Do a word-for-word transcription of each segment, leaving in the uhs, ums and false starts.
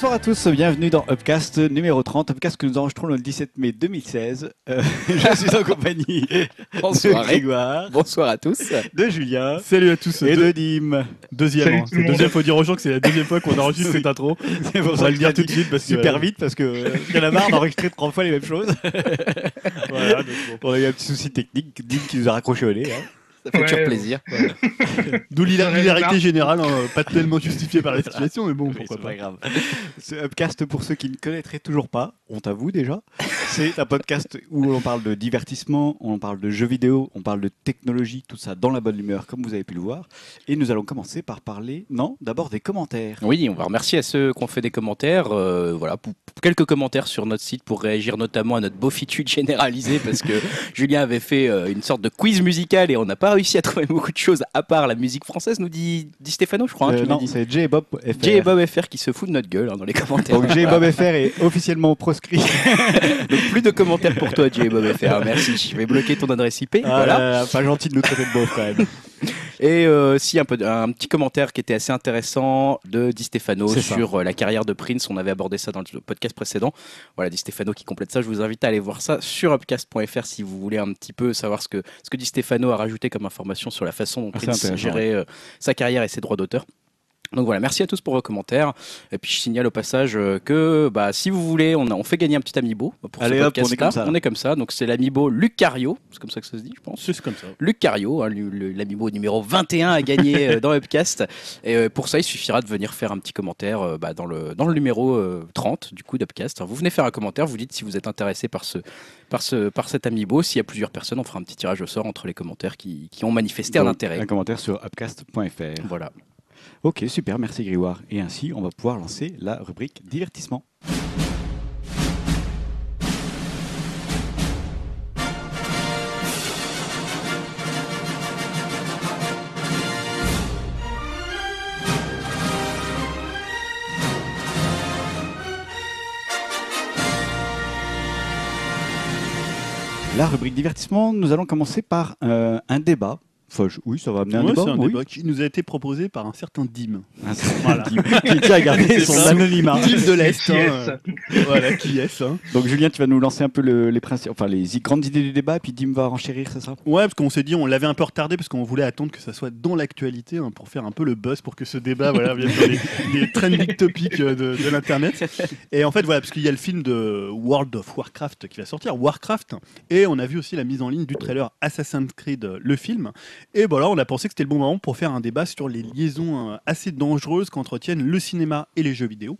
Bonsoir à tous, bienvenue dans Upcast numéro trente, Upcast que nous enregistrons le dix-sept mai deux mille seize. Euh, je suis en compagnie de Grégoire. Bonsoir à tous. De Julien. Salut à tous. Et de, de Dim. Deuxième. Salut, deuxième, faut dire aux gens que c'est la deuxième fois qu'on enregistre cette intro. C'est pour on ça va le dire tout de suite parce que super euh... vite parce que euh, il y en a marre d'enregistrer trois fois les mêmes choses. Voilà, donc bon. On a eu un petit souci technique, Dim qui nous a raccroché au nez. Hein. Ça fait ouais, toujours plaisir. Ouais. D'où l'hilarité générale, hein, pas tellement justifiée par la situation, mais bon, oui, pourquoi pas. Pas grave. Ce Upcast, pour ceux qui ne connaîtraient toujours pas, honte à vous déjà, c'est un podcast où on parle de divertissement, on parle de jeux vidéo, on parle de technologie, tout ça dans la bonne humeur, comme vous avez pu le voir. Et nous allons commencer par parler, non, d'abord des commentaires. Oui, on va remercier à ceux qui ont fait des commentaires. Euh, voilà, pour, pour quelques commentaires sur notre site pour réagir notamment à notre beaufitude généralisée, parce que Julien avait fait euh, une sorte de quiz musical et on n'a pas réussi à trouver beaucoup de choses à part la musique française, nous dit Di Stefano, je crois. Hein, euh, non, c'est J et Bob F R. J et Bob F R qui se fout de notre gueule hein, dans les commentaires. Donc J et Bob F R est officiellement proscrit. Donc plus de commentaires pour toi, J et Bob F R. Merci, je vais bloquer ton adresse I P. Ah, voilà. Pas gentil de nous traiter de bof quand même. Et euh, si un, peu, un petit commentaire qui était assez intéressant de Di Stefano sur euh, la carrière de Prince. On avait abordé ça dans le podcast précédent. Voilà, Di Stefano qui complète ça. Je vous invite à aller voir ça sur upcast point f r si vous voulez un petit peu savoir ce que, ce que Di Stefano a rajouté comme information sur la façon dont Prince gérait euh, sa carrière et ses droits d'auteur. Donc voilà, merci à tous pour vos commentaires. Et puis je signale au passage que bah, si vous voulez, on, a, on fait gagner un petit amiibo. Pour Allez ce hop, podcast on est comme ça. On est comme ça. Donc c'est l'amiibo Lucario, c'est comme ça que ça se dit, je pense. C'est comme ça. Lucario, hein, l'amiibo numéro vingt et un à gagner dans Upcast. Et pour ça, il suffira de venir faire un petit commentaire bah, dans, le, dans le numéro trente du coup d'Upcast. Vous venez faire un commentaire, vous dites si vous êtes intéressé par ce... Par, ce, par cet amiibo, s'il y a plusieurs personnes, on fera un petit tirage au sort entre les commentaires qui, qui ont manifesté donc, un intérêt. Un commentaire sur upcast point f r. Voilà. Ok, super, merci Grégoire. Et ainsi, on va pouvoir lancer la rubrique divertissement. La rubrique divertissement, nous allons commencer par euh, un débat. Enfin, je, oui, ça va amener un ouais, débat. C'est un oui. débat qui nous a été proposé par un certain Dim. Un certain voilà. Dim. Qui tient à garder son anonymat. Dim de l'Est. Hein, euh, voilà, qui est. Hein. Donc Julien, tu vas nous lancer un peu le, les, principes, enfin, les grandes idées du débat, et puis Dim va renchérir, c'est ça ? Ouais, parce qu'on s'est dit, on l'avait un peu retardé, parce qu'on voulait attendre que ça soit dans l'actualité, hein, pour faire un peu le buzz, pour que ce débat voilà, vienne sur les, les trending topics de, de l'Internet. Et en fait, voilà, parce qu'il y a le film de World of Warcraft qui va sortir, Warcraft, et on a vu aussi la mise en ligne du trailer Assassin's Creed, le film. Et voilà, on a pensé que c'était le bon moment pour faire un débat sur les liaisons assez dangereuses qu'entretiennent le cinéma et les jeux vidéo.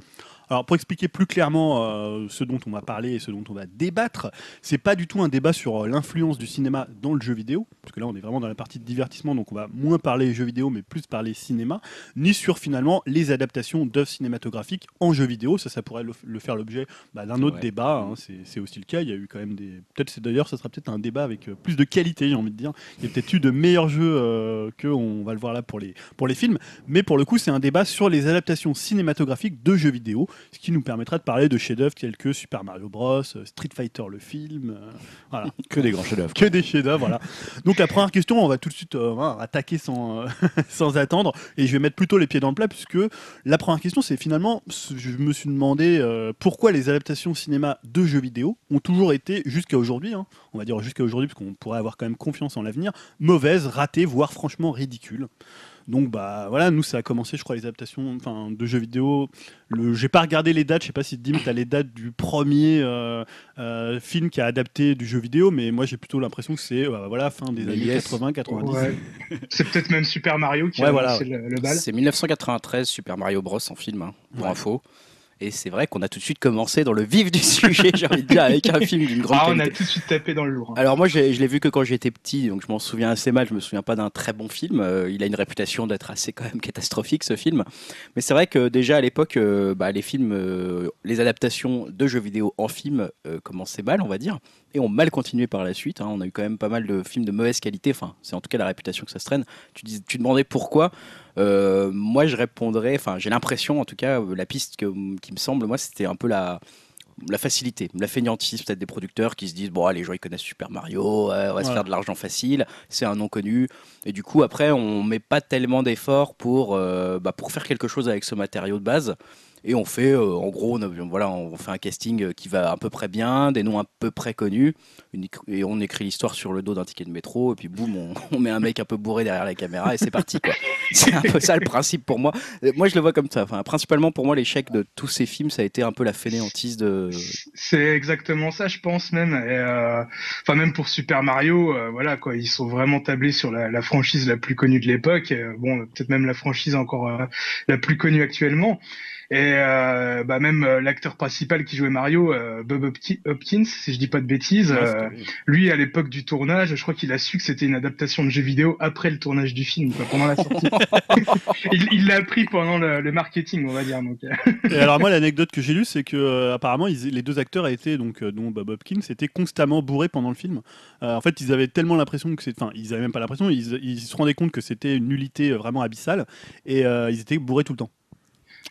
Alors pour expliquer plus clairement euh, ce dont on va parler et ce dont on va débattre, c'est pas du tout un débat sur euh, l'influence du cinéma dans le jeu vidéo, parce que là on est vraiment dans la partie de divertissement, donc on va moins parler jeux vidéo mais plus parler cinéma, ni sur finalement les adaptations d'œuvres cinématographiques en jeux vidéo, ça ça pourrait le, le faire l'objet bah, d'un autre ouais. débat, hein, c'est, c'est aussi le cas, il y a eu quand même des... peut-être c'est d'ailleurs ça sera peut-être un débat avec euh, plus de qualité, j'ai envie de dire, il y a peut-être eu de meilleurs jeux euh, qu'on va le voir là pour les, pour les films, mais pour le coup c'est un débat sur les adaptations cinématographiques de jeux vidéo, ce qui nous permettra de parler de chefs-d'œuvre tels que Super Mario Bros, Street Fighter le film, euh, voilà. Que des grands chefs-d'œuvre. Que des chefs-d'œuvre, voilà. Donc la première question, on va tout de suite euh, attaquer sans, euh, sans attendre, et je vais mettre plutôt les pieds dans le plat, puisque la première question, c'est finalement, je me suis demandé euh, pourquoi les adaptations cinéma de jeux vidéo ont toujours été, jusqu'à aujourd'hui, hein, on va dire jusqu'à aujourd'hui, parce qu'on pourrait avoir quand même confiance en l'avenir, mauvaises, ratées, voire franchement ridicules. Donc bah voilà, nous ça a commencé je crois les adaptations enfin de jeux vidéo, le j'ai pas regardé les dates, je sais pas si Dim t'as les dates du premier euh, euh, film qui a adapté du jeu vidéo, mais moi j'ai plutôt l'impression que c'est euh, voilà fin des années yes. quatre-vingts quatre-vingt-dix. Ouais. C'est peut-être même Super Mario qui ouais, a voilà. lancé le, le bal. C'est mille neuf cent quatre-vingt-treize Super Mario Bros en film hein, pour ouais. info. Et c'est vrai qu'on a tout de suite commencé dans le vif du sujet, j'ai envie de dire, avec un film d'une grande ah, on qualité. On a tout de suite tapé dans le lourd. Hein. Alors moi, j'ai, je l'ai vu que quand j'étais petit, donc je m'en souviens assez mal, je me souviens pas d'un très bon film. Euh, il a une réputation d'être assez quand même catastrophique, ce film. Mais c'est vrai que déjà à l'époque, euh, bah, les films, euh, les adaptations de jeux vidéo en film euh, commençaient mal, on va dire, et ont mal continué par la suite. Hein. On a eu quand même pas mal de films de mauvaise qualité, enfin, c'est en tout cas la réputation que ça se traîne. Tu, dis, tu demandais pourquoi Euh, moi je répondrais, enfin j'ai l'impression en tout cas, la piste que, qui me semble moi c'était un peu la, la facilité, la fainéantise peut-être des producteurs qui se disent bon ah, les gens ils connaissent Super Mario, euh, on va ouais. se faire de l'argent facile, c'est un nom connu et du coup après on met pas tellement d'efforts pour, euh, bah, pour faire quelque chose avec ce matériau de base. Et on fait, euh, en gros, on, a- voilà, on fait un casting qui va à peu près bien, des noms à peu près connus, une- et on écrit l'histoire sur le dos d'un ticket de métro, et puis boum, on, on met un mec un peu bourré derrière la caméra, et c'est parti, quoi. C'est un peu ça le principe pour moi. Euh, Moi, je le vois comme ça. Enfin, principalement, pour moi, l'échec de tous ces films, ça a été un peu la fainéantise de... C'est exactement ça, je pense même. Et, euh, enfin, même pour Super Mario, euh, voilà quoi, ils sont vraiment tablés sur la, la franchise la plus connue de l'époque. Et, euh, bon, peut-être même la franchise encore euh, la plus connue actuellement. Et euh, bah même euh, l'acteur principal qui jouait Mario, euh, Bob Hopti- Hopkins, si je dis pas de bêtises, Ouais, euh, c'était- lui à l'époque du tournage, je crois qu'il a su que c'était une adaptation de jeu vidéo après le tournage du film, quoi, pendant la sortie. il, il l'a appris pendant le, le marketing, on va dire. Donc, euh, Et alors moi l'anecdote que j'ai lue c'est que euh, apparemment ils- les deux acteurs étaient donc euh, dont Bob Hopkins étaient constamment bourrés pendant le film. Euh, en fait ils avaient tellement l'impression que c'est enfin ils avaient même pas l'impression ils, ils se rendaient compte que c'était une nullité euh, vraiment abyssale et euh, ils étaient bourrés tout le temps.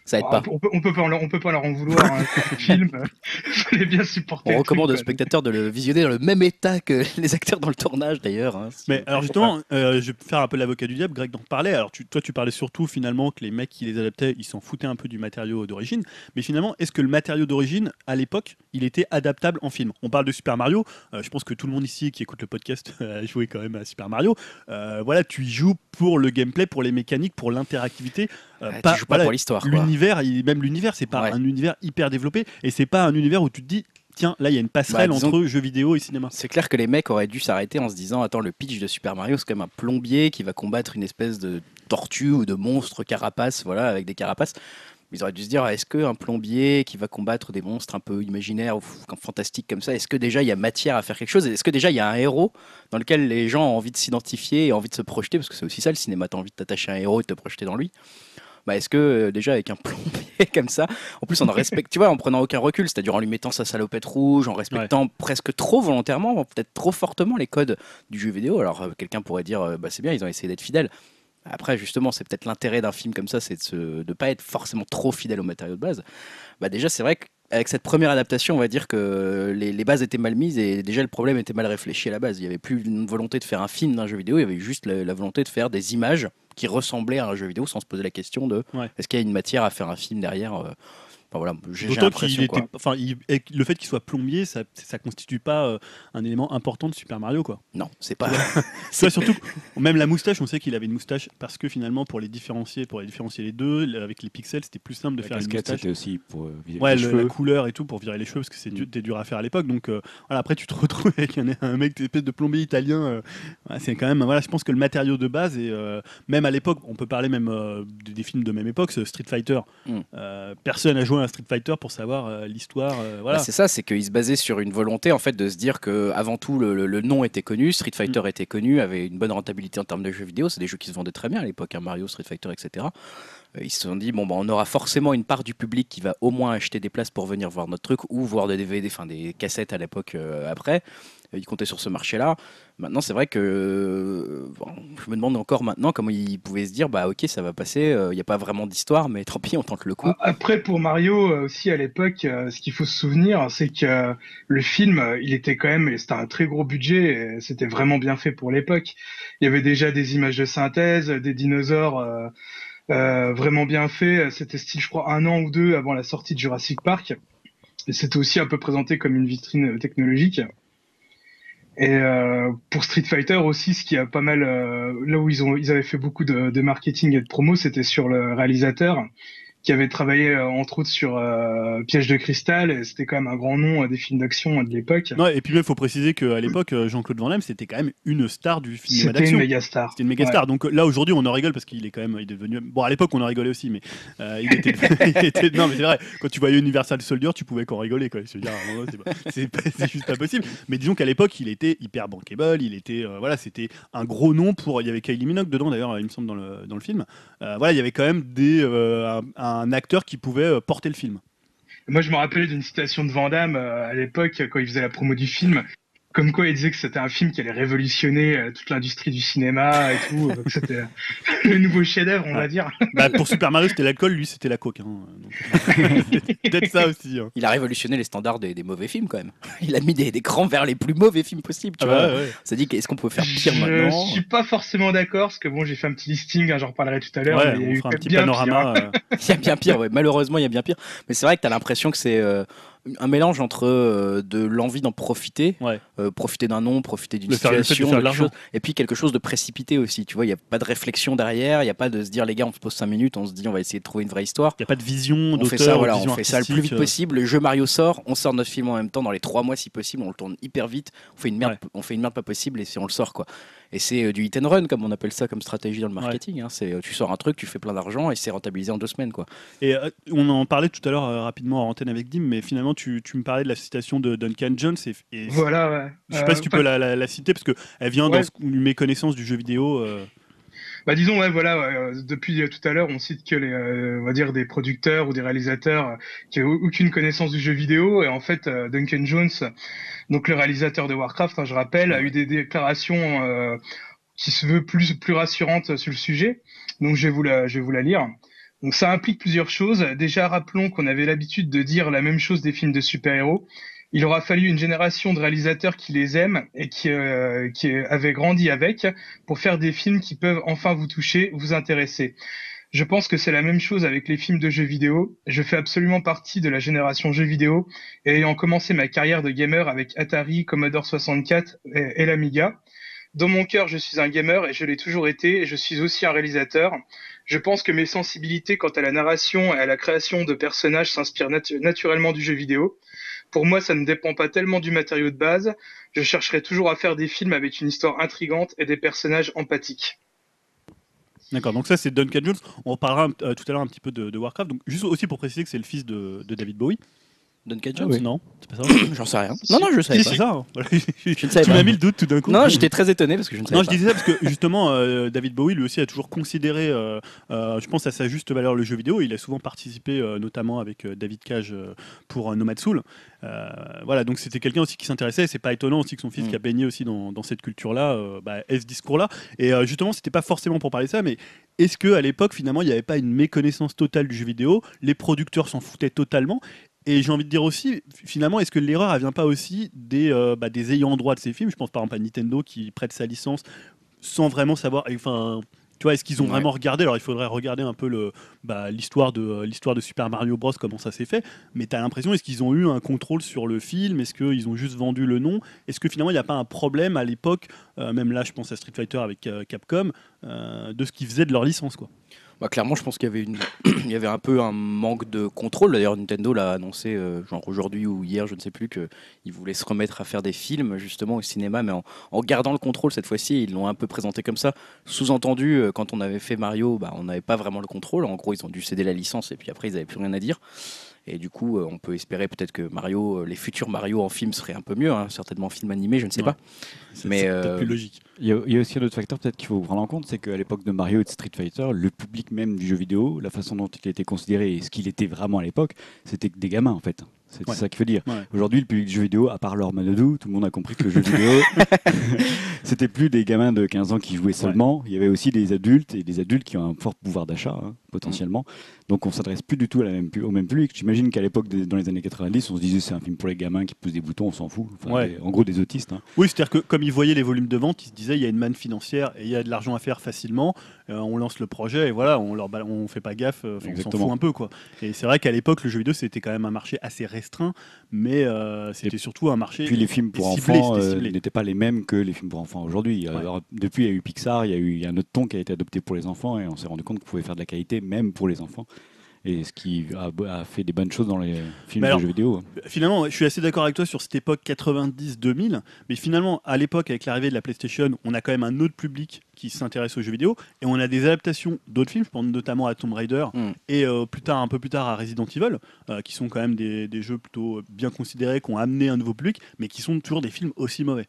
Ça aide on, pas. peut- on peut, on peut pas leur, on peut pas leur en vouloir. Hein, c'est ce film, euh, fallait bien supporter On le truc, recommande aux quoi. spectateurs de le visionner dans le même état que les acteurs dans le tournage, d'ailleurs, hein, si- Mais alors justement euh, je vais faire un peu l'avocat du diable. Greg en parlait. Alors tu- toi tu parlais surtout finalement que les mecs qui les adaptaient ils s'en foutaient un peu du matériau d'origine. Mais finalement est-ce que le matériau d'origine à l'époque il était adaptable en film? On parle de Super Mario. Euh, je pense que tout le monde ici qui écoute le podcast a joué quand même à Super Mario. Euh, voilà, tu y joues pour le gameplay, pour les mécaniques, pour l'interactivité. Euh, Ah, tu pas, joues pas voilà, pour l'histoire, quoi. l'univers, il- même l'univers, c'est pas Ouais. un univers hyper développé et c'est pas un univers où tu te dis tiens, là il y a une passerelle Bah, disons entre jeux vidéo et cinéma. C'est clair que les mecs auraient dû s'arrêter en se disant attends, le pitch de Super Mario, c'est quand même un plombier qui va combattre une espèce de tortue ou de monstre carapace, voilà, avec des carapaces. Ils auraient dû se dire est-ce qu'un plombier qui va combattre des monstres un peu imaginaires ou f- fantastiques comme ça, est-ce que déjà il y a matière à faire quelque chose? Est-ce que déjà il y a un héros dans lequel les gens ont envie de s'identifier et envie de se projeter? Parce que c'est aussi ça le cinéma, t'as envie de t'attacher à un héros et de te projeter dans lui. Bah, est-ce que euh, déjà avec un plombier comme ça, en plus en respecte, tu vois, en prenant aucun recul, c'est-à-dire en lui mettant sa salopette rouge, en respectant presque trop volontairement, peut-être trop fortement les codes du jeu vidéo. Alors euh, quelqu'un pourrait dire, euh, bah, c'est bien, ils ont essayé d'être fidèles. Après, justement, c'est peut-être l'intérêt d'un film comme ça, c'est de se- de pas être forcément trop fidèle au matériau de base. Bah, déjà, c'est vrai qu'avec cette première adaptation, on va dire que les, les bases étaient mal mises et déjà le problème était mal réfléchi à la base. Il n'y avait plus une volonté de faire un film d'un jeu vidéo, il y avait juste la, la volonté de faire des images qui ressemblaient à un jeu vidéo sans se poser la question de Ouais. est-ce qu'il y a une matière à faire un film derrière. euh. Enfin voilà, j'ai j'ai D'autant qu'il l'impression, était, quoi. enfin, il- et le fait qu'il soit plombier, ça, ça constitue pas euh, un élément important de Super Mario, quoi. Non, c'est pas. Tu vois, C'est- surtout, que- même la moustache, on sait qu'il avait une moustache parce que finalement, pour les différencier, pour les différencier les deux, le- avec les pixels, c'était plus simple de La faire une casquette, moustache. c'était aussi pour euh, virer Ouais, les le- la cheveux. couleur et tout pour virer les cheveux parce que c'est Mm. dur, t'es dur à faire à l'époque. Donc euh, voilà, après tu te retrouves avec un, un mec, une espèce de plombier italien. euh, ouais, c'est quand même, voilà, je pense que le matériau de base et euh, même à l'époque, on peut parler même euh, des, des films de même époque, ce Street Fighter. Mm. Euh, personne n'a joué à un Street Fighter pour savoir euh, l'histoire. euh, Bah, voilà. c'est ça, c'est qu'ils se basaient sur une volonté en fait de se dire que avant tout le, le- le nom était connu, Street Fighter était connu, avait une bonne rentabilité en termes de jeux vidéo, c'est des jeux qui se vendaient très bien à l'époque, hein, Mario, Street Fighter, et cetera. Euh, Ils se sont dit bon bah, on aura forcément une part du public qui va au moins acheter des places pour venir voir notre truc ou voir des D V D, enfin des cassettes à l'époque euh, après. Euh, Ils comptaient sur ce marché-là. Maintenant, c'est vrai que euh, bon, je me demande encore maintenant comment ils pouvaient se dire bah ok ça va passer, il n'y a pas vraiment d'histoire, mais tant pis, on tente le coup. A- Après, pour Mario euh, aussi à l'époque, euh, ce qu'il faut se souvenir, c'est que euh, le film, euh, il était quand même, et c'était un très gros budget, et c'était vraiment bien fait pour l'époque. Il y avait déjà des images de synthèse, des dinosaures euh, euh, vraiment bien faits. C'était style, je crois, un an ou deux avant la sortie de Jurassic Park. Et c'était aussi un peu présenté comme une vitrine euh, technologique. Et euh, pour Street Fighter aussi, ce qui a pas mal, euh, là où ils ont, ils avaient fait beaucoup de, de marketing et de promo, c'était sur le réalisateur qui avait travaillé euh, entre autres sur euh, Piège de cristal. Et c'était quand même un grand nom euh, des films d'action euh, de l'époque. Non, et puis même, il faut préciser qu'à l'époque, euh, Jean-Claude Van Damme, c'était quand même une star du cinéma C'était une d'action. méga star. C'était une méga Ouais. star. Donc euh, là, aujourd'hui, on en rigole parce qu'il est quand même il est devenu. Bon, à l'époque, on en rigolait aussi, mais euh, il, était... il était- Non, mais c'est vrai, quand tu voyais Universal Soldier, tu pouvais qu'en rigoler. Quoi. Se dire, ah, non, non, c'est, pas- c'est pas- c'est juste pas possible. Mais disons qu'à l'époque, il était hyper bankable. Il était, euh, voilà, c'était un gros nom pour. Il y avait Kylie Minogue dedans, d'ailleurs, il me semble, dans le, dans le film. Euh, voilà, il y avait quand même des, euh, un, un acteur qui pouvait euh, porter le film. Moi, je me rappelais d'une citation de Van Damme euh, à l'époque, quand il faisait la promo du film. Comme quoi, il disait que c'était un film qui allait révolutionner euh, toute l'industrie du cinéma et tout. Euh, que c'était euh, le nouveau chef-d'œuvre, on ah. va dire. Bah, pour Super Mario, c'était l'alcool, lui, c'était la coke. Hein. Donc, peut-être ça aussi. Hein. Il a révolutionné les standards des, des mauvais films, quand même. Il a mis des, des crans vers les plus mauvais films possibles. Tu ah vois. Bah, ouais. On s'est dit, est-ce qu'on peut faire pire je, maintenant ? Je suis pas forcément d'accord, parce que bon, j'ai fait un petit listing, hein, j'en reparlerai tout à l'heure. Ouais, mais on il y a fera eu un petit panorama. Pire, hein. euh... Il y a bien pire, ouais. Malheureusement, il y a bien pire. Mais c'est vrai que t'as l'impression que c'est. Euh... un mélange entre euh, de l'envie d'en profiter, ouais. euh, profiter d'un nom, profiter d'une faire, situation, de de chose, et puis quelque chose de précipité aussi. Tu vois, il n'y a pas de réflexion derrière, il n'y a pas de se dire les gars, on se pose cinq minutes, on se dit on va essayer de trouver une vraie histoire. Il n'y a pas de vision d'auteur. On fait ça, voilà, on fait ça le plus vite possible. Le jeu Mario sort, on sort notre film en même temps dans les trois mois si possible, on le tourne hyper vite, on fait une merde, ouais. on fait une merde pas possible et on le sort quoi. Et c'est du hit and run comme on appelle ça comme stratégie dans le marketing. Ouais. Hein. C'est tu sors un truc, tu fais plein d'argent et c'est rentabilisé en deux semaines quoi. Et euh, on en parlait tout à l'heure euh, rapidement en antenne avec Dim, mais finalement tu, tu me parlais de la citation de Duncan Jones et, et voilà. Ouais. Je sais pas euh, si tu pas... peux la, la, la citer parce que elle vient ouais. dans mes connaissances du jeu vidéo. Euh... Bah disons ouais voilà ouais, depuis euh, tout à l'heure on cite que les euh, on va dire des producteurs ou des réalisateurs euh, qui n'ont aucune connaissance du jeu vidéo et en fait euh, Duncan Jones donc le réalisateur de Warcraft hein, je rappelle a eu des déclarations euh, qui se veut plus plus rassurantes sur le sujet donc je vais vous la je vais vous la lire. Donc ça implique plusieurs choses. Déjà rappelons qu'on avait l'habitude de dire la même chose des films de super-héros. Il aura fallu une génération de réalisateurs qui les aiment et qui, euh, qui avaient grandi avec pour faire des films qui peuvent enfin vous toucher, vous intéresser. Je pense que c'est la même chose avec les films de jeux vidéo. Je fais absolument partie de la génération jeux vidéo et ayant commencé ma carrière de gamer avec Atari, Commodore soixante-quatre et, et l'Amiga. Dans mon cœur, je suis un gamer et je l'ai toujours été et je suis aussi un réalisateur. Je pense que mes sensibilités quant à la narration et à la création de personnages s'inspirent nat- naturellement du jeu vidéo. Pour moi, ça ne dépend pas tellement du matériau de base. Je chercherai toujours à faire des films avec une histoire intrigante et des personnages empathiques. D'accord, donc ça c'est Duncan Jones. On reparlera euh, tout à l'heure un petit peu de, de Warcraft. Donc, juste aussi pour préciser que c'est le fils de, de David Bowie. Duncan Jones, ah oui. Non, c'est pas ça. J'en sais rien. Non, non, je savais si, pas. C'est ça. Je ne savais tu pas. M'as mis le doute tout d'un coup. Non, j'étais très étonné parce que je ne savais non, pas. Non, je disais ça parce que justement, euh, David Bowie, lui aussi, a toujours considéré, euh, euh, je pense, à sa juste valeur le jeu vidéo. Il a souvent participé, euh, notamment avec euh, David Cage euh, pour euh, Nomad Soul. Euh, voilà, donc c'était quelqu'un aussi qui s'intéressait. C'est pas étonnant aussi que son fils, mmh. qui a baigné aussi dans, dans cette culture-là, euh, bah, ait ce discours-là. Et euh, justement, c'était pas forcément pour parler de ça, mais est-ce que à l'époque, finalement, il n'y avait pas une méconnaissance totale du jeu vidéo ? Les producteurs s'en foutaient totalement. Et j'ai envie de dire aussi, finalement, est-ce que l'erreur elle vient pas aussi des, euh, bah, des ayants droit de ces films ? Je pense par exemple à Nintendo qui prête sa licence sans vraiment savoir. Enfin, tu vois, est-ce qu'ils ont ouais. vraiment regardé ? Alors il faudrait regarder un peu le, bah, l'histoire de, euh, l'histoire de Super Mario Bros. Comment ça s'est fait ? Mais t'as l'impression, est-ce qu'ils ont eu un contrôle sur le film ? Est-ce qu'ils ont juste vendu le nom ? Est-ce que finalement il n'y a pas un problème à l'époque, euh, même là je pense à Street Fighter avec euh, Capcom, euh, de ce qu'ils faisaient de leur licence quoi ? Bah, clairement, je pense qu'il y avait, une... il y avait un peu un manque de contrôle. D'ailleurs, Nintendo l'a annoncé euh, genre aujourd'hui ou hier, je ne sais plus, qu'ils voulaient se remettre à faire des films justement au cinéma, mais en, en gardant le contrôle cette fois-ci. Ils l'ont un peu présenté comme ça. Sous-entendu, euh, quand on avait fait Mario, bah, on n'avait pas vraiment le contrôle. En gros, ils ont dû céder la licence et puis après, ils n'avaient plus rien à dire. Et du coup, euh, on peut espérer peut-être que Mario, euh, les futurs Mario en film seraient un peu mieux, hein, certainement en film animé, je ne sais ouais. pas. C'est, mais, c'est peut-être euh... plus logique. Il y, a, il y a aussi un autre facteur peut-être qu'il faut prendre en compte, c'est qu'à l'époque de Mario et de Street Fighter, le public même du jeu vidéo, la façon dont il était considéré et ce qu'il était vraiment à l'époque, c'était des gamins en fait. C'est ouais. ça qu'il faut dire. Ouais. Aujourd'hui, le public du jeu vidéo, à part leur Manodou, tout le monde a compris que le jeu vidéo, c'était plus des gamins de quinze ans qui jouaient seulement. Ouais. Il y avait aussi des adultes et des adultes qui ont un fort pouvoir d'achat, hein, potentiellement. Donc on ne s'adresse plus du tout à la même, au même public. J'imagine qu'à l'époque, des, dans les années quatre-vingt-dix, on se disait c'est un film pour les gamins qui poussent des boutons, on s'en fout. Enfin, ouais. des, en gros, des autistes. Hein. Oui, c'est-à-dire que comme ils voyaient les volumes de vente, ils se disaient il y a une manne financière et il y a de l'argent à faire facilement. Euh, on lance le projet et voilà, on leur, on fait pas gaffe, euh, on s'en fout un peu quoi. Et c'est vrai qu'à l'époque, le jeu vidéo, c'était quand même un marché assez ré- restreint, mais euh, c'était et surtout un marché. Puis les films pour ciblé, enfants euh, n'étaient pas les mêmes que les films pour enfants aujourd'hui. Ouais. Alors, depuis, il y a eu Pixar, il y a eu il y a un autre ton qui a été adopté pour les enfants, et on s'est rendu compte qu'on pouvait faire de la qualité même pour les enfants. Et ce qui a, a fait des bonnes choses dans les films alors, de jeux vidéo. Finalement, je suis assez d'accord avec toi sur cette époque quatre-vingt-dix deux mille, mais finalement, à l'époque, avec l'arrivée de la PlayStation, on a quand même un autre public qui s'intéresse aux jeux vidéo, et on a des adaptations d'autres films, je pense notamment à Tomb Raider, mm. et euh, plus tard, un peu plus tard à Resident Evil, euh, qui sont quand même des, des jeux plutôt bien considérés, qui ont amené un nouveau public, mais qui sont toujours des films aussi mauvais.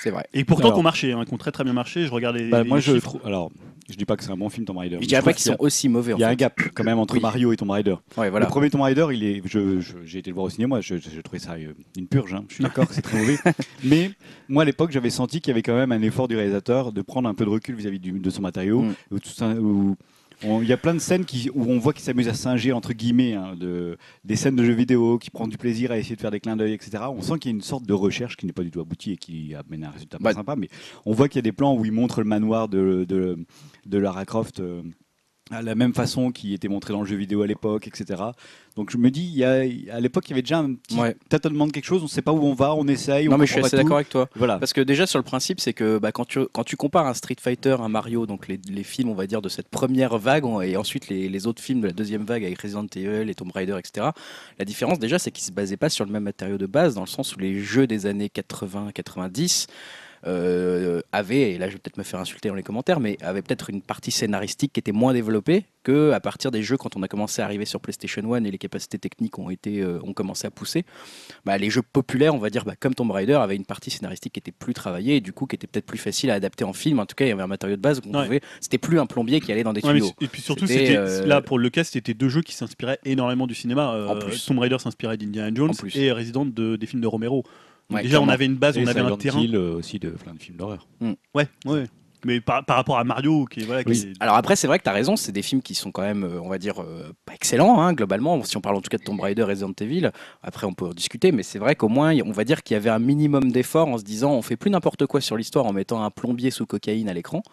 C'est vrai. Et pourtant qu'on marchait, hein, qu'on très très bien marché. Je regarde les, bah, les moi, je chiffres. Trouve, alors, je dis pas que c'est un bon film Tomb Raider. Je dirais pas qu'ils sont aussi mauvais. Il y a un gap quand même entre oui. Mario et Tomb Raider. Ouais, voilà. Le premier Tomb Raider, il est, je, je, j'ai été le voir au cinéma, je, je, je trouvais ça une purge. Hein. Je suis d'accord, c'est très mauvais. Mais moi, à l'époque, j'avais senti qu'il y avait quand même un effort du réalisateur de prendre un peu de recul vis-à-vis du, de son matériau. Mm. Où tout ça, où, il y a plein de scènes qui, où on voit qu'il s'amuse à singer entre guillemets hein, de, des scènes de jeux vidéo, qui prend du plaisir à essayer de faire des clins d'œil, et cetera. On sent qu'il y a une sorte de recherche qui n'est pas du tout aboutie et qui amène un résultat bah, pas sympa. Mais on voit qu'il y a des plans où il montre le manoir de, de, de Lara Croft euh, à la même façon qui était montré dans le jeu vidéo à l'époque, et cetera. Donc je me dis, il y a, à l'époque, il y avait déjà un petit ouais. tâtonnement de quelque chose, on ne sait pas où on va, on essaye, on non mais je suis assez tout. d'accord avec toi. Voilà. Parce que déjà, sur le principe, c'est que bah, quand, tu, quand tu compares un Street Fighter, un Mario, donc les, les films, on va dire, de cette première vague, et ensuite les, les autres films de la deuxième vague avec Resident Evil, les Tomb Raider, et cetera, la différence, déjà, c'est qu'ils ne se basaient pas sur le même matériau de base, dans le sens où les jeux des années quatre-vingts quatre-vingt-dix... Euh, avait, et là je vais peut-être me faire insulter dans les commentaires, mais avait peut-être une partie scénaristique qui était moins développée qu'à partir des jeux quand on a commencé à arriver sur PlayStation un et les capacités techniques ont, été, euh, ont commencé à pousser. Bah, les jeux populaires, on va dire, bah, comme Tomb Raider, avaient une partie scénaristique qui était plus travaillée et du coup qui était peut-être plus facile à adapter en film. En tout cas, il y avait un matériau de base qu'on ouais. pouvait. C'était plus un plombier qui allait dans des ouais, tuyaux. Et puis surtout, c'était, c'était, euh... là pour le cas, c'était deux jeux qui s'inspiraient énormément du cinéma. Euh, en plus. Tomb Raider s'inspirait d'Indiana Jones et Resident de, des films de Romero. Ouais, déjà, clairement. On avait une base, et on avait Silent un terrain. Hill aussi de plein de films d'horreur. Mmh. Ouais, ouais. Mais par, par rapport à Mario, qui, voilà, oui. qui est... Alors après, c'est vrai que t'as raison, c'est des films qui sont quand même, on va dire, euh, pas excellents, hein, globalement. Si on parle en tout cas de Tomb Raider et Resident Evil, après on peut en discuter, mais c'est vrai qu'au moins, on va dire qu'il y avait un minimum d'effort en se disant, on fait plus n'importe quoi sur l'histoire en mettant un plombier sous cocaïne à l'écran.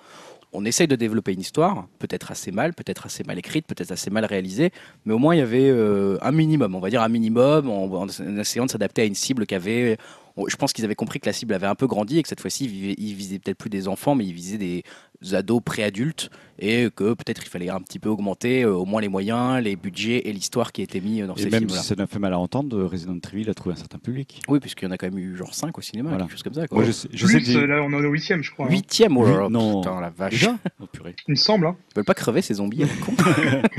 On essaye de développer une histoire, peut-être assez mal, peut-être assez mal écrite, peut-être assez mal réalisée, mais au moins il y avait euh, un minimum, on va dire un minimum, en, en essayant de s'adapter à une cible qui avait... Je pense qu'ils avaient compris que la cible avait un peu grandi et que cette fois-ci, ils visaient peut-être plus des enfants, mais ils visaient des ados pré-adultes et que peut-être il fallait un petit peu augmenter euh, au moins les moyens, les budgets et l'histoire qui était mise dans et ces films-là. Et même si ça n'a fait mal à entendre, Resident Evil a trouvé un certain public. Oui, puisqu'il y en a quand même eu genre cinq au cinéma, voilà. quelque chose comme ça. Quoi. Moi, je sais, je plus, sais que là, on est au huitième, je crois. huitième, oh là là, putain, la vache. Déjà oh, purée. Il me semble. Hein. Ils veulent pas crever, ces zombies.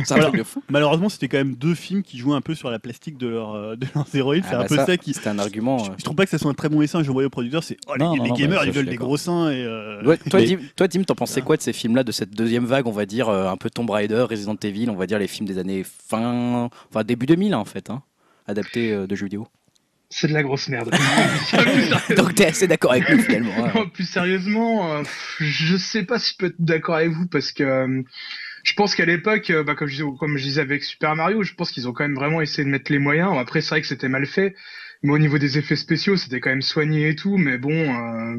C'est un truc de fou. Malheureusement, c'était quand même deux films qui jouaient un peu sur la plastique de, leur, de leurs héroïnes. Ah, c'est bah un peu ça, ça qui... C'était un argument. Je, je trouve pas que ça soit un très bon dessin. Je voyais au producteur, c'est oh, non, les, non, les gamers, bah, ils veulent des gros seins. Toi, Dim, t'en pensais quoi de ces films-là, de cette deuxième vague, on va dire, euh, un peu Tomb Raider, Resident Evil, on va dire les films des années fin, enfin début deux mille en fait, hein, adaptés euh, de jeux vidéo. C'est de la grosse merde. Donc t'es assez d'accord avec nous finalement. Hein. Non, plus sérieusement, euh, je sais pas si je peux être d'accord avec vous parce que euh, je pense qu'à l'époque, euh, bah, comme, je disais, comme je disais avec Super Mario, je pense qu'ils ont quand même vraiment essayé de mettre les moyens. Après c'est vrai que c'était mal fait, mais au niveau des effets spéciaux, c'était quand même soigné et tout, mais bon... Euh...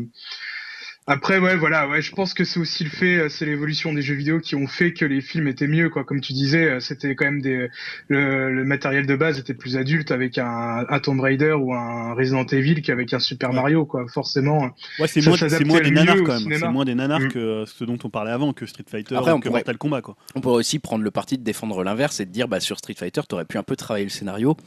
Après ouais voilà ouais je pense que c'est aussi le fait c'est l'évolution des jeux vidéo qui ont fait que les films étaient mieux quoi, comme tu disais c'était quand même des le, le matériel de base était plus adulte avec un, un Tomb Raider ou un Resident Evil qu'avec un Super ouais. Mario quoi forcément ouais c'est, ça moins, c'est moins des nanars quand même c'est moins des nanars mmh. que ce dont on parlait avant que Street Fighter après, ou que pourrait, Mortal Kombat quoi. On pourrait aussi prendre le parti de défendre l'inverse et de dire bah sur Street Fighter t'aurais pu un peu travailler le scénario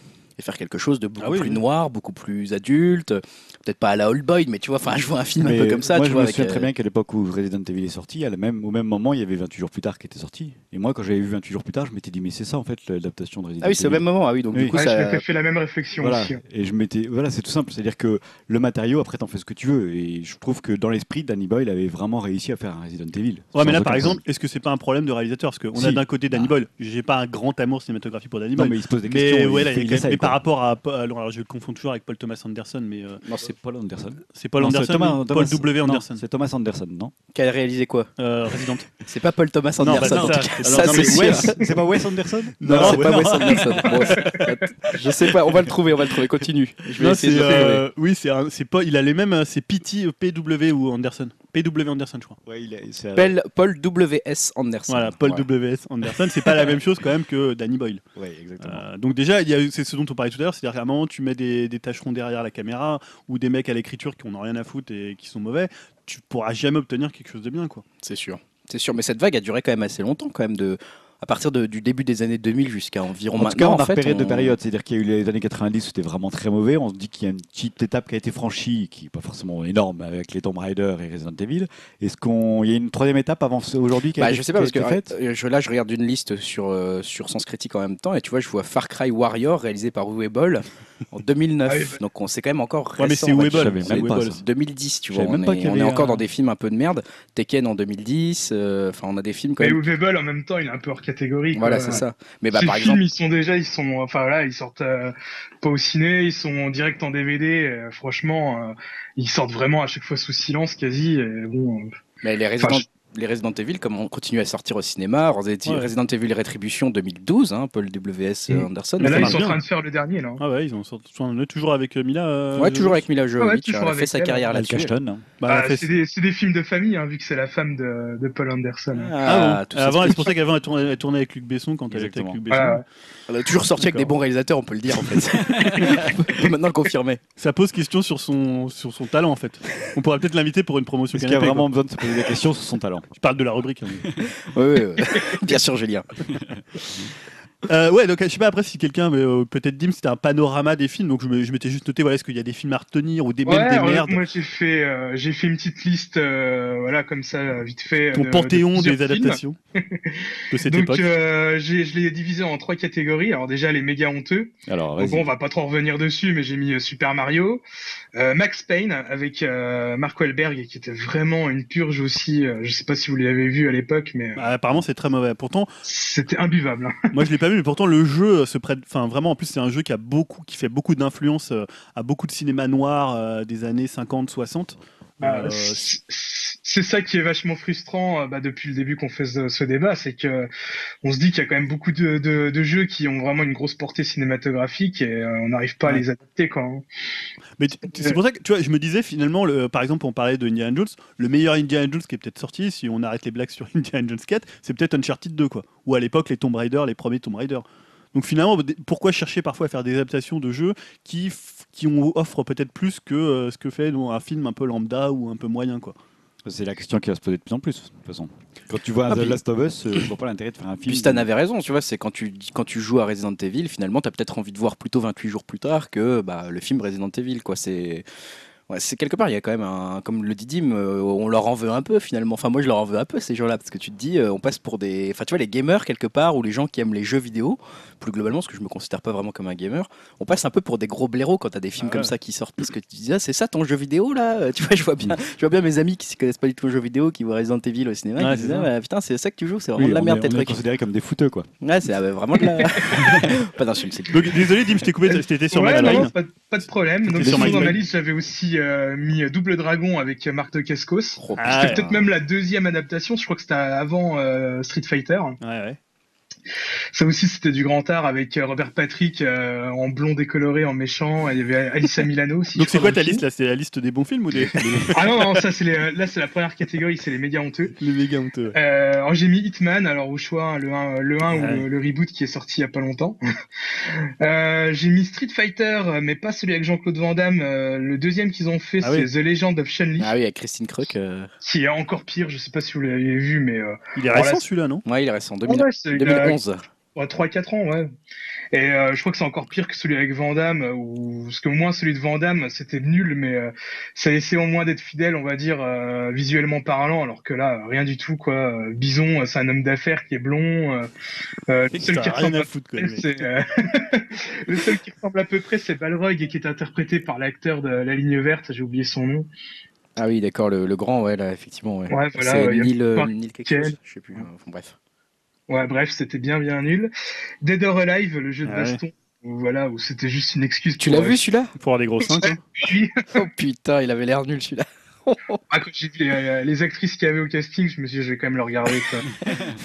et faire quelque chose de beaucoup ah oui, plus oui. noir, beaucoup plus adulte, peut-être pas à la Old Boy, mais tu vois, enfin, je vois un film mais un peu comme ça. Moi, tu je vois, me souviens avec... très bien qu'à l'époque où Resident Evil est sorti, à la même, au même moment, il y avait vingt-huit jours plus tard qui était sorti. Et moi, quand j'avais vu vingt-huit jours plus tard, je m'étais dit, mais c'est ça en fait l'adaptation de Resident Evil. Ah oui, c'est Evil. Au même moment, ah oui, donc oui. du coup, ouais, ça... je m'étais fait la même réflexion voilà. aussi. Et je m'étais, voilà, c'est tout simple, c'est-à-dire que le matériau, après, t'en fais ce que tu veux. Et je trouve que dans l'esprit, Danny Boyle avait vraiment réussi à faire un Resident Evil. Ouais, mais là, par exemple, est-ce que c'est pas un problème de réalisateur parce qu'on si. a d'un côté Danny ah. Boyle, j'ai pas un grand amour cinématographique pour Danny Boyle. Non, mais il se pose des questions. Par rapport à, alors je le confonds toujours avec Paul Thomas Anderson, mais euh, non c'est Paul Anderson. C'est Paul non, Anderson. C'est Thomas, Paul W. Anderson. Non, c'est Thomas Anderson, non ? Qui a réalisé quoi ? euh, Resident. C'est pas Paul Thomas Anderson. Non, bah non, en ça, tout cas, alors, ça non, c'est Wes. C'est pas Wes Anderson ? Non, non c'est ouais, pas non. Wes Anderson. Bon, je sais pas. On va le trouver. On va le trouver. Continue. Je vais non, essayer. C'est, de euh, trouver. Oui, c'est un, c'est pas. Il a les mêmes. C'est P T, P W ou Anderson. P W Anderson, je crois. Ouais, il a, c'est Paul, Paul W S. Anderson. Voilà, Paul ouais. W S. Anderson. C'est pas la même chose quand même que Danny Boyle. Oui, exactement. Euh, donc déjà, il y a, c'est ce dont on parlait tout à l'heure, c'est-à-dire qu'à un moment, tu mets des, des tâcherons derrière la caméra ou des mecs à l'écriture qui n'ont rien à foutre et qui sont mauvais, tu pourras jamais obtenir quelque chose de bien, quoi. C'est sûr. C'est sûr, mais cette vague a duré quand même assez longtemps, quand même, de... à partir de, du début des années deux mille jusqu'à environ maintenant. En tout cas, on a repéré deux périodes, c'est-à-dire qu'il y a eu les années quatre-vingt-dix où c'était vraiment très mauvais, on se dit qu'il y a une petite étape qui a été franchie, qui n'est pas forcément énorme avec les Tomb Raider et Resident Evil. Est-ce qu'il y a une troisième étape avant aujourd'hui qui a bah, été, je sais pas, parce que faite je, là, je regarde une liste sur, euh, sur Sens Critique en même temps, et tu vois, je vois Far Cry Warrior réalisé par Uwe Boll. en deux mille neuf. Ah oui, bah... Donc on s'est quand même encore récent. Ouais, mais c'est Uwe Boll, même pas ça. deux mille dix, tu vois. On est, on est encore un... dans des films un peu de merde. Tekken en deux mille dix. Enfin, euh, on a des films. Quand mais même... Uwe Boll, en même temps, il est un peu hors catégorie. Voilà, quoi. C'est ça. Mais bah, ces par films, exemple, ils sont déjà, ils sont, enfin voilà, ils sortent euh, pas au ciné, ils sont en direct en D V D. Euh, franchement, euh, ils sortent vraiment à chaque fois sous silence, quasi. Et bon. Euh... Mais les Resident, les Resident Evil, comme on continue à sortir au cinéma, Resident Evil Rétribution deux mille douze, hein, Paul W S. Mmh. Anderson. Mais là, ils sont en train de faire le dernier. Là. Ah ouais, ils ont sorti, on est toujours avec Mila. Euh, ouais, toujours avec Mila Jovovich. Ah ouais, elle a fait sa elle. carrière là-dessus. Bah, bah, fait... c'est, des, c'est des films de famille, hein, vu que c'est la femme de, de Paul Anderson. Ah, ah bon. Avant, c'est pour ça qu'avant, elle tournait, elle tournait avec Luc Besson quand elle était avec Luc Besson. Ah. Elle a toujours sorti avec des bons réalisateurs, on peut le dire en fait. On peut maintenant le confirmer. Ça pose question sur son, sur son talent en fait. On pourrait peut-être l'inviter pour une promotion. Est-ce qu'il y a vraiment besoin de se poser des questions sur son talent? Je parle de la rubrique. Hein. Oui, oui, oui. Bien sûr, Julien. Euh, ouais, donc je sais pas après si quelqu'un, mais euh, peut-être Dim, c'était un panorama des films, donc je, je m'étais juste noté, voilà, est-ce qu'il y a des films à retenir ou des, ouais, mêmes des ouais, merdes. Moi j'ai fait, euh, j'ai fait une petite liste, euh, voilà, comme ça, vite fait. Ton de, panthéon de des adaptations de cette donc, époque. Donc euh, je l'ai divisé en trois catégories. Alors déjà les méga honteux. Alors vas-y. Donc, bon, on va pas trop revenir dessus, mais j'ai mis Super Mario, euh, Max Payne avec euh, Mark Wahlberg qui était vraiment une purge aussi. Euh, je sais pas si vous l'avez vu à l'époque, mais euh, bah, apparemment c'est très mauvais. Pourtant c'était imbuvable. Hein. Moi je l'ai pas. Mais pourtant le jeu se prête, enfin vraiment, en plus c'est un jeu qui a beaucoup, qui fait beaucoup d'influence euh, à beaucoup de cinéma noir euh, des années cinquante soixante. Euh, euh, c'est... c'est ça qui est vachement frustrant, bah, depuis le début qu'on fait ce, ce débat, c'est que on se dit qu'il y a quand même beaucoup de, de, de jeux qui ont vraiment une grosse portée cinématographique et euh, on n'arrive pas à les adapter quoi. Mais t- t- c'est pour ça que tu vois, je me disais finalement, le, par exemple on parlait de Indiana Jones, le meilleur Indiana Jones qui est peut-être sorti, si on arrête les blagues sur Indiana Jones quatre, c'est peut-être Uncharted deux quoi, ou à l'époque les Tomb Raider, les premiers Tomb Raider. Donc finalement, pourquoi chercher parfois à faire des adaptations de jeux qui, f- qui ont, offrent peut-être plus que euh, ce que fait donc, un film un peu lambda ou un peu moyen quoi. C'est la question qui va se poser de plus en plus, de toute façon. Quand tu vois ah, The puis... Last of Us, euh, je vois pas l'intérêt de faire un film. Puis t'en avais raison, tu vois, c'est quand tu, quand tu joues à Resident Evil, finalement t'as peut-être envie de voir plutôt vingt-huit jours plus tard que bah, le film Resident Evil, quoi, c'est... Ouais, c'est quelque part, il y a quand même un, comme le dit Dim, euh, on leur en veut un peu finalement. Enfin, moi je leur en veux un peu ces gens-là, parce que tu te dis, euh, on passe pour des, enfin tu vois, les gamers quelque part, ou les gens qui aiment les jeux vidéo, plus globalement, parce que je me considère pas vraiment comme un gamer, on passe un peu pour des gros blaireaux quand t'as des films ah, comme ouais. ça qui sortent, parce que tu te dis, ah, c'est ça ton jeu vidéo là, tu vois, je vois bien, je vois bien mes amis qui s'y connaissent pas du tout aux jeux vidéo, qui voient Resident Evil au cinéma, ah, qui disent, ah, bah, putain, c'est ça que tu joues, c'est vraiment oui, de la merde, tes trucs. On est considéré comme des fouteux quoi. Ouais, c'est ah, bah, vraiment de la. Pas d'insulte, c'est. Donc, désolé, Dim, je t'ai coupé, j'étais sur ouais, ma non, pas, pas de problème. Donc, sur ma liste, j'avais aussi. Euh, mis Double Dragon avec Marc de Cascos. Oh, ah, c'était ouais, peut-être ouais. même la deuxième adaptation, je crois que c'était avant euh, Street Fighter. Ouais, ouais. Ça aussi, c'était du grand art avec Robert Patrick euh, en blond décoloré, en méchant. Il y avait Alyssa Milano aussi. Donc, c'est quoi ta liste là ? C'est la liste des bons films ou des. Ah non, non, ça, c'est les, là, c'est la première catégorie, c'est les méga honteux. Les méga honteux. Ouais. Euh, alors, j'ai mis Hitman, alors au choix, le un, le un ouais. ou le, le reboot qui est sorti il y a pas longtemps. euh, j'ai mis Street Fighter, mais pas celui avec Jean-Claude Van Damme. Euh, le deuxième qu'ils ont fait, ah, c'est oui. The Legend of Chun-Li. Ah oui, avec Christine Kreuk. Euh... Qui est encore pire, je sais pas si vous l'avez vu, mais. Euh... Il est récent là, celui-là, non ? Ouais, il est récent, deux mille. Oh, ouais, deux mille onze. Ouais, trois quatre ans, ouais. Et euh, je crois que c'est encore pire que celui avec Van Damme, ou parce que au moins celui de Van Damme, c'était nul, mais euh, ça essayait au moins d'être fidèle, on va dire, euh, visuellement parlant, alors que là, rien du tout, quoi. Bison, c'est un homme d'affaires qui est blond. Euh, le, seul qui ressemble à foutre, quoi, c'est, euh... le seul qui ressemble à peu près, c'est Balrog, et qui est interprété par l'acteur de La Ligne Verte, j'ai oublié son nom. Ah oui, d'accord, le, le grand, ouais, là, effectivement. Ouais, ouais voilà. C'est ouais, Neil, euh, Neil quelque chose, je sais plus, ouais. enfin, bref. Ouais, bref, c'était bien, bien nul. Dead or Alive, le jeu de ah baston, ouais. où, voilà, où c'était juste une excuse. Tu pour, l'as euh, vu celui-là ? Pour avoir des gros seins. Oh putain, il avait l'air nul celui-là. Ah, quand j'ai vu les, les actrices qu'il y avait au casting, je me suis dit, je vais quand même le regarder.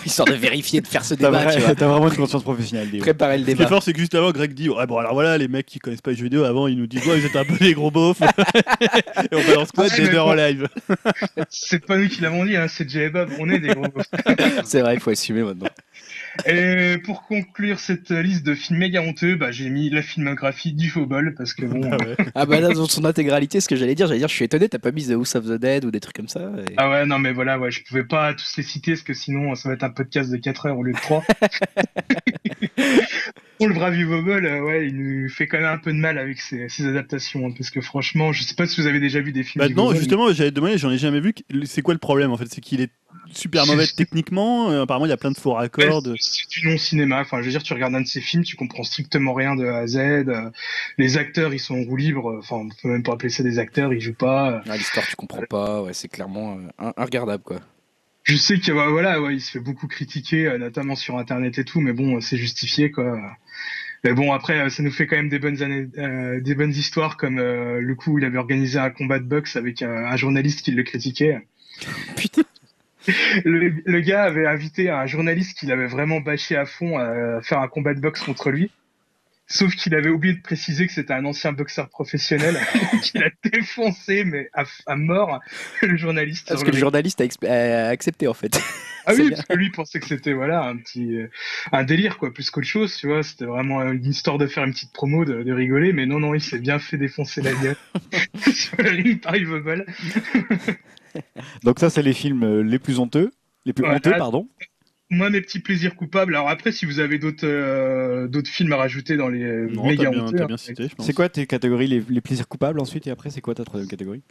Histoire de vérifier, de faire ce t'as débat. Vrai, tu vois. T'as vraiment une conscience professionnelle. Des Préparer ouais. le débat. Ce qui est fort, c'est que juste avant, Greg dit ouais, bon, alors voilà, les mecs qui connaissent pas les jeux vidéo, avant, ils nous disent ouais, vous êtes un peu des gros beaufs. Et on balance quoi, Dead or Alive. C'est pas nous qui l'avons dit, hein, c'est Jay et Bob, on est des gros beaufs. C'est vrai, il faut assumer maintenant. Et pour conclure cette liste de films méga honteux, bah, j'ai mis la filmographie du Uwe Boll parce que bon. Ah, ouais. ah bah là, dans son intégralité, ce que j'allais dire, j'allais dire, je suis étonné, t'as pas mis The House of the Dead ou des trucs comme ça. Et... Ah ouais, non mais voilà, ouais, je pouvais pas tous les citer parce que sinon ça va être un podcast de quatre heures au lieu de trois. Bon, le brave Uwe Boll, euh, ouais, il nous fait quand même un peu de mal avec ses, ses adaptations, hein, parce que franchement, je sais pas si vous avez déjà vu des films. Bah non, justement, mais... j'avais demandé, j'en ai jamais vu. C'est quoi le problème en fait, c'est qu'il est super mauvaise techniquement. Euh, apparemment, il y a plein de faux raccords. De... C'est du non-cinéma. Enfin, je veux dire, tu regardes un de ces films, tu comprends strictement rien de A à Z. Euh, les acteurs, ils sont en roue libre. Enfin, on peut même pas appeler ça des acteurs, ils jouent pas. Euh... Ah, l'histoire, tu comprends pas. Ouais, c'est clairement euh, regardable, quoi. Je sais qu'il bah, voilà, ouais, il se fait beaucoup critiquer, euh, notamment sur Internet et tout, mais bon, euh, c'est justifié, quoi. Mais bon, après, euh, ça nous fait quand même des bonnes années, euh, des bonnes histoires, comme euh, le coup où il avait organisé un combat de boxe avec euh, un journaliste qui le critiquait. Putain. Le, le gars avait invité un journaliste qu'il avait vraiment bâché à fond à faire un combat de boxe contre lui. Sauf qu'il avait oublié de préciser que c'était un ancien boxeur professionnel qui l'a défoncé, mais à, à mort, le journaliste. Parce que le, le journaliste a, exp- a accepté, en fait. Ah oui, bien. Parce que lui pensait que c'était voilà, un petit un délire, quoi, plus qu'autre chose, tu vois. C'était vraiment une histoire de faire une petite promo, de, de rigoler, mais non, non, il s'est bien fait défoncer la gueule sur le ring par Uwe Boll. Donc ça, c'est les films les plus honteux, les plus ouais, honteux, pardon. Moi, mes petits plaisirs coupables. Alors après, si vous avez d'autres, euh, d'autres films à rajouter dans les non, méga bien, honteux, bien cité, je pense. C'est quoi tes catégories, les, les plaisirs coupables ensuite, et après, c'est quoi ta troisième catégorie?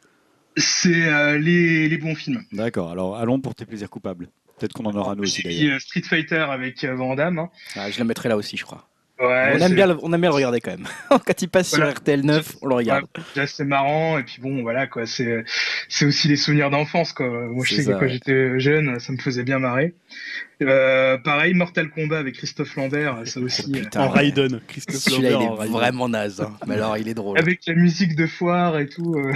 C'est euh, les, les bons films. D'accord. Alors allons pour tes plaisirs coupables. Peut-être qu'on en aura nous aussi. D'ailleurs. Street Fighter avec euh, Van Damme. Hein. Ah, je la mettrai là aussi, je crois. Ouais, on, aime bien le, on aime bien le regarder quand même. Quand il passe voilà. sur R T L neuf, on le regarde. Ouais, là, c'est marrant. Et puis bon, voilà, quoi. C'est, c'est aussi les souvenirs d'enfance, quoi. Moi, c'est je sais ça, que quand ouais. j'étais jeune, ça me faisait bien marrer. Euh, pareil, Mortal Kombat avec Christophe Lambert, ça aussi. Oh, putain, en ouais. Raiden. Christophe Celui-là, Lambert, il est en Raiden. Vraiment naze. Hein. Mais alors, il est drôle. Avec la musique de foire et tout, euh,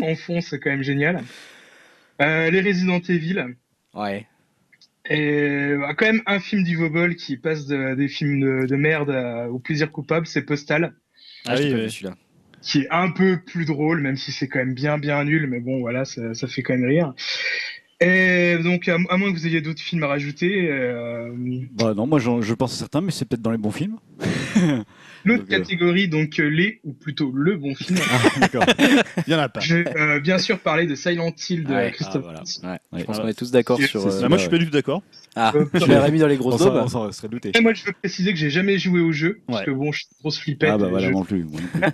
en fond, c'est quand même génial. Euh, les Resident Evil. Ouais. Et bah, quand même un film d'Uwe Boll qui passe de, des films de, de merde à, au plaisir coupable, c'est Postal. Ah, ah oui, oui. Celui-là. Qui est un peu plus drôle, même si c'est quand même bien bien nul, mais bon voilà, ça, ça fait quand même rire. Et donc à, à moins que vous ayez d'autres films à rajouter. Euh... Bah non, moi je pense à certains, mais c'est peut-être dans les bons films. L'autre donc, catégorie, euh... donc les, ou plutôt le bon film. Ah, d'accord. Il n'y en a pas. Je vais euh, bien sûr parler de Silent Hill de ouais, Christophe. Ah, voilà. ouais. Je pense ah, qu'on est tous d'accord c'est, sur. C'est, euh, bah, moi je suis pas du tout d'accord. Ah, euh, je l'aurais mis dans les grosses daubes. On s'en serait douté. Et moi je veux préciser que j'ai jamais joué au jeu, ouais. parce que bon, je suis grosse flippette. Ah bah voilà, je... non plus. Moi non plus.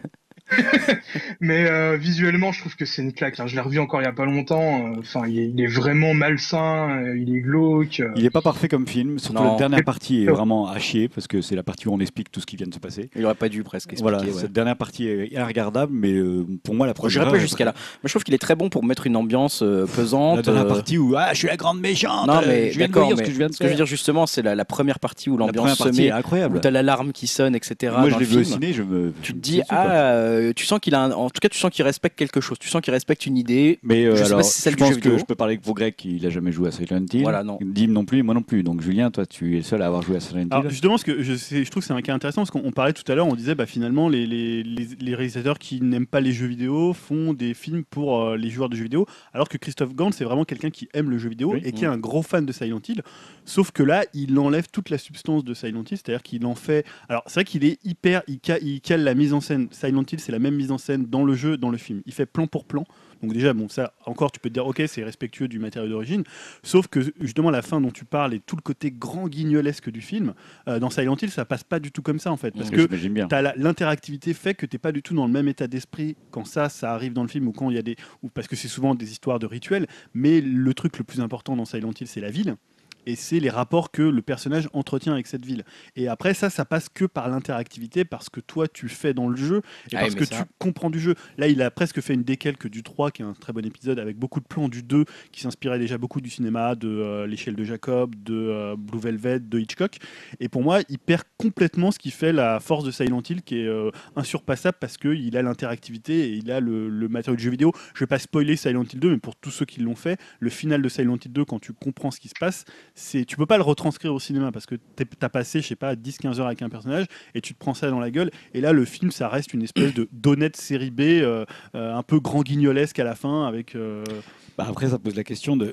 Mais euh, visuellement, je trouve que c'est une claque. Hein. Je l'ai revu encore il y a pas longtemps. Enfin, il est, il est vraiment malsain. Euh, il est glauque. Euh... Il est pas parfait comme film. Surtout non. la dernière partie est vraiment à chier parce que c'est la partie où on explique tout ce qui vient de se passer. Il aurait pas dû presque expliquer. Voilà, ouais. Cette dernière partie est regardable, mais euh, pour moi la première. J'irai pas jusqu'à là. Moi, je trouve qu'il est très bon pour mettre une ambiance euh, pesante. La dernière euh... partie où ah, je suis la grande méchante. Non mais je viens d'accord. De dire mais ce que je viens de ce que je veux dire justement, c'est la, la première partie où l'ambiance se met. Incroyable. Où t'as l'alarme qui sonne, et cetera. Moi, dans je l'ai vu au ciné. Je me. Tu te dis ah. Tu sens qu'il a, un... en tout cas, tu sens qu'il respecte quelque chose. Tu sens qu'il respecte une idée. Mais euh, je, sais alors, pas si c'est celle je pense du jeu que vidéo. Je peux parler que pour Greg, il a jamais joué à Silent Hill. Voilà, non. Dim non plus, moi non plus. Donc Julien, toi, tu es le seul à avoir joué à Silent Hill. Alors, justement, parce que je, sais, je trouve que c'est un cas intéressant parce qu'on parlait tout à l'heure, on disait bah finalement les, les, les, les réalisateurs qui n'aiment pas les jeux vidéo font des films pour euh, les joueurs de jeux vidéo, alors que Christophe Gans c'est vraiment quelqu'un qui aime le jeu vidéo oui, et oui. qui est un gros fan de Silent Hill. Sauf que là, il enlève toute la substance de Silent Hill, c'est-à-dire qu'il en fait. Alors c'est vrai qu'il est hyper, il cale, il cale la mise en scène Silent Hill. C'est la même mise en scène dans le jeu, dans le film. Il fait plan pour plan. Donc déjà, bon, ça, encore, tu peux te dire, ok, c'est respectueux du matériau d'origine. Sauf que, justement, la fin dont tu parles et tout le côté grand guignolesque du film, euh, dans Silent Hill, ça passe pas du tout comme ça, en fait. Parce oui, que t'as la, l'interactivité fait que t'es pas du tout dans le même état d'esprit quand ça, ça arrive dans le film ou quand il y a des... Ou parce que c'est souvent des histoires de rituels. Mais le truc le plus important dans Silent Hill, c'est la ville. Et c'est les rapports que le personnage entretient avec cette ville. Et après, ça, ça passe que par l'interactivité, parce que toi, tu fais dans le jeu, et ah parce que ça... tu comprends du jeu. Là, il a presque fait une décalque du trois, qui est un très bon épisode, avec beaucoup de plans du deux, qui s'inspirait déjà beaucoup du cinéma, de euh, l'échelle de Jacob, de euh, Blue Velvet, de Hitchcock. Et pour moi, il perd complètement ce qui fait la force de Silent Hill, qui est euh, insurpassable, parce qu'il a l'interactivité, et il a le, le matériau de jeu vidéo. Je ne vais pas spoiler Silent Hill deux, mais pour tous ceux qui l'ont fait, le final de Silent Hill deux, quand tu comprends ce qui se passe, c'est, tu peux pas le retranscrire au cinéma parce que t'as passé je sais pas dix à quinze heures avec un personnage et tu te prends ça dans la gueule et là le film ça reste une espèce de d'honnête série B euh, euh, un peu grand guignolesque à la fin avec euh... bah après ça pose la question de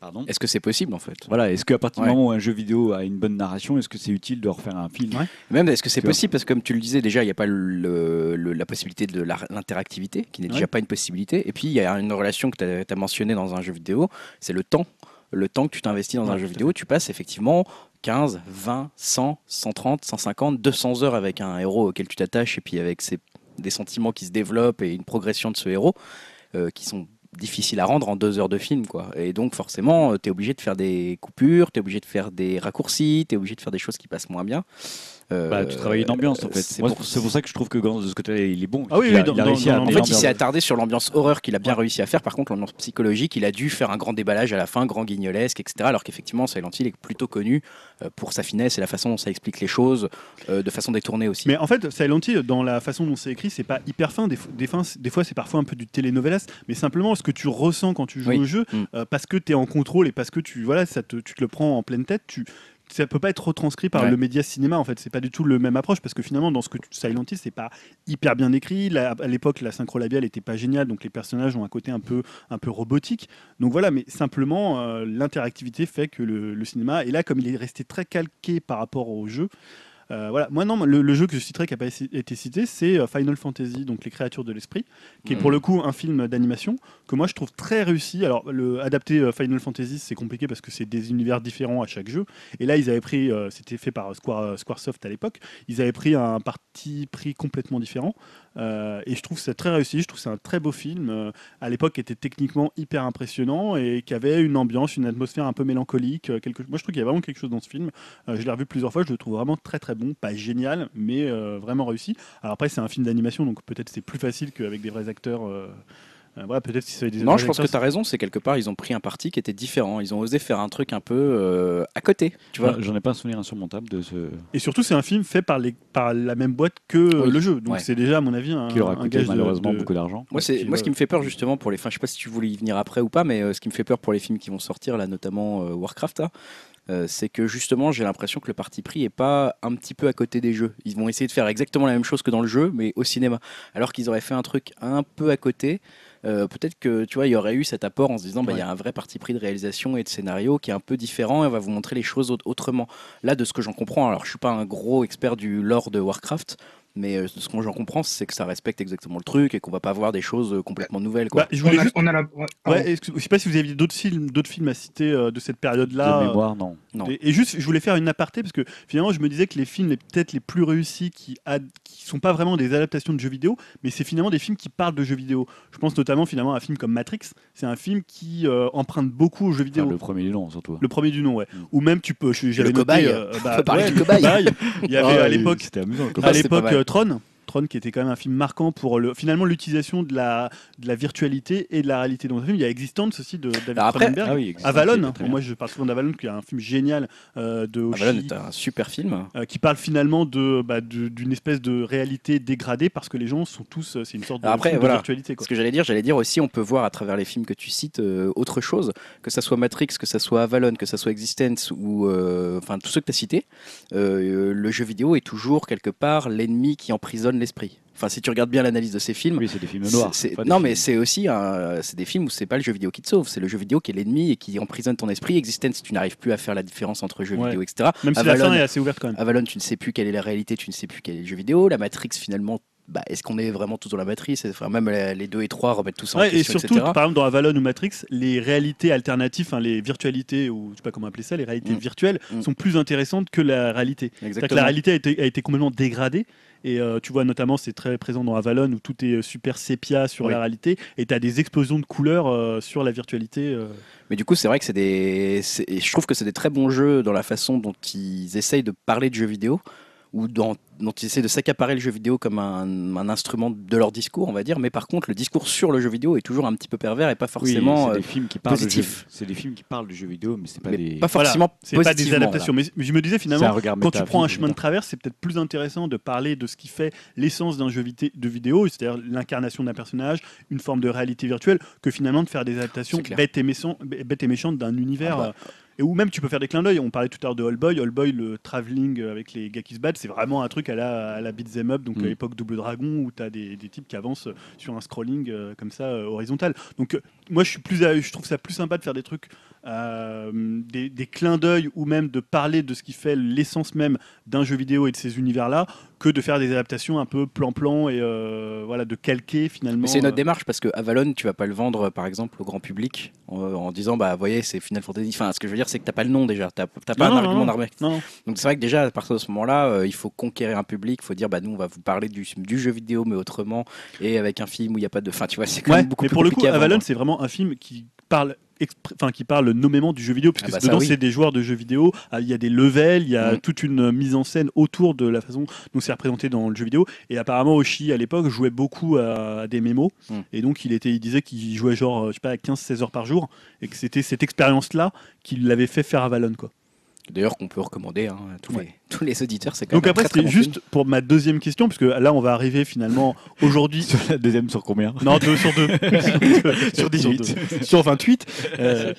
pardon est-ce que c'est possible en fait voilà est-ce qu'à partir du ouais. moment où un jeu vidéo a une bonne narration est-ce que c'est utile de refaire un film ouais. même est-ce que c'est tu possible parce que comme tu le disais déjà il y a pas le, le, la possibilité de la, l'interactivité qui n'est ouais. déjà pas une possibilité et puis il y a une relation que t'as, t'as mentionnée dans un jeu vidéo c'est le temps le temps que tu t'investis dans ouais, un jeu vidéo, tu passes effectivement quinze, vingt, cent, cent trente, cent cinquante, deux cents heures avec un héros auquel tu t'attaches et puis avec ses, des sentiments qui se développent et une progression de ce héros euh, qui sont difficile à rendre en deux heures de film, quoi. Et donc forcément, tu es obligé de faire des coupures, tu es obligé de faire des raccourcis, tu es obligé de faire des choses qui passent moins bien. Euh, bah, tu travailles une ambiance en fait. C'est pour, pour ça que je trouve que de ce côté-là, il est bon. Ah oui, il a, oui, non, il a réussi non, non, à, en fait, il s'est attardé sur l'ambiance horreur qu'il a bien réussi à faire. Par contre, l'ambiance psychologique, il a dû faire un grand déballage à la fin, grand guignolesque, et cetera. Alors qu'effectivement, Silent Hill est plutôt connu pour sa finesse et la façon dont ça explique les choses, euh, de façon détournée aussi. Mais en fait, Silent Hill, dans la façon dont c'est écrit, c'est pas hyper fin. Des, des, fins, des fois, c'est parfois un peu du telenovelas, mais simplement ce que tu ressens quand tu joues oui. au jeu, mmh. euh, parce que tu es en contrôle et parce que tu, voilà, ça te, tu te le prends en pleine tête, tu. Ça peut pas être retranscrit par ouais. le média cinéma en fait, c'est pas du tout le même approche parce que finalement dans ce que tu... Silent Hill c'est pas hyper bien écrit, la... à l'époque la synchro labiale était pas géniale donc les personnages ont un côté un peu un peu robotique. Donc voilà, mais simplement euh, l'interactivité fait que le... le cinéma et là comme il est resté très calqué par rapport au jeu. Euh, voilà. Moi non, le, le jeu que je citerai qui n'a pas été cité, c'est Final Fantasy, donc les créatures de l'esprit, qui est pour le coup un film d'animation que moi je trouve très réussi. Alors le, adapter Final Fantasy c'est compliqué parce que c'est des univers différents à chaque jeu. Et là ils avaient pris, euh, c'était fait par Square, Squaresoft à l'époque, ils avaient pris un parti pris complètement différent. Euh, et je trouve ça très réussi, je trouve c'est un très beau film euh, à l'époque qui était techniquement hyper impressionnant et qui avait une ambiance, une atmosphère un peu mélancolique. Euh, quelque... Moi je trouve qu'il y a vraiment quelque chose dans ce film. Euh, je l'ai revu plusieurs fois, je le trouve vraiment très très bon, pas génial, mais euh, vraiment réussi. Alors après, c'est un film d'animation, donc peut-être c'est plus facile qu'avec des vrais acteurs. Euh, euh, voilà, peut-être si ça des non, je pense acteurs, que tu as raison, c'est quelque part, ils ont pris un parti qui était différent. Ils ont osé faire un truc un peu euh, à côté. Tu vois, ouais, j'en ai pas un souvenir insurmontable de ce. Et surtout, c'est un film fait par, les, par la même boîte que oui. le jeu, donc ouais. c'est déjà, à mon avis, un, qui leur a coûté un gage malheureusement de, de... beaucoup d'argent. Moi, c'est, moi, ce qui me fait peur justement pour les. Enfin, je sais pas si tu voulais y venir après ou pas, mais euh, ce qui me fait peur pour les films qui vont sortir là, notamment euh, Warcraft. Là, Euh, c'est que justement j'ai l'impression que le parti pris est pas un petit peu à côté des jeux. Ils vont essayer de faire exactement la même chose que dans le jeu mais au cinéma, alors qu'ils auraient fait un truc un peu à côté. Euh, peut-être que tu vois il y aurait eu cet apport en se disant bah il ouais. y a un vrai parti pris de réalisation et de scénario qui est un peu différent et on va vous montrer les choses autre- autrement. Là de ce que j'en comprends, alors je suis pas un gros expert du lore de Warcraft, mais euh, ce que j'en comprends c'est que ça respecte exactement le truc et qu'on va pas voir des choses complètement nouvelles quoi. Bah, je voulais on a, juste on a la... ouais, ouais, je sais pas si vous aviez d'autres films d'autres films à citer euh, de cette période là de mémoire. Non. Non. Et, et juste je voulais faire une aparté parce que finalement je me disais que les films les, peut-être les plus réussis qui ad... qui sont pas vraiment des adaptations de jeux vidéo mais c'est finalement des films qui parlent de jeux vidéo. Je pense notamment finalement à un film comme Matrix, c'est un film qui euh, emprunte beaucoup aux jeux vidéo. Enfin, le premier du nom surtout. Le premier du nom ouais. Mm. Ou même tu peux je, j'avais le noté, cobaye. Euh, bah, on ouais, le cobaye. Il y avait ah, à l'époque c'était amusant, à l'époque euh, Tron Tron qui était quand même un film marquant pour le, finalement l'utilisation de la, de la virtualité et de la réalité dans un film. Il y a Existence aussi de David Cronenberg. Ah oui, Avalon, moi je parle souvent d'Avalon qui est un film génial euh, de Oshii. Avalon est un super film euh, qui parle finalement de, bah, de, d'une espèce de réalité dégradée parce que les gens sont tous, c'est une sorte de, après, voilà, de virtualité quoi. Ce que j'allais dire, j'allais dire aussi on peut voir à travers les films que tu cites euh, autre chose, que ça soit Matrix, que ça soit Avalon, que ça soit Existence ou euh, enfin tous ceux que tu as cités, euh, le jeu vidéo est toujours quelque part l'ennemi qui emprisonne l'esprit. Enfin, si tu regardes bien l'analyse de ces films, oui, c'est des films noirs. C'est, c'est... Non, films. Mais c'est aussi un... c'est des films où c'est pas le jeu vidéo qui te sauve, c'est le jeu vidéo qui est l'ennemi et qui emprisonne ton esprit. Existence, tu n'arrives plus à faire la différence entre jeu ouais. vidéo, et cetera. Même Avalon, si la fin est assez ouverte quand même. Avalon, tu ne sais plus quelle est la réalité, tu ne sais plus quel est le jeu vidéo. La Matrix, finalement. Bah, est-ce qu'on est vraiment tous dans la matrice enfin, même les deux et trois remettent tout ça ouais, en question, et surtout, et cetera. Par exemple, dans Avalon ou Matrix, les réalités alternatives, hein, les virtualités, ou je ne sais pas comment appeler ça, les réalités mmh. virtuelles, mmh. sont plus intéressantes que la réalité. C'est-à-dire que la réalité a été, a été complètement dégradée, et euh, tu vois notamment, c'est très présent dans Avalon, où tout est super sépia sur oui. la réalité, et tu as des explosions de couleurs euh, sur la virtualité. Euh. Mais du coup, c'est vrai que c'est des... C'est... je trouve que c'est des très bons jeux dans la façon dont ils essayent de parler de jeux vidéo, ou dans, dont ils essaient de s'accaparer le jeu vidéo comme un, un instrument de leur discours, on va dire. Mais par contre, le discours sur le jeu vidéo est toujours un petit peu pervers et pas forcément oui, c'est euh, positif. De c'est des films qui parlent du jeu vidéo, mais c'est pas mais des... Pas forcément voilà, c'est pas des adaptations. Là. Mais je me disais finalement, quand tu prends un chemin de travers, c'est peut-être plus intéressant de parler de ce qui fait l'essence d'un jeu vité, de vidéo, c'est-à-dire l'incarnation d'un personnage, une forme de réalité virtuelle, que finalement de faire des adaptations bêtes et, méchant, bêtes et méchantes d'un univers... Ah bah. euh, Et ou même tu peux faire des clins d'œil. On parlait tout à l'heure de All Boy. All Boy, le travelling avec les gars qui se battent, c'est vraiment un truc à la, à la beat them up, donc mmh. à l'époque Double Dragon, où tu as des, des types qui avancent sur un scrolling euh, comme ça euh, horizontal. Donc euh, moi je suis plus, à, je trouve ça plus sympa de faire des trucs euh, des, des clins d'œil ou même de parler de ce qui fait l'essence même d'un jeu vidéo et de ces univers-là, que de faire des adaptations un peu plan-plan et euh, voilà, de calquer finalement. Mais c'est notre démarche, parce que Avalon, tu vas pas le vendre par exemple au grand public en, en disant bah voyez c'est Final Fantasy. Enfin, ce que je veux dire c'est que t'as pas le nom déjà, t'as, t'as pas non, un non, argument d'armée. Donc c'est vrai que déjà à partir de ce moment-là, euh, il faut conquérir un public, il faut dire bah nous on va vous parler du, du jeu vidéo mais autrement et avec un film où il y a pas de. Enfin tu vois c'est quand ouais, même beaucoup. Mais pour plus le coup, Avalon c'est vraiment un film qui parle. Enfin, qui parle nommément du jeu vidéo, parce que ah bah dedans, oui. c'est des joueurs de jeux vidéo, il y a des levels, il y a mmh. toute une mise en scène autour de la façon dont c'est représenté dans le jeu vidéo. Et apparemment, Oshii, à l'époque, jouait beaucoup à des mémos, mmh. et donc il, était, il disait qu'il jouait genre, je sais pas, quinze à seize heures par jour, et que c'était cette expérience-là qui l'avait fait faire Avalon, quoi. D'ailleurs, qu'on peut recommander hein, à tous, ouais. les, tous les auditeurs. C'est quand donc même après, très, c'est très juste film. Pour ma deuxième question, parce que là, on va arriver finalement aujourd'hui... sur la deuxième sur combien ? Non, deux sur deux. sur dix-huit. Sur, deux. Sur vingt-huit. Euh...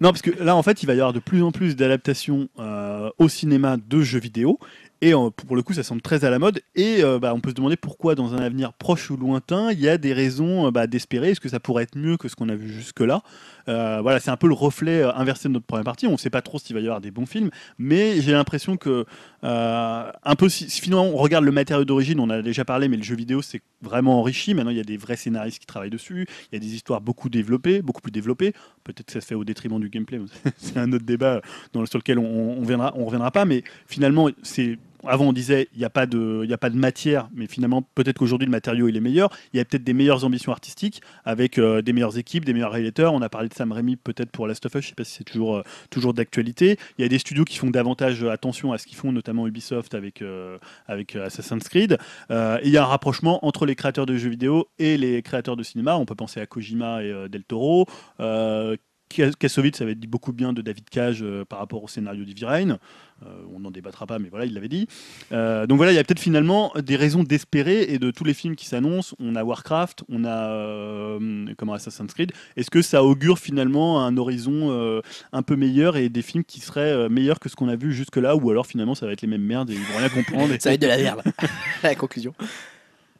non, parce que là, en fait, il va y avoir de plus en plus d'adaptations euh, au cinéma de jeux vidéo. Et euh, pour le coup, ça semble très à la mode. Et euh, bah, on peut se demander pourquoi, dans un avenir proche ou lointain, il y a des raisons euh, bah, d'espérer. Est-ce que ça pourrait être mieux que ce qu'on a vu jusque-là ? Euh, voilà, c'est un peu le reflet euh, inversé de notre première partie. On ne sait pas trop s'il va y avoir des bons films, mais j'ai l'impression que euh, un peu si, si finalement on regarde le matériau d'origine, on en a déjà parlé, mais le jeu vidéo c'est vraiment enrichi. Maintenant, il y a des vrais scénaristes qui travaillent dessus. Il y a des histoires beaucoup développées, beaucoup plus développées. Peut-être que ça se fait au détriment du gameplay. C'est un autre débat dans, sur lequel on ne on reviendra pas. Mais finalement, c'est avant on disait il n'y a pas de, il y a pas de matière, mais finalement peut-être qu'aujourd'hui le matériau il est meilleur, il y a peut-être des meilleures ambitions artistiques avec euh, des meilleures équipes, des meilleurs réalisateurs. On a parlé de Sam Raimi peut-être pour Last of Us, je ne sais pas si c'est toujours, euh, toujours d'actualité. Il y a des studios qui font davantage attention à ce qu'ils font, notamment Ubisoft avec, euh, avec Assassin's Creed. Euh, et il y a un rapprochement entre les créateurs de jeux vidéo et les créateurs de cinéma. On peut penser à Kojima et euh, Del Toro. Euh, Kassovitz, ça avait dit beaucoup bien de David Cage euh, par rapport au scénario d'Heavy Rain. Euh, on n'en débattra pas, mais voilà, il l'avait dit. Euh, donc voilà, il y a peut-être finalement des raisons d'espérer, et de tous les films qui s'annoncent, on a Warcraft, on a euh, comment, Assassin's Creed. Est-ce que ça augure finalement un horizon euh, un peu meilleur et des films qui seraient euh, meilleurs que ce qu'on a vu jusque-là, ou alors finalement ça va être les mêmes merdes et ils vont rien comprendre et... Ça va être de la merde, la conclusion.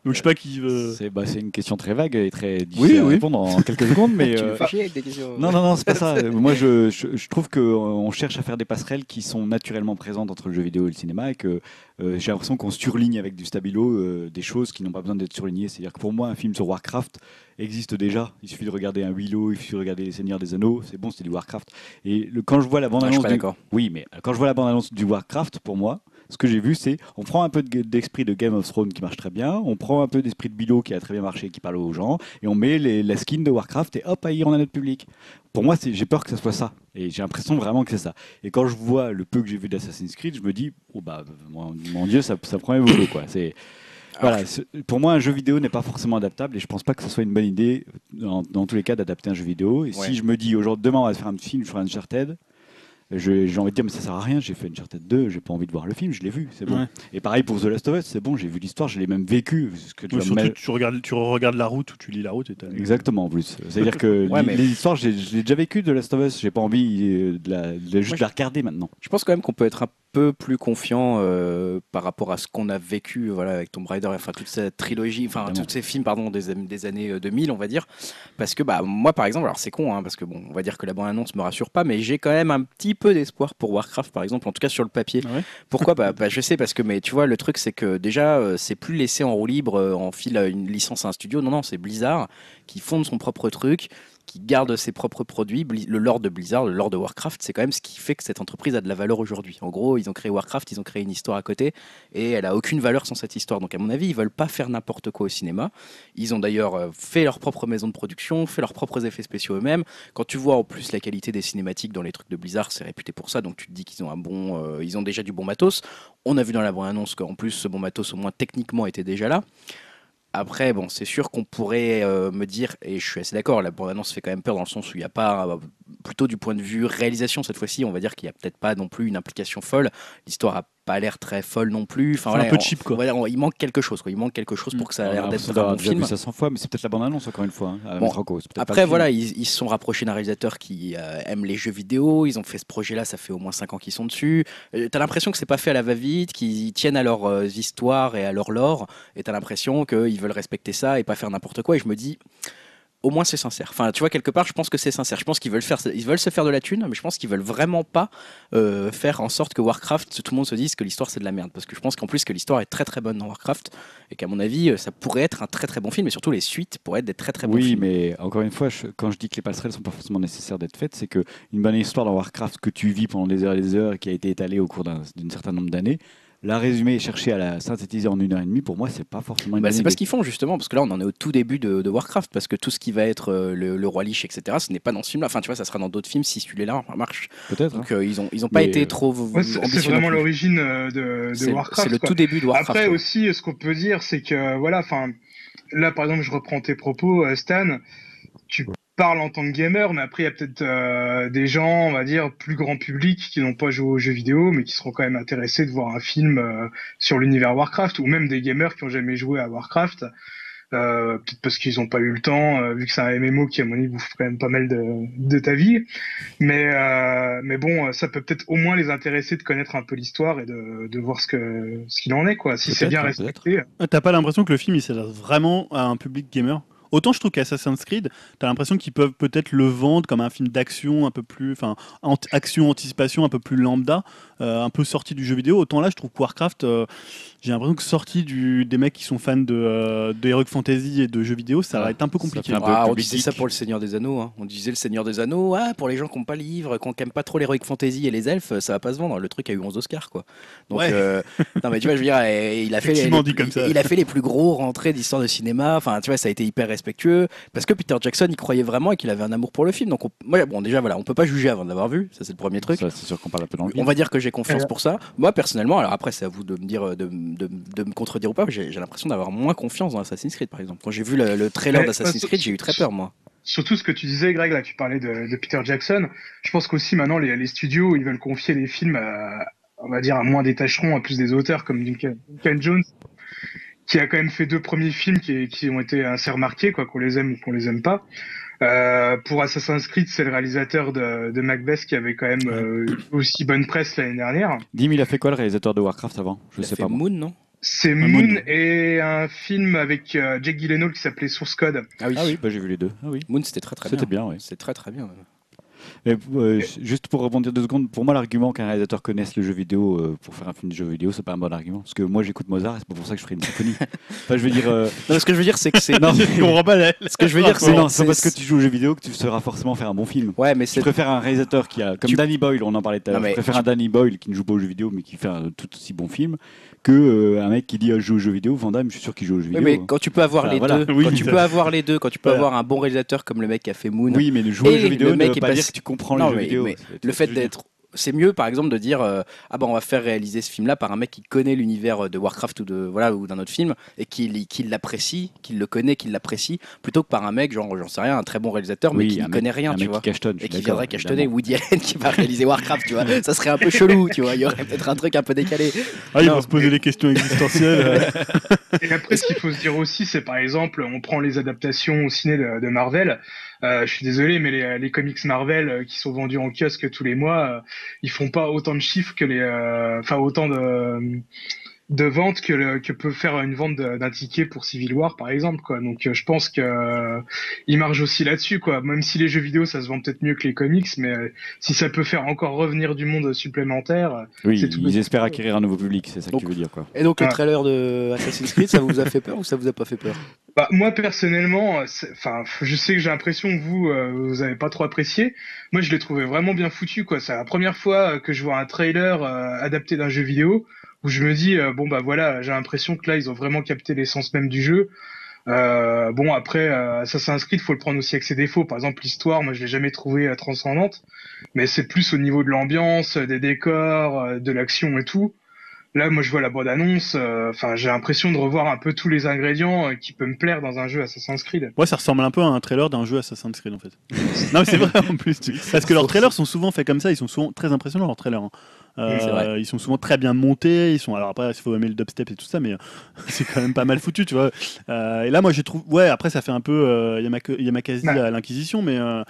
Donc je sais pas qui veut... c'est, bah, c'est une question très vague et très difficile oui, à oui. répondre en quelques secondes, mais tu euh... fais chier avec des questions. Non non non, c'est pas ça. Moi je, je je trouve que on cherche à faire des passerelles qui sont naturellement présentes entre le jeu vidéo et le cinéma, et que euh, j'ai l'impression qu'on surligne avec du stabilo euh, des choses qui n'ont pas besoin d'être surlignées. C'est-à-dire que pour moi un film sur Warcraft existe déjà. Il suffit de regarder un Willow, il suffit de regarder Les Seigneurs des Anneaux, c'est bon, c'est du Warcraft. Et le, quand je vois la bande annonce, ah, du... oui mais quand je vois la bande annonce du Warcraft, pour moi ce que j'ai vu, c'est on prend un peu d'esprit de Game of Thrones qui marche très bien, on prend un peu d'esprit de Billo qui a très bien marché, qui parle aux gens, et on met les, la skin de Warcraft et hop, aïe, on a notre public. Pour moi, c'est, j'ai peur que ça soit ça. Et j'ai l'impression vraiment que c'est ça. Et quand je vois le peu que j'ai vu d'Assassin's Creed, je me dis, oh bah, mon, mon Dieu, ça, ça prend un boulot, quoi. C'est... Voilà, pour moi, un jeu vidéo n'est pas forcément adaptable, et je pense pas que ce soit une bonne idée, dans, dans tous les cas, d'adapter un jeu vidéo. Et ouais. si je me dis, aujourd'hui, demain, on va se faire un film, je ferai Uncharted. Je, j'ai envie de dire mais ça sert à rien, j'ai fait Uncharted deux, j'ai pas envie de voir le film, je l'ai vu, c'est bon. Ouais. Et pareil pour The Last of Us, c'est bon, j'ai vu l'histoire, je l'ai même vécu. Que tu, oui, surtout, mal... tu regardes, tu regardes la route ou tu lis la route et t'as... Exactement en plus. C'est-à-dire que ouais, mais... les histoires, j'ai, je l'ai déjà vécu de The Last of Us, j'ai pas envie de, la, de juste ouais, la regarder maintenant. Je pense quand même qu'on peut être un peu plus confiant euh, par rapport à ce qu'on a vécu, voilà, avec Tomb Raider, enfin toute cette trilogie, enfin tous ces films pardon des, des années deux mille on va dire, parce que bah moi par exemple, alors c'est con hein, parce que bon on va dire que la bande annonce me rassure pas, mais j'ai quand même un petit peu d'espoir pour Warcraft par exemple, en tout cas sur le papier. Ouais. Pourquoi bah, bah je sais parce que, mais tu vois le truc c'est que déjà euh, c'est plus laissé en roue libre, euh, en file une licence à un studio, non non c'est Blizzard qui fonde son propre truc, qui garde ses propres produits. Le lore de Blizzard, le lore de Warcraft, c'est quand même ce qui fait que cette entreprise a de la valeur aujourd'hui. En gros, ils ont créé Warcraft, ils ont créé une histoire à côté, et elle a aucune valeur sans cette histoire. Donc à mon avis, ils veulent pas faire n'importe quoi au cinéma. Ils ont d'ailleurs fait leur propre maison de production, fait leurs propres effets spéciaux eux-mêmes. Quand tu vois en plus la qualité des cinématiques dans les trucs de Blizzard, c'est réputé pour ça, donc tu te dis qu'ils ont un bon, euh, ils ont déjà du bon matos. On a vu dans la bande-annonce qu'en plus ce bon matos au moins techniquement était déjà là. Après, bon, c'est sûr qu'on pourrait euh, me dire, et je suis assez d'accord, la bande-annonce fait quand même peur dans le sens où il n'y a pas, euh, plutôt du point de vue réalisation cette fois-ci, on va dire qu'il n'y a peut-être pas non plus une implication folle. L'histoire a pas l'air très folle non plus. Enfin, c'est voilà, un peu on, cheap, quoi. Voilà, on, il manque quelque chose, quoi. Il manque quelque chose pour que ça a l'air d'être ça, un bon film. Ça cent fois, mais c'est peut-être la bande-annonce encore une fois. Hein, à bon, mettre en cause. Après, voilà, ils, ils se sont rapprochés d'un réalisateur qui euh, aime les jeux vidéo. Ils ont fait ce projet-là, ça fait au moins cinq ans qu'ils sont dessus. Euh, t'as l'impression que c'est pas fait à la va-vite, qu'ils tiennent à leurs euh, histoires et à leur lore. Et t'as l'impression qu'ils veulent respecter ça et pas faire n'importe quoi. Et je me dis. au moins c'est sincère. Enfin, tu vois, quelque part, je pense que c'est sincère. Je pense qu'ils veulent faire, ils veulent se faire de la thune, mais je pense qu'ils veulent vraiment pas euh, faire en sorte que Warcraft, tout le monde se dise que l'histoire c'est de la merde, parce que je pense qu'en plus que l'histoire est très très bonne dans Warcraft et qu'à mon avis, ça pourrait être un très très bon film, et surtout les suites pourraient être des très très bons oui, films. Oui, mais encore une fois, je, quand je dis que les passerelles sont pas forcément nécessaires d'être faites, c'est que une bonne histoire dans Warcraft que tu vis pendant des heures et des heures et qui a été étalée au cours d'un certain nombre d'années. La résumer et chercher à la synthétiser en une heure et demie, pour moi, c'est pas forcément une bah, bonne idée. C'est pas ce qu'ils font, justement, parce que là, on en est au tout début de, de Warcraft, parce que tout ce qui va être euh, le, le Roi Lich, et cetera, ce n'est pas dans ce film-là. Enfin, tu vois, ça sera dans d'autres films si celui-là marche. Peut-être. Donc, hein. euh, ils n'ont ils ont pas Mais, été euh... trop ouais, ambitieux. C'est vraiment l'origine de, de Warcraft. C'est le quoi. tout début de Warcraft. Après, ouais. aussi, ce qu'on peut dire, c'est que, voilà, enfin, là, par exemple, je reprends tes propos, euh, Stan. Tu parles en tant que gamer, mais après il y a peut-être euh, des gens, on va dire, plus grand public qui n'ont pas joué aux jeux vidéo, mais qui seront quand même intéressés de voir un film euh, sur l'univers Warcraft, ou même des gamers qui n'ont jamais joué à Warcraft, euh, peut-être parce qu'ils n'ont pas eu le temps, euh, vu que c'est un M M O qui, à mon avis, bouffe quand même pas mal de, de ta vie. Mais, euh, mais bon, ça peut peut-être au moins les intéresser de connaître un peu l'histoire et de, de voir ce que, ce qu'il en est, quoi, si c'est bien respecté. T'as pas l'impression que le film il s'adresse vraiment à un public gamer ? Autant je trouve qu'Assassin's Creed, t'as l'impression qu'ils peuvent peut-être le vendre comme un film d'action un peu plus, enfin, ant- action, anticipation un peu plus lambda, euh, un peu sorti du jeu vidéo. Autant là, je trouve que Warcraft, euh, j'ai l'impression que sorti du, des mecs qui sont fans de, euh, de Heroic Fantasy et de jeux vidéo, ça ouais. va être un peu compliqué. Un peu ah, on disait ça pour le Seigneur des Anneaux, hein. On disait le Seigneur des Anneaux, ah, pour les gens qui n'ont pas le livre, qui n'aiment pas trop l'Heroic Fantasy et les elfes, ça va pas se vendre. Le truc a eu onze Oscars, quoi. Donc, ouais. euh, non, mais tu vois, je veux dire, il a fait, les, les, comme ça. Il, il a fait les plus gros rentrées d'histoire de cinéma. Enfin, tu vois, ça a été hyper respecté. Respectueux, parce que Peter Jackson y croyait vraiment et qu'il avait un amour pour le film. Donc, on... ouais, bon, déjà, voilà, on peut pas juger avant de l'avoir vu. Ça, c'est le premier truc. Ça, c'est sûr qu'on parle un peu dans le On va dire que j'ai confiance pour ça. Moi, personnellement, alors après, c'est à vous de me dire, de, de, de me contredire ou pas, mais j'ai, j'ai l'impression d'avoir moins confiance dans Assassin's Creed, par exemple. Quand j'ai vu le, le trailer mais, d'Assassin's Creed, j'ai eu très peur, moi. Surtout ce que tu disais, Greg, là, tu parlais de, de Peter Jackson. Je pense qu'aussi, maintenant, les, les studios, ils veulent confier les films, à, on va dire, à moins des tâcherons, à plus des auteurs comme Duncan, Duncan Jones, qui a quand même fait deux premiers films qui, qui ont été assez remarqués, quoi, qu'on les aime ou qu'on les aime pas. Euh, pour Assassin's Creed, c'est le réalisateur de, de Macbeth qui avait quand même euh, aussi bonne presse l'année dernière. Dim, il a fait quoi, le réalisateur de Warcraft avant ? Je il sais a fait pas. Moon, non ? C'est Moon, Moon et un film avec euh, Jake Gyllenhaal qui s'appelait Source Code. Ah oui, ah oui. Bah, j'ai vu les deux. Ah oui. Moon, c'était très très c'était bien. C'était bien, oui. C'était très très bien. Ouais. Mais, euh, juste pour rebondir deux secondes, pour moi l'argument qu'un réalisateur connaisse le jeu vidéo euh, pour faire un film de jeu vidéo, c'est pas un bon argument, parce que moi j'écoute Mozart et c'est pas pour ça que je ferai une symphonie. Enfin, je veux dire, euh... non, ce que je veux dire c'est que c'est non, mais... je comprends pas la... ce que je veux dire c'est non, c'est parce que tu joues au jeu vidéo que tu sauras forcément faire un bon film. Ouais, mais c'est... je préfère un réalisateur qui a comme tu... Danny Boyle, on en parlait tout à l'heure, je préfère tu... un Danny Boyle qui ne joue pas au jeu vidéo mais qui fait un tout aussi bon film que euh, un mec qui dit ah, je joue au jeu vidéo. Van Damme, je suis sûr qu'il joue au jeu vidéo. Oui, mais quand tu peux avoir enfin, les voilà. deux, oui, quand tu peux avoir les deux, quand tu peux voilà. avoir un bon réalisateur comme le mec qui a fait Moon. Oui, mais le joueur de jeu vidéo ne peut pas dire que tu comprends le jeu vidéo. Le fait d'être c'est mieux, par exemple, de dire euh, ah ben on va faire réaliser ce film-là par un mec qui connaît l'univers de Warcraft ou de voilà ou d'un autre film et qui qui l'apprécie, qui le connaît, qui l'apprécie, plutôt que par un mec genre j'en sais rien, un très bon réalisateur mais oui, qui ne connaît rien, tu vois, et qui viendrait cachetonner Woody Allen qui va réaliser Warcraft, tu vois, ça serait un peu chelou, tu vois, il y aurait peut-être un truc un peu décalé. Ah, ils vont se poser des questions existentielles. Et après, ce qu'il faut se dire aussi, c'est par exemple, on prend les adaptations au ciné de, de Marvel. Euh, je suis désolé, mais les, les comics Marvel euh, qui sont vendus en kiosque tous les mois, euh, ils font pas autant de chiffres que les, enfin euh, autant de de ventes que le, que peut faire une vente de, d'un ticket pour Civil War, par exemple, quoi. Donc euh, je pense que euh, ils marchent aussi là-dessus, quoi. Même si les jeux vidéo ça se vend peut-être mieux que les comics, mais euh, si ça peut faire encore revenir du monde supplémentaire, oui, c'est tout. Ils espèrent acquérir un nouveau public, c'est ça donc, que tu veux dire, quoi. Et donc ah. le trailer de Assassin's Creed, ça vous a fait peur ou ça vous a pas fait peur? Bah, moi personnellement, enfin, je sais que j'ai l'impression que vous, euh, vous avez pas trop apprécié. Moi, je l'ai trouvé vraiment bien foutu, quoi. C'est la première fois que je vois un trailer euh, adapté d'un jeu vidéo où je me dis euh, bon bah voilà, j'ai l'impression que là ils ont vraiment capté l'essence même du jeu. Euh, bon après, euh, Assassin's Creed, faut le prendre aussi avec ses défauts. Par exemple, l'histoire, moi je l'ai jamais trouvée euh, transcendante, mais c'est plus au niveau de l'ambiance, des décors, euh, de l'action et tout. Là, moi, je vois la bande-annonce. Enfin, euh, j'ai l'impression de revoir un peu tous les ingrédients euh, qui peuvent me plaire dans un jeu Assassin's Creed. Ouais, ça ressemble un peu à un trailer d'un jeu Assassin's Creed, en fait. Non, mais c'est vrai en plus. Parce que leurs trailers sont souvent faits comme ça. Ils sont souvent très impressionnants, leurs trailers. Hein. Euh, ils sont souvent très bien montés, ils sont, alors après il faut aimer le dubstep et tout ça, mais c'est quand même pas mal foutu, tu vois. Euh, et là moi je trouve, ouais, après ça fait un peu euh, Yamakasi ouais. à l'Inquisition, mais euh,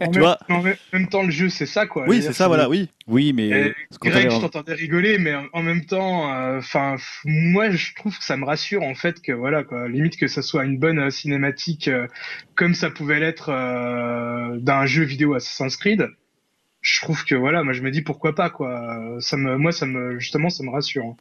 en, tu même, vois... en même temps le jeu c'est ça quoi. Oui c'est ça, voilà, oui. Oui mais Greg, je t'entendais rigoler, mais en même temps, enfin euh, moi je trouve que ça me rassure en fait que voilà quoi, limite que ça soit une bonne euh, cinématique euh, comme ça pouvait l'être euh, d'un jeu vidéo Assassin's Creed. Je trouve que voilà, moi je me dis pourquoi pas quoi. Ça me, moi ça me, justement ça me rassure.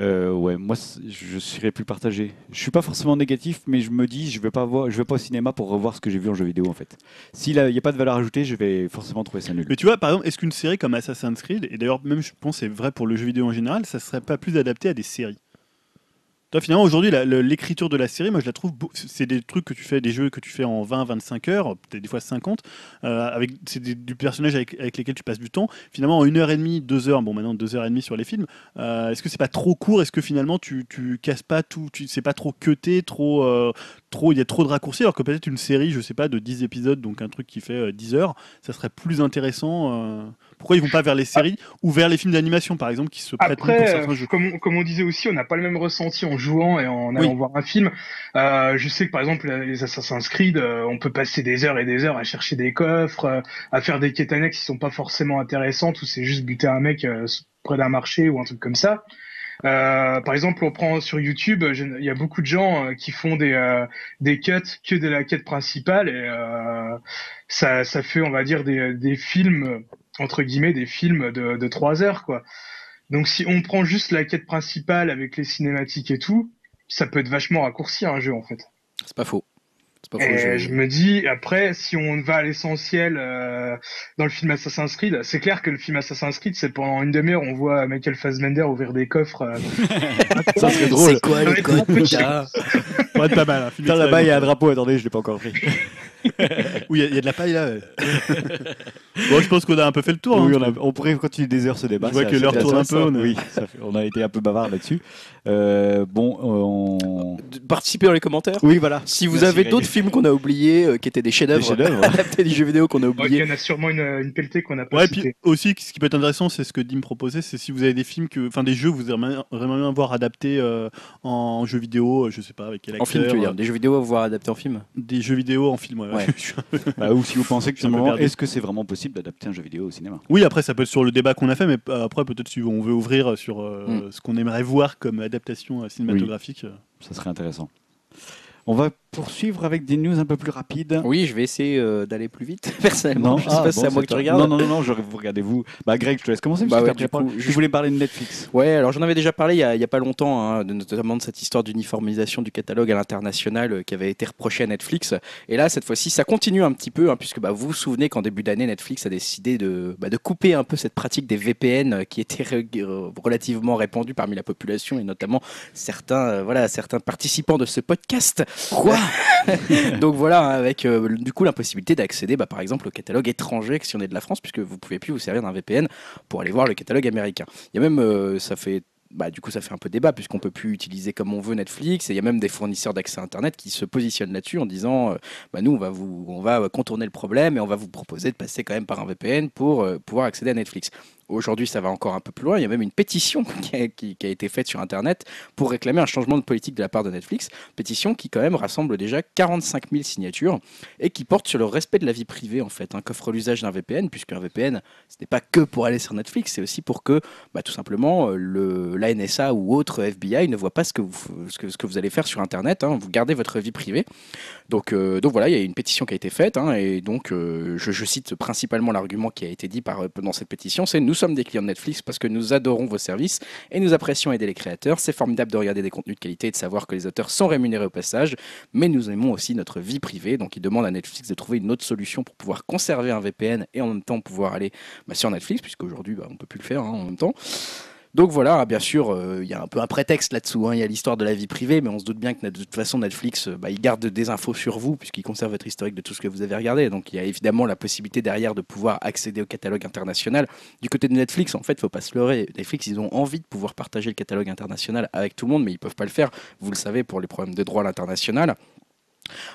Euh, ouais, moi je serais plus partagé. Je suis pas forcément négatif, mais je me dis je vais pas voir, je vais pas au cinéma pour revoir ce que j'ai vu en jeu vidéo en fait. S'il y a pas de valeur ajoutée, je vais forcément trouver ça nul. Mais tu vois, par exemple, est-ce qu'une série comme Assassin's Creed, et d'ailleurs même je pense que c'est vrai pour le jeu vidéo en général, ça serait pas plus adapté à des séries? Toi, finalement, aujourd'hui, la, le, l'écriture de la série, moi, je la trouve... Beau, c'est des trucs que tu fais, des jeux que tu fais en vingt, vingt-cinq heures, peut-être des fois cinquante, euh, avec, c'est des, du personnage avec, avec lesquels tu passes du temps. Finalement, en une heure et demie, deux heures, bon, maintenant, deux heures et demie sur les films, euh, est-ce que c'est pas trop court ? Est-ce que, finalement, tu, tu casses pas tout, tu, c'est pas trop cuté, trop... Euh, trop, il y a trop de raccourcis, alors que peut-être une série, je sais pas, de dix épisodes, donc un truc qui fait euh, dix heures, ça serait plus intéressant... Euh... Pourquoi ils vont pas vers les séries ah. ou vers les films d'animation, par exemple, qui se prêtent pour certains jeux ? Comme, comme on disait aussi, on n'a pas le même ressenti en jouant et en allant oui. voir un film. Euh, je sais que, par exemple, les Assassin's Creed, euh, on peut passer des heures et des heures à chercher des coffres, euh, à faire des quêtes annexes qui sont pas forcément intéressantes, ou c'est juste buter un mec euh, près d'un marché ou un truc comme ça. Euh, par exemple, on prend sur YouTube, il y a beaucoup de gens euh, qui font des euh, des cuts que de la quête principale, et euh, ça ça fait, on va dire, des des films entre guillemets, des films de de trois heures quoi. Donc si on prend juste la quête principale avec les cinématiques et tout, ça peut être vachement raccourci un jeu en fait. C'est pas faux. Et je me dis, après, si on va à l'essentiel euh, dans le film Assassin's Creed, c'est clair que le film Assassin's Creed, c'est pendant une demi-heure, on voit Michael Fassbender ouvrir des coffres. Euh... Ça serait drôle. C'est quoi le code putain. Ouais, pas mal. Hein, là, là-bas, il y a un drapeau. Attendez, je l'ai pas encore pris. Oui, il y, y a de la paille là. Ouais. Bon, je pense qu'on a un peu fait le tour. Oui, hein, on, a, on pourrait continuer des heures ce débat. Je vois que l'heure tourne un peu. On a, oui, ça fait, on a été un peu bavard là-dessus. Euh, bon, on... Participez dans les commentaires. Oui, voilà. Si vous Merci avez d'autres films qu'on a oubliés, euh, qui étaient des chefs-d'œuvre, des adaptés des jeux vidéo qu'on a oubliés. Il y en a sûrement une, une pelletée qu'on a pas ouais, citée. Puis aussi, ce qui peut être intéressant, c'est ce que Dim proposait, c'est si vous avez des films, que, enfin des jeux, vous aimeriez bien voir adaptés euh, en jeux vidéo, je sais pas avec quel acteur. En film, tu veux dire. Des jeux vidéo à voir adaptés en film. Des jeux vidéo en film. Ouais. Ouais. Bah, ou si vous pensez que finalement, est-ce que c'est vraiment possible d'adapter un jeu vidéo au cinéma ? Oui, après ça peut être sur le débat qu'on a fait, mais après peut-être si on veut ouvrir sur euh, mm. ce qu'on aimerait voir comme adaptation cinématographique. Oui. Ça serait intéressant. On va poursuivre avec des news un peu plus rapides. Oui, je vais essayer euh, d'aller plus vite, personnellement. Non, je ne sais ah, pas si bon, c'est à moi que tu regardes. Non, non, non, non je, vous regardez-vous. Bah, Greg, je te laisse commencer. Bah ouais, je, coup, je voulais parler de Netflix. Ouais, alors j'en avais déjà parlé il n'y a, a pas longtemps, hein, de, notamment de cette histoire d'uniformisation du catalogue à l'international euh, qui avait été reprochée à Netflix. Et là, cette fois-ci, ça continue un petit peu, hein, puisque bah, vous vous souvenez qu'en début d'année, Netflix a décidé de, bah, de couper un peu cette pratique des V P N qui était re- relativement répandue parmi la population, et notamment certains, euh, voilà, certains participants de ce podcast. Quoi ? Donc voilà, avec euh, du coup l'impossibilité d'accéder bah, par exemple au catalogue étranger si on est de la France, puisque vous ne pouvez plus vous servir d'un V P N pour aller voir le catalogue américain. Il y a même, euh, ça fait... Bah, du coup, ça fait un peu débat puisqu'on ne peut plus utiliser comme on veut Netflix, et il y a même des fournisseurs d'accès à Internet qui se positionnent là-dessus en disant euh, bah, nous, on va, vous, on va contourner le problème et on va vous proposer de passer quand même par un V P N pour euh, pouvoir accéder à Netflix. Aujourd'hui, ça va encore un peu plus loin. Il y a même une pétition qui a, qui, qui a été faite sur Internet pour réclamer un changement de politique de la part de Netflix. Pétition qui, quand même, rassemble déjà quarante-cinq mille signatures et qui porte sur le respect de la vie privée, en fait, hein, qu'offre l'usage d'un V P N, puisqu'un V P N, ce n'est pas que pour aller sur Netflix, c'est aussi pour que, bah, tout simplement, le... la N S A ou autre F B I ne voit pas ce que vous, ce que, ce que vous allez faire sur Internet, hein, vous gardez votre vie privée. Donc, euh, donc voilà, il y a une pétition qui a été faite, hein, et donc euh, je, je cite principalement l'argument qui a été dit par, dans cette pétition, c'est « Nous sommes des clients de Netflix parce que nous adorons vos services et nous apprécions aider les créateurs. C'est formidable de regarder des contenus de qualité et de savoir que les auteurs sont rémunérés au passage, mais nous aimons aussi notre vie privée. » Donc ils demandent à Netflix de trouver une autre solution pour pouvoir conserver un V P N et en même temps pouvoir aller bah, sur Netflix, puisqu'aujourd'hui bah, on ne peut plus le faire hein, en même temps. Donc voilà, bien sûr, il euh, y a un peu un prétexte là-dessous, hein. Il y a l'histoire de la vie privée, mais on se doute bien que de toute façon, Netflix, euh, bah, il garde des infos sur vous, puisqu'il conserve votre historique de tout ce que vous avez regardé. Donc il y a évidemment la possibilité derrière de pouvoir accéder au catalogue international. Du côté de Netflix, en fait, il ne faut pas se leurrer. Netflix, ils ont envie de pouvoir partager le catalogue international avec tout le monde, mais ils ne peuvent pas le faire, vous le savez, pour les problèmes de droit à l'international.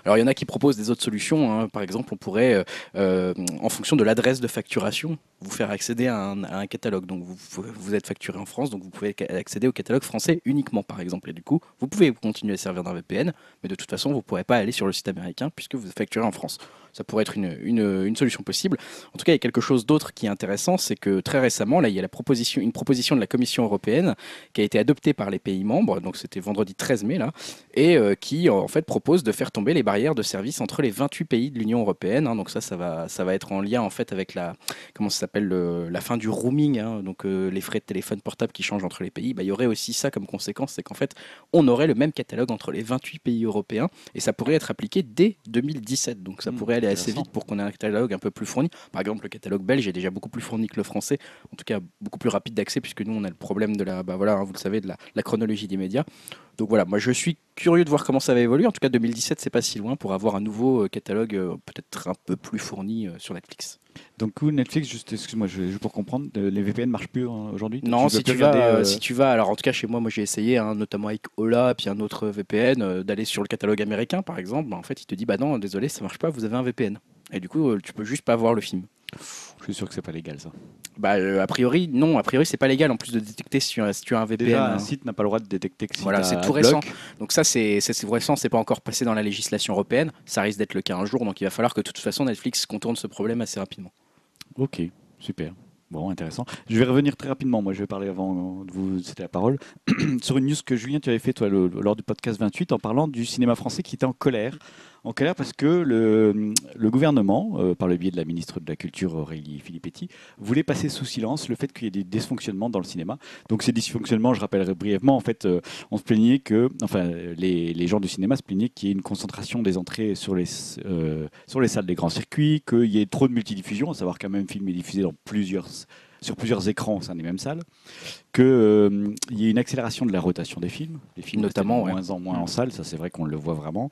Alors il y en a qui proposent des autres solutions, hein. Par exemple on pourrait, euh, en fonction de l'adresse de facturation, vous faire accéder à un, à un catalogue. Donc vous, vous êtes facturé en France, donc vous pouvez accéder au catalogue français uniquement par exemple. Et du coup, vous pouvez continuer à servir d'un V P N, mais de toute façon vous ne pourrez pas aller sur le site américain puisque vous êtes facturé en France. Ça pourrait être une, une, une solution possible. En tout cas, il y a quelque chose d'autre qui est intéressant, c'est que très récemment, là, il y a la proposition, une proposition de la Commission européenne qui a été adoptée par les pays membres, donc c'était vendredi treize mai, là, et euh, qui en fait propose de faire tomber les barrières de service entre les vingt-huit pays de l'Union européenne. Hein, donc ça, ça va, ça va être en lien en fait avec la, comment ça s'appelle, le, la fin du roaming, hein, donc euh, les frais de téléphone portable qui changent entre les pays. Bah, il y aurait aussi ça comme conséquence, c'est qu'en fait, on aurait le même catalogue entre les vingt-huit pays européens et ça pourrait être appliqué dès deux mille dix-sept. Donc ça mmh. pourrait aller assez vite pour qu'on ait un catalogue un peu plus fourni. Par exemple, le catalogue belge est déjà beaucoup plus fourni que le français, en tout cas beaucoup plus rapide d'accès, puisque nous on a le problème de la, bah voilà, hein, vous le savez, de la, la chronologie des médias. Donc voilà, moi je suis curieux de voir comment ça va évoluer. En tout cas, deux mille dix-sept, c'est pas si loin pour avoir un nouveau euh, catalogue euh, peut-être un peu plus fourni euh, sur Netflix. Donc Netflix, juste excuse-moi, je, je pour comprendre, les V P N marchent plus hein, aujourd'hui. Non, tu si tu vas, euh, euh... si tu vas, alors en tout cas chez moi, moi j'ai essayé, hein, notamment avec Ola, puis un autre V P N, euh, d'aller sur le catalogue américain par exemple. Bah, en fait, il te dit bah non, désolé, ça marche pas, vous avez un V P N. Et du coup, euh, tu peux juste pas voir le film. Je suis sûr que c'est pas légal ça. Bah euh, a priori non, a priori c'est pas légal en plus de détecter si tu as, si tu as un V P N. Déjà, un hein. site n'a pas le droit de détecter que si voilà, c'est tout récent. Donc ça c'est c'est tout récent, c'est pas encore passé dans la législation européenne, ça risque d'être le cas un jour, donc il va falloir que de toute façon Netflix contourne ce problème assez rapidement. OK, super. Bon, intéressant. Je vais revenir très rapidement. Moi, je vais parler avant de vous céder la parole sur une news que Julien, tu avais fait toi le, lors du podcast vingt-huit en parlant du cinéma français qui était en colère. En colère parce que le, le gouvernement, euh, par le biais de la ministre de la Culture Aurélie Filippetti, voulait passer sous silence le fait qu'il y ait des dysfonctionnements dans le cinéma. Donc ces dysfonctionnements, je rappellerai brièvement, en fait, euh, on se plaignait que, enfin, les, les gens du cinéma se plaignaient qu'il y ait une concentration des entrées sur les, euh, sur les salles des grands circuits, qu'il y ait trop de multidiffusion, à savoir qu'un même film est diffusé dans plusieurs sur plusieurs écrans au sein des mêmes salles, qu'il euh, y ait une accélération de la rotation des films, les films notamment ouais. moins en moins en salle, ça c'est vrai qu'on le voit vraiment,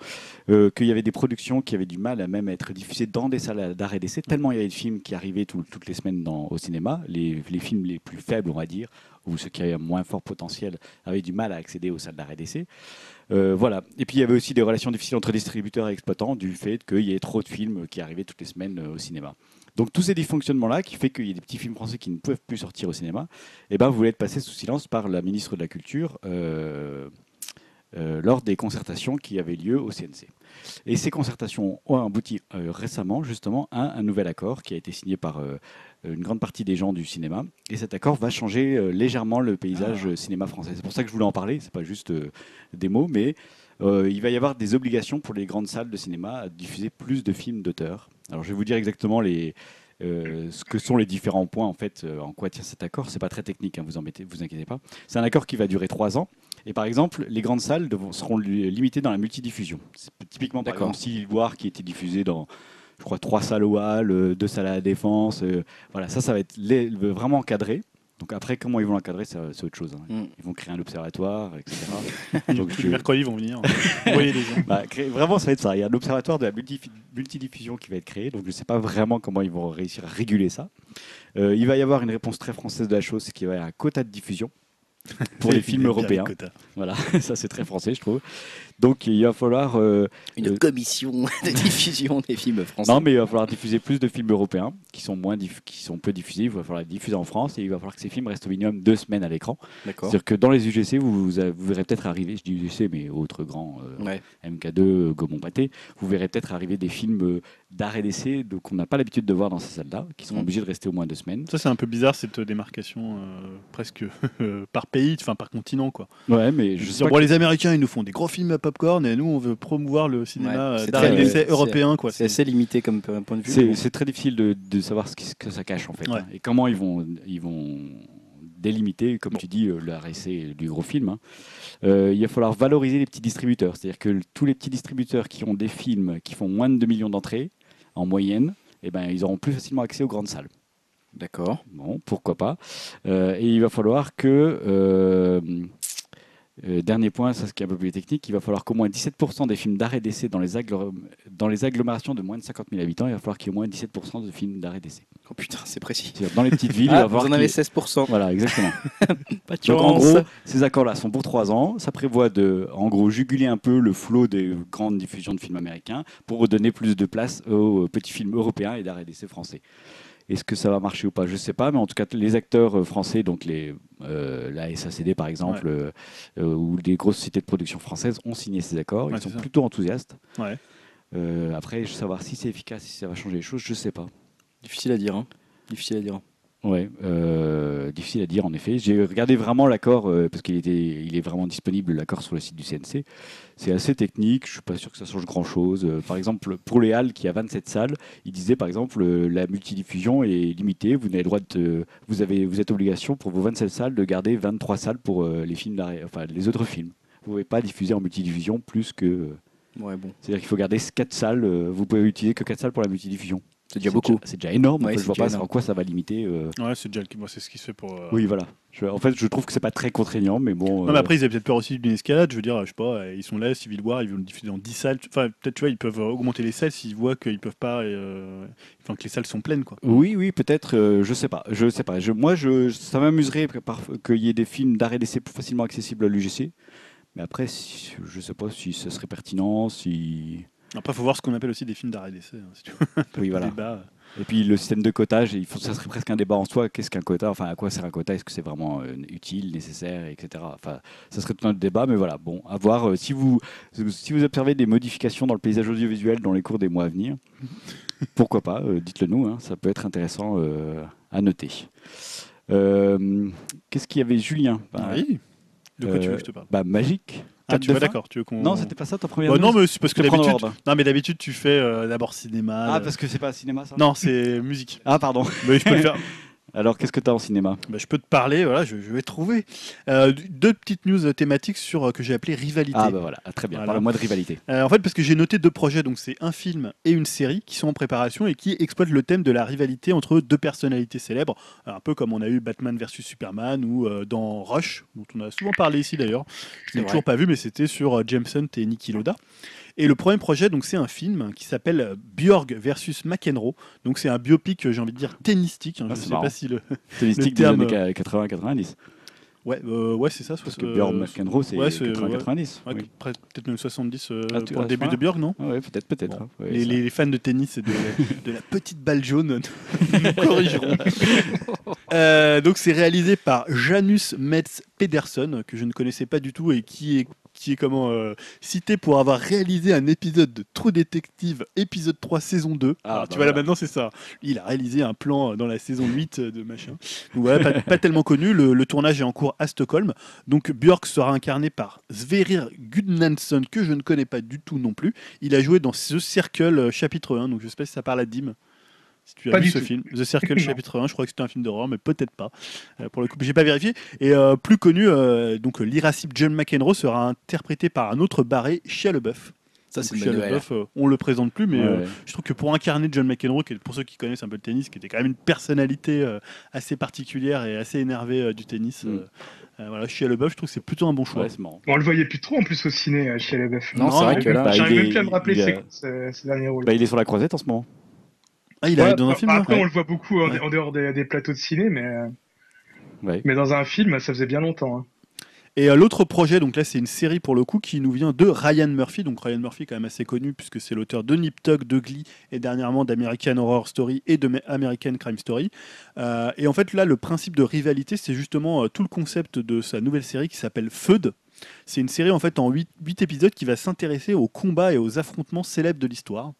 euh, qu'il y avait des productions qui avaient du mal à même être diffusées dans des salles d'arrêt d'essai, tellement il y avait des films qui arrivaient tout, toutes les semaines dans, au cinéma, les, les films les plus faibles on va dire, ou ceux qui avaient un moins fort potentiel avaient du mal à accéder aux salles d'arrêt d'essai. Euh, voilà. Et puis il y avait aussi des relations difficiles entre distributeurs et exploitants du fait qu'il y ait trop de films qui arrivaient toutes les semaines au cinéma. Donc tous ces dysfonctionnements-là, qui fait qu'il y a des petits films français qui ne peuvent plus sortir au cinéma, eh ben, vous voulez être passé sous silence par la ministre de la Culture euh, euh, lors des concertations qui avaient lieu au C N C. Et ces concertations ont abouti euh, récemment justement à un nouvel accord qui a été signé par euh, une grande partie des gens du cinéma. Et cet accord va changer euh, légèrement le paysage ah. cinéma français. C'est pour ça que je voulais en parler, c'est pas juste euh, des mots, mais euh, il va y avoir des obligations pour les grandes salles de cinéma à diffuser plus de films d'auteur. Alors je vais vous dire exactement les, euh, ce que sont les différents points, en fait, euh, en quoi tient cet accord. Ce n'est pas très technique, hein, vous embêtez, vous inquiétez pas. C'est un accord qui va durer trois ans. Et par exemple, les grandes salles devront, seront limitées dans la multidiffusion. C'est typiquement, par exemple, Silver qui était diffusé dans, je crois, trois salles au hall, deux salles à la défense. Euh, voilà, ça, ça va être les, vraiment encadré. Donc après, comment ils vont l'encadrer, c'est autre chose. Hein. Mm. Ils vont créer un observatoire, et cetera. Donc je... mercredi, ils vont venir. Vous voyez les gens. Bah, créer... Vraiment, ça va être ça. Il y a un observatoire de la multi... multidiffusion qui va être créé. Donc je ne sais pas vraiment comment ils vont réussir à réguler ça. Euh, il va y avoir une réponse très française de la chose, c'est qu'il va y avoir un quota de diffusion pour les films européens. Voilà, ça c'est très français, je trouve. Donc il va falloir euh, une euh... commission de diffusion des films français. Non, mais il va falloir diffuser plus de films européens qui sont moins diff... qui sont peu diffusés. Il va falloir les diffuser en France et il va falloir que ces films restent au minimum deux semaines à l'écran. C'est-à-dire que dans les U G C, vous, vous, vous verrez peut-être arriver, je dis U G C, mais autres grands, euh, ouais. M K deux, Gaumont Pathé, vous verrez peut-être arriver des films euh, d'arrêt d'essai qu'on n'a pas l'habitude de voir dans ces salles-là, qui sont mmh. obligés de rester au moins deux semaines. Ça c'est un peu bizarre cette démarcation euh, presque par pays, enfin par continent quoi. Ouais, mais je je sais dire, bon, que... les Américains ils nous font des gros films à popcorn et nous on veut promouvoir le cinéma ouais, d'arrêt d'essai euh, européen quoi. C'est assez limité comme point de vue. C'est, mais... c'est très difficile de, de savoir ce que ça cache en fait ouais. hein, et comment ils vont ils vont délimiter, comme bon. tu dis, euh, l'arrêt d'essai du gros film. Hein. Euh, il va falloir valoriser les petits distributeurs, c'est-à-dire que tous les petits distributeurs qui ont des films qui font moins de deux millions d'entrées en moyenne, eh ben, ils auront plus facilement accès aux grandes salles. D'accord. Bon, pourquoi pas. Euh, et il va falloir que... Euh, euh, dernier point, ça c'est un peu plus technique, il va falloir qu'au moins dix-sept pour cent des films d'arrêt d'essai dans les, agglom- dans les agglomérations de moins de cinquante mille habitants, il va falloir qu'il y ait au moins dix-sept pour cent de films d'arrêt d'essai. Oh putain, c'est précis. Dans les petites villes, ah, il va voir vous en avez seize pour cent. Voilà, exactement. Pas de chance. Donc en gros, ces accords-là sont pour trois ans. Ça prévoit de, en gros, juguler un peu le flot des grandes diffusions de films américains pour donner plus de place aux petits films européens et d'arrêt d'essai français. Est-ce que ça va marcher ou pas? Je ne sais pas, mais en tout cas, les acteurs français, donc les, euh, la S A C D par exemple, ouais. euh, ou des grosses sociétés de production françaises ont signé ces accords. Ils ouais, sont ça. plutôt enthousiastes. Ouais. Euh, après, savoir si c'est efficace, si ça va changer les choses, je ne sais pas. Difficile à dire. Hein. Difficile à dire. Ouais, euh, difficile à dire en effet. J'ai regardé vraiment l'accord euh, parce qu'il était, il est vraiment disponible l'accord sur le site du C N C. C'est assez technique. Je suis pas sûr que ça change grand chose. Euh, par exemple, pour les halles qui a vingt-sept salles, il disait par exemple euh, la multidiffusion est limitée. Vous n'avez droit de, euh, vous avez, vous êtes obligation pour vos vingt-sept salles de garder vingt-trois salles pour euh, les films, enfin les autres films. Vous pouvez pas diffuser en multidiffusion plus que. Euh, ouais bon. C'est-à-dire qu'il faut garder quatre salles. Euh, vous pouvez utiliser que quatre salles pour la multidiffusion. C'est déjà beaucoup. C'est déjà énorme. Ouais, en fait, je vois pas en quoi ça va limiter. Euh... Ouais, c'est déjà moi, c'est ce qui se fait pour. Euh... Oui, voilà. Je, en fait, je trouve que c'est pas très contraignant, mais bon. Non, euh... mais après, ils avaient peut-être peur aussi d'une escalade. Je veux dire, je sais pas. Ils sont là, Civil War, ils vont le diffuser dans dix salles. Enfin, peut-être tu vois, ils peuvent augmenter les salles s'ils voient qu'ils peuvent pas. Euh... Enfin, que les salles sont pleines, quoi. Oui, oui, peut-être. Euh, je sais pas. Je sais pas. Je, moi, je, ça m'amuserait qu'il y ait des films d'arrêt d'essai plus facilement accessibles à l'U G C. Mais après, si, je sais pas si ça serait pertinent, si. Après, il faut voir ce qu'on appelle aussi des films d'arrêt d'essai. Hein, si tu veux. Oui, voilà. Débat. Et puis le système de quotage, il faut, ça serait presque un débat en soi. Qu'est-ce qu'un quota? Enfin, à quoi sert un quota? Est-ce que c'est vraiment euh, utile, nécessaire, et cetera. Enfin, ça serait tout un débat, mais voilà. Bon, à voir. Euh, si vous, si vous observez des modifications dans le paysage audiovisuel dans les cours des mois à venir, pourquoi pas? Euh, dites-le nous. Hein, ça peut être intéressant euh, à noter. Euh, qu'est-ce qu'il y avait, Julien? Bah, oui. De quoi euh, tu veux que je te parle? Bah, magique. Ah, tu vois, d'accord. Tu veux qu'on... Non, c'était pas ça ta première. Bah, non, mais c'est parce que d'habitude. Non, mais d'habitude tu fais euh, d'abord cinéma. Ah, parce que c'est pas cinéma ça. Non, c'est musique. Ah, pardon. Mais je peux le faire. Alors, qu'est-ce que tu as en cinéma? Bah, je peux te parler. Voilà, je, je vais trouver euh, deux petites news thématiques sur euh, que j'ai appelé rivalité. Ah, bah voilà, ah, très bien. Voilà. Parle-moi de rivalité. Euh, en fait, parce que j'ai noté deux projets, donc c'est un film et une série qui sont en préparation et qui exploitent le thème de la rivalité entre deux personnalités célèbres, un peu comme on a eu Batman versus Superman ou euh, dans Rush, dont on a souvent parlé ici d'ailleurs. Je l'ai toujours pas vu, mais c'était sur euh, James Hunt et Niki Lauda. Et le premier projet, donc, c'est un film qui s'appelle Björk versus McEnroe. Donc, c'est un biopic, j'ai envie de dire, tennistique. Hein, ah, je ne sais marrant. pas si le. Tennistique des années quatre-vingts quatre-vingt-dix. Ouais, euh, ouais c'est ça. Parce que euh, Björk McEnroe, c'est ouais, quatre-vingts quatre-vingt-dix. Ouais, ouais, oui. Peut-être même soixante-dix euh, ah, tu, pour ah, le début de Björk, non? Ouais, peut-être, peut-être. Bon. Hein, ouais, les, les fans de tennis et de, de la petite balle jaune nous corrigeront. euh, donc, c'est réalisé par Janus Metz Pedersen, que je ne connaissais pas du tout et qui est. qui est comment, euh, cité pour avoir réalisé un épisode de True Detective, épisode trois, saison deux. Ah, Alors, bah tu vois, voilà. Là, maintenant, c'est ça. Il a réalisé un plan dans la saison huit de machin. Donc, voilà, pas, pas tellement connu. Le, le tournage est en cours à Stockholm. Donc, Björk sera incarné par Sverrir Gudnansson, que je ne connais pas du tout non plus. Il a joué dans The Circle, euh, chapitre un. Donc, je sais pas si ça parle à Dim. Si tu as pas vu ce tout. film, The Circle chapitre un, je crois que c'était un film d'horreur, mais peut-être pas. Euh, pour le coup, j'ai pas vérifié. Et euh, plus connu, euh, donc l'irascible John McEnroe sera interprété par un autre barré, Shia LaBeouf. Ça, c'est Shia LaBeouf, euh, on le présente plus, mais ouais, euh, ouais. je trouve que pour incarner John McEnroe, qui est, pour ceux qui connaissent un peu le tennis, qui était quand même une personnalité euh, assez particulière et assez énervée euh, du tennis. Mm. Euh, Euh, voilà, Shia LaBeouf, je trouve que c'est plutôt un bon choix. Ouais, bon, on le voyait plus trop en plus au ciné, euh, Shia LaBeouf. Non, non c'est vrai que là, j'arrive même plus à me rappeler ses derniers rôles. Il est sur la croisette en ce moment. Ah, il ouais, a dans un film. Après, ouais. on le voit beaucoup en, ouais. en dehors des, des plateaux de ciné, mais ouais. mais dans un film, ça faisait bien longtemps. Hein. Et euh, l'autre projet, donc là, c'est une série pour le coup qui nous vient de Ryan Murphy. Donc Ryan Murphy, quand même assez connu, puisque c'est l'auteur de Nip Tuck, de Glee et dernièrement d'American Horror Story et de American Crime Story. Euh, et en fait, là, le principe de rivalité, c'est justement euh, tout le concept de sa nouvelle série qui s'appelle Feud. C'est une série en fait en huit épisodes qui va s'intéresser aux combats et aux affrontements célèbres de l'histoire.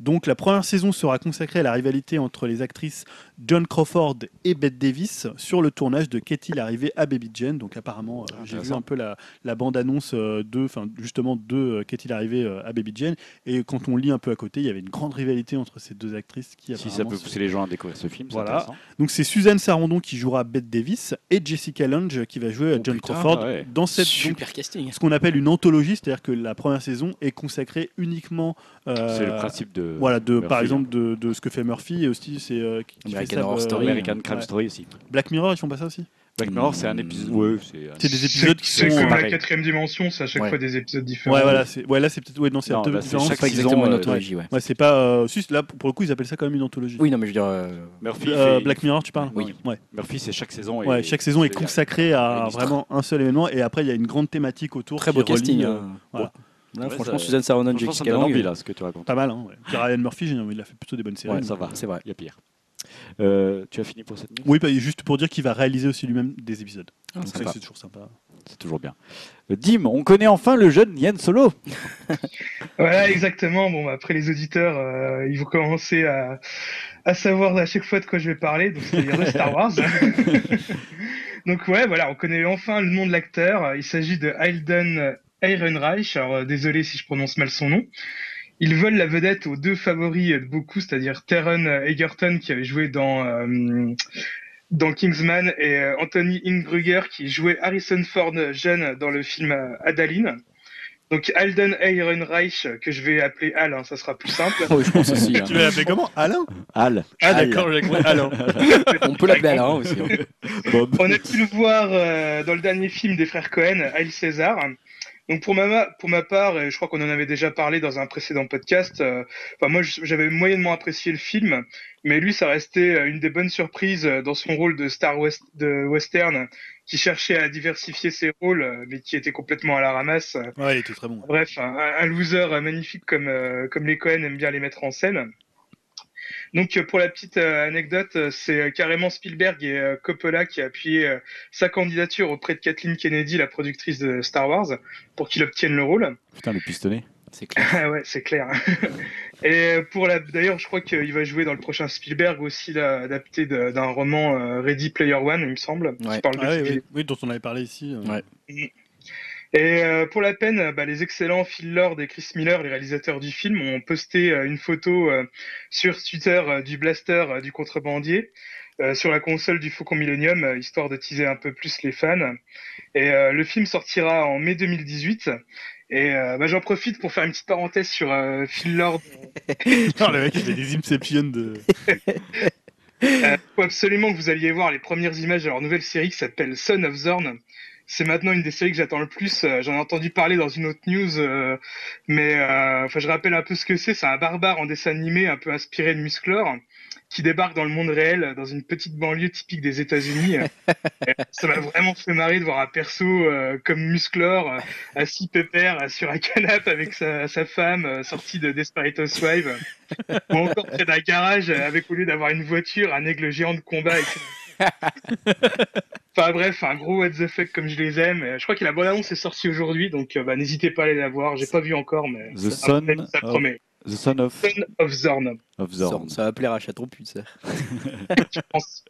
Donc la première saison sera consacrée à la rivalité entre les actrices Joan Crawford et Bette Davis sur le tournage de Qu'est-il arrivé à Baby Jane. Donc apparemment, euh, ah, j'ai vu un peu la, la bande-annonce euh, de, enfin justement de euh, Qu'est-il arrivé euh, à Baby Jane. Et quand on lit un peu à côté, il y avait une grande rivalité entre ces deux actrices qui. Si ça peut pousser les gens à découvrir ce film, voilà. C'est donc c'est Suzanne Sarandon qui jouera Bette Davis et Jessica Lange qui va jouer oh, Joan putain, Crawford bah ouais. dans cette super donc, casting. Ce qu'on appelle une anthologie, c'est-à-dire que la première saison est consacrée uniquement. Euh, c'est le principe de. Voilà, de, par exemple, de, de ce que fait Murphy et aussi c'est euh, American, Horror Story, American Crime ouais. Story aussi. Black Mirror, ils font pas ça aussi? Black Mirror, c'est un épisode. Ouais, c'est, un... c'est des épisodes c'est, qui sont. C'est comme la quatrième dimension, c'est à chaque ouais. fois des épisodes différents. Ouais, voilà, c'est... ouais là c'est peut-être. Ouais, non, c'est non, un peu différent. C'est pas exactement une anthologie, ouais. ouais. ouais c'est pas. Euh... Si, là, pour le coup, ils appellent ça quand même une anthologie. Oui, non, mais je veux dire. Euh... Murphy. Euh, fait... Black Mirror, tu parles ? Oui. Ouais. Murphy, c'est chaque saison. Et... Ouais, chaque saison est consacrée à vraiment un seul événement, et après, il y a une grande thématique autour. Très beau casting. Là, ouais, franchement, ça, Suzanne Sarandon, Jessica Lange, envie là, ce que tu racontes. Pas mal, hein. Ouais. Ryan Murphy, j'ai envie, il a fait plutôt des bonnes séries. Ouais, ça va, c'est vrai. Il y a pire. Euh, tu as fini pour cette news ? Oui, bah, juste pour dire qu'il va réaliser aussi lui-même des épisodes. Ah, donc c'est, c'est toujours sympa. C'est toujours bien. Dim, on connaît enfin le jeune Yann Solo. Voilà, exactement. Bon, bah, après les auditeurs, euh, ils vont commencer à, à savoir à chaque fois de quoi je vais parler. Donc c'est les Star Wars. Donc ouais, voilà, on connaît enfin le nom de l'acteur. Il s'agit de Alden Ehrenreich, alors euh, désolé si je prononce mal son nom. Ils veulent la vedette aux deux favoris de beaucoup, c'est-à-dire Taron Egerton qui avait joué dans, euh, dans Kingsman et euh, Anthony Ingruger qui jouait Harrison Ford jeune dans le film euh, Adaline. Donc Alden Ehrenreich, que je vais appeler Al, hein, ça sera plus simple. Oh, je pense aussi, hein. Tu l'as appelé comment, Alain ? Al. Ah d'accord, j'ai compris. Alain. On peut l'appeler Alain aussi. Bob. On a pu le voir euh, dans le dernier film des frères Cohen, Hail César. Donc pour ma, pour ma part, et je crois qu'on en avait déjà parlé dans un précédent podcast, euh, enfin moi j'avais moyennement apprécié le film, mais lui ça restait une des bonnes surprises dans son rôle de star west, de western qui cherchait à diversifier ses rôles mais qui était complètement à la ramasse. Ouais, il était très bon. Bref, un, un loser magnifique comme, euh, comme les Coen aiment bien les mettre en scène. Donc pour la petite anecdote, c'est carrément Spielberg et Coppola qui a appuyé sa candidature auprès de Kathleen Kennedy, la productrice de Star Wars, pour qu'il obtienne le rôle. Putain, le pistonné, c'est clair. Ouais, c'est clair. Et pour la, d'ailleurs, je crois qu'il va jouer dans le prochain Spielberg aussi, là, adapté de, d'un roman Ready Player One, il me semble. Ouais. Qui parle ah, de oui, oui. oui, dont on avait parlé ici. Ouais. Et... Et euh, pour la peine, bah, les excellents Phil Lord et Chris Miller, les réalisateurs du film, ont posté euh, une photo euh, sur Twitter euh, du blaster euh, du contrebandier euh, sur la console du Faucon Millenium, euh, histoire de teaser un peu plus les fans. Et euh, le film sortira en mai deux mille dix-huit. Et euh, bah, j'en profite pour faire une petite parenthèse sur euh, Phil Lord. Non, le mec, il fait des Inception de... euh, faut absolument que vous alliez voir les premières images de leur nouvelle série qui s'appelle Son of Zorn. C'est maintenant une des séries que j'attends le plus. Euh, j'en ai entendu parler dans une autre news, euh, mais euh, enfin, je rappelle un peu ce que c'est. C'est un barbare en dessin animé un peu inspiré de Musclor qui débarque dans le monde réel, dans une petite banlieue typique des États-Unis. Ça m'a vraiment fait marrer de voir un perso euh, comme Musclor, euh, assis pépère sur un canapé avec sa, sa femme, euh, sortie de Desperate Housewives, ou encore près d'un garage, avec au lieu d'avoir une voiture, un aigle géant de combat. Et... Enfin bref, un gros what the fuck comme je les aime. Je crois que la bonne annonce est sortie aujourd'hui, donc bah, n'hésitez pas à aller la voir. J'ai pas vu encore, mais The ça, son ça of... promet. The Son of, son of Zorn. Of Zorn. Zorn. Ça va plaire à Chaton Pulsar. Je pense.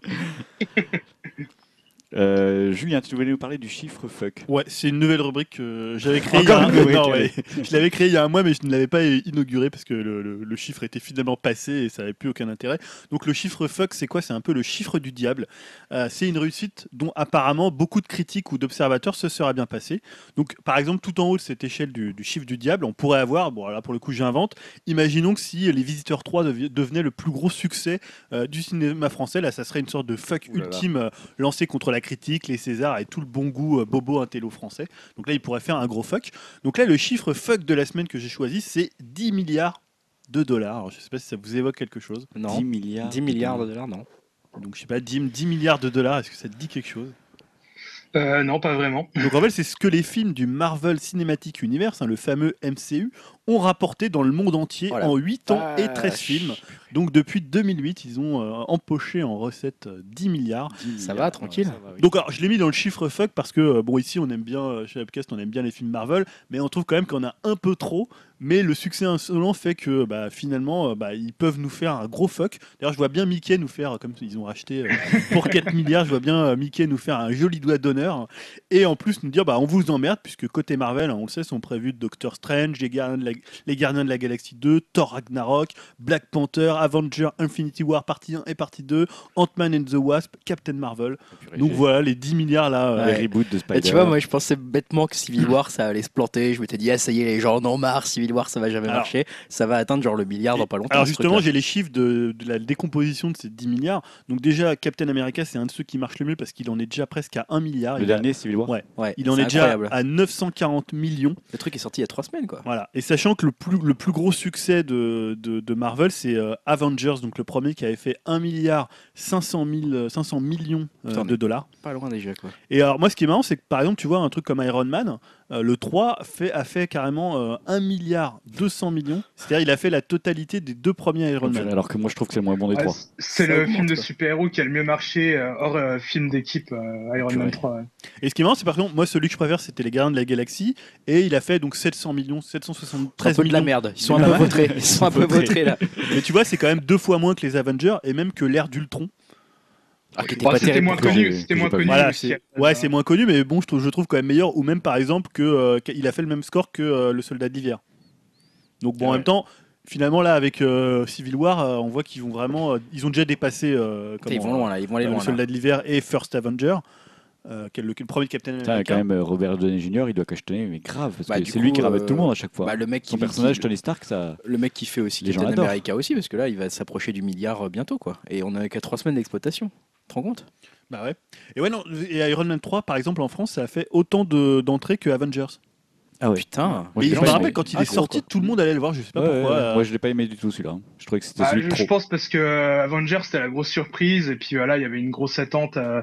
Euh, Julien, tu voulais nous parler du chiffre fuck. Ouais, c'est une nouvelle rubrique que j'avais créée il y a un mois. Non, ouais. Je l'avais créée il y a un mois, mais je ne l'avais pas inaugurée parce que le, le, le chiffre était finalement passé et ça n'avait plus aucun intérêt. Donc le chiffre fuck, c'est quoi ? C'est un peu le chiffre du diable. Euh, c'est une réussite dont apparemment beaucoup de critiques ou d'observateurs se sera bien passé. Donc par exemple, tout en haut de cette échelle du, du chiffre du diable, on pourrait avoir, bon là pour le coup j'invente, imaginons que si Les Visiteurs trois devenait le plus gros succès euh, du cinéma français, là ça serait une sorte de fuck Ouh là ultime euh, lancé contre la critique, les Césars et tout le bon goût euh, bobo intello français. Donc là, il pourrait faire un gros fuck. Donc là, le chiffre fuck de la semaine que j'ai choisi, c'est dix milliards de dollars. Alors, je ne sais pas si ça vous évoque quelque chose. Non. dix milliards, dix milliards de dollars, non. Donc je ne sais pas, dix milliards de dollars, est-ce que ça te dit quelque chose ? Euh, non, pas vraiment. Donc en fait, c'est ce que les films du Marvel Cinematic Universe, hein, le fameux M C U, ont rapporté dans le monde entier voilà. en huit ans et treize films. Donc depuis deux mille huit, ils ont euh, empoché en recettes euh, dix milliards. Ça va, tranquille. Ouais, ça va, oui. Donc alors, je l'ai mis dans le chiffre fuck parce que, euh, bon, ici, on aime bien, euh, chez Upcast, on aime bien les films Marvel, mais on trouve quand même qu'on a un peu trop. Mais le succès insolent fait que bah, finalement, bah, ils peuvent nous faire un gros fuck. D'ailleurs, je vois bien Mickey nous faire, comme ils ont racheté euh, pour quatre milliards, je vois bien euh, Mickey nous faire un joli doigt d'honneur. Et en plus, nous dire, bah, on vous emmerde, puisque côté Marvel, on le sait, sont prévus Doctor Strange, les Gardiens de la, les Gardiens de la Galaxie deux, Thor Ragnarok, Black Panther, Avenger Infinity War partie un et partie deux, Ant-Man and the Wasp, Captain Marvel. Donc voilà, les dix milliards là. Euh, ouais. Les reboots de Spider-Man. Tu vois, moi, je pensais bêtement que Civil War, ça allait se planter. Je m'étais dit, ah ça y est, les gens en ont marre, Civil milliard, ça va jamais alors, marcher. Ça va atteindre genre le milliard dans pas longtemps. Alors justement, j'ai les chiffres de, de la décomposition de ces dix milliards. Donc déjà, Captain America, c'est un de ceux qui marche le mieux parce qu'il en est déjà presque à un milliard. Le il dernier, a... Civil War. Ouais. Ouais. Il en est, est déjà à neuf cent quarante millions. Le truc est sorti il y a trois semaines, quoi. Voilà. Et sachant que le plus, le plus gros succès de, de, de Marvel, c'est euh, Avengers, donc le premier qui avait fait un milliard cinq cent millions euh, Putain, de dollars. Pas loin déjà, quoi. Et alors moi, ce qui est marrant, c'est que par exemple, tu vois un truc comme Iron Man, euh, le trois fait, a fait carrément euh, un milliard deux cents millions. C'est-à-dire il a fait la totalité des deux premiers Iron Man. Alors que moi, je trouve que c'est le moins bon des ouais, trois. C'est le film de super-héros qui a le mieux marché euh, hors euh, film d'équipe euh, Iron Man trois. Ouais. Et ce qui est marrant, c'est par exemple, moi, celui que je préfère, c'était Les Gardiens de la Galaxie, et il a fait donc sept cents millions, sept cent soixante-treize millions. C'est un peu de la merde. Ils sont un peu vautrés. Ils sont un peu vautrés là. Mais tu vois, c'est quand même deux fois moins que les Avengers et même que l'ère d'Ultron. Ah, bah, pas c'était moins connu, c'était moins connu. Voilà, c'est... Ouais, c'est moins connu, mais bon, je trouve, je trouve quand même meilleur. Ou même par exemple que euh, il a fait le même score que euh, le Soldat d'hiver. Donc bon, ouais. En même temps, finalement là, avec euh, Civil War, euh, on voit qu'ils vont vraiment, euh, ils ont déjà dépassé. Euh, comment, ils vont loin là, ils vont aller euh, loin. Le Soldat de l'hiver et First Avenger. Euh, le, le premier Captain America. Quand même, Robert Downey Junior, il doit cachetonner, mais grave, parce bah, que c'est coup, lui qui rabat euh, tout le monde à chaque fois. Bah, le mec Son qui, personnage, qui, Tony Stark, ça. Le mec qui fait aussi Captain America aussi, parce que là, il va s'approcher du milliard bientôt, quoi. Et on n'a qu'à trois semaines d'exploitation. Tu te rends compte ? Bah ouais. Et ouais, non, et Iron Man trois, par exemple, en France, ça a fait autant de, d'entrées que Avengers. Ah ouais. Putain. Moi, je me rappelle quand il ah, est gros, sorti, quoi. Tout le monde allait le voir. Je sais pas ouais, pourquoi. Ouais, ouais. Euh... Moi, je l'ai pas aimé du tout celui-là. Je trouvais que c'était ah, celui je, trop. Je pense parce que euh, Avengers c'était la grosse surprise et puis voilà, il y avait une grosse attente. Euh,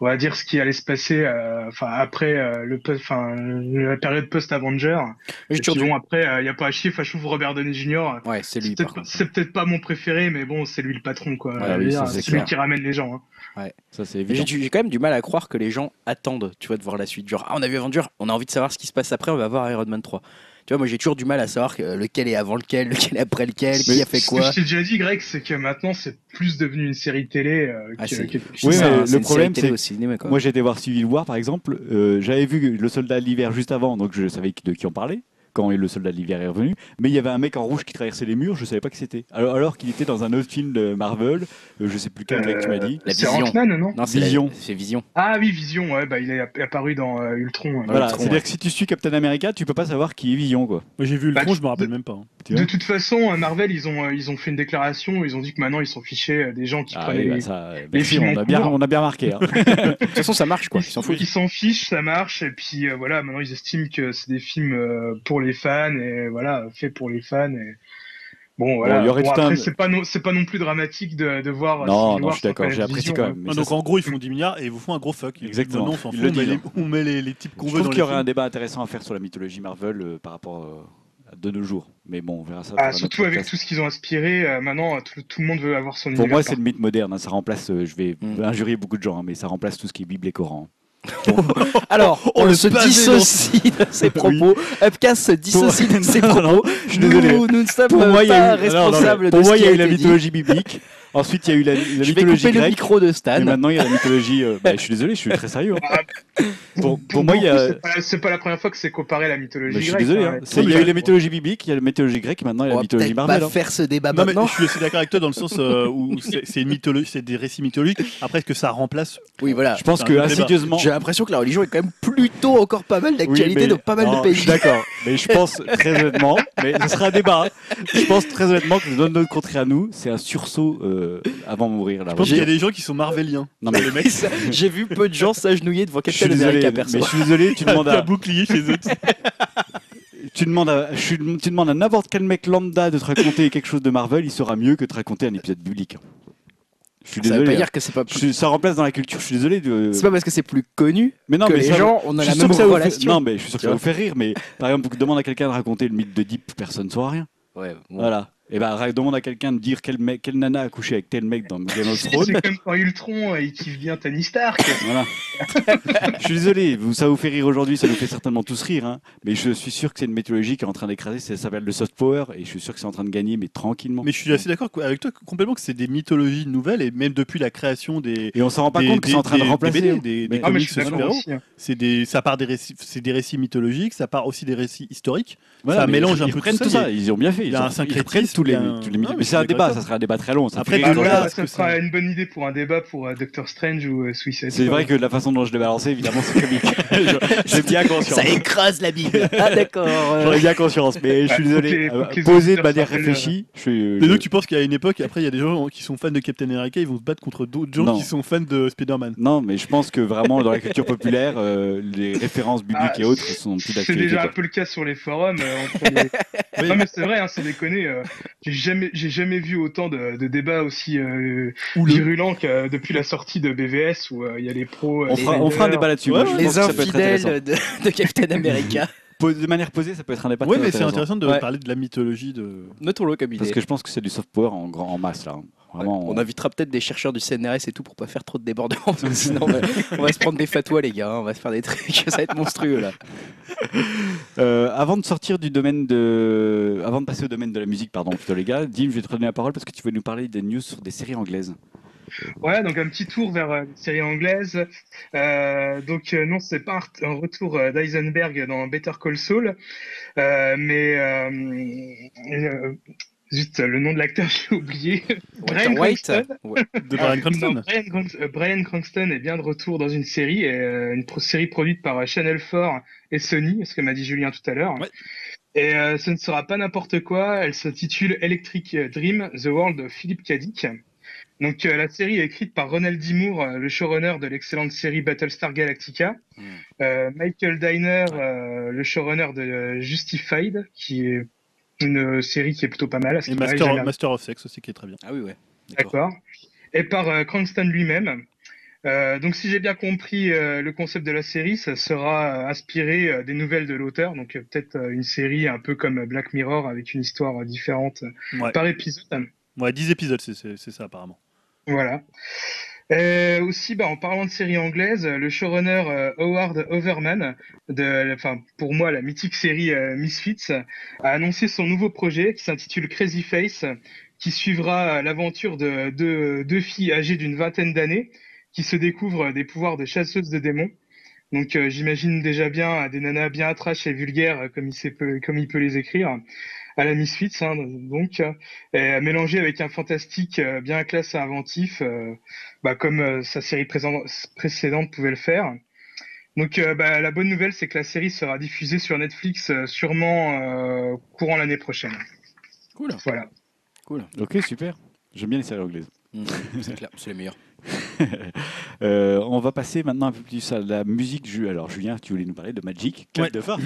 on va dire ce qui allait se passer. Enfin euh, après euh, le, enfin la période post-Avenger. Et puis bon après, il euh, y a pas à chiffre. Je trouve Robert Downey Junior. Ouais, c'est lui. C'est peut-être, c'est peut-être pas mon préféré, mais bon, c'est lui le patron quoi. Ouais, oui, ça, c'est celui qui ramène les gens. Hein. Ouais, ça c'est évident. J'ai, j'ai quand même du mal à croire que les gens attendent, tu vois, de voir la suite. Genre, ah, on a vu Avengers, on a envie de savoir ce qui se passe après, on va voir Iron Man trois. Tu vois, moi j'ai toujours du mal à savoir lequel est avant lequel, lequel est après lequel, c'est, qui a fait quoi. Ce que je t'ai déjà dit, Greg, c'est que maintenant c'est plus devenu une série télé. Euh, ah, que, c'est... Que... Oui, ça, mais c'est le problème, c'est. Au cinéma, quoi. Moi j'ai été voir Civil War par exemple, euh, j'avais vu Le Soldat de l'hiver juste avant, donc je savais de qui on parlait. Quand Le Soldat de l'hiver est revenu, mais il y avait un mec en rouge qui traversait les murs, je savais pas qui c'était. Alors, alors qu'il était dans un autre film de Marvel, euh, je sais plus quel euh, mec tu m'as dit. La c'est Vision. Ant-Man, non, non c'est Vision. La, c'est Vision. Ah oui, Vision, ouais, bah, il est apparu dans euh, Ultron. Voilà, Ultron, c'est-à-dire ouais. que si tu suis Captain America, tu peux pas savoir qui est Vision, quoi. Moi, j'ai vu Ultron, bah, tu, je me rappelle de, même pas. Hein. De toute façon, Marvel, ils ont, ils ont fait une déclararation, ils ont dit que maintenant ils s'en fichaient des gens qui ah, prenaient bah, les, ça, les, les films. On a bien, on a bien marqué. Hein. De toute façon, ça marche, quoi. Ils s'en foutent. Ils s'en fichent, ça marche, et puis euh, voilà, maintenant ils estiment que c'est des films euh, pour les fans et voilà fait pour les fans et bon voilà bon, bon, après un... c'est pas non c'est pas non plus dramatique de, de voir non non je suis d'accord j'ai apprécié quand même ah, donc ça, en gros ils font dix milliards et ils vous font un gros fuck exactement non, on, le dit, les, on met les, les types qu'on je veut je trouve qu'il y aurait un débat intéressant à faire sur la mythologie Marvel euh, par rapport euh, à de nos jours mais bon on verra ça ah, surtout avec podcast. Tout ce qu'ils ont inspiré euh, maintenant tout, tout le monde veut avoir son pour moi c'est le mythe moderne hein, ça remplace euh, je vais mm. injurier beaucoup de gens hein, mais ça remplace tout ce qui est Bible et Coran. Alors, on, on le se dissocie de ses propos. Oui. Upcast se dissocie de ses propos. Je suis désolé. Nous, nous ne sommes pour pas eu... responsables non, non, non. Pour de moi, il y a eu la mythologie biblique. Ensuite, il y a eu la, la mythologie grecque. Je vais couper le micro de Stan. Et maintenant, il y a la mythologie. Euh, bah, je suis désolé, je suis très sérieux. Hein. Pour, pour moi, il y a. C'est pas, c'est pas la première fois que c'est comparé à la mythologie bah, grecque. Je suis désolé. Hein. Hein. C'est, il y a eu la mythologie biblique, il y a la mythologie grecque, maintenant il y a la mythologie Marvel. On va pas faire ce débat maintenant. Non, mais je suis aussi d'accord avec toi dans le sens euh, où c'est, c'est une mythologie, c'est des récits mythologiques. Après, est-ce que ça remplace. Oui, voilà. Je pense que insidieusement. J'ai l'impression que la religion est quand même plutôt encore pas mal d'actualité oui, dans pas mal non, de pays. Je suis d'accord. Mais je pense très honnêtement, mais ce sera un débat. Je pense très honnêtement que je donne notre contrée à nous. C'est un sursaut. Euh, avant de mourir là. Je pense qu'il y a des gens qui sont marvéliens. Non mais le mec, ça, j'ai vu peu de gens s'agenouiller devant Captain America perso. Mais je suis désolé, tu demandes à un bouclier chez eux. Tu demandes à tu demandes à n'importe quel mec lambda de te raconter quelque chose de Marvel, il sera mieux que de te raconter un épisode biblique. Je suis désolé. Ça veut pas dire que c'est pas plus... ça remplace dans la culture. Je suis désolé. De... C'est pas parce que c'est plus connu. Mais non, que mais les ça, gens, on a la même relation. Fait... Non, mais je suis sûr que ça vous fait rire. Mais par exemple, demande à quelqu'un de raconter le mythe de Deep, personne ne saura rien. Ouais. Bon. Voilà. Et bah, demande à quelqu'un de dire quelle mec, quel nana a couché avec tel mec dans Game of Thrones. C'est comme quand Ultron et qui vient Tony Stark. Voilà. Je suis désolé, ça vous fait rire aujourd'hui, ça nous fait certainement tous rire, hein. Mais je suis sûr que c'est une méthodologie qui est en train d'écraser, ça s'appelle le soft power, et je suis sûr que c'est en train de gagner, mais tranquillement. Mais je suis assez d'accord avec toi complètement que c'est des mythologies nouvelles, et même depuis la création des. Et on s'en rend pas des, compte que c'est en train des, de remplacer des, des, des ah, comics super-héros. Hein. C'est des, ça part des récits, c'est des récits mythologiques, ça part aussi des récits historiques. Voilà, ça mélange un peu tout ça. Tout ça. Ils ont bien fait. Il y a un syncrétisme. tous les, un... tous les milieux. Mais c'est un débat, ça serait un débat très long. Ça Après, de là, ça sera une bonne idée pour un débat pour euh, Doctor Strange ou euh, Suicide. C'est vrai que la façon dont je l'ai balancé, évidemment, c'est comique. J'ai bien conscience. Ça écrase la Bible. Ah d'accord. Euh... J'en ai bien conscience, mais je suis désolé. Posé de manière réfléchie. Les deux, tu penses qu'il y a une époque, après il y a des gens qui sont fans de Captain America, ils vont se battre contre d'autres gens qui sont fans de Spider-Man. Non, mais je pense que vraiment dans la culture populaire, les références bibliques et autres sont plus d'actualité. C'est déjà un peu le cas sur les forums. Non mais c'est vrai, hein, c'est déconné. Euh, j'ai jamais, j'ai jamais vu autant de, de débats aussi euh, virulents que euh, depuis la sortie de B V S où il euh, y a les pros. On, les fera, on fera un débat là-dessus. Ouais, les infidèles de, de Captain America. De manière posée, ça peut être un débat. Oui, mais c'est intéressant de ouais. parler de la mythologie de. Notre localité. Parce que je pense que c'est du soft power en grand en masse là. Hein. Vraiment, on... on invitera peut-être des chercheurs du C N R S et tout pour pas faire trop de débordements. Sinon, on va, on va se prendre des fatwas, les gars. Hein, on va se faire des trucs, ça va être monstrueux là. Euh, avant de sortir du domaine de, avant de passer au domaine de la musique, pardon, plutôt les gars, Dim, je vais te redonner la parole parce que tu veux nous parler des news sur des séries anglaises. Ouais, donc un petit tour vers euh, les séries anglaises. Euh, donc euh, non, c'est pas un retour euh, d'Eisenberg dans Better Call Saul, euh, mais. Euh, euh, Zut, le nom de l'acteur, j'ai oublié. Brian Cranston. Ouais. De Brian Cranston. Non, Brian, Cran- Brian Cranston est bien de retour dans une série, euh, une pro- série produite par Channel four et Sony, ce que m'a dit Julien tout à l'heure. Ouais. Et euh, ce ne sera pas n'importe quoi. Elle se titule Electric Dream, The World of Philip K. Dick. Donc euh, la série est écrite par Ronald D. Moore, euh, le showrunner de l'excellente série Battlestar Galactica, mm. euh, Michael Diner, euh, le showrunner de euh, Justified, qui est une série qui est plutôt pas mal. À ce et Master, là, Master of Sex aussi qui est très bien. Ah oui, ouais. D'accord. D'accord. Et par euh, Cranston lui-même. Euh, donc si j'ai bien compris euh, le concept de la série, ça sera inspiré euh, des nouvelles de l'auteur. Donc euh, peut-être euh, une série un peu comme Black Mirror avec une histoire euh, différente ouais. par épisode. Ouais, dix épisodes, c'est, c'est, c'est ça apparemment. Voilà. Euh, aussi, bah, en parlant de séries anglaises, le showrunner euh, Howard Overman, de, enfin pour moi la mythique série euh, Misfits, a annoncé son nouveau projet qui s'intitule Crazy Face, qui suivra l'aventure de deux de filles âgées d'une vingtaine d'années qui se découvrent des pouvoirs de chasseuses de démons. Donc euh, j'imagine déjà bien des nanas bien atraches et vulgaires comme il, sait, comme il peut les écrire. À la Misfits, hein, donc, euh, mélangé avec un fantastique euh, bien classe et inventif, euh, bah, comme euh, sa série présent- précédente pouvait le faire. Donc, euh, bah, la bonne nouvelle, c'est que la série sera diffusée sur Netflix, euh, sûrement euh, courant l'année prochaine. Cool. Voilà. Cool. Ok, super. J'aime bien les séries anglaises. Mmh, c'est clair, c'est les meilleurs. euh, on va passer maintenant un peu plus à la musique. Alors Julien, tu voulais nous parler de Magic ouais. de phare.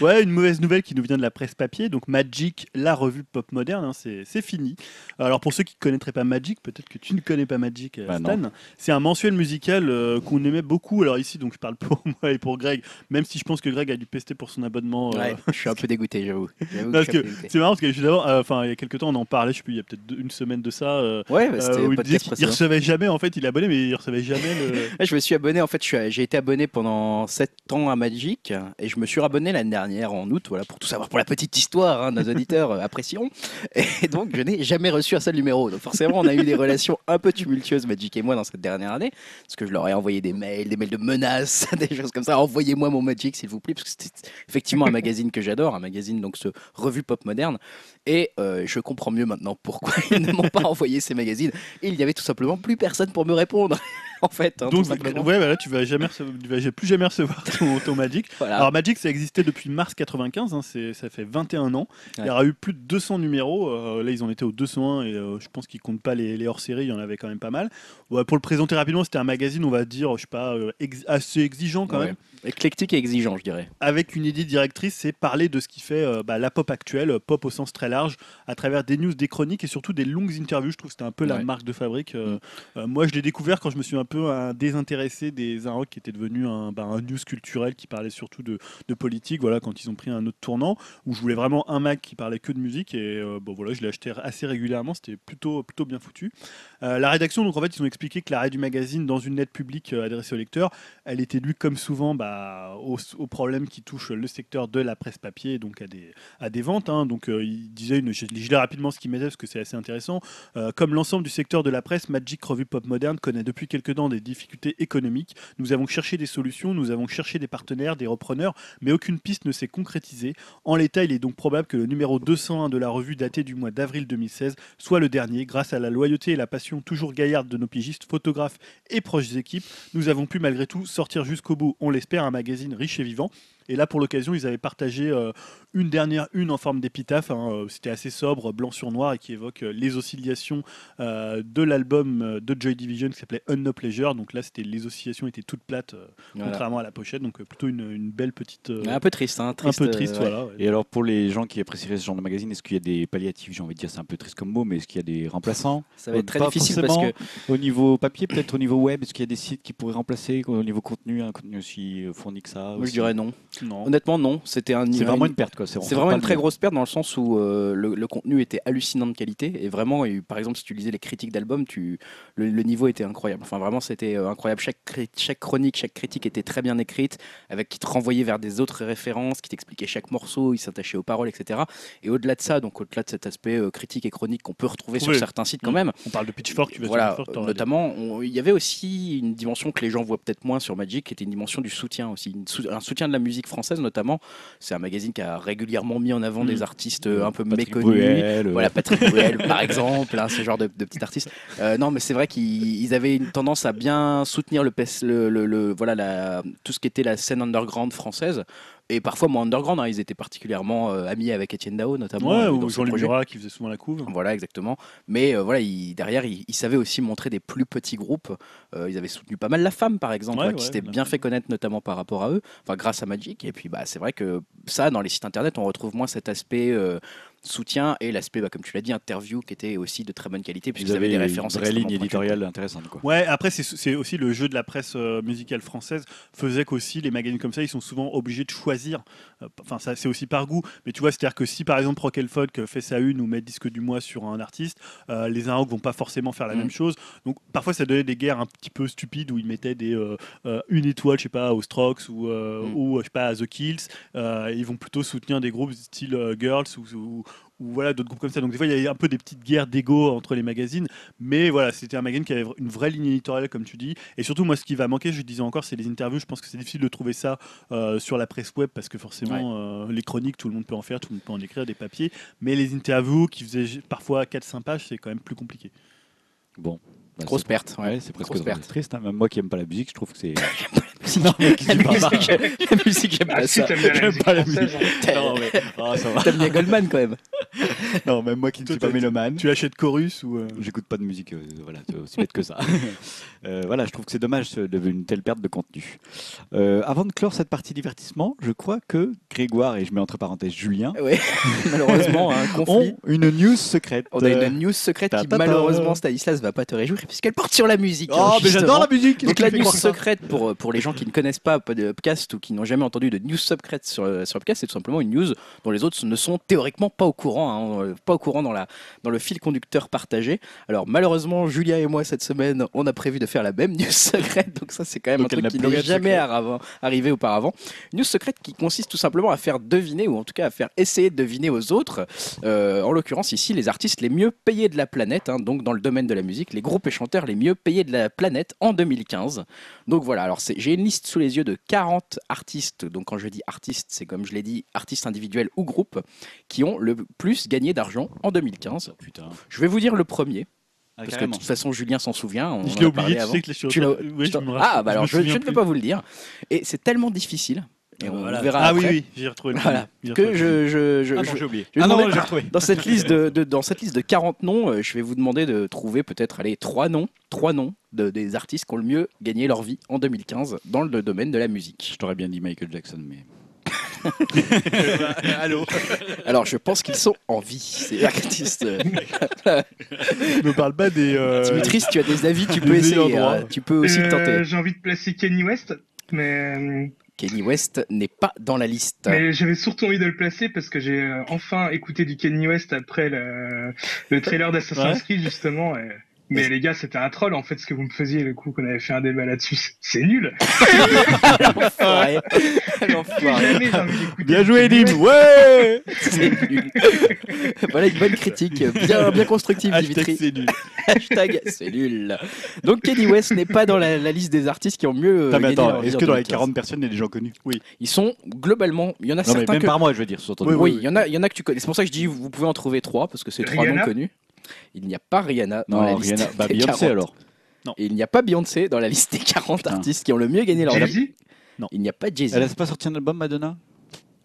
Ouais, une mauvaise nouvelle qui nous vient de la presse papier. Donc Magic, la revue pop moderne, hein, c'est, c'est fini. Alors pour ceux qui ne connaîtraient pas Magic, peut-être que tu ne connais pas Magic, bah Stan. Non. C'est un mensuel musical euh, qu'on aimait beaucoup. Alors ici, donc je parle pour moi et pour Greg, même si je pense que Greg a dû pester pour son abonnement. Euh, ouais, je suis un peu dégoûté, j'avoue. j'avoue non, que que dégoûté. C'est marrant parce que juste avant, enfin euh, il y a quelques temps, on en parlait. Je sais plus, il y a peut-être deux, une semaine de ça. Euh, ouais, bah, c'était euh, pas de Il recevait jamais en fait, il est abonné mais il recevait jamais le... Je me suis abonné en fait, je suis, j'ai été abonné pendant sept ans à Magic et je me suis rabonné l'année dernière en août, voilà, pour tout savoir, pour la petite histoire, hein, nos auditeurs apprécieront. Et donc je n'ai jamais reçu un seul numéro, donc forcément on a eu des relations un peu tumultueuses Magic et moi dans cette dernière année, parce que je leur ai envoyé des mails, des mails de menaces, des choses comme ça, envoyez-moi mon Magic s'il vous plaît, parce que c'était effectivement un magazine que j'adore, un magazine donc ce revue pop moderne, et euh, je comprends mieux maintenant pourquoi ils ne m'ont pas envoyé ces magazines, et il y avait tout simplement plus personne pour me répondre en fait. Hein, donc ouais, bah là, tu vas jamais recevoir, tu vas plus jamais recevoir ton, ton Magic. Voilà. Alors Magic, ça existait depuis mars quatre-vingt-quinze, hein, c'est, ça fait vingt et un ans. Ouais. Il y aura eu plus de deux cents numéros. Euh, là, ils en étaient au deux cent un et euh, je pense qu'ils comptent pas les, les hors-séries. Il y en avait quand même pas mal. Ouais, pour le présenter rapidement, c'était un magazine, on va dire, je sais pas, euh, ex- assez exigeant quand ouais. même. Éclectique et exigeant, je dirais. Avec une idée directrice, c'est parler de ce qui fait euh, bah, la pop actuelle, pop au sens très large, à travers des news, des chroniques et surtout des longues interviews. Je trouve que c'était un peu ouais. la marque de fabrique. Euh, mm. Euh, moi je l'ai découvert quand je me suis un peu hein, désintéressé des un rock qui était devenu un, bah, un news culturel qui parlait surtout de, de politique, voilà, quand ils ont pris un autre tournant où je voulais vraiment un mag qui parlait que de musique et euh, bon, voilà, je l'ai acheté assez régulièrement, c'était plutôt, plutôt bien foutu. Euh, la rédaction, donc en fait ils ont expliqué que l'arrêt du magazine dans une lettre publique euh, adressée aux lecteurs, elle était due comme souvent bah, aux, aux problèmes qui touchent le secteur de la presse papier, donc à des, à des ventes, hein. Donc euh, ils disaient, une, je, je lis rapidement ce qu'ils mettaient parce que c'est assez intéressant, euh, comme l'ensemble du secteur de la presse, Magic Revue Pop Moderne connaît depuis quelques dans des difficultés économiques. Nous avons cherché des solutions, nous avons cherché des partenaires, des repreneurs, mais aucune piste ne s'est concrétisée. En l'état, il est donc probable que le numéro deux cent un de la revue daté du mois d'avril deux mille seize soit le dernier. Grâce à la loyauté et la passion toujours gaillarde de nos pigistes, photographes et proches équipes, nous avons pu malgré tout sortir jusqu'au bout, on l'espère, un magazine riche et vivant. Et là, pour l'occasion, ils avaient partagé euh, une dernière une en forme d'épitaphe. Hein, c'était assez sobre, blanc sur noir, et qui évoque euh, les oscillations euh, de l'album de Joy Division qui s'appelait Unknown Pleasure. Donc là, c'était, les oscillations étaient toutes plates, euh, voilà. Contrairement à la pochette. Donc euh, plutôt une, une belle petite... Euh, un peu triste. Hein, triste un peu triste, euh, ouais. Voilà. Ouais. Et alors, pour les gens qui apprécieraient ce genre de magazine, est-ce qu'il y a des palliatifs? J'ai envie de dire, c'est un peu triste comme mot, mais est-ce qu'il y a des remplaçants? Ça va être très difficile parce que... Au niveau papier, peut-être au niveau web, est-ce qu'il y a des sites qui pourraient remplacer au niveau contenu, un contenu aussi fourni que ça? Oui, aussi. Je dirais non. Non. Honnêtement, non. C'était un, c'est vraiment une, une perte, quoi. C'est, c'est vraiment une très grosse perte dans le sens où euh, le, le contenu était hallucinant de qualité et vraiment, et, par exemple, si tu lisais les critiques d'albums, tu, le, le niveau était incroyable. Enfin, vraiment, c'était euh, incroyable. Chaque, chaque chronique, chaque critique était très bien écrite, avec qui te renvoyait vers des autres références, qui t'expliquait chaque morceau, il s'attachait aux paroles, et cetera. Et au-delà de ça, donc au-delà de cet aspect euh, critique et chronique qu'on peut retrouver oui. sur certains sites quand oui. même. On parle de Pitchfork, tu veux voilà, dire Pitchfork, notamment. Il y avait aussi une dimension que les gens voient peut-être moins sur Magic, qui était une dimension du soutien aussi, une sou, un soutien de la musique. musique française notamment, c'est un magazine qui a régulièrement mis en avant mmh. des artistes mmh. un peu Patrick méconnus, Bruel, voilà Patrick Bruel par exemple, hein, ce genre de, de petits artistes. Euh, non, mais c'est vrai qu'ils avaient une tendance à bien soutenir le, le, le, le voilà la, tout ce qui était la scène underground française. Et parfois, moi, underground, hein, ils étaient particulièrement euh, amis avec Étienne Dao, notamment. Ouais, euh, ou Jean-Luc Murat qui faisait souvent la couve. Voilà, exactement. Mais euh, voilà, ils, derrière, ils, ils savaient aussi montrer des plus petits groupes. Euh, ils avaient soutenu pas mal La Femme, par exemple, ouais, là, ouais, qui s'était bien fait connaître, notamment par rapport à eux, enfin, grâce à Magic. Et puis, bah, c'est vrai que ça, dans les sites internet, on retrouve moins cet aspect. Euh, soutien et l'aspect, bah, comme tu l'as dit, interview qui était aussi de très bonne qualité puisqu'ils avaient des références extrêmement pointues. Une vraie ligne éditoriale intéressante, quoi. Ouais, après c'est, c'est aussi le jeu de la presse euh, musicale française faisait qu'aussi les magazines comme ça ils sont souvent obligés de choisir, enfin euh, ça c'est aussi par goût, mais tu vois c'est-à-dire que si par exemple Rock and Folk fait sa une ou met disque du mois sur un artiste, euh, les Unrock vont pas forcément faire la mmh. même chose, donc parfois ça donnait des guerres un petit peu stupides où ils mettaient des euh, euh, une étoile je sais pas aux Strokes ou, euh, mmh. ou je sais pas à The Kills, euh, ils vont plutôt soutenir des groupes style euh, Girls ou, ou ou voilà d'autres groupes comme ça, donc des fois il y a un peu des petites guerres d'ego entre les magazines, mais voilà c'était un magazine qui avait une vraie ligne éditoriale comme tu dis, et surtout moi ce qui va manquer je disais encore c'est les interviews, je pense que c'est difficile de trouver ça euh, sur la presse web parce que forcément ouais. euh, les chroniques tout le monde peut en faire, tout le monde peut en écrire des papiers, mais les interviews qui faisaient parfois quatre à cinq pages c'est quand même plus compliqué. Bon bah, grosse perte ouais, ouais c'est presque grosse perte triste hein. Même moi qui aime pas la musique je trouve que c'est non, mais la, musique, la musique, j'aime pas ah, ça. Si t'aimes bien la musique française. Non, mais... oh, ça va. T'aimes bien Goldman quand même. Non, même moi qui ne suis pas mélomane. Tu achètes Chorus ou... Euh... J'écoute pas de musique, euh, voilà, c'est aussi bête que ça. euh, voilà, je trouve que c'est dommage de une telle perte de contenu. Euh, avant de clore cette partie divertissement, je crois que Grégoire, et je mets entre parenthèses Julien, ouais, malheureusement, un conflit. Ont une news secrète. On a une news secrète qui malheureusement, Stanislas va pas te réjouir puisqu'elle porte sur la musique. Oh, mais j'adore la musique. Donc la news secrète pour les gens qui ne connaissent pas Upcast ou qui n'ont jamais entendu de news secrète sur, sur Upcast, c'est tout simplement une news dont les autres ne sont théoriquement pas au courant, hein, pas au courant dans, la, dans le fil conducteur partagé. Alors malheureusement, Julia et moi cette semaine, on a prévu de faire la même news secrète, donc ça c'est quand même donc un truc qui n'est jamais arri- arrivé auparavant. Une news secrète qui consiste tout simplement à faire deviner, ou en tout cas à faire essayer de deviner aux autres, euh, en l'occurrence ici les artistes les mieux payés de la planète, hein, donc dans le domaine de la musique, les groupes et chanteurs les mieux payés de la planète en deux mille quinze. Donc voilà, alors c'est, j'ai une liste sous les yeux de quarante artistes, donc quand je dis artistes, c'est comme je l'ai dit, artistes individuels ou groupes, qui ont le plus gagné d'argent en deux mille quinze. Putain. Je vais vous dire le premier. Ah, parce carrément. Que de toute façon Julien s'en souvient, on je l'ai oublié, tu avant. Sais que les choses... tu l'as... Oui, je me rappelle. Ah bah alors je, je, je ne peux pas vous le dire. Et c'est tellement difficile. Et on voilà. verra ah après. oui oui j'ai retrouvé le voilà. j'ai retrouvé que le je je je, ah je non, j'ai oublié je ah non, non j'ai retrouvé dans cette liste de, de dans cette liste de quarante noms, je vais vous demander de trouver peut-être allez trois noms trois noms de, des artistes qui ont le mieux gagné leur vie en deux mille quinze dans le domaine de la musique. Je t'aurais bien dit Michael Jackson mais Allô. Alors je pense qu'ils sont en vie ces artistes. Je me parle pas des euh... Dimitris, tu as des avis, tu peux essayer, hein. Tu peux aussi euh, le tenter. J'ai envie de placer Kanye West mais Kanye West n'est pas dans la liste. Mais j'avais surtout envie de le placer parce que j'ai euh, enfin écouté du Kanye West après le, le trailer d'Assassin's Creed, ouais. justement. Et... Mais ouais. Les gars, c'était un troll en fait ce que vous me faisiez le coup qu'on avait fait un débat là-dessus. C'est nul. L'enfoiré. L'enfoiré. Bien joué, Dim. Ouais. C'est nul. Voilà une bonne critique, bien, bien constructive, Dimitri. C'est nul. Hashtag c'est nul. Donc Kenny West n'est pas dans la, la liste des artistes qui ont mieux. Attends, mais attends, est-ce que dans les quarante personnes il y a des gens connus? Oui. Ils sont globalement, il y en a non, certains. Même que... par moi, je veux dire. Oui, oui, oui, il y en a, il y en a que tu connais. C'est pour ça que je dis, vous pouvez en trouver trois parce que c'est Rihanna. Trois noms connus. Il n'y a pas Rihanna dans non, la liste Rihanna. Bah, des Beyoncé, quarante. Alors. Non. Et il n'y a pas Beyoncé dans la liste des quarante non. artistes qui ont le mieux gagné leur vie. Jay-Z ? Non. Il n'y a pas Jay-Z. Elle n'a pas sorti un album, Madonna ?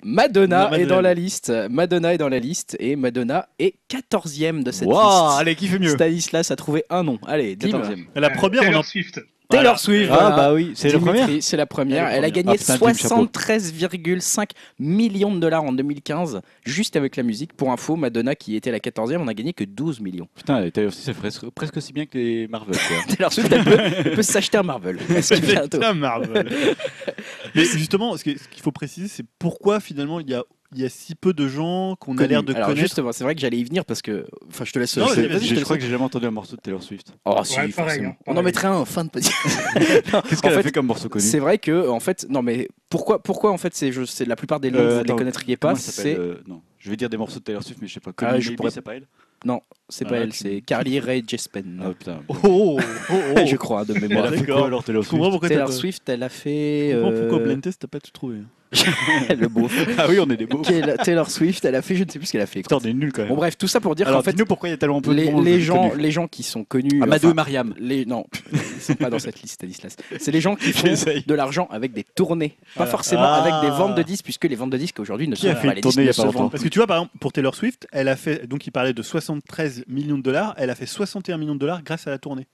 Madonna, non, Madonna est dans la liste. Madonna est dans la liste et Madonna est quatorzième de cette wow, liste. Allez, qui fait mieux ? Stanislas a trouvé un nom. Allez, quatorzième. La première, Taylor Swift. Taylor voilà. Swift. Ah voilà. Bah oui, c'est la première. C'est la première. Elle a gagné ah, soixante-treize virgule cinq millions de dollars en deux mille quinze, juste avec la musique. Pour info, Madonna, qui était la quatorzième, on a gagné que douze millions. Putain, Taylor Swift, c'est presque aussi bien que les Marvel. Taylor Swift, elle peut, elle peut s'acheter un Marvel. C'est un Marvel. Mais justement, ce qu'il faut préciser, c'est pourquoi finalement il y a. Il y a si peu de gens qu'on Connu. a l'air de Alors, connaître. Justement, c'est vrai que j'allais y venir parce que. Enfin, je te laisse. Non, je, vas-y, je, je crois que j'ai jamais entendu un morceau de Taylor Swift. Oh, ouais, si, pareil, pareil. On en mettrait un en fin de podcast. Qu'est-ce qu'elle en fait, a fait comme morceau connu ? C'est vrai que, en fait, non, mais pourquoi, pourquoi en fait, c'est, je, c'est la plupart des noms, euh, vous ne les connaîtriez pas. C'est. Euh, non, je vais dire des morceaux de Taylor Swift, mais je sais pas. Connu, ah, je pourrais... c'est pas elle. Non, c'est ah, pas elle, tu... c'est Carly Rae Jepsen. Ah putain. Oh, oh, oh, oh. Je crois, de mémoire. D'accord, alors Taylor Swift. Taylor Swift, elle a fait. Pourquoi Blind Test, t'as pas tout trouvé ? Le beau. Ah oui, on est des beaux. Taylor Swift, elle a fait, je ne sais plus ce qu'elle a fait. Putain, on est nuls quand même. Bon, bref, tout ça pour dire alors, qu'en fait, nous pourquoi il y a tellement peu de gens les gens, les gens qui sont connus. Amadou et Mariam. Les non, ils sont pas dans cette liste, Stanislas. C'est les gens qui font de l'argent avec des tournées, pas forcément ah. avec des ventes de disques, puisque les ventes de disques aujourd'hui ne qui sont pas les tournées. Parce que tu vois, par exemple, pour Taylor Swift, elle a fait. Donc, il parlait de soixante-treize millions de dollars. Elle a fait soixante et un millions de dollars grâce à la tournée.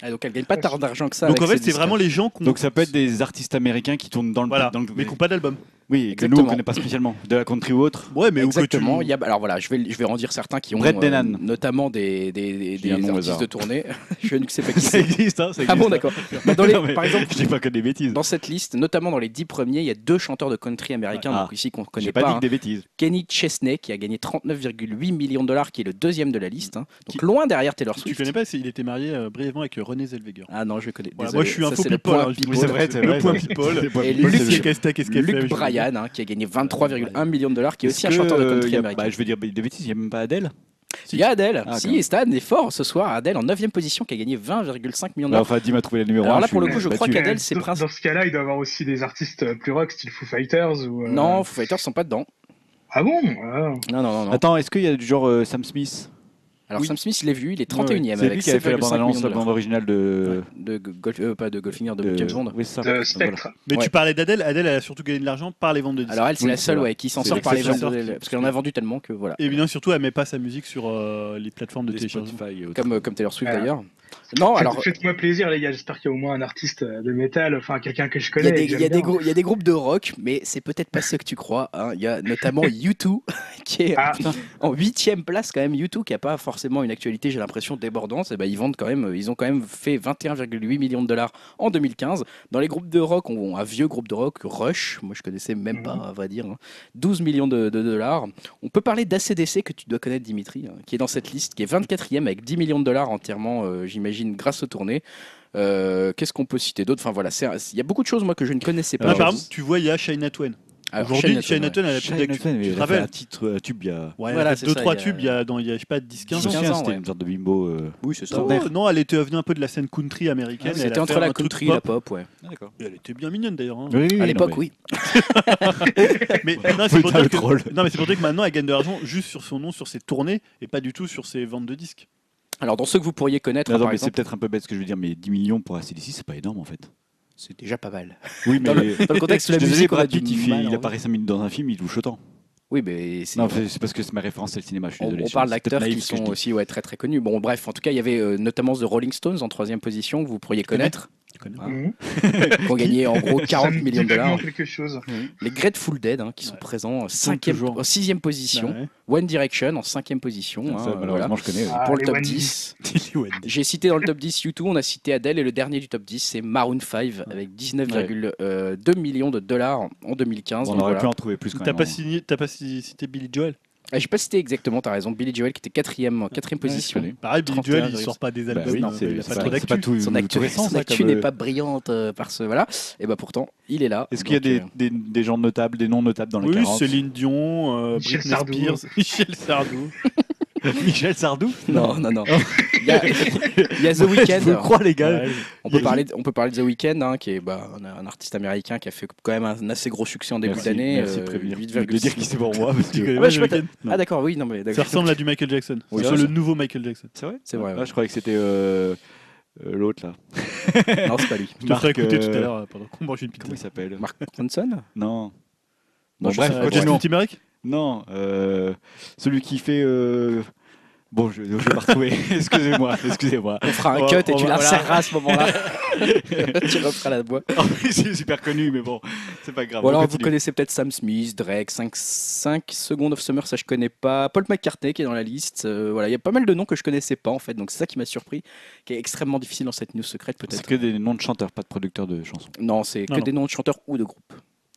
Ah, donc elle gagne pas tant d'argent que ça. Donc en fait c'est disques. Vraiment les gens qu'on... Donc ça peut être des artistes américains qui tournent dans le voilà, dans le... mais qui n'ont pas d'album. Oui, que nous on connaît pas spécialement, de la country ou autre. Ouais, mais exactement. Où tu... y a... Alors voilà, je vais je vais en dire certains qui ont euh, notamment des des, des artistes bizarre. de tournée. Je ne sais pas qui ça existe. Hein, ça existe. Ah bon, d'accord. Bah, dans les... non, par exemple, je dis pas que des bêtises. Dans cette liste, notamment dans les dix premiers, il y a deux chanteurs de country américains ah, donc ici qu'on connaît pas. J'ai pas dit hein. des bêtises. Kenny Chesney qui a gagné trente-neuf virgule huit millions de dollars, qui est le deuxième de la liste. Hein. Donc qui... loin derrière Taylor Swift. Tu connais pas, il était marié euh, brièvement avec René Zellweger. Ah non, je connais. Moi je suis un faux people. C'est vrai, c'est le point people. Et Luc Castac, est-ce qu'elle fait Hein, qui a gagné vingt-trois virgule un millions de dollars, qui est, est aussi un chanteur de country a, américain. Bah, je veux dire des bêtises, il n'y a même pas Adèle. Si. Il y a Adèle, ah, si, et Stan est fort ce soir. Adèle en neuvième position qui a gagné vingt virgule cinq millions de dollars. Enfin, Dim a trouvé la numéro un. Alors là, pour le coup, je crois qu'Adèle, c'est Prince. Dans ce cas-là, il doit y avoir aussi des artistes plus rock, style Foo Fighters ou. Euh... Non, Foo Fighters sont pas dedans. Ah bon euh... non, non, non. Attends, est-ce qu'il y a du genre euh, Sam Smith ? Alors oui. Sam Smith, je l'ai vu, il est trente et unième. Oui, c'est lui qui avait fait la bande annonce, la bande originale de... de Golf... euh, pas de Goldfinger, de, de... James Bond. Oui, ça. De Spectre. Mais ouais. Tu parlais d'Adèle, Adèle elle a surtout gagné de l'argent par les ventes de disques. Alors elle, c'est oui, la seule ouais, qui s'en sort par les ventes de disques, parce qu'elle en a vendu tellement que voilà. Et bien surtout, elle met pas sa musique sur euh, les plateformes de téléchargement. Comme, comme Taylor Swift ah. d'ailleurs. Non, alors faites-moi plaisir les gars, j'espère qu'il y a au moins un artiste de métal, enfin quelqu'un que je connais. Il y, y, grou- y a des groupes de rock, mais c'est peut-être pas ce que tu crois. Il hein. y a notamment U deux qui est ah. en huitième place quand même. U deux qui a pas forcément une actualité, j'ai l'impression débordante. Et ben bah, ils vendent quand même, ils ont quand même fait vingt et un virgule huit millions de dollars en deux mille quinze. Dans les groupes de rock, on a un vieux groupe de rock, Rush. Moi je connaissais même mmh. pas, à vrai dire. Hein. douze millions de dollars. On peut parler d'A C D C que tu dois connaître, Dimitri, hein, qui est dans cette liste, qui est vingt-quatrième avec dix millions de dollars entièrement. Euh, j'imagine grâce aux tournées. Euh, qu'est-ce qu'on peut citer d'autre ? Enfin voilà, il y a beaucoup de choses moi que je ne connaissais pas. Ah, par exemple, tu vois, il y a Shania Twain. Alors, aujourd'hui, Shania Twain, elle a plus d'actu. Tu te rappelles un titre euh, tube il y a ouais, voilà, deux ça, trois tubes il y a dans il y a je sais pas dix quinze ans, c'était ouais. une sorte de bimbo. Euh... Oui, c'est ça. Oh, non, elle était venue un peu de la scène country américaine, ah, c'était entre la country et la pop, ouais. Ah, d'accord. Et elle était bien mignonne d'ailleurs hein. oui, oui, à l'époque, non, mais... oui. Mais non, c'est pour dire que non, mais c'est pour dire que maintenant elle gagne de l'argent juste sur son nom, sur ses tournées et pas du tout sur ses ventes de disques. Alors, dans ceux que vous pourriez connaître, non, par non, mais exemple... c'est peut-être un peu bête ce que je veux dire, mais dix millions pour A C D C, c'est pas énorme en fait. C'est déjà pas mal. Oui, mais dans, le, dans le contexte de la musique, on a du il, il apparaît cinq minutes dans un film, il touche autant. Oui, mais c'est... Non, c'est parce que c'est ma référence, c'est le cinéma, je suis désolé. On parle d'acteurs qui sont aussi ouais, très très connus. Bon, bref, en tout cas, il y avait euh, notamment The Rolling Stones en troisième position que vous pourriez connaître. Hein, qui ont gagné en gros quarante millions de dollars. Chose. Les Grateful Dead hein, qui sont ouais. présents en sixième position. Ouais. One Direction en cinquième position. Ça, hein, ça, malheureusement, voilà. je connais. Ah, pour le top dix. J'ai cité dans le top dix U deux, on a cité Adele et le dernier du top dix, c'est Maroon cinq ouais. avec dix-neuf virgule deux ouais. euh, millions de dollars en, en deux mille quinze. On donc, aurait voilà. pu en trouver plus quand t'as même. Pas signé, t'as pas cité Billy Joel ? Ah, j'ai pas cité exactement, t'as raison, Billy Joel qui était quatrième en quatrième ouais, position. Pareil, Billy Joel, il sort pas des albums, bah oui, non, c'est, il a c'est pas, pas, pas tout. Son actu, son actu n'est euh... pas brillante euh, par ce voilà. Et bah pourtant, il est là. Est-ce donc, qu'il y a des, euh... des, des gens notables, des non notables dans les oui, quarante? Céline Dion, euh, Michel Sardou. Michel Sardou. Michel Sardou? Non, non, non. Il y a, il y a The Weeknd. Je crois, les gars. Ouais, on, peut parler de, on peut parler de The Weeknd, hein, qui est bah, un, un artiste américain qui a fait quand même un assez gros succès en début merci, d'année. Merci, euh, prévenir. huit virgule six Je vais dire qui c'est pour moi. Parce que ah, bah, je pas... ah, d'accord, oui. Non, mais d'accord. Ça ressemble à du Michael Jackson. Oui, c'est le nouveau Michael Jackson. C'est vrai? C'est vrai. Ouais. Ah, je croyais que c'était euh, euh, l'autre, là. Non, c'est pas lui. Je te ferai écouter euh... tout à l'heure pendant qu'on mange une pizza. Comment il s'appelle? Mark Ronson? Non. Bon, bref, Justin Timberlake? Non, euh, celui qui fait. Euh... Bon, je, je vais pas retrouver. excusez-moi, excusez-moi. On fera un on, cut on, et tu l'inséreras voilà. à ce moment-là. Tu referas la boîte. Oh, c'est super connu, mais bon, c'est pas grave. Ou alors vous connaissez peut-être Sam Smith, Drake, cinq, cinq Seconds of Summer, ça je connais pas. Paul McCartney qui est dans la liste. Euh, voilà, il y a pas mal de noms que je connaissais pas en fait, donc c'est ça qui m'a surpris, qui est extrêmement difficile dans cette news secrète peut-être. C'est que des noms de chanteurs, pas de producteurs de chansons. Non, c'est non, que non. des noms de chanteurs ou de groupes.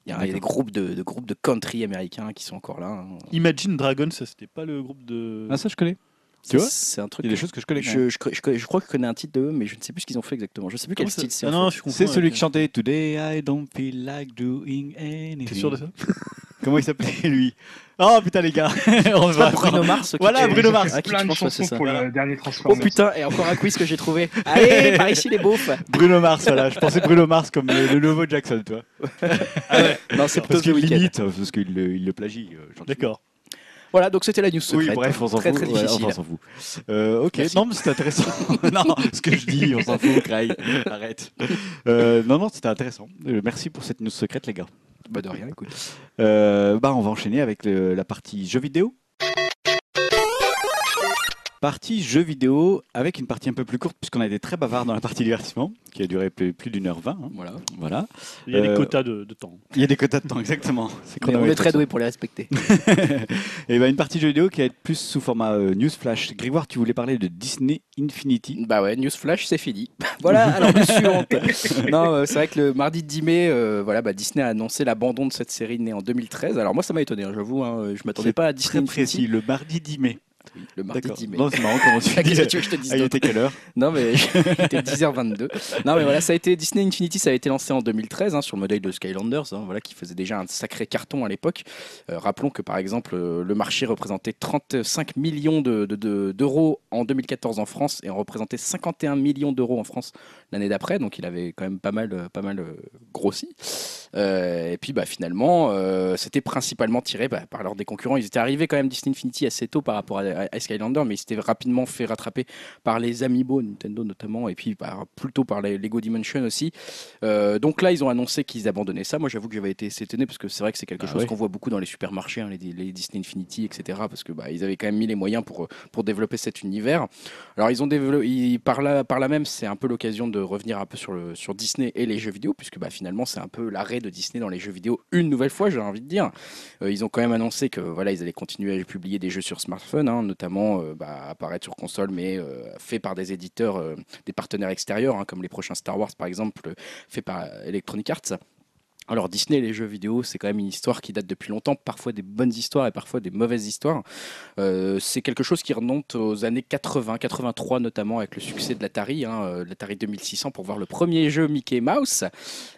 Il y a D'accord. des groupes de, de groupes de country américains qui sont encore là. Hein. Imagine Dragons, ça c'était pas le groupe de. Ah ça je connais. Tu c'est, vois c'est un truc. Il y a des choses que je connais. Je, je, je, je crois que je connais un titre d'eux, mais je ne sais plus ce qu'ils ont fait exactement. Je ne sais plus Comment quel ça... style c'est. Ah non, je c'est celui ouais. qui chantait Today I don't feel like doing anything. T'es sûr de ça? Comment il s'appelait lui? Oh putain les gars, on va Bruno Mars. Voilà Bruno Mars. Ah, plein de chansons pour le dernier Transformers. Oh putain, et encore un quiz que j'ai trouvé. Allez, par ici les beaufs. Bruno Mars, voilà. Je pensais Bruno Mars comme le, le nouveau Jackson, toi. Ah ouais. Non, c'est plutôt parce que limite, parce qu'il le, il le plagie. Euh, D'accord. Voilà, donc c'était la news secrète. Oui, bref, on s'en très, fout. Très, très ouais, difficile. On s'en fout. Euh, ok, Merci. non, mais c'était intéressant. non, ce que je dis, on s'en fout, Craig. Arrête. Euh, non, non, c'était intéressant. Euh, merci pour cette news secrète, les gars. Bah de rien, écoute. Euh, bah, on va enchaîner avec le, la partie jeux vidéo. Partie jeux vidéo avec une partie un peu plus courte puisqu'on a été très bavard dans la partie divertissement qui a duré plus d'une heure vingt. Hein. Voilà, voilà. Il y a euh, des quotas de, de temps. Il y a des quotas de temps, exactement. C'est on est très doué pour les respecter. Et ben une partie jeux vidéo qui va être plus sous format euh, newsflash. Grégoire, tu voulais parler de Disney Infinity. Bah ouais, newsflash, c'est fini. Voilà. Alors news suivante. Non, euh, c'est vrai que le mardi dix mai, euh, voilà, bah, Disney a annoncé l'abandon de cette série née en deux mille treize. Alors moi, ça m'a étonné, hein, j'avoue. Hein, je m'attendais c'est pas à Disney très Infinity. Précis, le mardi dix mai. Oui, le mardi D'accord. dix mai. Non, c'est marrant comment tu, dis, tu veux que je te dise. Ah, il était quelle heure? Non, mais il était dix heures vingt-deux. Non, mais voilà, ça a été Disney Infinity, ça a été lancé en deux mille treize hein, sur le modèle de Skylanders, hein, voilà, qui faisait déjà un sacré carton à l'époque. Euh, rappelons que par exemple, euh, le marché représentait trente-cinq millions de, de, de, d'euros en deux mille quatorze en France et en représentait cinquante et un millions d'euros en France l'année d'après. Donc il avait quand même pas mal, euh, pas mal euh, grossi. Euh, et puis bah, finalement, euh, c'était principalement tiré bah, par l'ordre des concurrents. Ils étaient arrivés quand même Disney Infinity assez tôt par rapport à à Skylander, mais il s'était rapidement fait rattraper par les Amiibo Nintendo notamment et puis par, plutôt par les Lego Dimension aussi. Euh, donc là, ils ont annoncé qu'ils abandonnaient ça. Moi, j'avoue que j'avais été étonné parce que c'est vrai que c'est quelque ah chose ouais. qu'on voit beaucoup dans les supermarchés, hein, les, les Disney Infinity, et cetera. Parce que bah, ils avaient quand même mis les moyens pour pour développer cet univers. Alors ils ont développé, ils, par là par là même, c'est un peu l'occasion de revenir un peu sur le sur Disney et les jeux vidéo, puisque bah, finalement c'est un peu l'arrêt de Disney dans les jeux vidéo une nouvelle fois. J'ai envie de dire, euh, ils ont quand même annoncé que voilà, ils allaient continuer à publier des jeux sur smartphone. Hein, notamment euh, bah, apparaître sur console mais euh, fait par des éditeurs, euh, des partenaires extérieurs hein, comme les prochains Star Wars par exemple euh, fait par Electronic Arts. Alors Disney, les jeux vidéo, c'est quand même une histoire qui date depuis longtemps, parfois des bonnes histoires et parfois des mauvaises histoires. Euh, c'est quelque chose qui remonte aux années quatre-vingts, quatre-vingt-trois notamment avec le succès de l'Atari, hein, l'Atari deux mille six cents pour voir le premier jeu Mickey Mouse.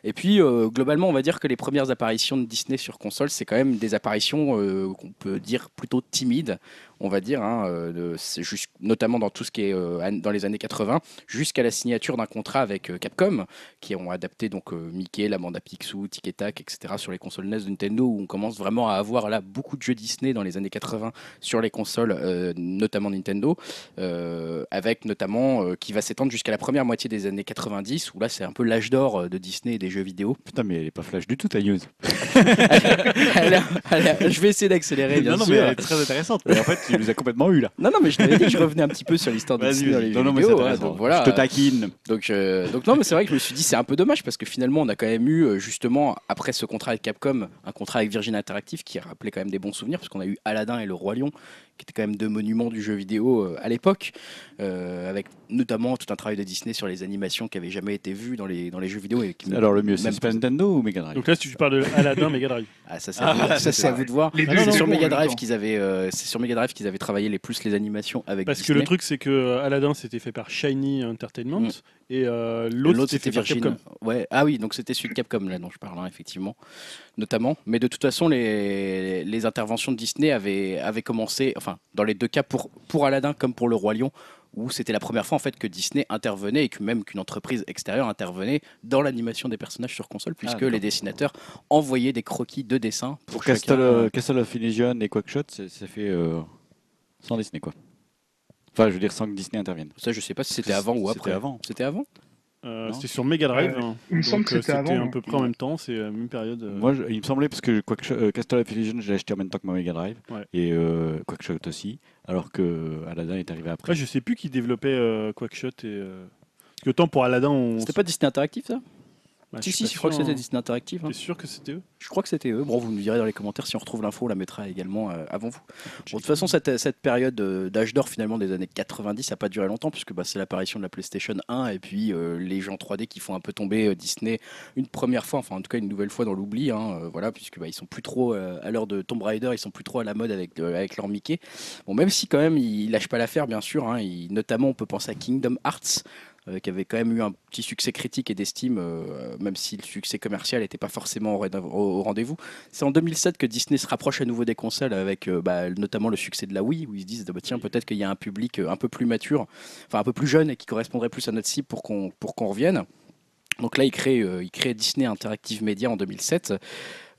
Et puis euh, globalement, on va dire que les premières apparitions de Disney sur console, c'est quand même des apparitions euh, qu'on peut dire plutôt timides, on va dire, hein, euh, c'est juste, notamment dans tout ce qui est euh, dans les années quatre-vingts, jusqu'à la signature d'un contrat avec euh, Capcom, qui ont adapté donc euh, Mickey, la bande à Picsou, Tic et Tac, et cetera sur les consoles N E S de Nintendo, où on commence vraiment à avoir là beaucoup de jeux Disney dans les années quatre-vingts sur les consoles, euh, notamment Nintendo, euh, avec notamment euh, qui va s'étendre jusqu'à la première moitié des années quatre-vingt-dix, où là c'est un peu l'âge d'or de Disney et des jeux vidéo. Putain, mais elle est pas flash du tout ta news. Je vais essayer d'accélérer. Bien non, non, sûr. Mais elle est très intéressante. Mais en fait, tu nous as complètement eu là. Non, non, mais je t'avais dit que je revenais un petit peu sur l'histoire de Disney dans les non, jeux non, vidéo. Ouais, donc, voilà, je te taquine. Donc, euh, donc non, mais c'est vrai que je me suis dit c'est un peu dommage parce que finalement on a quand même eu justement après ce contrat avec Capcom, un contrat avec Virgin Interactive qui rappelait quand même des bons souvenirs, parce qu'on a eu Aladdin et le Roi Lion qui étaient quand même deux monuments du jeu vidéo euh, à l'époque, euh, avec notamment tout un travail de Disney sur les animations qui n'avaient jamais été vues dans les, dans les jeux vidéo. Et qui, alors le mieux, c'est Super Nintendo ou Mega Drive? Donc là, si tu parles de Aladdin, Mega Drive. Ah, ça, c'est à, ah, à, à vous de voir. Ah, c'est sur Mega Drive qu'ils avaient, euh, qu avaient travaillé les plus les animations avec Parce Disney. Parce que le truc, c'est que Aladdin, c'était fait par Shiny Entertainment. Mm. Et euh, l'autre, c'était Capcom. Ouais. Ah oui, donc c'était celui de Capcom là dont je parle, hein, effectivement, notamment. Mais de toute façon, les, les interventions de Disney avaient, avaient commencé, enfin, dans les deux cas, pour, pour Aladdin comme pour le Roi Lion, où c'était la première fois en fait que Disney intervenait et que même qu'une entreprise extérieure intervenait dans l'animation des personnages sur console, puisque ah, les dessinateurs envoyaient des croquis de dessin. Pour, pour Castle, euh, Castle of Illusion et Quackshot, ça fait euh, sans Disney, quoi. Enfin, je veux dire, sans que Disney intervienne. Ça, je sais pas si c'était avant ou après. C'était avant. C'était avant euh, C'était sur Mega Drive. Euh, hein. Il me semble que c'était avant. C'était à peu près en même temps, c'est la même période. Euh... Moi, je, il me semblait, parce que Quackshot, euh, Castle of Illusion, je l'ai acheté en même temps que ma Mega Drive. Ouais. Et euh, Quackshot aussi, alors que Aladdin est arrivé après. Ouais, je sais plus qui développait euh, Quackshot. Et, euh... Parce que autant pour Aladdin, on. C'était pas Disney Interactif, ça? Bah, si, si, je crois que c'était Disney Interactive. T'es hein. sûr que c'était eux? Je crois que c'était eux. Bon, vous nous direz dans les commentaires si on retrouve l'info, on la mettra également euh, avant vous. Bon, de toute façon, cette, cette période euh, d'âge d'or finalement des années quatre-vingt-dix n'a pas duré longtemps, puisque bah, c'est l'apparition de la PlayStation un et puis euh, les jeux en trois D qui font un peu tomber euh, Disney une première fois, enfin en tout cas une nouvelle fois dans l'oubli, hein, euh, voilà, puisque bah, ils sont plus trop euh, à l'heure de Tomb Raider, ils sont plus trop à la mode avec, euh, avec leur Mickey. Bon, même si quand même ils lâchent pas l'affaire, bien sûr, hein, ils, notamment on peut penser à Kingdom Hearts. Euh, qui avait quand même eu un petit succès critique et d'estime, euh, même si le succès commercial n'était pas forcément au, au, au rendez-vous. C'est en deux mille sept que Disney se rapproche à nouveau des consoles, avec euh, bah, notamment le succès de la Wii, où ils se disent bah, tiens, peut-être qu'il y a un public un peu plus mature, enfin un peu plus jeune et qui correspondrait plus à notre cible pour qu'on pour qu'on revienne. Donc là, ils créent, euh, ils créent Disney Interactive Media en deux mille sept.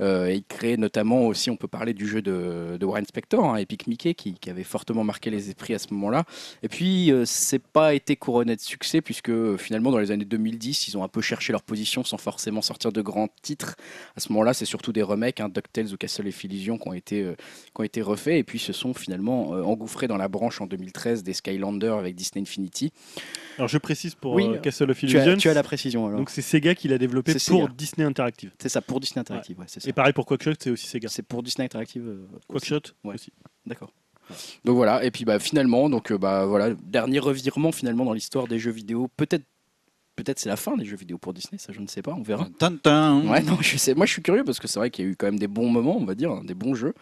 Euh, il crée notamment aussi, on peut parler du jeu de, de Warren Spector, hein, Epic Mickey, qui, qui avait fortement marqué les esprits à ce moment-là. Et puis, euh, c'est pas été couronné de succès, puisque euh, finalement, dans les années deux mille dix, ils ont un peu cherché leur position sans forcément sortir de grands titres. À ce moment-là, c'est surtout des remakes, hein, DuckTales ou Castle of Illusion, qui ont été, euh, qui ont été refaits, et puis se sont finalement euh, engouffrés dans la branche en deux mille treize des Skylanders avec Disney Infinity. Alors, je précise pour oui, euh, Castle of Illusion. Tu as, tu as la précision. Alors. Donc, c'est Sega qui l'a développé pour Sega. Disney Interactive. C'est ça, pour Disney Interactive, ouais, ouais c'est ça. Et pareil pour Quackshot, c'est aussi Sega. C'est pour Disney Interactive. Euh, Quackshot aussi. Ouais. aussi. D'accord. Donc voilà, et puis bah, finalement, donc, bah, voilà, dernier revirement finalement dans l'histoire des jeux vidéo, peut-être Peut-être c'est la fin des jeux vidéo pour Disney, ça je ne sais pas, on verra. Tintin. Ouais, non, je sais. Moi je suis curieux parce que c'est vrai qu'il y a eu quand même des bons moments, on va dire, hein, des bons jeux.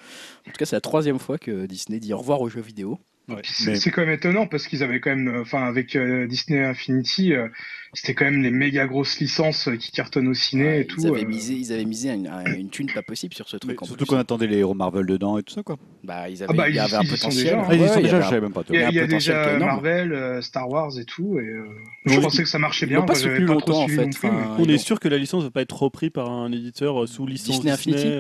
En tout cas, c'est la troisième fois que Disney dit au revoir aux jeux vidéo. Ouais, c'est mais... quand même étonnant parce qu'ils avaient quand même, enfin euh, avec euh, Disney Infinity, euh, c'était quand même les méga grosses licences euh, qui cartonnent au ciné ouais, et ils tout. Avaient euh... misé, ils avaient misé une, une thune pas possible sur ce truc. En surtout qu'on attendait les héros Marvel dedans et tout ça quoi. Bah ils avaient, ah bah, il y avait un potentiel. Ils sont déjà, je savais même pas. Il y a déjà Marvel, euh, Star Wars et tout et euh, je oui, pensais que ça marchait bien. Pas plus longtemps en fait. On est sûr que la licence va pas être reprise par un éditeur sous licence Disney Infinity.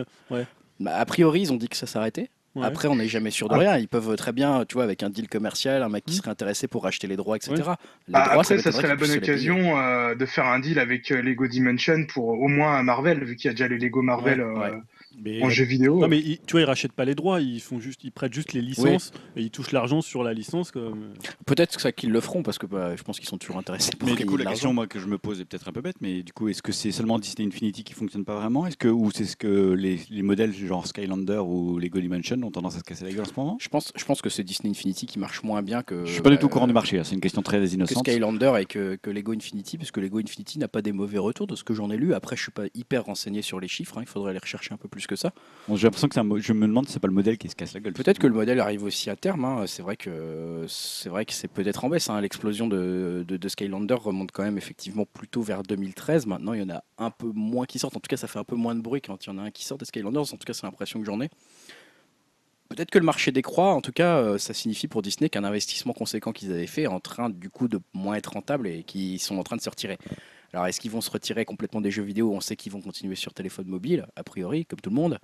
A priori ils ont dit que ça s'arrêtait. Ouais. Après, on n'est jamais sûr de rien. Ils peuvent très bien, tu vois, avec un deal commercial, un mec qui serait intéressé pour racheter les droits, et cetera. Ouais. Les bah, droits, après, ça, ça serait la bonne occasion euh, de faire un deal avec euh, Lego Dimension pour au moins Marvel, vu qu'il y a déjà les Lego Marvel. Ouais, ouais. Euh... Mais en jeu vidéo. Non mais ils, tu vois ils rachètent pas les droits, ils font juste, ils prêtent juste les licences oui. et ils touchent l'argent sur la licence. Comme... Peut-être que ça qu'ils le feront parce que bah, je pense qu'ils sont toujours intéressés. Pour mais du coup la question moi que je me pose est peut-être un peu bête, mais du coup est-ce que c'est seulement Disney Infinity qui fonctionne pas vraiment, est-ce que ou c'est ce que les, les modèles genre Skylander ou Lego Dimension ont tendance à se casser la gueule en ce moment? Je pense, je pense que c'est Disney Infinity qui marche moins bien que. Je suis pas du tout au courant euh, du marché, c'est une question très innocente. Que Skylander et que, que Lego Infinity, parce que Lego Infinity n'a pas des mauvais retours de ce que j'en ai lu. Après je suis pas hyper renseigné sur les chiffres, hein, il faudrait les rechercher un peu plus. Que ça. Bon, j'ai l'impression que un je me demande si c'est pas le modèle qui se casse la gueule. Peut-être que le modèle arrive aussi à terme. Hein. C'est vrai que c'est vrai que c'est peut-être en baisse. Hein. L'explosion de, de, de Skylander remonte quand même effectivement plutôt vers deux mille treize. Maintenant, il y en a un peu moins qui sortent. En tout cas, ça fait un peu moins de bruit quand il y en a un qui sort des Skylanders. En tout cas, c'est l'impression que j'en ai. Peut-être que le marché décroît. En tout cas, ça signifie pour Disney qu'un investissement conséquent qu'ils avaient fait est en train du coup de moins être rentable et qu'ils sont en train de se retirer. Alors, est-ce qu'ils vont se retirer complètement des jeux vidéo? On sait qu'ils vont continuer sur téléphone mobile, a priori, comme tout le monde.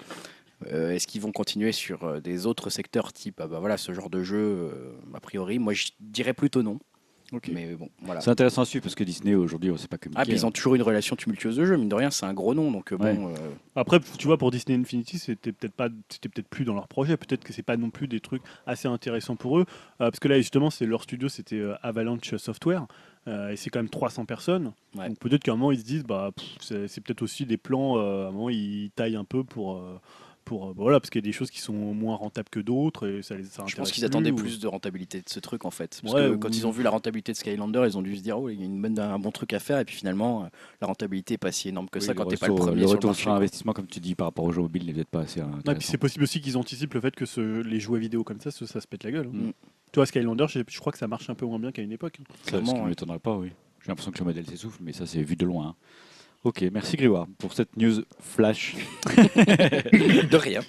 Euh, est-ce qu'ils vont continuer sur euh, des autres secteurs type, ah bah voilà, ce genre de jeu, euh, a priori, moi, je dirais plutôt non. Okay. Mais bon, voilà. C'est intéressant à suivre parce que Disney, aujourd'hui, on ne sait pas que Mickey, ah, mais ils ont hein. toujours une relation tumultueuse de jeu, mine de rien, c'est un gros nom. Donc, ouais. bon, euh... Après, tu vois, pour Disney Infinity, c'était peut-être pas, c'était peut-être plus dans leur projet, peut-être que ce n'est pas non plus des trucs assez intéressants pour eux. Euh, parce que là, justement, c'est leur studio, c'était euh, Avalanche Software. Euh, et c'est quand même trois cents personnes. Ouais. Donc peut-être qu'à un moment ils se disent bah c'est peut-être aussi des plans. Euh, à un moment ils taillent un peu pour euh, pour voilà, parce qu'il y a des choses qui sont moins rentables que d'autres et ça les ça intéresse. Je pense qu'ils plus, attendaient ou... plus de rentabilité de ce truc en fait, parce ouais, que ou... quand ils ont vu la rentabilité de Skylander, ils ont dû se dire oh, il y a une bonne, un bon truc à faire, et puis finalement la rentabilité n'est pas si énorme que oui, ça quand tu n'es pas le premier. Le retour sur investissement, comme tu dis, par rapport aux jeux mobiles n'est peut-être pas assez intéressant. Ah, puis c'est possible aussi qu'ils anticipent le fait que ce, les jouets vidéo comme ça, ça, ça se pète la gueule. Hein. Mm. Toi, Skylander, je, je crois que ça marche un peu moins bien qu'à une époque. Ça ne m'étonnerait pas, oui. J'ai l'impression que le modèle s'essouffle, mais ça, c'est vu de loin. Hein. Ok, merci Grégoire pour cette news flash. De rien.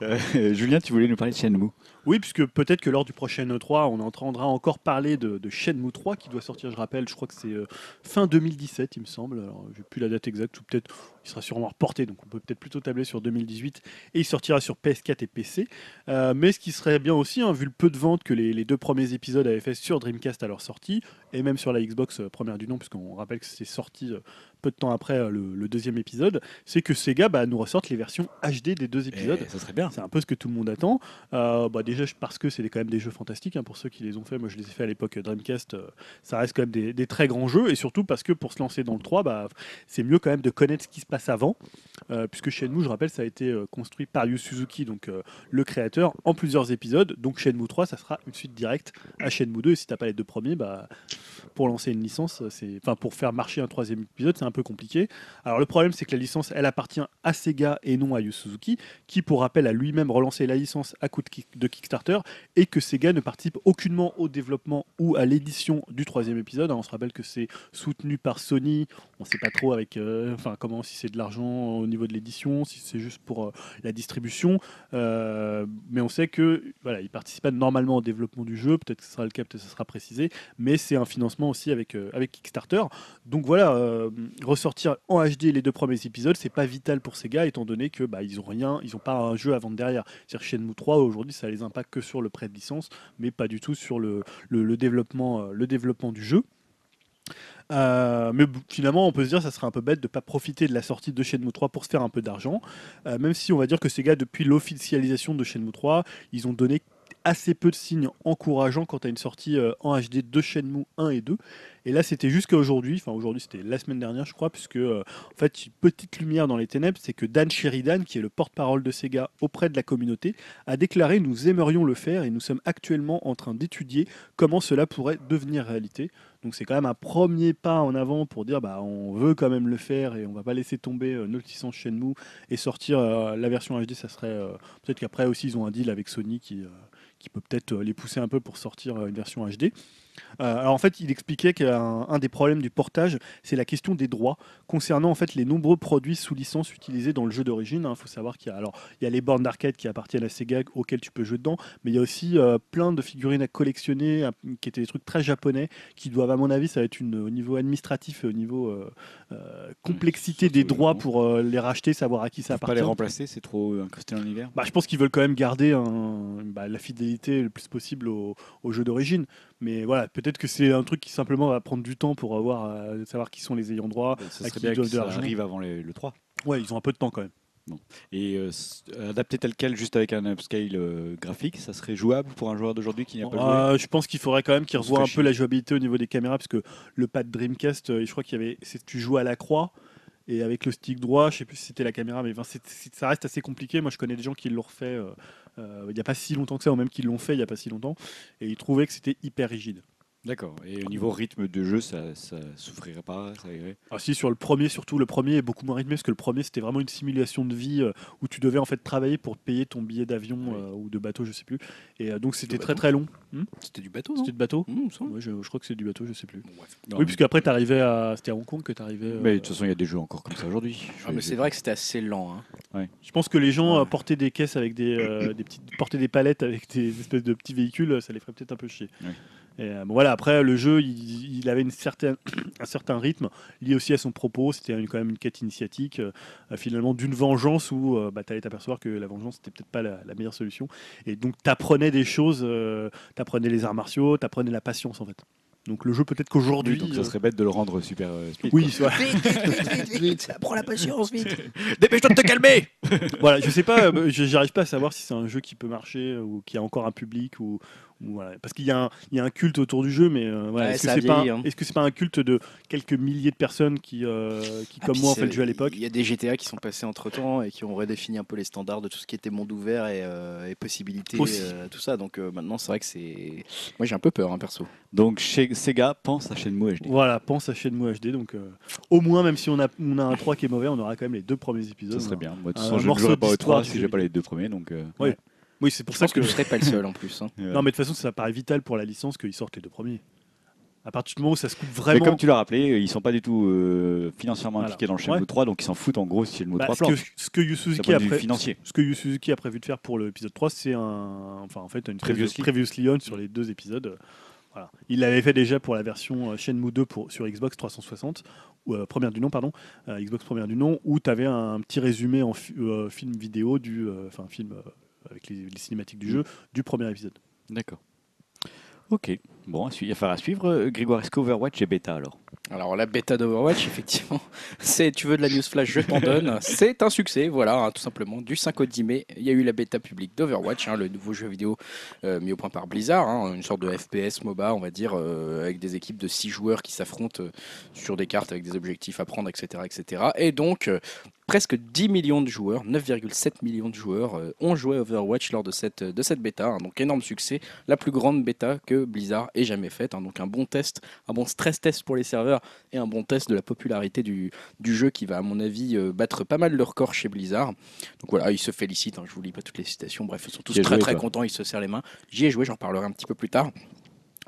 euh, Julien, tu voulais nous parler de Shenmue. Oui, puisque peut-être que lors du prochain E trois, on entendra encore parler de, de Shenmue trois qui doit sortir, je rappelle, je crois que c'est euh, fin deux mille dix-sept, il me semble. Alors, j'ai plus la date exacte, ou peut-être il sera sûrement reporté, donc on peut peut-être plutôt tabler sur deux mille dix-huit, et il sortira sur P S quatre et P C. Euh, mais ce qui serait bien aussi, hein, vu le peu de ventes que les, les deux premiers épisodes avaient fait sur Dreamcast à leur sortie, et même sur la Xbox euh, première du nom, puisqu'on rappelle que c'est sorti... Euh, peu de temps après le, le deuxième épisode, c'est que Sega bah, nous ressortent les versions H D des deux épisodes. Et ça serait bien. C'est un peu ce que tout le monde attend. Euh, bah, déjà parce que c'est quand même des jeux fantastiques. Hein, pour ceux qui les ont fait, moi je les ai fait à l'époque Dreamcast. Euh, ça reste quand même des, des très grands jeux, et surtout parce que pour se lancer dans le trois, bah, c'est mieux quand même de connaître ce qui se passe avant, euh, puisque Shenmue, je rappelle, ça a été construit par Yu Suzuki, donc euh, le créateur, en plusieurs épisodes. Donc Shenmue trois, ça sera une suite directe à Shenmue deux. Et si t'as pas les deux premiers, bah, pour lancer une licence, c'est, enfin pour faire marcher un troisième épisode, c'est un peu compliqué. Alors le problème, c'est que la licence, elle appartient à Sega et non à Yu Suzuki, qui pour rappel a lui-même relancé la licence à coup de, kick, de Kickstarter, et que Sega ne participe aucunement au développement ou à l'édition du troisième épisode. Alors, on se rappelle que c'est soutenu par Sony, on ne sait pas trop avec, euh, enfin comment, si c'est de l'argent au niveau de l'édition, si c'est juste pour euh, la distribution, euh, mais on sait que voilà, il participe pas normalement au développement du jeu, peut-être que ce sera le cas, peut-être que ce sera précisé, mais c'est un financement aussi avec, euh, avec Kickstarter. Donc voilà, euh, ressortir en H D les deux premiers épisodes, c'est pas vital pour Sega, étant donné que bah, ils ont rien, ils ont pas un jeu à vendre derrière. C'est-à-dire Shenmue trois aujourd'hui, ça les impacte que sur le prêt de licence, mais pas du tout sur le, le, le développement, le développement du jeu. Euh, mais finalement on peut se dire ça serait un peu bête de ne pas profiter de la sortie de Shenmue trois pour se faire un peu d'argent, euh, même si on va dire que Sega, depuis l'officialisation de Shenmue trois, ils ont donné assez peu de signes encourageants quant à une sortie euh, en H D de Shenmue un et deux. Et là, c'était jusqu'à aujourd'hui, enfin aujourd'hui, c'était la semaine dernière, je crois, puisque euh, en fait, une petite lumière dans les ténèbres, c'est que Dan Sheridan, qui est le porte-parole de Sega auprès de la communauté, a déclaré « Nous aimerions le faire et nous sommes actuellement en train d'étudier comment cela pourrait devenir réalité ». Donc c'est quand même un premier pas en avant pour dire bah on veut quand même le faire et on va pas laisser tomber euh, notre licence Shenmue et sortir euh, la version H D. Ça serait euh, peut-être qu'après aussi ils ont un deal avec Sony qui euh, qui peut peut-être euh, les pousser un peu pour sortir euh, une version H D. Euh, alors en fait, il expliquait qu'un un des problèmes du portage, c'est la question des droits concernant en fait les nombreux produits sous licence utilisés dans le jeu d'origine. Il hein. faut savoir qu'il y a, alors, il y a les bornes d'arcade qui appartiennent à Sega auxquelles tu peux jouer dedans, mais il y a aussi euh, plein de figurines à collectionner, à, qui étaient des trucs très japonais, qui doivent, à mon avis, ça va être une, au niveau administratif et au niveau euh, euh, complexité oui, des droits pour euh, les racheter, savoir à qui ça appartient. Pas les remplacer, c'est trop incrusté dans l'univers. Bah, je pense qu'ils veulent quand même garder un, bah, la fidélité le plus possible au, au jeu d'origine. Mais voilà, peut-être que c'est un truc qui simplement va prendre du temps pour avoir, euh, savoir qui sont les ayants droit, ça à qui doivent de l'argent. Ça arrive avant les, le trois. Ouais, ils ont un peu de temps quand même. Bon. Et euh, adapter tel quel juste avec un upscale euh, graphique, ça serait jouable pour un joueur d'aujourd'hui qui n'a pas euh, joué. Je pense qu'il faudrait quand même qu'il revoie un peu la jouabilité au niveau des caméras, parce que le pad Dreamcast, euh, je crois qu'il y avait, c'est, tu joues à la croix. Et avec le stick droit, je ne sais plus si c'était la caméra, mais enfin, c'est, c'est, ça reste assez compliqué. Moi, je connais des gens qui l'ont refait euh, euh, il n'y a pas si longtemps que ça, ou même qui l'ont fait il n'y a pas si longtemps, et ils trouvaient que c'était hyper rigide. D'accord. Et au niveau rythme de jeu, ça, ça souffrirait pas, ça irait. Ah si, sur le premier, surtout le premier est beaucoup moins rythmé, parce que le premier c'était vraiment une simulation de vie euh, où tu devais en fait travailler pour payer ton billet d'avion oui. euh, ou de bateau, je sais plus. Et euh, donc c'était très très long. Hmm c'était du bateau. C'était du bateau. Mmh, ouais, je, je crois que c'est du bateau, je sais plus. Bon, ouais. non, oui, puisque après t'arrivais à, c'était à Hong Kong que t'arrivais. Euh... Mais de toute façon, il y a des jeux encore comme ça aujourd'hui. Ah, mais c'est vrai que c'était assez lent. Hein. Ouais. Je pense que les gens ouais. portaient des caisses avec des, euh, des petites, portaient des palettes avec des espèces de petits véhicules, ça les ferait peut-être un peu chier. Ouais. Et euh, bon, voilà, après le jeu il, il avait une certaine, un certain rythme lié aussi à son propos, c'était une, quand même une quête initiatique euh, finalement d'une vengeance où euh, bah, t'allais t'apercevoir que la vengeance c'était peut-être pas la, la meilleure solution, et donc t'apprenais des choses, euh, t'apprenais les arts martiaux, t'apprenais la patience en fait. Donc le jeu peut-être qu'aujourd'hui... Oui, donc ça serait bête de le rendre super... Euh, speed, oui, vite, vite, vite, vite, prends la patience, vite. Dépêche-toi de te calmer. Voilà, je sais pas, euh, j'arrive pas à savoir si c'est un jeu qui peut marcher ou qui a encore un public ou, Voilà. Parce qu'il y a, un, il y a un culte autour du jeu, mais euh, voilà. Ouais, est-ce, que c'est vieilli, pas, hein. est-ce que c'est pas un culte de quelques milliers de personnes qui, euh, qui ah, comme moi, ont fait le jeu à l'époque ? Il y a des G T A qui sont passés entre temps et qui ont redéfini un peu les standards de tout ce qui était monde ouvert et, euh, et possibilités, euh, tout ça. Donc euh, maintenant, c'est vrai que c'est. Moi, j'ai un peu peur, hein, perso. Donc chez Sega, pense à Shenmue H D. Voilà, pense à Shenmue H D. Donc euh, au moins, même si on a, on a un trois qui est mauvais, on aura quand même les deux premiers épisodes. Ça serait hein. bien. Moi, de toute façon, je ne jouerai pas au trois si j'ai pas les deux premiers. Donc. Euh... Oui. Ouais. Oui, c'est pour je ça pense que, que je serais pas le seul en plus. Hein. Non, mais de toute façon, ça paraît vital pour la licence qu'ils sortent les deux premiers. À partir du moment où ça se coupe vraiment. Mais comme tu l'as rappelé, ils sont pas du tout euh, financièrement impliqués voilà. dans le Shenmue ouais. trois, donc ils s'en foutent en gros si Shenmue bah, trois plante. Ce que Yu Suzuki a prévu, ce que Yu Suzuki a prévu de faire pour l'épisode trois, c'est un, enfin en fait une Previously, Previously on sur les deux épisodes. Voilà. Il l'avait fait déjà pour la version Shenmue deux pour, sur Xbox trois cent soixante, ou, euh, première du nom, pardon, euh, Xbox première du nom, où tu avais un petit résumé en fi- euh, film vidéo du, enfin euh, film. Euh, avec les, les cinématiques du jeu, mmh. du premier épisode. D'accord. Ok. Bon, il va falloir suivre. Grégoire, est-ce qu'Overwatch est bêta alors ? Alors, la bêta d'Overwatch, effectivement, c'est tu veux de la news flash, je t'en donne. C'est un succès, voilà, hein, tout simplement. Du cinq au dix mai, il y a eu la bêta publique d'Overwatch, hein, le nouveau jeu vidéo euh, mis au point par Blizzard, hein, une sorte de F P S MOBA, on va dire, euh, avec des équipes de six joueurs qui s'affrontent euh, sur des cartes avec des objectifs à prendre, et cetera et cetera. Et donc, euh, presque dix millions de joueurs, neuf virgule sept millions de joueurs euh, ont joué Overwatch lors de cette, de cette bêta. Hein, donc, énorme succès, la plus grande bêta que Blizzard est jamais faite, hein, donc un bon test, un bon stress test pour les serveurs et un bon test de la popularité du, du jeu qui va à mon avis euh, battre pas mal de records chez Blizzard. Donc voilà, ils se félicitent, hein, je vous lis pas toutes les citations, bref, ils sont tous très très contents, ils se serrent les mains. J'y ai joué, j'en parlerai un petit peu plus tard.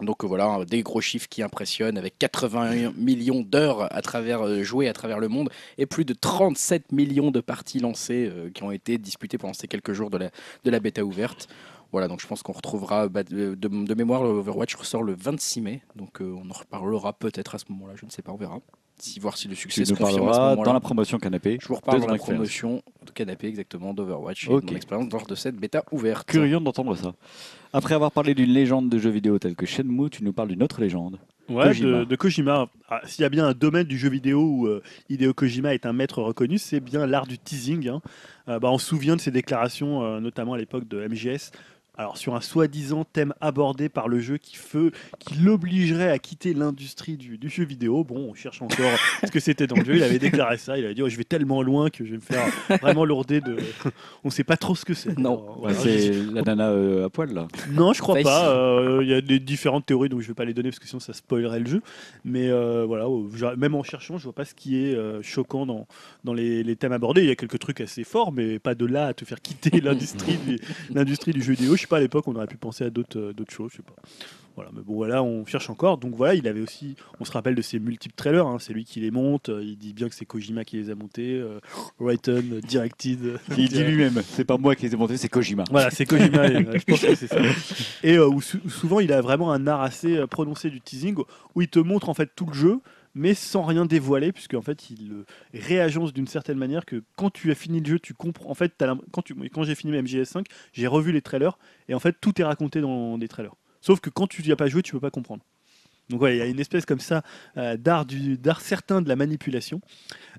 Donc euh, voilà, des gros chiffres qui impressionnent avec quatre-vingts millions d'heures à travers euh, jouées à travers le monde et plus de trente-sept millions de parties lancées euh, qui ont été disputées pendant ces quelques jours de la, de la bêta ouverte. Voilà, donc je pense qu'on retrouvera, bah, de, de mémoire, Overwatch ressort le vingt-six mai, donc euh, on en reparlera peut-être à ce moment-là, je ne sais pas, on verra. Si, voir si le succès tu se confirme à ce moment-là. Dans la promotion canapé. Je vous reparle dans la promotion de canapé, exactement, d'Overwatch, okay. Et de mon expérience lors de cette bêta ouverte. Curieux d'entendre ça. Après avoir parlé d'une légende de jeux vidéo telle que Shenmue, tu nous parles d'une autre légende. Ouais, Kojima. De, de Kojima. Ah, s'il y a bien un domaine du jeu vidéo où euh, Hideo Kojima est un maître reconnu, c'est bien l'art du teasing. Hein. Euh, bah, on se souvient de ses déclarations, euh, notamment à l'époque de M J S. Alors sur un soi-disant thème abordé par le jeu qui, feu, qui l'obligerait à quitter l'industrie du, du jeu vidéo. Bon, on cherche encore ce que c'était dans le jeu. Il avait déclaré ça. Il avait dit oh, je vais tellement loin que je vais me faire vraiment lourder de. On ne sait pas trop ce que c'est. Non, alors, voilà, c'est je... la nana euh, à poil là. Non, je crois pas. Il euh, y a des différentes théories, donc je ne vais pas les donner parce que sinon ça spoilerait le jeu. Mais euh, voilà, même en cherchant, je vois pas ce qui est euh, choquant dans dans les, les thèmes abordés. Il y a quelques trucs assez forts, mais pas de là à te faire quitter l'industrie du, l'industrie du jeu vidéo. Je sais pas, à l'époque on aurait pu penser à d'autres euh, d'autres choses, je sais pas. Voilà, mais bon voilà, on cherche encore. Donc voilà, il avait aussi, on se rappelle de ses multiples trailers, hein, c'est lui qui les monte, euh, il dit bien que c'est Kojima qui les a montés, euh, written, euh, directed. Euh, il dit lui-même, c'est pas moi qui les ai montés, c'est Kojima. Voilà, c'est Kojima, et, euh, je pense que c'est ça. Et euh, où sou- souvent il a vraiment un art assez euh, prononcé du teasing où il te montre en fait tout le jeu, mais sans rien dévoiler, puisque en fait il euh, réagence d'une certaine manière que quand tu as fini le jeu, tu comprends. En fait, quand, tu... quand j'ai fini M J S cinq, j'ai revu les trailers et en fait tout est raconté dans des trailers. Sauf que quand tu n'y as pas joué, tu peux pas comprendre. Donc ouais, il y a une espèce comme ça euh, d'art, du... d'art certain de la manipulation.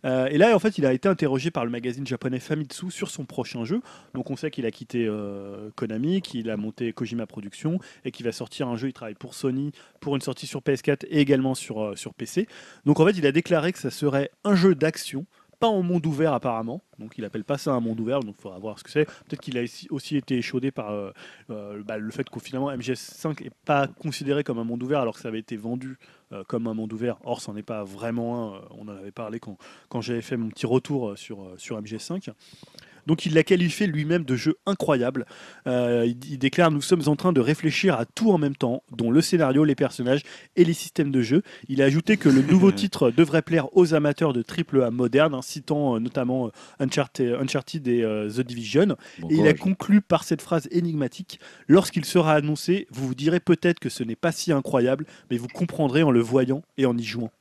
Euh, et là, en fait, il a été interrogé par le magazine japonais Famitsu sur son prochain jeu. Donc on sait qu'il a quitté euh, Konami, qu'il a monté Kojima Productions et qu'il va sortir un jeu. Il travaille pour Sony pour une sortie sur P S quatre et également sur, euh, sur P C. Donc en fait, il a déclaré que ça serait un jeu d'action, pas en monde ouvert apparemment. Donc il appelle pas ça un monde ouvert, donc il faudra voir ce que c'est. Peut-être qu'il a aussi été échaudé par euh, euh, bah, le fait qu'au finalement M J S cinq n'est pas considéré comme un monde ouvert alors que ça avait été vendu euh, comme un monde ouvert. Or, ça n'en est pas vraiment un. On en avait parlé quand, quand j'avais fait mon petit retour sur, sur M J S cinq. Donc il l'a qualifié lui-même de jeu incroyable. Euh, il, il déclare « Nous sommes en train de réfléchir à tout en même temps, dont le scénario, les personnages et les systèmes de jeu. » Il a ajouté que le nouveau titre devrait plaire aux amateurs de triple A moderne, hein, citant euh, notamment euh, Uncharted, Uncharted et euh, The Division. Bon et courage. Il a conclu par cette phrase énigmatique « Lorsqu'il sera annoncé, vous vous direz peut-être que ce n'est pas si incroyable, mais vous comprendrez en le voyant et en y jouant. »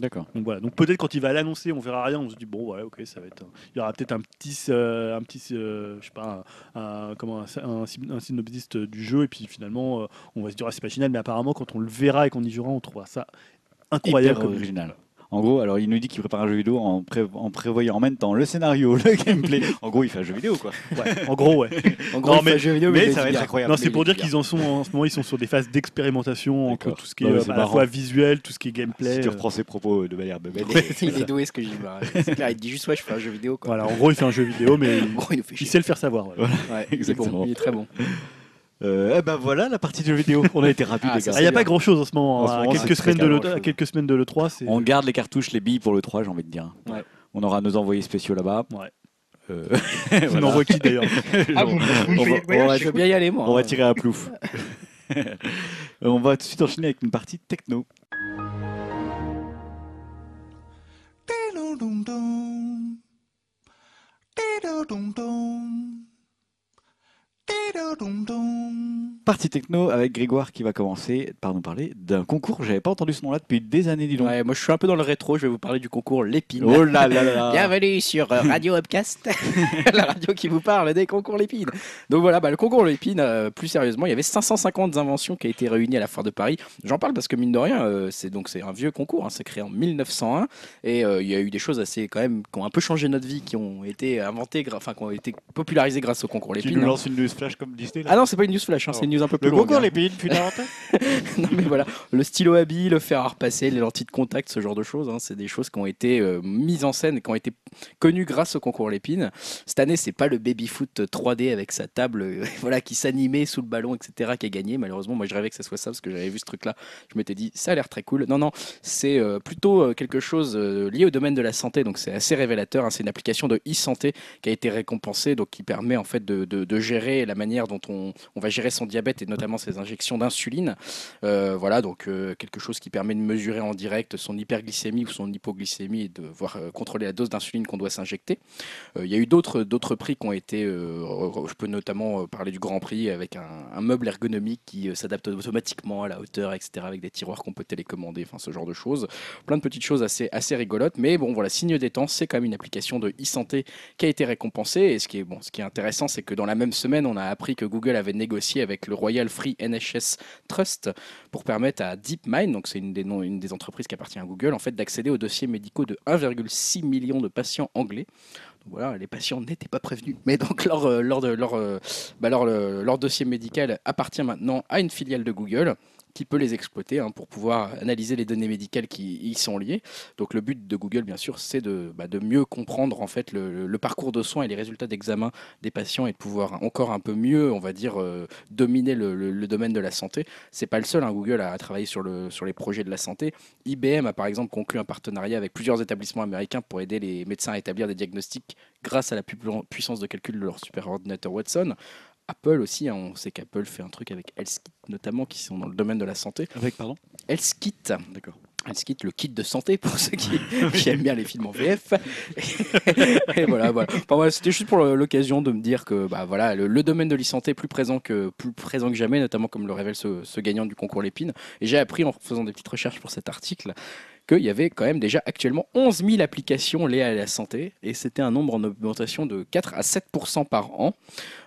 D'accord. Donc voilà. Donc peut-être quand il va l'annoncer, on verra rien. On se dit bon, ouais, ok, ça va être. Un... Il y aura peut-être un petit, euh, un petit, euh, je sais pas, un, un, comment, un, un, un synopsiste du jeu. Et puis finalement, euh, on va se dire ah, c'est pas génial, mais apparemment quand on le verra et qu'on y jouera, on trouvera ça incroyable, hyper original. En gros, alors il nous dit qu'il prépare un jeu vidéo en, pré- en prévoyant en même temps le scénario, le gameplay. En gros, il fait un jeu vidéo, quoi. Ouais, en gros, ouais. En gros, non, mais, jeu vidéo, mais, mais ça va être incroyable. Non, c'est pour dire qu'ils en sont en ce moment, ils sont sur des phases d'expérimentation entre tout ce qui est, non, euh, à la fois visuel, tout ce qui est gameplay. Si tu reprends ses propos de manière bébête, ouais, il est doué ce que j'ai dit. C'est clair, il dit juste ouais, je fais un jeu vidéo. Quoi. Voilà, en gros, il fait un jeu vidéo, mais gros, il, il sait le faire savoir. Ouais, voilà. Ouais, exactement. Il est très bon. Euh, eh ben voilà la partie de vidéo, on a été rapide ah, les gars. Il ah, n'y a pas grand chose en ce moment, en ce moment quelques, semaines de le, quelques semaines de l'E trois c'est... On garde les cartouches, les billes pour l'E trois j'ai envie de dire ouais. On aura nos envoyés spéciaux là-bas ouais. euh... voilà. On envoie qui d'ailleurs ah, vous, vous on va, voyage, on va, je veux bien y aller moi. On va tirer à plouf. On va tout de suite enchaîner avec une partie techno. Partie techno avec Grégoire qui va commencer par nous parler d'un concours. J'avais pas entendu ce nom-là depuis des années, dis donc. Ouais, moi je suis un peu dans le rétro, je vais vous parler du concours Lépine. Oh là là là. Bienvenue sur Radio Upcast, la radio qui vous parle des concours Lépine. Donc voilà, bah, le concours Lépine, euh, plus sérieusement, il y avait cinq cent cinquante inventions qui a été réunies à la foire de Paris. J'en parle parce que mine de rien, euh, c'est, donc, c'est un vieux concours, hein, c'est créé en mille neuf cent un et euh, il y a eu des choses assez quand même qui ont un peu changé notre vie, qui ont été inventées, enfin gra- qui ont été popularisées grâce au concours Lépine. Tu nous lances une news flash comme Disney là. Ah non, c'est pas une news flash, hein, c'est une news un peu plus longue. Le concours Lépine, putain. Non mais voilà, le stylo à billes, le fer à repasser, les lentilles de contact, ce genre de choses, hein, c'est des choses qui ont été euh, mises en scène, qui ont été connues grâce au concours Lépine. Cette année, c'est pas le baby foot trois D avec sa table, euh, voilà, qui s'animait sous le ballon, et cetera, qui a gagné. Malheureusement, moi je rêvais que ça soit ça parce que j'avais vu ce truc-là, je m'étais dit ça a l'air très cool. Non non, c'est euh, plutôt euh, quelque chose euh, lié au domaine de la santé, donc c'est assez révélateur. Hein, c'est une application de e-santé qui a été récompensée, donc qui permet en fait de, de, de gérer la manière dont on, on va gérer son diabète et notamment ses injections d'insuline. Euh, voilà, donc euh, quelque chose qui permet de mesurer en direct son hyperglycémie ou son hypoglycémie et de voir euh, contrôler la dose d'insuline qu'on doit s'injecter. Il euh, y a eu d'autres, d'autres prix qui ont été, euh, je peux notamment parler du Grand Prix avec un, un meuble ergonomique qui euh, s'adapte automatiquement à la hauteur, et cetera, avec des tiroirs qu'on peut télécommander, enfin ce genre de choses. Plein de petites choses assez, assez rigolotes, mais bon voilà, signe des temps, c'est quand même une application de e-santé qui a été récompensée et ce qui est, bon, ce qui est intéressant, c'est que dans la même semaine, on a appris que Google avait négocié avec le Royal Free N H S Trust pour permettre à DeepMind, donc c'est une des, non, une des entreprises qui appartient à Google, en fait, d'accéder aux dossiers médicaux de un virgule six million de patients anglais. Voilà, les patients n'étaient pas prévenus, mais donc leur, euh, leur, leur, euh, bah leur, euh, leur dossier médical appartient maintenant à une filiale de Google qui peut les exploiter hein, pour pouvoir analyser les données médicales qui y sont liées. Donc le but de Google, bien sûr, c'est de, bah, de mieux comprendre en fait, le, le parcours de soins et les résultats d'examen des patients et de pouvoir encore un peu mieux, on va dire, euh, dominer le, le, le domaine de la santé. C'est pas le seul, hein, Google a travaillé sur, le, sur les projets de la santé. I B M a par exemple conclu un partenariat avec plusieurs établissements américains pour aider les médecins à établir des diagnostics grâce à la pu- puissance de calcul de leur superordinateur Watson. Apple aussi, hein, on sait qu'Apple fait un truc avec HealthKit notamment, qui sont dans le domaine de la santé. Avec, pardon ? HealthKit. D'accord. HealthKit, le kit de santé pour ceux qui, qui aiment bien les films en V F. Et voilà, voilà. Enfin, voilà, c'était juste pour l'occasion de me dire que bah, voilà, le, le domaine de l'e-santé est plus présent que, plus présent que jamais, notamment comme le révèle ce, ce gagnant du concours Lépine. Et j'ai appris en faisant des petites recherches pour cet article qu'il y avait quand même déjà actuellement onze mille applications liées à la santé et c'était un nombre en augmentation de quatre à sept pour cent par an.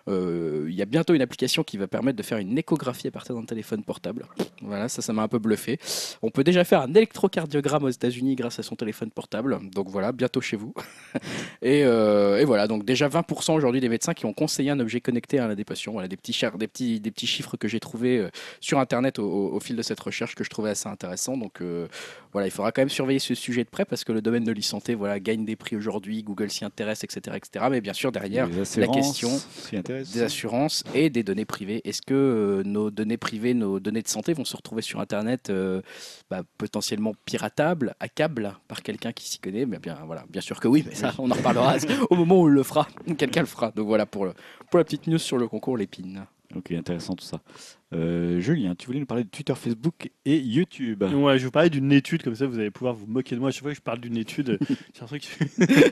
Euh, il y a bientôt une application qui va permettre de faire une échographie à partir d'un téléphone portable. Voilà, ça, ça m'a un peu bluffé. On peut déjà faire un électrocardiogramme aux États-Unis grâce à son téléphone portable. Donc voilà, bientôt chez vous. et, euh, et voilà, donc déjà vingt pour cent aujourd'hui des médecins qui ont conseillé un objet connecté à l'un des patients. Voilà, des petits, char- des petits, des petits chiffres que j'ai trouvés euh, sur Internet au, au, au fil de cette recherche que je trouvais assez intéressant. Donc euh, voilà, il faudra quand même surveiller ce sujet de près parce que le domaine de l'e-santé voilà, gagne des prix aujourd'hui, Google s'y intéresse, et cetera, et cetera. Mais bien sûr, derrière, la question des assurances et des données privées. Est-ce que euh, nos données privées, nos données de santé vont se retrouver sur Internet euh, bah, potentiellement piratables, à câble, par quelqu'un qui s'y connaît mais bien, voilà, bien sûr que oui, mais ça, on en reparlera au moment où on le fera. Quelqu'un le fera. Donc voilà pour, le, pour la petite news sur le concours Lépine. Ok, intéressant tout ça. Euh, Julien, tu voulais nous parler de Twitter, Facebook et YouTube. Ouais, je vous parlais d'une étude, comme ça vous allez pouvoir vous moquer de moi. À chaque fois que je parle d'une étude, c'est un truc.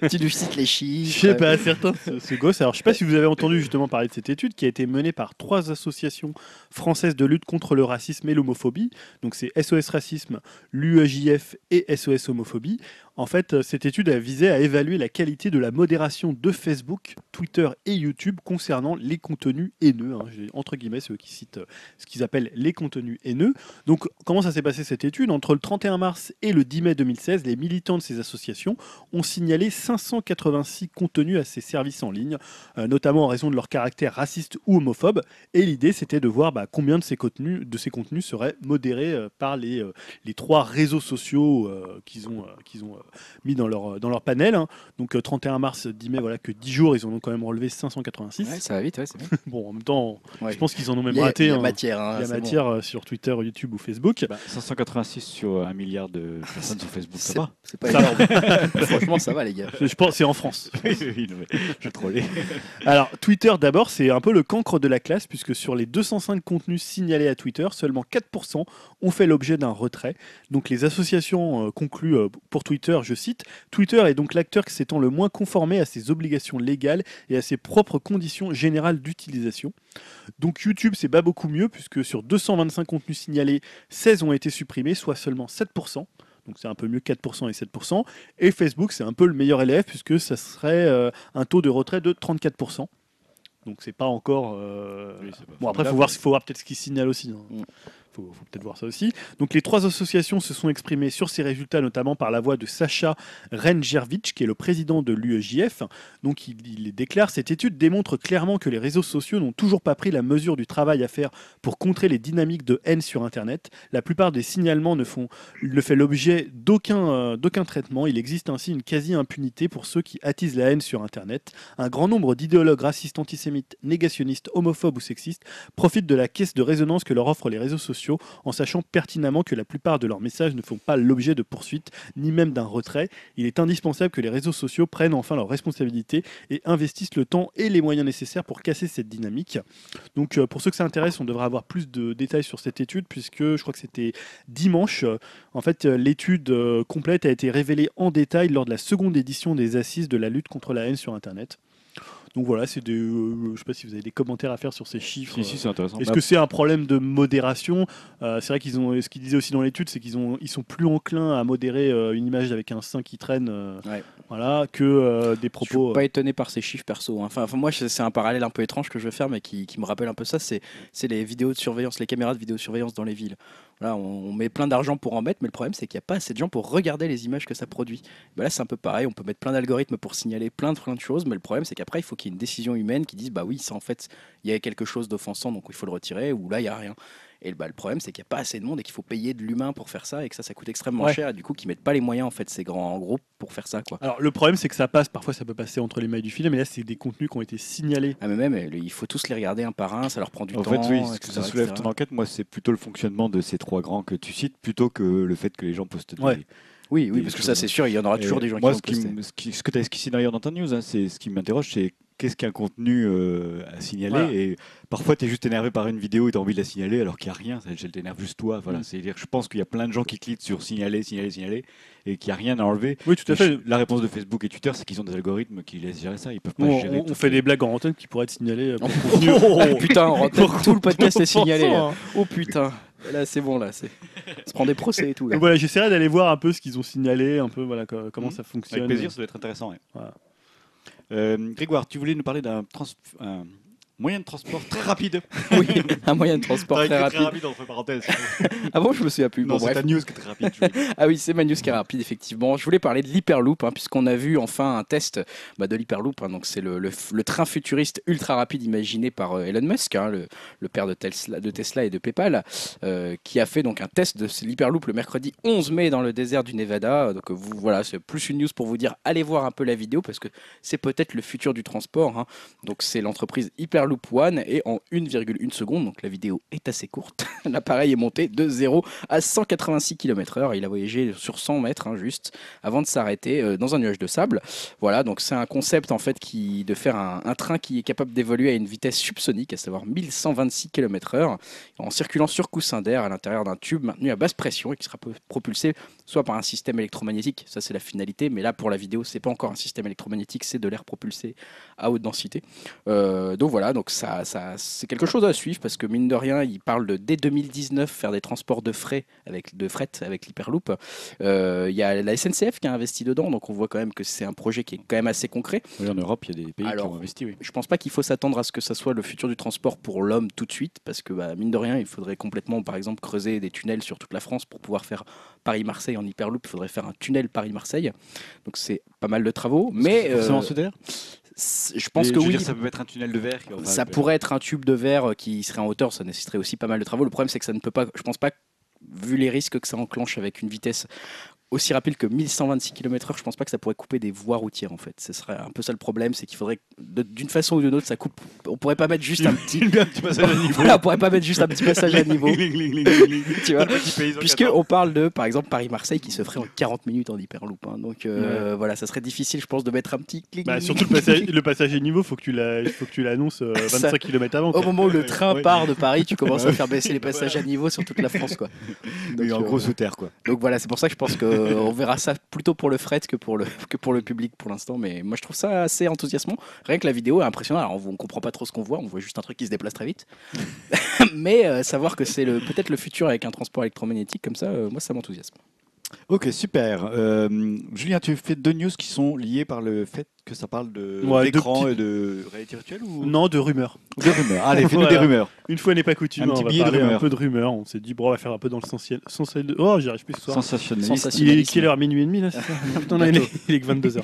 Tu nous cites les chiffres. Je sais pas, certains se gossent. Alors, je sais pas si vous avez entendu justement parler de cette étude qui a été menée par trois associations françaises de lutte contre le racisme et l'homophobie. Donc, c'est S O S Racisme, l'U E J F et S O S Homophobie. En fait, cette étude a visé à évaluer la qualité de la modération de Facebook, Twitter et YouTube concernant les contenus haineux. Hein. Entre guillemets, ceux qui citent. Euh, ce qu'ils appellent les contenus haineux. Donc, comment ça s'est passé cette étude ? Entre le trente et un mars et le dix mai deux mille seize, les militants de ces associations ont signalé cinq cent quatre-vingt-six contenus à ces services en ligne, euh, notamment en raison de leur caractère raciste ou homophobe. Et l'idée, c'était de voir bah, combien de ces contenus, de ces contenus seraient modérés euh, par les, euh, les trois réseaux sociaux euh, qu'ils ont, euh, qu'ils ont euh, mis dans leur, dans leur panel. Hein. Donc, euh, trente et un mars, dix mai, voilà, que dix jours, ils en ont quand même relevé cinq cent quatre-vingt-six. Ouais, ça va vite, ouais, c'est bien. Bon, en même temps, ouais. Je pense qu'ils en ont même raté. Il y a, raté, y a hein. matière, hein, y a matière bon. euh, sur Twitter, YouTube ou Facebook. Bah, cinq cent quatre-vingt-six sur un milliard de personnes sur Facebook, ça va. C'est pas énorme. Franchement, ça va, les gars. Je, je pense que c'est en France. Oui, oui, oui, je trollais. Alors, Twitter, d'abord, c'est un peu le cancre de la classe, puisque sur les deux cent cinq contenus signalés à Twitter, seulement quatre pour cent ont fait l'objet d'un retrait. Donc, les associations euh, concluent euh, pour Twitter, je cite, « Twitter est donc l'acteur qui s'étant le moins conformé à ses obligations légales et à ses propres conditions générales d'utilisation. » Donc, YouTube, c'est pas beaucoup mieux, puisque sur deux cent vingt-cinq contenus signalés, seize ont été supprimés, soit seulement sept pour cent. Donc c'est un peu mieux, quatre pour cent et sept pour cent. Et Facebook, c'est un peu le meilleur élève, puisque ça serait euh, un taux de retrait de trente-quatre pour cent. Donc c'est pas encore... Euh... Oui, c'est pas bon, après, il faut voir, faut voir peut-être ce qu'ils signalent aussi. Hein. Mmh. Faut, faut peut-être voir ça aussi. Donc les trois associations se sont exprimées sur ces résultats, notamment par la voix de Sacha Renjervic, qui est le président de l'U E J F. Donc il, il déclare « Cette étude démontre clairement que les réseaux sociaux n'ont toujours pas pris la mesure du travail à faire pour contrer les dynamiques de haine sur Internet. La plupart des signalements ne font ne fait l'objet d'aucun euh, d'aucun traitement. Il existe ainsi une quasi-impunité pour ceux qui attisent la haine sur Internet. Un grand nombre d'idéologues racistes, antisémites, négationnistes, homophobes ou sexistes profitent de la caisse de résonance que leur offrent les réseaux sociaux, en sachant pertinemment que la plupart de leurs messages ne font pas l'objet de poursuites, ni même d'un retrait. Il est indispensable que les réseaux sociaux prennent enfin leurs responsabilités et investissent le temps et les moyens nécessaires pour casser cette dynamique. » Donc euh, pour ceux que ça intéresse, on devrait avoir plus de détails sur cette étude, puisque je crois que c'était dimanche. Euh, en fait, euh, l'étude euh, complète a été révélée en détail lors de la seconde édition des Assises de la lutte contre la haine sur Internet. Donc voilà, c'est des, euh, je sais pas si vous avez des commentaires à faire sur ces chiffres. Si, si, c'est intéressant. Est-ce que c'est un problème de modération ? euh, C'est vrai qu'ils ont, ce qu'ils disaient aussi dans l'étude, c'est qu'ils ont, ils sont plus enclins à modérer euh, une image avec un sein qui traîne, euh, ouais. voilà, que euh, des propos. Je suis pas étonné par ces chiffres perso. Hein. Enfin, enfin, moi, c'est un parallèle un peu étrange que je vais faire, mais qui, qui me rappelle un peu ça. C'est, c'est les vidéos de surveillance, les caméras de vidéosurveillance dans les villes. Voilà, on, on met plein d'argent pour en mettre, mais le problème, c'est qu'il n'y a pas assez de gens pour regarder les images que ça produit. Ben là, c'est un peu pareil. On peut mettre plein d'algorithmes pour signaler plein de, plein de choses, mais le problème, c'est qu'après, il faut qu'il y ait une décision humaine qui dise bah oui, ça en fait, il y a quelque chose d'offensant, donc il faut le retirer, ou là, il n'y a rien. Et bah, le problème, c'est qu'il n'y a pas assez de monde et qu'il faut payer de l'humain pour faire ça et que ça, ça coûte extrêmement ouais. cher. Et du coup, qu'ils ne mettent pas les moyens, en fait, ces grands groupes pour faire ça, quoi. Alors, le problème, c'est que ça passe. Parfois, ça peut passer entre les mailles du filet, mais là, c'est des contenus qui ont été signalés. Ah, mais même, il faut tous les regarder un par un, ça leur prend du en temps. En fait, oui, ce que ça soulève ton enquête, moi, c'est plutôt le fonctionnement de ces trois grands que tu cites, plutôt que le fait que les gens postent des... Ouais. Oui, oui, parce que ça, c'est sûr, il y en aura toujours et des gens moi, qui vont poster. Ce, qui, ce que tu as esquissé d'ailleurs dans ta news, hein, c'est ce qui m'interroge, c'est qu'est-ce qu'un contenu euh, à signaler. Voilà. Et parfois, tu es juste énervé par une vidéo et tu as envie de la signaler alors qu'il n'y a rien. Elle t'énerve juste toi. Voilà. Mm. C'est-à-dire que je pense qu'il y a plein de gens qui cliquent sur signaler, signaler, signaler et qu'il n'y a rien à enlever. Oui, tout à fait. La réponse de Facebook et Twitter, c'est qu'ils ont des algorithmes qui laissent gérer ça. Ils peuvent pas on, gérer. On, on fait des blagues en antenne qui pourraient être signalées. Pour oh, ah, putain, en antenne, tout le podcast est signalé. Hein. Oh putain. Là, c'est bon, là, c'est... on se prend des procès et tout. Là. Voilà, j'essaierai d'aller voir un peu ce qu'ils ont signalé, un peu voilà, comment mmh. ça fonctionne. Avec plaisir, ça doit être intéressant. Ouais. Voilà. Euh, Grégoire, tu voulais nous parler d'un trans... un moyen de transport très rapide. Oui, un moyen de transport très, très rapide. Très rapide, entre parenthèses. Ah bon, je me souviens plus. Non, bon, c'est ta news qui est très rapide. Ah oui, c'est ma news qui est rapide, effectivement. Je voulais parler de l'Hyperloop, hein, puisqu'on a vu enfin un test bah, de l'Hyperloop. Hein, donc c'est le, le, le train futuriste ultra rapide imaginé par euh, Elon Musk, hein, le, le père de Tesla, de Tesla et de PayPal, euh, qui a fait donc un test de l'Hyperloop le mercredi onze mai dans le désert du Nevada. Donc euh, vous, voilà, c'est plus une news pour vous dire, allez voir un peu la vidéo, parce que c'est peut-être le futur du transport. Hein. Donc c'est l'entreprise Hyperloop Loop One et en une virgule une seconde, donc la vidéo est assez courte, l'appareil est monté de zéro à cent quatre-vingt-six kilomètres heure, il a voyagé sur cent mètres hein, juste avant de s'arrêter euh, dans un nuage de sable. Voilà, donc c'est un concept en fait qui, de faire un, un train qui est capable d'évoluer à une vitesse subsonique, à savoir mille cent vingt-six kilomètres heure, en circulant sur coussin d'air à l'intérieur d'un tube maintenu à basse pression et qui sera propulsé soit par un système électromagnétique, ça c'est la finalité, mais là pour la vidéo c'est pas encore un système électromagnétique, c'est de l'air propulsé à haute densité. Euh, donc voilà, donc ça, ça, c'est quelque chose à suivre parce que mine de rien, il parle de dès deux mille dix-neuf faire des transports de frais avec de fret avec l'hyperloop. Il euh, y a la S N C F qui a investi dedans, donc on voit quand même que c'est un projet qui est quand même assez concret. Oui, en Europe, il y a des pays Alors, qui ont investi. Oui. Je pense pas qu'il faut s'attendre à ce que ça soit le futur du transport pour l'homme tout de suite, parce que bah, mine de rien, il faudrait complètement, par exemple, creuser des tunnels sur toute la France pour pouvoir faire Paris-Marseille en hyperloop. Il faudrait faire un tunnel Paris-Marseille. Donc c'est pas mal de travaux, mais euh, forcément solidaire. Je pense Et que je oui. Dire, ça peut être un tunnel de verre. Enfin, ça pourrait être un tube de verre qui serait en hauteur. Ça nécessiterait aussi pas mal de travaux. Le problème, c'est que ça ne peut pas. Je pense pas, vu les risques que ça enclenche avec une vitesse aussi rapide que mille cent vingt-six kilomètres heure, je pense pas que ça pourrait couper des voies routières en fait. Ce serait un peu ça le problème, c'est qu'il faudrait de, d'une façon ou d'une autre ça coupe. On pourrait pas mettre juste un petit, un petit passage à niveau. Voilà, on pourrait pas mettre juste un petit passage à niveau. Tu vois, puisque on parle de par exemple Paris-Marseille qui se ferait en quarante minutes en hyperloop. Hein. Donc euh, ouais. voilà, ça serait difficile je pense de mettre un petit clic. Bah, surtout le passage, le passage à niveau, faut que tu la, faut que tu l'annonces euh, vingt-cinq kilomètres avant. Au moment où le train ouais. part de Paris, tu commences à faire baisser les passages à niveau sur toute la France quoi. Donc, oui, en euh, gros sous terre quoi. Donc voilà, c'est pour ça que je pense que Euh, on verra ça plutôt pour le fret que pour le, que pour le public pour l'instant, mais moi je trouve ça assez enthousiasmant. Rien que la vidéo est impressionnante. Alors on ne comprend pas trop ce qu'on voit, on voit juste un truc qui se déplace très vite. Mais euh, savoir que c'est le, peut-être le futur avec un transport électromagnétique comme ça, euh, moi ça m'enthousiasme. Ok, super. Euh, Julien, tu fais deux news qui sont liées par le fait que ça parle de ouais, d'écran petits... et de réalité virtuelle ou... Non, de rumeurs. De rumeurs. Allez, fais-nous voilà. des rumeurs. Une fois n'est pas coutume, un on petit va parler un peu de rumeurs. On s'est dit, bon, on va faire un peu dans le sensationnel. Sensiel... Oh, j'y arrive plus ce soir. Sensationnaliste. Il est quelle heure ? Minuit et demi, là, c'est ça ? Putain, non, il, est, il est que vingt-deux heures.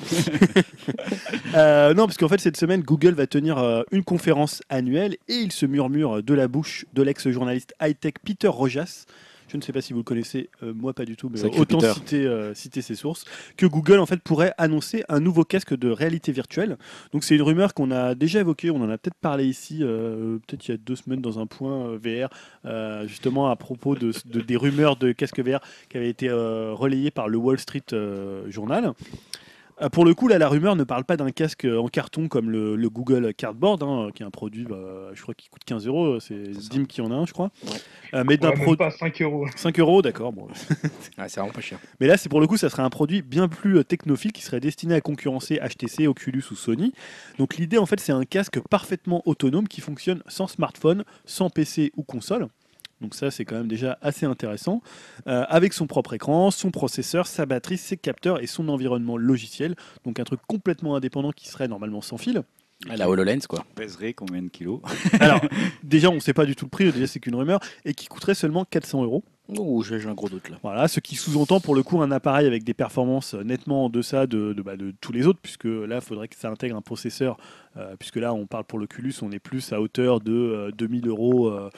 euh, non, parce qu'en fait, cette semaine, Google va tenir euh, une conférence annuelle et il se murmure de la bouche de l'ex-journaliste high-tech Peter Rojas. Je ne sais pas si vous le connaissez, euh, moi pas du tout, mais Sacré autant citer, euh, citer ses sources, que Google en fait pourrait annoncer un nouveau casque de réalité virtuelle. Donc c'est une rumeur qu'on a déjà évoquée, on en a peut-être parlé ici, euh, peut-être il y a deux semaines dans un point euh, V R, euh, justement à propos de, de, des rumeurs de casque V R qui avaient été euh, relayées par le Wall Street euh, Journal. Pour le coup, là, la rumeur ne parle pas d'un casque en carton comme le, le Google Cardboard, hein, qui est un produit, bah, je crois, qui coûte quinze euros. C'est, c'est Dim qui en a un, je crois. Ouais. Euh, mais d'un ouais, produit. cinq euros. cinq euros, d'accord. Bon. Ouais, c'est vraiment pas cher. Mais là, c'est pour le coup, ça serait un produit bien plus technophile qui serait destiné à concurrencer H T C, Oculus ou Sony. Donc l'idée, en fait, c'est un casque parfaitement autonome qui fonctionne sans smartphone, sans P C ou console. Donc ça, c'est quand même déjà assez intéressant. Euh, avec son propre écran, son processeur, sa batterie, ses capteurs et son environnement logiciel. Donc un truc complètement indépendant qui serait normalement sans fil. À la HoloLens, quoi. Pèserait combien de kilos ? Alors, déjà, on ne sait pas du tout le prix. Déjà, c'est qu'une rumeur. Et qui coûterait seulement quatre cents euros. Oh, j'ai un gros doute là. Voilà, ce qui sous-entend pour le coup un appareil avec des performances nettement en deçà de, de, bah, de tous les autres, puisque là, il faudrait que ça intègre un processeur, euh, puisque là, on parle pour l'Oculus, on est plus à hauteur de euh, deux mille euros. Euh,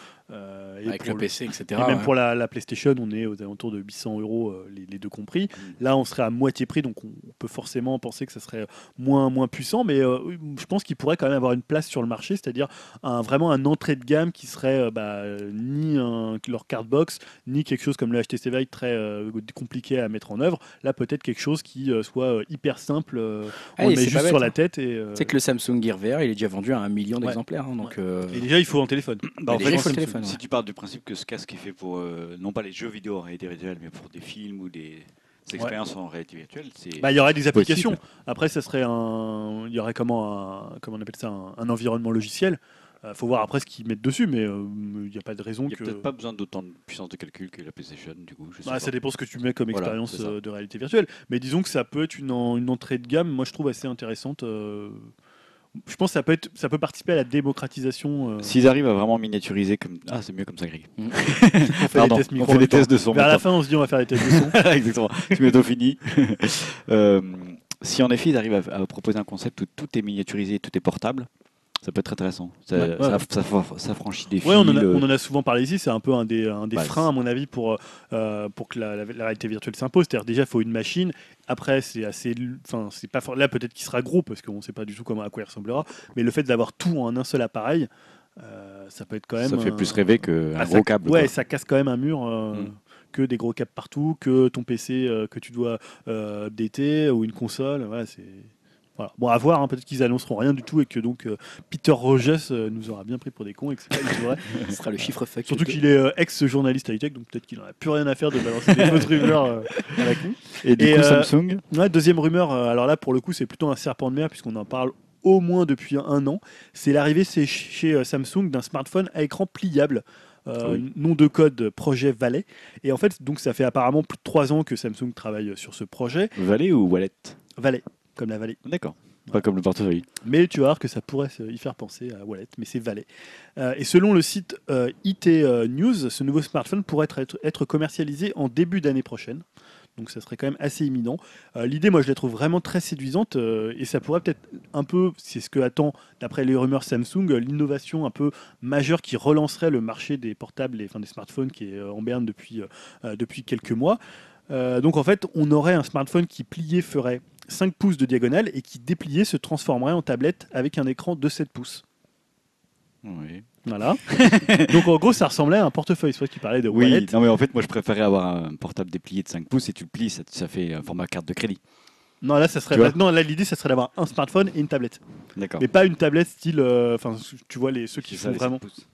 et avec le P C, et cetera. Et même hein. pour la, la PlayStation, on est aux alentours de huit cents euros, euh, les, les deux compris. Mmh. Là, on serait à moitié prix, donc on peut forcément penser que ça serait moins, moins puissant, mais euh, je pense qu'il pourrait quand même avoir une place sur le marché, c'est-à-dire un, vraiment un entrée de gamme qui serait euh, bah, ni un, leur Cardbox, ni quelque chose comme le H T C Vive très euh, compliqué à mettre en œuvre. Là, peut-être quelque chose qui euh, soit euh, hyper simple, euh, ah, on le met juste bête, sur la tête. Et, euh... C'est que le Samsung Gear V R, il est déjà vendu à un million d'exemplaires. Ouais. Hein, donc, euh... Et déjà, il faut un téléphone. Bah, en fait, il faut le téléphone ouais. Si tu pars du principe que ce casque est fait pour, euh, non pas les jeux vidéo en réalité virtuelle, mais pour des films ou des... Cette expérience ouais. en réalité virtuelle, c'est. Bah, il y aurait des applications. Possible. Après, ça serait un. Il y aurait comment, un... comment on appelle ça, un, un environnement logiciel. Il euh, faut voir après ce qu'ils mettent dessus, mais il euh, n'y a pas de raison. Il n'y a que... peut-être pas besoin d'autant de puissance de calcul que la PlayStation, du coup. Je sais bah, pas. Ça dépend ce que tu mets comme voilà, expérience euh, de réalité virtuelle. Mais disons que ça peut être une, en... une entrée de gamme, moi je trouve assez intéressante. Euh... Je pense que ça peut, être, ça peut participer à la démocratisation. Euh... S'ils arrivent à vraiment miniaturiser comme... Ah, c'est mieux comme ça, Greg. Mmh. on fait, Pardon, des, tests on fait des tests de son. Vers la fin, on se dit on va faire des tests de son. Exactement. Tu mets tout fini. euh, si en effet, ils arrivent à, à proposer un concept où tout est miniaturisé, tout est portable, ça peut être intéressant. Ça, ouais, ça, ouais. ça, ça, ça franchit des fils. Ouais, on, en a, on en a souvent parlé ici. C'est un peu un des, un des bah, freins, à mon avis, pour, euh, pour que la, la, la réalité virtuelle s'impose. C'est-à-dire, déjà, il faut une machine. Après, c'est assez, enfin, c'est pas for... là peut-être qu'il sera gros parce qu'on ne sait pas du tout comment à quoi il ressemblera. Mais le fait d'avoir tout en un seul appareil, euh, ça peut être quand même. Ça fait un... plus rêver qu'un ah, gros ça... câble. Ouais, quoi. Ça casse quand même un mur. Euh... Mm. Que des gros câbles partout, que ton P C euh, que tu dois euh, updater ou une console. Voilà, c'est. Voilà. Bon, à voir, hein, peut-être qu'ils annonceront rien du tout et que donc euh, Peter Rojas euh, nous aura bien pris pour des cons et que c'est pas du tout vrai. Ce sera le chiffre factuel. Surtout qu'il est euh, ex-journaliste high-tech, donc peut-être qu'il n'en a plus rien à faire de balancer des autres rumeurs euh, à la con. Et du et, coup, euh, Samsung ouais, deuxième rumeur, euh, alors là pour le coup c'est plutôt un serpent de mer puisqu'on en parle au moins depuis un an, c'est l'arrivée chez Samsung d'un smartphone à écran pliable. Euh, oui. Nom de code projet Valet, et en fait donc ça fait apparemment plus de trois ans que Samsung travaille sur ce projet. Valet ou Wallet? Valet, comme la vallée. D'accord, ouais. Pas comme le portefeuille. Mais tu vas voir que ça pourrait y faire penser à Wallet, mais c'est Valet. Euh, et selon le site euh, I T euh, News, ce nouveau smartphone pourrait être, être commercialisé en début d'année prochaine. Donc ça serait quand même assez imminent. Euh, l'idée, moi, je la trouve vraiment très séduisante euh, et ça pourrait peut-être un peu, c'est ce que attend, d'après les rumeurs Samsung, euh, l'innovation un peu majeure qui relancerait le marché des portables et enfin des smartphones qui est euh, en berne depuis euh, depuis quelques mois. Euh, donc en fait, on aurait un smartphone qui plié ferait cinq pouces de diagonale et qui déplié se transformerait en tablette avec un écran de sept pouces. Oui. Voilà. Donc en gros, ça ressemblait à un portefeuille, soit qui parlait de wallet. Oui, non mais en fait, moi je préférais avoir un portable déplié de cinq pouces et tu le plies, ça, ça fait format carte de crédit. Non, là ça serait maintenant là l'idée ça serait d'avoir un smartphone et une tablette. D'accord. Mais pas une tablette style enfin euh, tu vois les ceux qui font vraiment sept pouces.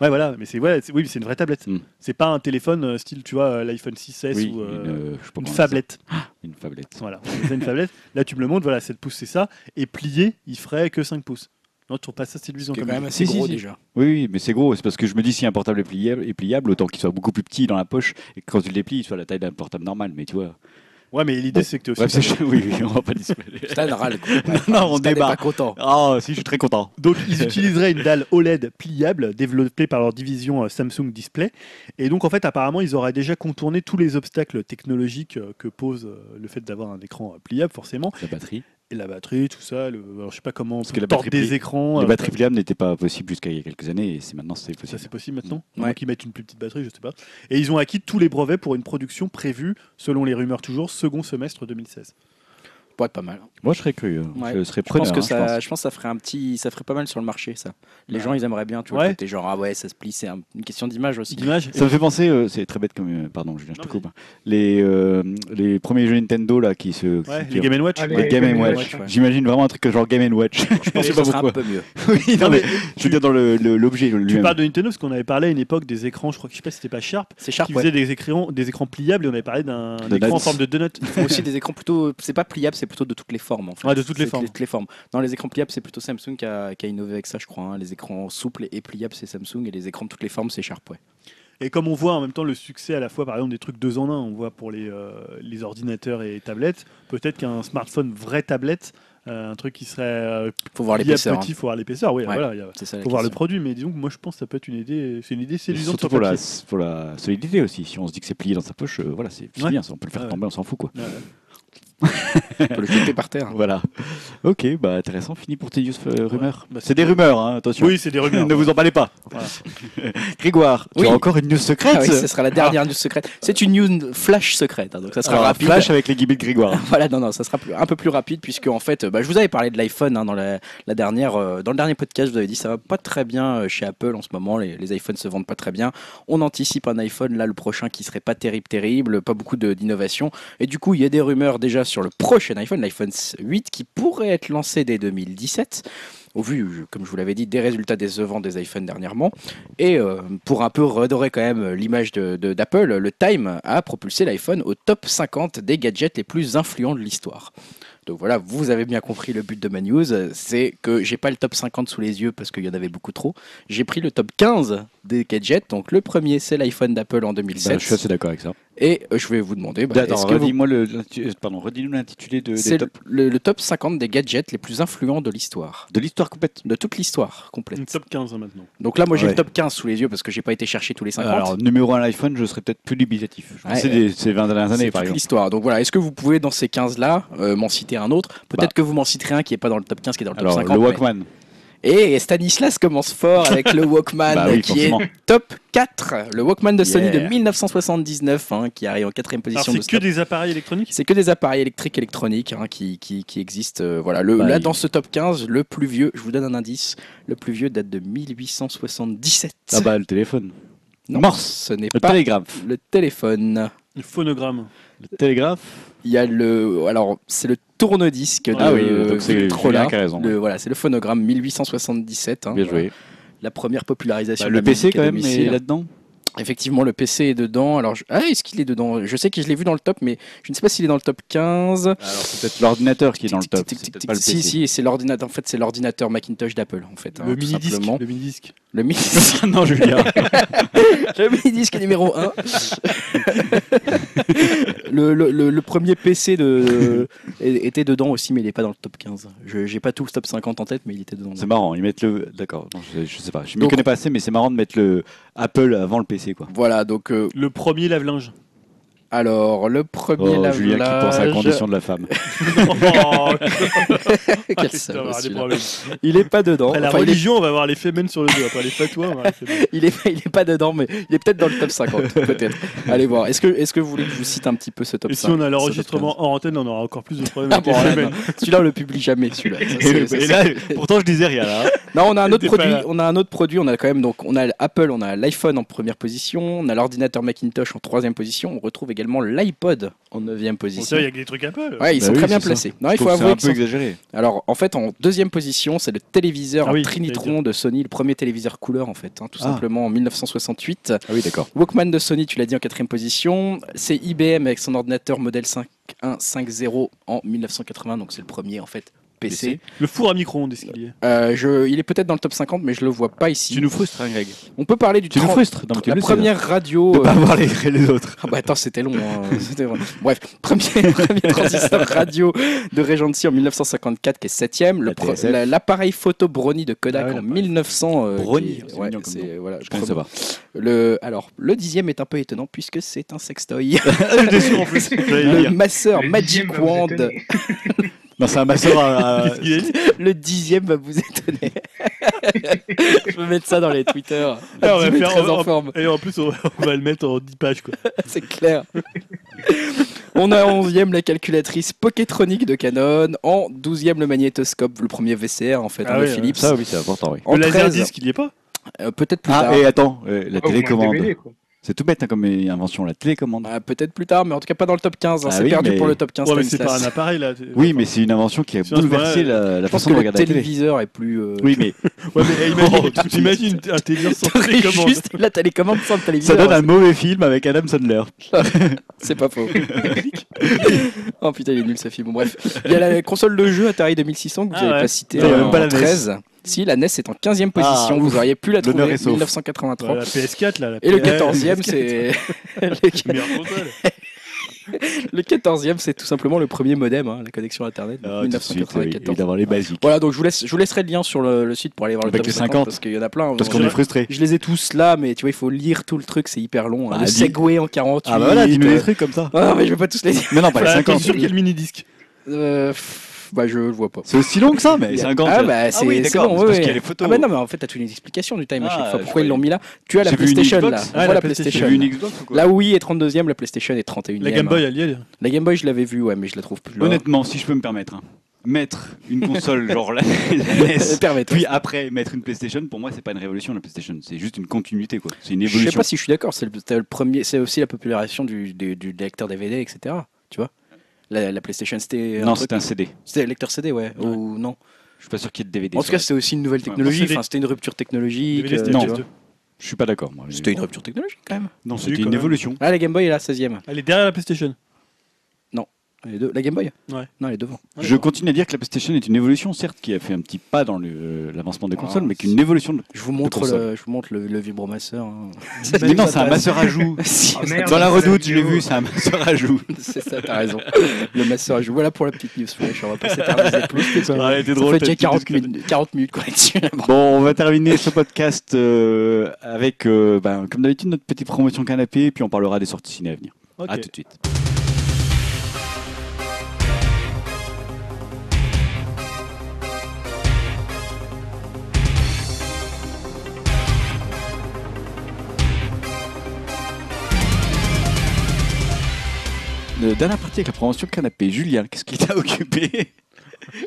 Ouais voilà, mais c'est ouais, c'est, oui, c'est une vraie tablette. Mm. C'est pas un téléphone euh, style tu vois l'iPhone six S oui, ou euh, une, euh, je une phablette. Une phablette. Voilà, c'est une phablette. Là tu me le montres, voilà, sept pouces c'est ça et plié, il ferait que cinq pouces. Non, tu trouves pas ça séduisant quand même assez gros déjà. Oui, oui, mais c'est gros. C'est parce que je me dis si un portable est pliable, est pliable, autant qu'il soit beaucoup plus petit dans la poche et que quand tu le déplies, il soit la taille d'un portable normal. Mais tu vois. Ouais, mais l'idée bon. C'est que tu aussi. Ouais, c'est ch... oui, oui, on va pas discuter. Putain, on râle. Non, non, on débat. Pas content. Ah, oh, si, je suis très content. Donc, ils utiliseraient une dalle O L E D pliable développée par leur division Samsung Display. Et donc, en fait, apparemment, ils auraient déjà contourné tous les obstacles technologiques que pose le fait d'avoir un écran pliable, forcément. La batterie. Et la batterie, tout ça, le, alors je sais pas comment, parce que la batterie des pli... écrans. Les euh, batteries pliables n'étaient pas possibles jusqu'à il y a quelques années, et c'est maintenant c'est possible. Ça c'est possible maintenant. Ouais. Donc ils mettent une plus petite batterie, je sais pas. Et ils ont acquis tous les brevets pour une production prévue, selon les rumeurs toujours, second semestre deux mille seize. Pourrait être pas mal. Moi je serais cru. Ouais. Je serais preneur. Je pense que hein, ça, je pense. je pense que ça ferait un petit, ça ferait pas mal sur le marché ça. Les ouais. gens ils aimeraient bien, tu vois. Ouais. T'es genre ah ouais ça se plie, c'est un, une question d'image aussi. D'image. Ça me fait penser, euh, c'est très bête comme, euh, pardon Julien, je te coupe. Les euh, les premiers jeux Nintendo là qui se. Ouais, qui, les Game and Watch. Ah, les, les Game, Game and Watch. Watch ouais. J'imagine vraiment un truc genre Game and Watch. Je pense que ça sera un peu mieux. Oui non mais, mais je veux dire dans le, le, l'objet. Tu lui-même. Parles de Nintendo parce qu'on avait parlé à une époque des écrans, je crois que je sais pas si c'était pas Sharp. C'est Sharp. Qui faisait des écrans, des écrans pliables et on avait parlé d'un écran en forme de donut. Ils font aussi des écrans plutôt, c'est pas pliable. C'est plutôt de toutes les formes en fait. Ouais, de toutes les, formes. Les, toutes les formes. Non, les écrans pliables, c'est plutôt Samsung qui a, qui a innové avec ça, je crois. Hein. Les écrans souples et pliables, c'est Samsung, et les écrans de toutes les formes, c'est Sharp. Ouais. Et comme on voit en même temps le succès à la fois, par exemple, des trucs deux en un, on voit pour les, euh, les ordinateurs et les tablettes, peut-être qu'un smartphone, vraie tablette, euh, un truc qui serait euh, faut voir l'épaisseur, petit, hein. Faut voir l'épaisseur, oui, ouais, voilà, y a, c'est ça, faut question. Voir le produit, mais disons que moi je pense que ça peut être une idée, c'est une idée séduisante. Surtout pour la, pour la solidité aussi, si on se dit que c'est plié dans sa poche, euh, voilà, c'est, c'est ouais. bien, on peut le faire ah ouais. tomber, on s'en fout quoi. Ah ouais. On peut le jeter par terre. Voilà. Ok, bah intéressant. Fini pour tes news euh, rumeurs. Ouais, bah, c'est, c'est des rumeurs, hein, attention. Oui, c'est des rumeurs. Ne vous emballez pas. Voilà. Grégoire, oui. Tu as encore une news secrète. Ah, oui, ce sera la dernière ah. news secrète. C'est une news flash secrète, hein, donc ça sera alors, rapide. Flash avec les guillemets de Grégoire. Voilà, non, non, ça sera plus, un peu plus rapide puisque en fait, bah, je vous avais parlé de l'iPhone hein, dans la, la dernière, euh, dans le dernier podcast. Je vous avais dit ça va pas très bien euh, chez Apple en ce moment. Les, les iPhones se vendent pas très bien. On anticipe un iPhone là, le prochain qui serait pas terrible, terrible, pas beaucoup de, d'innovation. Et du coup, il y a des rumeurs déjà sur le prochain iPhone, l'iPhone huit, qui pourrait être lancé dès deux mille dix-sept, au vu, comme je vous l'avais dit, des résultats décevants des iPhones dernièrement. Et euh, pour un peu redorer quand même l'image de, de, d'Apple, le Time a propulsé l'iPhone au top cinquante des gadgets les plus influents de l'histoire. Donc voilà, vous avez bien compris le but de ma news, c'est que j'ai pas le top cinquante sous les yeux parce qu'il y en avait beaucoup trop. J'ai pris le top quinze des gadgets. Donc le premier, c'est l'iPhone d'Apple en deux mille sept. Ben, je suis assez d'accord avec ça. Et je vais vous demander. Bah, Attends, redis-moi vous... le, pardon, redis-nous l'intitulé de. C'est des top... le, le top cinquante des gadgets les plus influents de l'histoire. De l'histoire complète. De toute l'histoire complète. Le top quinze hein, maintenant. Donc là, moi, j'ai ouais. le top quinze sous les yeux parce que j'ai pas été chercher tous les cinquante. Alors numéro un l'iPhone, je serais peut-être plus dubitatif. Ouais, c'est des, ces vingt dernières années, par exemple. L'histoire. Donc voilà, est-ce que vous pouvez dans ces quinze là euh, m'en citer un autre, peut-être bah. Que vous m'en citerez un qui est pas dans le top quinze, qui est dans le Alors, top cinquante. Le Walkman. Mais... Et Stanislas commence fort avec le Walkman bah oui, qui forcément. Est top quatre, le Walkman de Sony yeah. de dix-neuf cent soixante-dix-neuf hein, qui arrive en quatrième position. Alors c'est de que top. Des appareils électroniques. C'est que des appareils électriques électroniques hein, qui, qui, qui existent. Euh, voilà, le, bah, là il... dans ce top quinze, le plus vieux, je vous donne un indice, le plus vieux date de dix-huit cent soixante-dix-sept. Ah bah le téléphone. Non, Morse, ce n'est le pas télégramme. Le téléphone. Le phonogramme. Le télégraphe. Il y a le, alors c'est le tourne-disque ah de oui, euh, Victrola. Le, voilà, c'est le phonogramme dix-huit cent soixante-dix-sept. Hein, bien joué. La première popularisation. Bah, le P C quand même est là-dedans. Effectivement, le P C est dedans. Alors, je... ah, est-ce qu'il est dedans? Je sais que je l'ai vu dans le top, mais je ne sais pas s'il est dans le top quinze. Alors, c'est peut-être l'ordinateur qui est dans le top. C'est peut-être pas le P C. Si, si, c'est l'ordinateur. En fait, c'est l'ordinateur Macintosh d'Apple, en fait. Le mini-disque. Le mini-disque. Le mini-disque. Non, Julien. Le mini-disque numéro un. le, le, le, le premier P C de... était dedans aussi, mais il n'est pas dans le top quinze. Je j'ai pas tout le top cinquante en tête, mais il était dedans. C'est marrant, ils mettent le. D'accord. Non, je, je sais pas. Je ne connais pas assez, mais c'est marrant de mettre le Apple avant le P C. Quoi. Voilà, donc euh... le premier lave-linge. Alors le premier oh, lave-linge. Julien qui pense à la condition de la femme. Oh, quel sale, il est pas dedans. Après, la enfin, religion, est... on va avoir les femmes sur le dos. Après les fatwas, on va avoir les femmes. Il est il est pas dedans, mais il est peut-être dans le top cinquante, peut-être. Allez voir. Est-ce que est-ce que vous voulez que je vous cite un petit peu ce top? Et cinq, si on a l'enregistrement en antenne, on aura encore plus de problèmes. Ah, bon, là, celui-là, on le publie jamais. Celui-là. Ça, c'est, c'est, là, pourtant, je disais rien là. Hein. Non, on a un autre produit. On a un autre produit. On a quand même donc on a Apple, on a l'iPhone en première position, on a l'ordinateur Macintosh en troisième position. On retrouve également l'iPod en neuvième position. Il y a que des trucs Apple. Ouais, ils bah sont oui, très bien placés. Non, il faut avouer que c'est un peu exagéré. Alors, en fait, en deuxième position, c'est le téléviseur ah oui, Trinitron de Sony, le premier téléviseur couleur, en fait, hein, tout ah. simplement en mille neuf cent soixante-huit. Ah oui, d'accord. Walkman de Sony, tu l'as dit, en quatrième position. C'est I B M avec son ordinateur modèle cinquante et un cinquante en mille neuf cent quatre-vingts, donc c'est le premier, en fait. P C. Le four à micro-ondes, est-ce qu'il y a euh, je, il est peut-être dans le top cinquante, mais je le vois pas ici. Tu nous frustres, hein, Greg. On peut parler du tu trente, nous frustres. Non, la première radio. De euh... pas voir les, les autres. Ah bah attends, c'était long. Hein. C'était long. Bref, premier, premier transistor radio de Regency en mille neuf cent cinquante-quatre, qui est septième. Le pro, la, l'appareil photo Brownie de Kodak ah ouais, en mille neuf cents. Euh, Brownie. Qui, ouais, c'est, voilà, je pense savoir. Le, alors, le dixième est un peu étonnant puisque c'est un sextoy. Je déçu en plus. Le masseur Magic Wand. Non, c'est un masseur à... Le dixième va vous étonner. Je vais mettre ça dans les Twitter. Et on va faire, en, en forme. Et en plus, on va, on va le mettre en dix pages, quoi. C'est clair. On a en onzième la calculatrice Pokétronic de Canon. En douzième, le magnétoscope, le premier V C R, en fait, ah hein, oui, le Philips. Ça, oui, c'est important, oui. En le laserdisc, il n'y est pas euh, peut-être plus ah, tard. Ah, et attends, euh, la oh, télécommande. C'est tout bête hein, comme invention, la télécommande. Ah, peut-être plus tard, mais en tout cas pas dans le top quinze. Hein, ah, c'est oui, perdu mais... pour le top quinze. Ouais, mais c'est pas un appareil là. Oui, mais c'est une invention qui a c'est bouleversé vrai, la, la façon de regarder la télé. Le téléviseur est plus. Euh... Oui, mais. Ouais, mais imagine, oh, imagine un téléviseur sans télécommande. Juste la télécommande sans le téléviseur. Ça donne un mauvais film avec Adam Sandler. C'est pas faux. Oh putain, il est nul ce film. Bon, bref. Il y a la console de jeu Atari deux mille six cents que vous n'avez pas citée. treize. Si, la N E S est en quinzième position, ah, vous auriez pu la trouver en mille neuf cent quatre-vingt-trois. Ouais, la P S quatre, là. La P S quatre. Et le quatorzième, c'est... Le quatorzième, c'est tout simplement le premier modem, hein, la connexion Internet, ah, mille neuf cent quatre-vingt-quatorze. Oui, les basiques. Voilà, donc je vous, laisse, je vous laisserai le lien sur le, le site pour aller voir le top cinquante, parce qu'il y en a plein. Parce bon, qu'on est frustré. Je les ai tous là, mais tu vois, il faut lire tout le truc, c'est hyper long. Bah, hein, le dit... Segway en quarante-huit. Ah bah voilà, dis-nous des trucs comme ça. Ah, non, mais je vais pas tous les dire. Mais non, pas les cinquante. Sur quel mini-disque ? Euh... Bah je le vois pas. C'est aussi long que ça, mais c'est un grand. Ah bah c'est, ah oui, c'est bon, c'est ouais, parce qu'il y a les photos. Ah bah non, mais en fait t'as toutes les explications du time à chaque fois. Pourquoi ils l'ont mis là? Tu as la PlayStation là. On voit la PlayStation. La Wii est trente-deuxième, la PlayStation est trente et unième. La Game Boy, elle y est. La Game Boy, je l'avais vue, ouais, mais je la trouve plus là. Honnêtement, si je peux me permettre, hein, mettre une console genre la N E S, puis après mettre une PlayStation, pour moi c'est pas une révolution la PlayStation, c'est juste une continuité quoi. C'est une évolution. Je sais pas si je suis d'accord. C'est le premier, c'est aussi la popularisation du du lecteur D V D, et cetera. Tu vois? La, la PlayStation, c'était. Non, un c'était un C D. C'était un lecteur C D, ouais. ouais. Ou non. Je suis pas sûr qu'il y ait de D V D. En tout cas, c'était aussi une nouvelle technologie. Enfin, c'était une rupture technologique. D V D, euh, non, je suis pas d'accord. Moi. C'était une rupture technologique quand même. Non, c'était une évolution. Ah, la Game Boy est la seizième. Elle est derrière la PlayStation. Non. Elle est de... La Game Boy. Ouais. Non, elle est devant. Ah, je continue à dire que la PlayStation est une évolution, certes, qui a fait un petit pas dans le, euh, l'avancement des consoles, ah, mais qu'une évolution. De... Je vous montre le, je vous montre le, le vibromasseur. Hein. Mais non, c'est un masseur à joues. Oh, merde, dans la redoute, je l'ai vu, c'est un masseur à joues. C'est ça, t'as raison. Le masseur à joues. Voilà pour la petite newsflash. On va pas s'éterniser plus. Ça a été drôle. J'ai quarante minutes quoi là-dessus. Bon, on va terminer ce podcast avec, comme d'habitude, notre petite promotion canapé, puis on parlera des sorties ciné à venir. À tout de suite. Dernière partie avec la promotion canapé. Julien, qu'est-ce qui t'a occupé?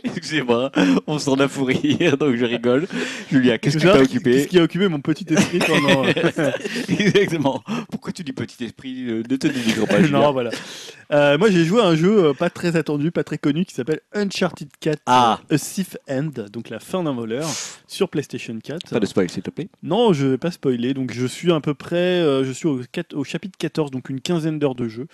Excusez-moi, on s'en a fou rire, donc je rigole. Julien, qu'est-ce qui t'a occupé? Qu'est-ce qui a occupé mon petit esprit pendant... Exactement. Pourquoi tu dis petit esprit? Ne te dénigre pas, Julien. Non, voilà. Euh, moi, j'ai joué à un jeu pas très attendu, pas très connu, qui s'appelle Uncharted quatre ah. A Thief's End, donc la fin d'un voleur, sur PlayStation quatre. Pas de spoil, s'il te plaît. Non, je vais pas spoiler. Donc, je suis à peu près... Euh, je suis au, au chapitre quatorze, donc une quinzaine d'heures de jeu.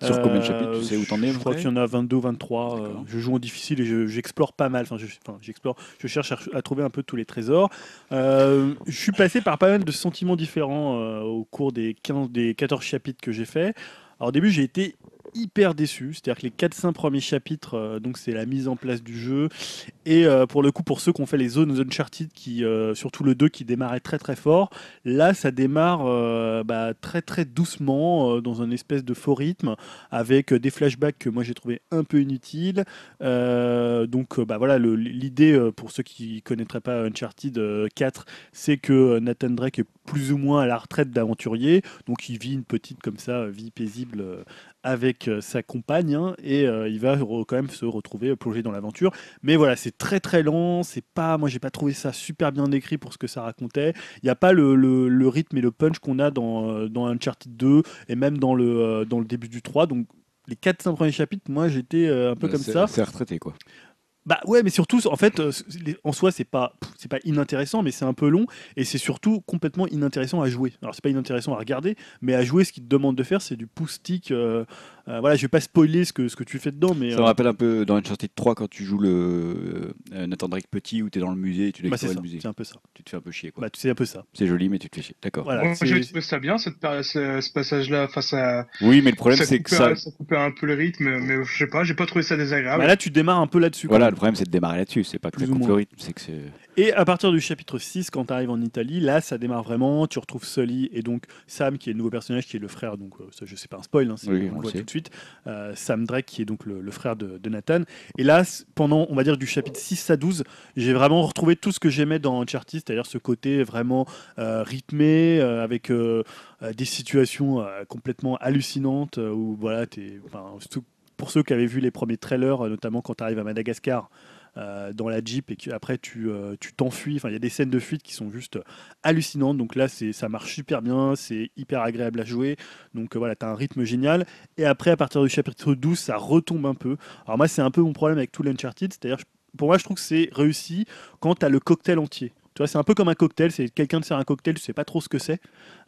Sur combien de chapitres, tu sais où t'en es? Je crois qu'il y en a vingt-deux, vingt-trois. Euh, je joue en difficile et je, j'explore pas mal. Enfin, je, enfin, j'explore, je cherche à, à trouver un peu tous les trésors. Euh, je suis passé par pas mal de sentiments différents euh, au cours des, quinze, des quatorze chapitres que j'ai fait. Alors, au début, j'ai été hyper déçu. C'est-à-dire que les quatre cinq premiers chapitres, euh, donc c'est la mise en place du jeu. Et euh, pour le coup, pour ceux qui ont fait les zones Uncharted, qui, euh, surtout le deux qui démarrait très très fort, là ça démarre euh, bah, très très doucement, euh, dans un espèce de faux rythme, avec des flashbacks que moi j'ai trouvé un peu inutiles. Euh, donc euh, bah, voilà, le, l'idée, euh, pour ceux qui ne connaîtraient pas Uncharted euh, quatre, c'est que Nathan Drake est plus ou moins à la retraite d'aventurier, donc il vit une petite comme ça, vie paisible euh, avec euh, sa compagne, hein, et euh, il va re- quand même se retrouver euh, plongé dans l'aventure. Mais voilà, c'est très très lent, c'est pas, moi j'ai pas trouvé ça super bien écrit pour ce que ça racontait. Il n'y a pas le, le, le rythme et le punch qu'on a dans, dans Uncharted deux et même dans le, dans le début du trois. Donc les quatre cinq premiers chapitres, moi j'étais un peu euh, comme c'est, ça. C'est retraité quoi. Bah ouais, mais surtout, en fait, en soi, c'est pas, c'est pas inintéressant, mais c'est un peu long, et c'est surtout complètement inintéressant à jouer. Alors, c'est pas inintéressant à regarder, mais à jouer, ce qu'ils te demandent de faire, c'est du pouce-tic. Euh, euh, voilà, je vais pas spoiler ce que, ce que tu fais dedans, mais... Ça euh... me rappelle un peu dans Uncharted trois, quand tu joues le euh, Nathan Drake petit, où t'es dans le musée, et tu dois bah explorer le musée. C'est un peu ça. Tu te fais un peu chier, quoi. Bah, c'est un peu ça. C'est joli, mais tu te fais chier. D'accord. Voilà, bon, j'ai trouvé ça bien, cette, ce, ce passage-là, face à... Oui, mais le problème, ça c'est coupait, que ça... Ça coupait un peu le rythme, mais je sais pas, j'ai pas trouvé ça désagréable. Bah là, tu démarres un peu là-dessus, voilà. Quoi. Le problème, c'est de démarrer là-dessus, c'est pas que ça coupe le rythme, c'est que c'est... Et à partir du chapitre six, quand tu arrives en Italie, là, ça démarre vraiment, tu retrouves Sully et donc Sam, qui est le nouveau personnage, qui est le frère, donc euh, ça, je sais pas un spoil, hein, c'est, oui, on, on le voit sait. Tout de suite, euh, Sam Drake, qui est donc le, le frère de, de Nathan. Et là, pendant, on va dire, du chapitre six à douze, j'ai vraiment retrouvé tout ce que j'aimais dans Uncharted, c'est-à-dire ce côté vraiment euh, rythmé, euh, avec euh, euh, des situations euh, complètement hallucinantes, euh, où voilà, t'es... Enfin, pour ceux qui avaient vu les premiers trailers, notamment quand tu arrives à Madagascar euh, dans la Jeep et qu'après tu, euh, tu t'enfuis, enfin, il y a des scènes de fuite qui sont juste hallucinantes. Donc là, c'est, ça marche super bien, c'est hyper agréable à jouer. Donc euh, voilà, tu as un rythme génial. Et après, à partir du chapitre douze, ça retombe un peu. Alors moi, c'est un peu mon problème avec tout l'Uncharted. C'est-à-dire, pour moi, je trouve que c'est réussi quand tu as le cocktail entier. Tu vois, c'est un peu comme un cocktail, c'est quelqu'un te sert un cocktail, tu sais pas trop ce que c'est,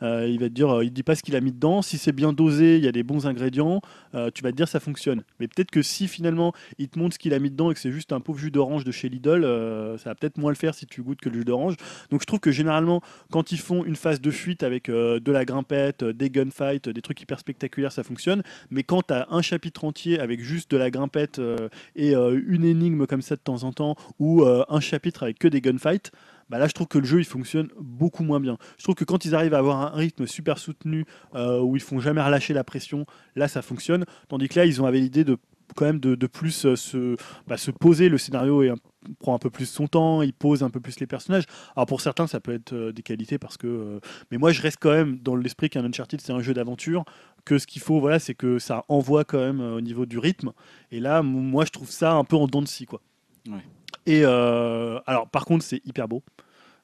euh, il va te dire, euh, il te dit pas ce qu'il a mis dedans, si c'est bien dosé, il y a des bons ingrédients, euh, tu vas te dire ça fonctionne. Mais peut-être que si finalement il te montre ce qu'il a mis dedans et que c'est juste un pauvre jus d'orange de chez Lidl, euh, ça va peut-être moins le faire si tu goûtes que le jus d'orange. Donc je trouve que généralement quand ils font une phase de fuite avec euh, de la grimpette, euh, des gunfights, euh, des trucs hyper spectaculaires, ça fonctionne. Mais quand t'as un chapitre entier avec juste de la grimpette euh, et euh, une énigme comme ça de temps en temps, ou euh, un chapitre avec que des gunfights, bah là je trouve que le jeu il fonctionne beaucoup moins bien. Je trouve que quand ils arrivent à avoir un rythme super soutenu euh, où ils font jamais relâcher la pression, là ça fonctionne, tandis que là ils ont avait l'idée de quand même de, de plus euh, se, bah, se poser, le scénario et un prend un peu plus son temps, il pose un peu plus les personnages. Alors pour certains ça peut être euh, des qualités parce que euh... mais moi je reste quand même dans l'esprit qu'un Uncharted c'est un jeu d'aventure, que ce qu'il faut voilà, c'est que ça envoie quand même euh, au niveau du rythme, et là m- moi je trouve ça un peu en dents de scie quoi. Ouais. Et euh, alors par contre c'est hyper beau,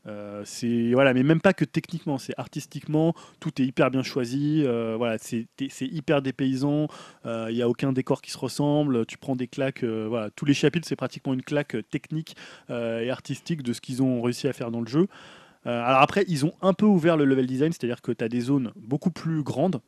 euh, c'est voilà, mais même pas que techniquement, c'est artistiquement, tout est hyper bien choisi, euh, voilà, c'est, c'est hyper dépaysant, il euh, y a aucun décor qui se ressemble, tu prends des claques, euh, voilà, tous les chapitres c'est pratiquement une claque technique euh, et artistique de ce qu'ils ont réussi à faire dans le jeu. Euh, alors après ils ont un peu ouvert le level design, c'est-à-dire que tu as des zones beaucoup plus grandes.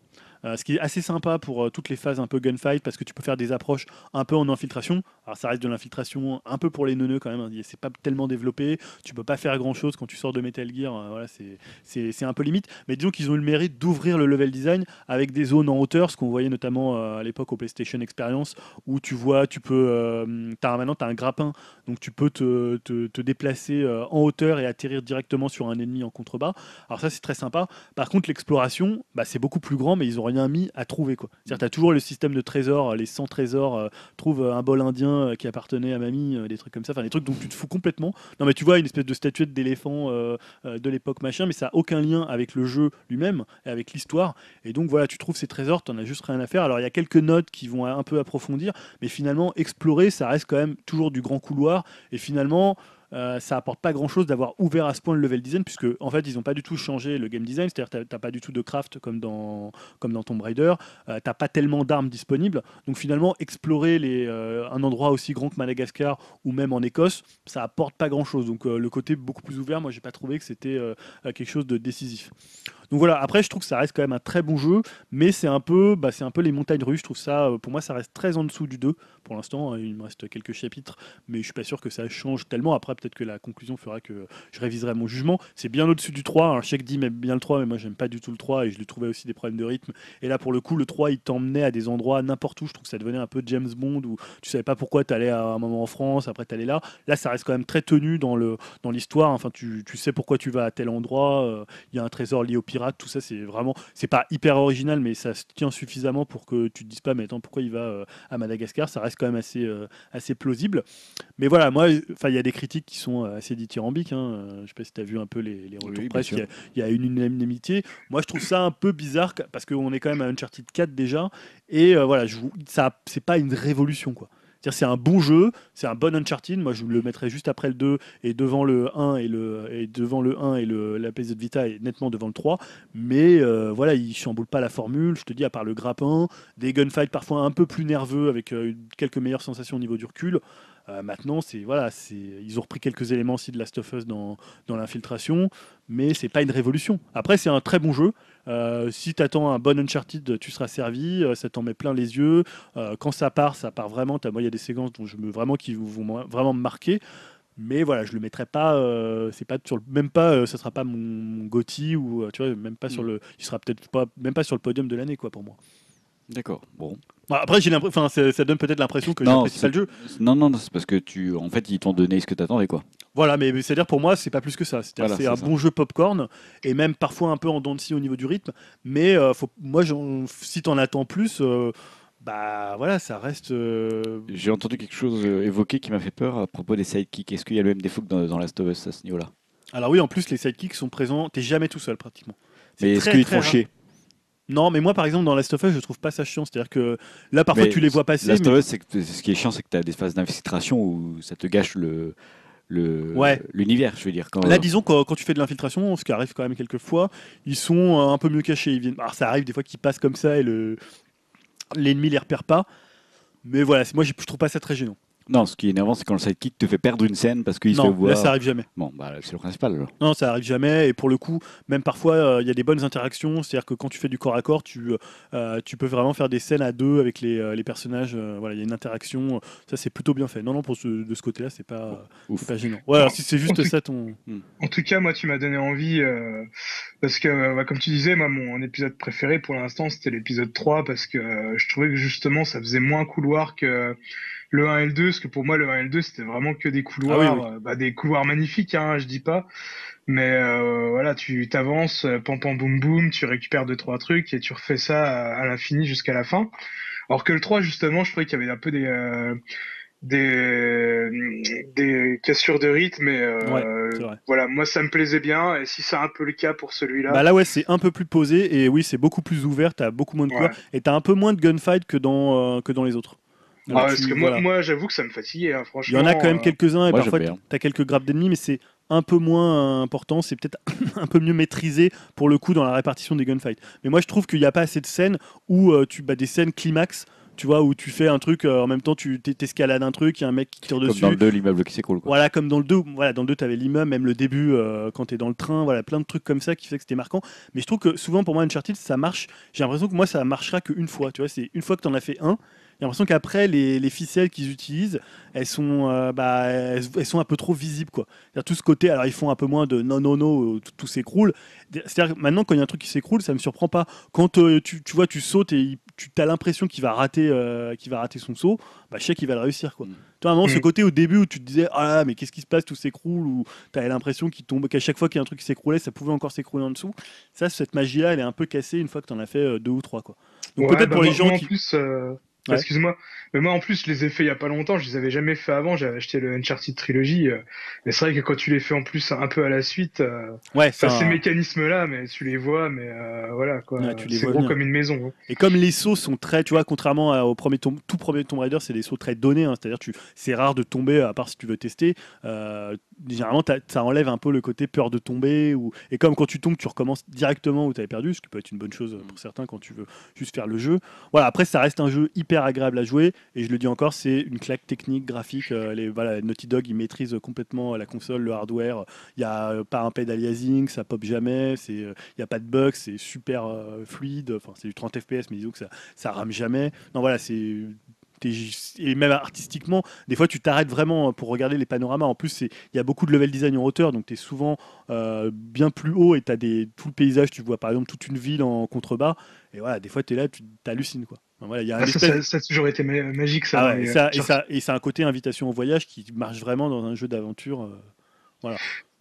Euh, ce qui est assez sympa pour euh, toutes les phases un peu gunfight, parce que tu peux faire des approches un peu en infiltration. Alors ça reste de l'infiltration un peu pour les neuneux quand même, hein. C'est pas tellement développé, tu peux pas faire grand chose quand tu sors de Metal Gear, euh, voilà, c'est, c'est, c'est un peu limite, mais disons qu'ils ont eu le mérite d'ouvrir le level design avec des zones en hauteur, ce qu'on voyait notamment euh, à l'époque au PlayStation Experience, où tu vois, tu peux euh, t'as, maintenant tu as un grappin, donc tu peux te, te, te déplacer euh, en hauteur et atterrir directement sur un ennemi en contrebas. Alors ça c'est très sympa. Par contre l'exploration, bah, c'est beaucoup plus grand, mais ils ont rien mis à trouver, quoi. C'est-à-dire, t'as toujours le système de trésors, les cent trésors, euh, trouve un bol indien qui appartenait à mamie, euh, des trucs comme ça, enfin des trucs dont tu te fous complètement. Non mais tu vois une espèce de statuette d'éléphant euh, euh, de l'époque machin, mais ça n'a aucun lien avec le jeu lui-même et avec l'histoire. Et donc voilà, tu trouves ces trésors, t'en as juste rien à faire. Alors il y a quelques notes qui vont un peu approfondir, mais finalement explorer, ça reste quand même toujours du grand couloir. Et finalement, Euh, ça apporte pas grand chose d'avoir ouvert à ce point le level design, puisque en fait ils n'ont pas du tout changé le game design, c'est à dire t'as, t'as pas du tout de craft comme dans, comme dans Tomb Raider, euh, t'as pas tellement d'armes disponibles, donc finalement explorer les, euh, un endroit aussi grand que Madagascar ou même en Écosse, ça apporte pas grand chose. Donc euh, le côté beaucoup plus ouvert, moi j'ai pas trouvé que c'était euh, quelque chose de décisif. Donc voilà, après je trouve que ça reste quand même un très bon jeu, mais c'est un peu, bah, c'est un peu les montagnes russes, je trouve ça, pour moi ça reste très en dessous du deux pour l'instant, il me reste quelques chapitres, mais je suis pas sûr que ça change tellement. Après peut-être que la conclusion fera que je réviserai mon jugement, c'est bien au-dessus du trois, hein. Je sais que Dim aime bien le trois, mais moi j'aime pas du tout le trois, et je lui trouvais aussi des problèmes de rythme, et là pour le coup le trois il t'emmenait à des endroits n'importe où, je trouve que ça devenait un peu James Bond, où tu savais pas pourquoi t'allais à un moment en France, après t'allais là, là ça reste quand même très tenu dans, le, dans l'histoire, enfin tu, tu sais pourquoi tu vas à tel endroit, il euh, y a un trésor lié au pire. Tout ça, c'est vraiment, c'est pas hyper original, mais ça se tient suffisamment pour que tu te dises pas, mais attends, pourquoi il va euh, à Madagascar ? Ça reste quand même assez, euh, assez plausible. Mais voilà, moi, enfin, il y a des critiques qui sont assez dithyrambiques. Hein. Je sais pas si tu as vu un peu les, les retours oui, presse. Il y, y a une unanimité. Moi, je trouve ça un peu bizarre parce qu'on est quand même à Uncharted quatre déjà, et euh, voilà, je vous, ça, c'est pas une révolution, quoi. C'est-à-dire c'est un bon jeu, c'est un bon Uncharted, moi je le mettrais juste après le deux et devant le un et le et devant le un et le la P S Vita et nettement devant le trois, mais euh, voilà, il chamboule pas la formule, je te dis, à part le grappin, des gunfights parfois un peu plus nerveux avec euh, quelques meilleures sensations au niveau du recul. Euh, maintenant, c'est voilà, c'est ils ont repris quelques éléments aussi de Last of Us dans dans l'infiltration, mais c'est pas une révolution. Après, c'est un très bon jeu. Euh, si t'attends un bon Uncharted, tu seras servi. Euh, ça t'en met plein les yeux. Euh, quand ça part, ça part vraiment. T'as, moi, il y a des séquences dont je me vraiment qui vont vraiment me marquer. Mais voilà, je le mettrai pas. Euh, c'est pas sur le, même pas. Euh, ça sera pas mon, mon G O T Y ou euh, tu vois, même pas sur le. Il sera peut-être pas même pas sur le podium de l'année, quoi, pour moi. D'accord. Bon. Après, j'ai l'impression, enfin, ça donne peut-être l'impression que j'apprécie pas le jeu. Non, non, non, c'est parce que tu, en fait, ils t'ont donné ce que t'attendais, quoi. Voilà, mais c'est-à-dire pour moi, c'est pas plus que ça. C'est, voilà, c'est, c'est un ça. Bon jeu popcorn et même parfois un peu en dents de scie au niveau du rythme. Mais euh, faut, moi, j'en, si t'en attends plus, euh, bah voilà, ça reste. Euh... J'ai entendu quelque chose euh, évoqué qui m'a fait peur à propos des sidekicks. Est-ce qu'il y a le même défaut que dans, dans Last of Us à ce niveau-là ? Alors oui, en plus, les sidekicks sont présents. T'es jamais tout seul pratiquement. C'est mais très, est-ce qu'ils te font chier ? Non, mais moi, par exemple, dans Last of Us, je trouve pas ça chiant. C'est-à-dire que là, parfois, mais tu les vois passer. Last of Us, c'est que, ce qui est chiant, c'est que tu as des phases d'infiltration où ça te gâche le, le, ouais. l'univers, je veux dire. Quand... Là, disons, quand, quand tu fais de l'infiltration, ce qui arrive quand même quelques fois, ils sont un peu mieux cachés. Ils viennent... Alors, ça arrive des fois qu'ils passent comme ça et le... l'ennemi les repère pas. Mais voilà, moi, je trouve pas ça très gênant. Non, ce qui est énervant, c'est quand le sidekick te fait perdre une scène parce qu'il se fait voir. Non, là, ça arrive jamais. Bon, bah, c'est le principal. Là. Non, ça arrive jamais. Et pour le coup, même parfois, il euh, y a des bonnes interactions. C'est-à-dire que quand tu fais du corps à corps, tu, euh, tu peux vraiment faire des scènes à deux avec les, euh, les personnages. Euh, voilà, il y a une interaction. Ça, c'est plutôt bien fait. Non, non, pour ce, de ce côté-là, c'est pas, c'est pas gênant. Ouais, alors, si c'est juste en ça, ton. En tout cas, moi, tu m'as donné envie. Euh, parce que, euh, comme tu disais, moi, mon épisode préféré pour l'instant, c'était l'épisode trois parce que euh, je trouvais que justement, ça faisait moins couloir que. Le un et le deux, parce que pour moi, le un et le deux, c'était vraiment que des couloirs, ah oui, oui. Bah, des couloirs magnifiques, hein, je dis pas. Mais euh, voilà, tu t'avances, pam pam boum boum, tu récupères deux trois trucs et tu refais ça à, à l'infini jusqu'à la fin. Alors que le trois, justement, je trouvais qu'il y avait un peu des... Euh, des des cassures de rythme et euh, ouais, voilà, moi ça me plaisait bien et si c'est un peu le cas pour celui-là, bah là ouais, c'est un peu plus posé et oui, c'est beaucoup plus ouvert, t'as beaucoup moins de couloirs, ouais. Et t'as un peu moins de gunfight que dans euh, que dans les autres. Ah, parce que moi, voilà. moi, j'avoue que ça me fatiguait, hein, franchement. Il y en a quand même quelques-uns, et moi, parfois, tu as quelques grappes d'ennemis, mais c'est un peu moins important, c'est peut-être un peu mieux maîtrisé, pour le coup, dans la répartition des gunfights. Mais moi, je trouve qu'il n'y a pas assez de scènes où euh, tu bats des scènes climax, tu vois, où tu fais un truc, euh, en même temps, tu t'escalades un truc, il y a un mec qui tire dessus. Comme dans le deux, l'immeuble qui s'écroule. Quoi. Voilà, comme dans le deux, voilà, dans le deux, tu avais l'immeuble, même le début, euh, quand tu es dans le train, voilà, plein de trucs comme ça qui fait que c'était marquant. Mais je trouve que souvent, pour moi, Uncharted, ça marche. J'ai l'impression que moi, ça marchera qu'une fois, tu vois, c'est une fois que tu en as fait un. J'ai l'impression qu'après, les, les ficelles qu'ils utilisent, elles sont, euh, bah, elles, elles sont un peu trop visibles, quoi. C'est-à-dire, tout ce côté, alors ils font un peu moins de non, non, non, tout, tout s'écroule. C'est-à-dire, maintenant, quand il y a un truc qui s'écroule, ça ne me surprend pas. Quand euh, tu, tu vois, tu sautes et tu as l'impression qu'il va rater, euh, qu'il va rater son saut, bah je sais qu'il va le réussir, quoi. Mmh. Tu vois, à un moment, mmh. ce côté au début où tu te disais ah là, mais qu'est-ce qui se passe, tout s'écroule, ou tu avais l'impression qu'il tombe, qu'à chaque fois qu'il y a un truc qui s'écroulait, ça pouvait encore s'écrouler en dessous. Ça, cette magie-là, elle est un peu cassée une fois que tu en as fait euh, deux ou trois, quoi. Donc ouais, peut-être bah, pour les gens en qui... plus, euh... Ouais. Excuse-moi, mais moi en plus je les ai fait il y a pas longtemps, je les avais jamais fait avant, j'avais acheté le Uncharted Trilogy, euh, mais c'est vrai que quand tu les fais en plus un peu à la suite, euh, ouais, ça, ces mécanismes-là, mais tu les vois, mais euh, voilà quoi, ouais, c'est gros venir. Comme une maison. Ouais. Et comme les sauts sont très, tu vois, contrairement à, au premier tom- tout premier Tomb Raider, c'est des sauts très donnés, hein, c'est-à-dire tu, c'est rare de tomber à part si tu veux tester, euh, généralement ça enlève un peu le côté peur de tomber, ou... et comme quand tu tombes, tu recommences directement où tu avais perdu, ce qui peut être une bonne chose pour certains quand tu veux juste faire le jeu. Voilà, après ça reste un jeu hyper agréable à jouer, et je le dis encore, c'est une claque technique, graphique, euh, les, voilà, Naughty Dog ils maîtrisent complètement la console, le hardware, il n'y a euh, pas un pédaliasing, ça pop jamais, il n'y euh, a pas de bugs, c'est super euh, fluide, enfin c'est du trente F P S, mais disons que ça, ça rame jamais, non voilà, c'est... Et même artistiquement, des fois tu t'arrêtes vraiment pour regarder les panoramas. En plus, il y a beaucoup de level design en hauteur, donc tu es souvent euh, bien plus haut et tu as tout le paysage. Tu vois par exemple toute une ville en contrebas, et voilà, des fois tu es là, tu hallucines. Quoi. Enfin, voilà, y a ah, un ça, espèce... ça, ça a toujours été magique. Ça, ah ouais, et, ça, et, ça, et ça a un côté invitation au voyage qui marche vraiment dans un jeu d'aventure. Euh, voilà.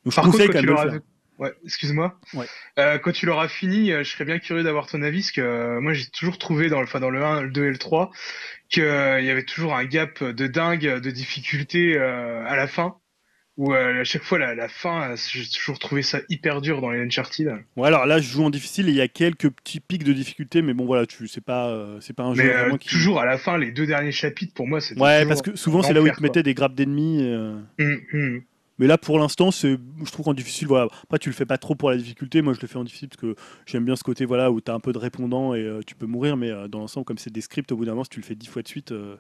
Donc, je conseille quand même. Ouais, excuse-moi. Ouais. Euh, quand tu l'auras fini, euh, je serais bien curieux d'avoir ton avis, parce que euh, moi j'ai toujours trouvé dans le, enfin dans le un, le deux et le trois, que euh, y avait toujours un gap de dingue de difficulté euh, à la fin. Où euh, à chaque fois la, la fin, euh, j'ai toujours trouvé ça hyper dur dans les Uncharted. Ouais, alors là je joue en difficile et il y a quelques petits pics de difficulté, mais bon voilà, tu c'est pas euh, c'est pas un jeu mais, vraiment euh, qui... toujours à la fin les deux derniers chapitres pour moi c'est. Ouais, parce que souvent c'est là où ils te mettaient des grappes d'ennemis. Euh... Mm-hmm. Mais là, pour l'instant, c'est, je trouve qu'en difficile, voilà. Après, tu le fais pas trop pour la difficulté. Moi, je le fais en difficile parce que j'aime bien ce côté, voilà, où t'as un peu de répondant et euh, tu peux mourir. Mais euh, dans l'ensemble, comme c'est des scripts, au bout d'un moment, si tu le fais dix fois de suite, euh,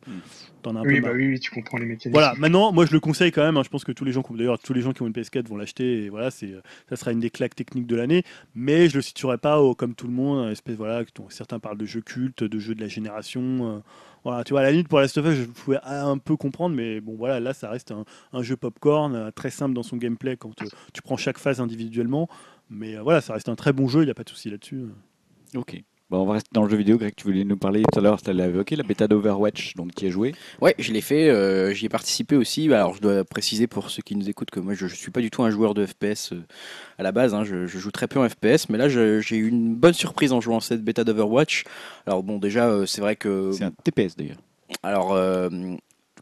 t'en as un oui, peu. Bah, oui, oui, tu comprends les mécanismes. Voilà. Maintenant, moi, je le conseille quand même. Hein, je pense que tous les gens, d'ailleurs, tous les gens qui ont une P S quatre vont l'acheter. Et voilà, c'est, ça sera une des claques techniques de l'année. Mais je le situerai pas au, comme tout le monde, espèce, voilà, certains parlent de jeux cultes, de jeux de la génération. Euh, Voilà, tu vois, à la limite, pour Last of Us, je pouvais un peu comprendre, mais bon, voilà, là, ça reste un, un jeu popcorn, très simple dans son gameplay quand te, tu prends chaque phase individuellement. Mais euh, voilà, ça reste un très bon jeu, il n'y a pas de souci là-dessus. Ok. Bon, on va rester dans le jeu vidéo. Greg, tu voulais nous parler tout à l'heure, tu l'as évoqué, la bêta d'Overwatch, donc qui a joué. Ouais, je l'ai fait, euh, j'y ai participé aussi. Alors, je dois préciser pour ceux qui nous écoutent que moi, je ne suis pas du tout un joueur de F P S euh, à la base. Hein, je, je joue très peu en F P S, mais là, je, j'ai eu une bonne surprise en jouant cette bêta d'Overwatch. Alors, bon, déjà, euh, c'est vrai que. C'est un T P S d'ailleurs. Alors. Euh,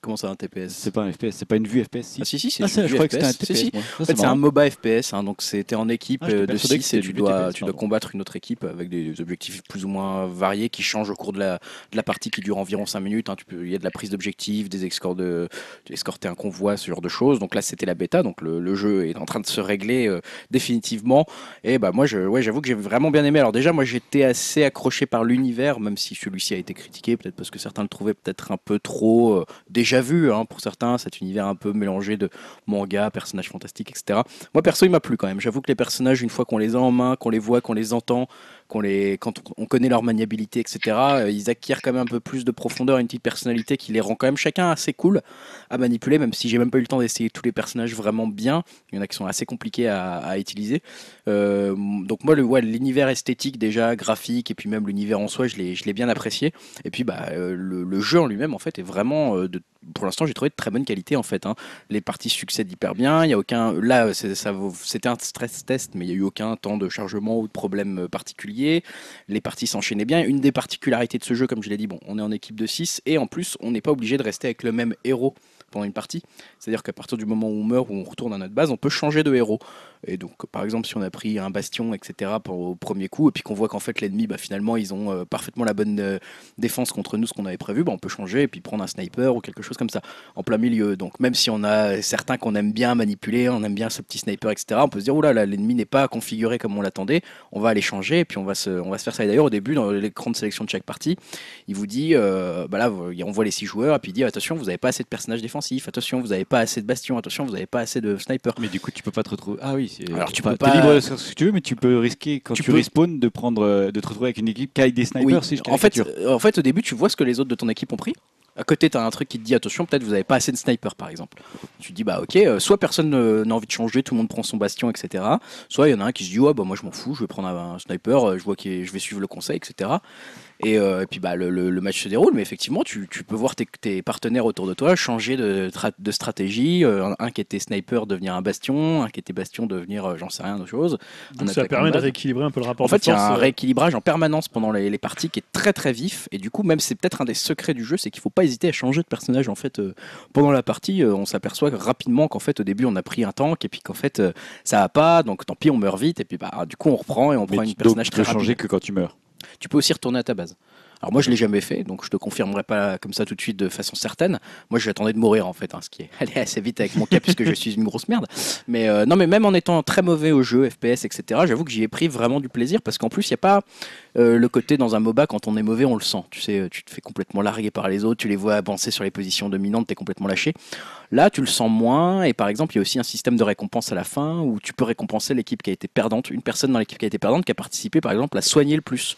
Comment ça un T P S ? C'est pas un F P S, c'est pas une vue F P S. Si. Ah si si, c'est ah, une vue je crois F P S. Que c'était un T P S. Si, si. Ça, en fait, c'est, c'est un MOBA F P S, hein, donc c'était en équipe ah, de six et tu dois T P S, tu dois combattre une autre équipe avec des objectifs plus ou moins variés qui changent au cours de la de la partie qui dure environ cinq minutes. Hein. Tu peux, il y a de la prise d'objectifs, des escorts de escorter un convoi, ce genre de choses. Donc là, c'était la bêta, donc le, le jeu est en train de se régler euh, définitivement. Et bah moi, je, ouais, j'avoue que j'ai vraiment bien aimé. Alors déjà, moi, j'étais assez accroché par l'univers, même si celui-ci a été critiqué, peut-être parce que certains le trouvaient peut-être un peu trop euh, déjà vu hein, pour certains, cet univers un peu mélangé de manga, personnages fantastiques, et cetera. Moi perso, il m'a plu quand même. J'avoue que les personnages, une fois qu'on les a en main, qu'on les voit, qu'on les entend, qu'on les, quand on connaît leur maniabilité, et cetera, ils acquièrent quand même un peu plus de profondeur, une petite personnalité qui les rend quand même chacun assez cool à manipuler, même si j'ai même pas eu le temps d'essayer tous les personnages vraiment bien. Il y en a qui sont assez compliqués à, à utiliser. Euh, donc moi, le, ouais, l'univers esthétique déjà, graphique, et puis même l'univers en soi, je l'ai, je l'ai bien apprécié. Et puis bah, euh, le, le jeu en lui-même, en fait, est vraiment euh, de pour l'instant, j'ai trouvé de très bonne qualité en fait. Hein. Les parties succèdent hyper bien. Il y a aucun. Là, c'est, ça, c'était un stress test, mais il n'y a eu aucun temps de chargement ou de problème particulier. Les parties s'enchaînaient bien. Une des particularités de ce jeu, comme je l'ai dit, bon, on est en équipe de six et en plus, on n'est pas obligé de rester avec le même héros pendant une partie. C'est-à-dire qu'à partir du moment où on meurt ou on retourne à notre base, on peut changer de héros. Et donc, par exemple, si on a pris un bastion, et cetera, pour, au premier coup, et puis qu'on voit qu'en fait, l'ennemi, bah, finalement, ils ont euh, parfaitement la bonne euh, défense contre nous, ce qu'on avait prévu, bah, on peut changer et puis prendre un sniper ou quelque chose comme ça, en plein milieu. Donc, même si on a certains qu'on aime bien manipuler, on aime bien ce petit sniper, et cetera, on peut se dire, oula, là, l'ennemi n'est pas configuré comme on l'attendait, on va aller changer et puis on va se, on va se faire ça. Et d'ailleurs, au début, dans l'écran de sélection de chaque partie, il vous dit, euh, bah là, on voit les six joueurs et puis il dit, attention, vous n'avez pas assez de personnages défensifs, attention, vous n'avez pas assez de bastions, attention, vous n'avez pas assez de snipers. Mais du coup, tu peux pas te retrouver. Ah oui, c'est... alors tu peux pas. T'es libre de faire ce que tu veux, mais tu peux risquer quand tu, tu peux... respawns de prendre, de te retrouver avec une équipe qui a des snipers. Oui. Si je en fait, en fait, au début, tu vois ce que les autres de ton équipe ont pris. À côté, tu as un truc qui te dit attention, peut-être vous n'avez pas assez de snipers par exemple. Tu te dis bah ok, euh, soit personne euh, n'a envie de changer, tout le monde prend son bastion, et cetera. Soit il y en a un qui se dit ouais, bah moi je m'en fous, je vais prendre un, un sniper, euh, je vois que je vais suivre le conseil, et cetera. Et, euh, et puis bah, le, le, le match se déroule, mais effectivement tu, tu peux voir tes, tes partenaires autour de toi changer de, tra- de stratégie, euh, un qui était sniper devenir un bastion, un qui était bastion devenir euh, j'en sais rien, autre chose. Donc ça permet de rééquilibrer un peu le rapport en de fait, force. En fait il y a un rééquilibrage en permanence pendant les, les parties qui est très très vif, et du coup même c'est peut-être un des secrets du jeu, c'est qu'il ne faut pas hésiter à changer de personnage en fait euh, pendant la partie. Euh, on s'aperçoit rapidement qu'en fait au début on a pris un tank et puis qu'en fait euh, ça va pas, donc tant pis on meurt vite, et puis bah, du coup on reprend et on mais prend une personnage très rapide. Tu peux changer que quand tu meurs. Tu peux aussi retourner à ta base. Alors moi je ne l'ai jamais fait, donc je ne te confirmerai pas comme ça tout de suite de façon certaine. Moi j'attendais de mourir en fait, hein, ce qui est allé assez vite avec mon cas puisque je suis une grosse merde. Mais euh, non mais même en étant très mauvais au jeu, F P S, et cetera, j'avoue que j'y ai pris vraiment du plaisir parce qu'en plus il n'y a pas euh, le côté dans un MOBA quand on est mauvais on le sent. Tu sais, tu te fais complètement larguer par les autres, tu les vois avancer sur les positions dominantes, tu es complètement lâché. Là tu le sens moins, et par exemple il y a aussi un système de récompense à la fin où tu peux récompenser l'équipe qui a été perdante, une personne dans l'équipe qui a été perdante qui a participé par exemple à soigner le plus.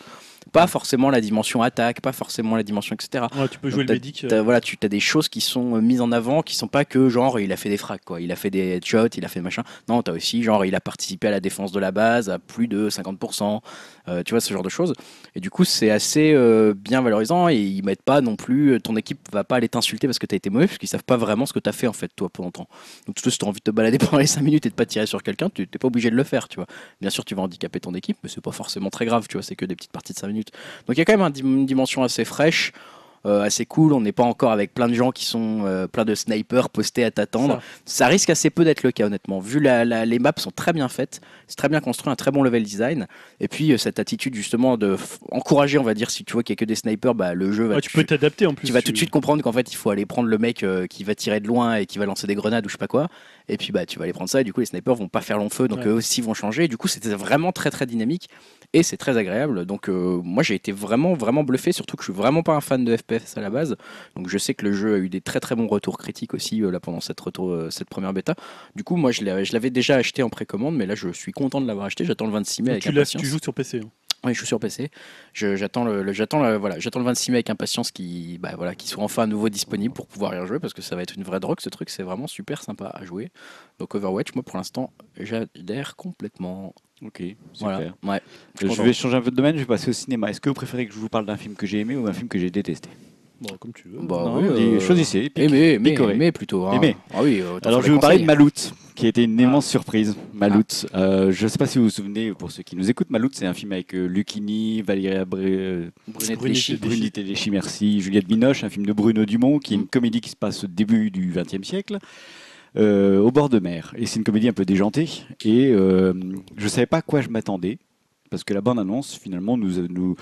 Pas forcément la dimension attaque, pas forcément la dimension et cetera. Ouais, tu peux jouer donc, le médic. Euh... Voilà, tu as des choses qui sont mises en avant, qui sont pas que genre il a fait des frags, quoi, il a fait des headshots, il a fait machin. Non, tu as aussi genre il a participé à la défense de la base à plus de cinquante pour cent, euh, tu vois, ce genre de choses. Et du coup, c'est assez euh, bien valorisant, et ils mettent pas non plus, ton équipe va pas aller t'insulter parce que tu as été mauvais, parce qu'ils savent pas vraiment ce que tu as fait en fait, toi, pendant longtemps. Donc, si tu as envie de te balader pendant les cinq minutes et de pas tirer sur quelqu'un, tu n'es pas obligé de le faire, tu vois. Bien sûr, tu vas handicaper ton équipe, mais c'est pas forcément très grave, tu vois, c'est que des petites parties de cinq minutes. Donc il y a quand même une dimension assez fraîche, euh, assez cool. On n'est pas encore avec plein de gens qui sont euh, plein de snipers postés à t'attendre. Ça, ça risque assez peu d'être le cas honnêtement. Vu la, la, les maps sont très bien faites, c'est très bien construit, un très bon level design. Et puis euh, cette attitude justement de f- encourager, on va dire, si tu vois qu'il y a que des snipers, bah le jeu va. Ouais, tu peux t'adapter en plus. Tu vas tu... tout de suite comprendre qu'en fait il faut aller prendre le mec euh, qui va tirer de loin et qui va lancer des grenades ou je sais pas quoi. Et puis bah tu vas aller prendre ça. Et du coup les snipers vont pas faire long feu, donc ouais. Eux aussi vont changer. Et du coup c'était vraiment très très dynamique. Et c'est très agréable, donc euh, moi j'ai été vraiment vraiment bluffé, surtout que je suis vraiment pas un fan de F P S à la base, donc je sais que le jeu a eu des très très bons retours critiques aussi euh, là pendant cette, retour, euh, cette première bêta. Du coup moi je l'avais, je l'avais déjà acheté en précommande, mais là je suis content de l'avoir acheté, j'attends le vingt-six mai donc avec tu impatience. Tu joues sur P C hein. Oui, je suis sur P C. Je, j'attends le, le, j'attends le, voilà, j'attends le vingt-six mai avec impatience qu'il, bah, voilà, qu'il soit enfin à nouveau disponible pour pouvoir y rejouer, parce que ça va être une vraie drogue ce truc, c'est vraiment super sympa à jouer. Donc Overwatch, moi pour l'instant j'adhère complètement. Ok, super. Voilà. Ouais, je, je vais changer un peu de domaine, je vais passer au cinéma. Est-ce que vous préférez que je vous parle d'un film que j'ai aimé ou d'un film que j'ai détesté ? Bon, comme tu veux. Bah, non, oui, euh... choisissez. Pique, aimé, aimé, aimé plutôt. Hein. Aimé. Ah oui, alors je vais vous parler de Maloute, qui a été une immense ah. surprise. Maloute, ah. euh, je ne sais pas si vous vous souvenez, pour ceux qui nous écoutent, Maloute, c'est un film avec euh, Luchini, Valérie Abré... Brunette Téléchi, merci, Juliette Binoche, un film de Bruno Dumont, qui est une comédie qui se passe au début du vingtième siècle. Euh, au bord de mer, et c'est une comédie un peu déjantée, et euh, je ne savais pas à quoi je m'attendais, parce que la bande-annonce finalement nous, nous,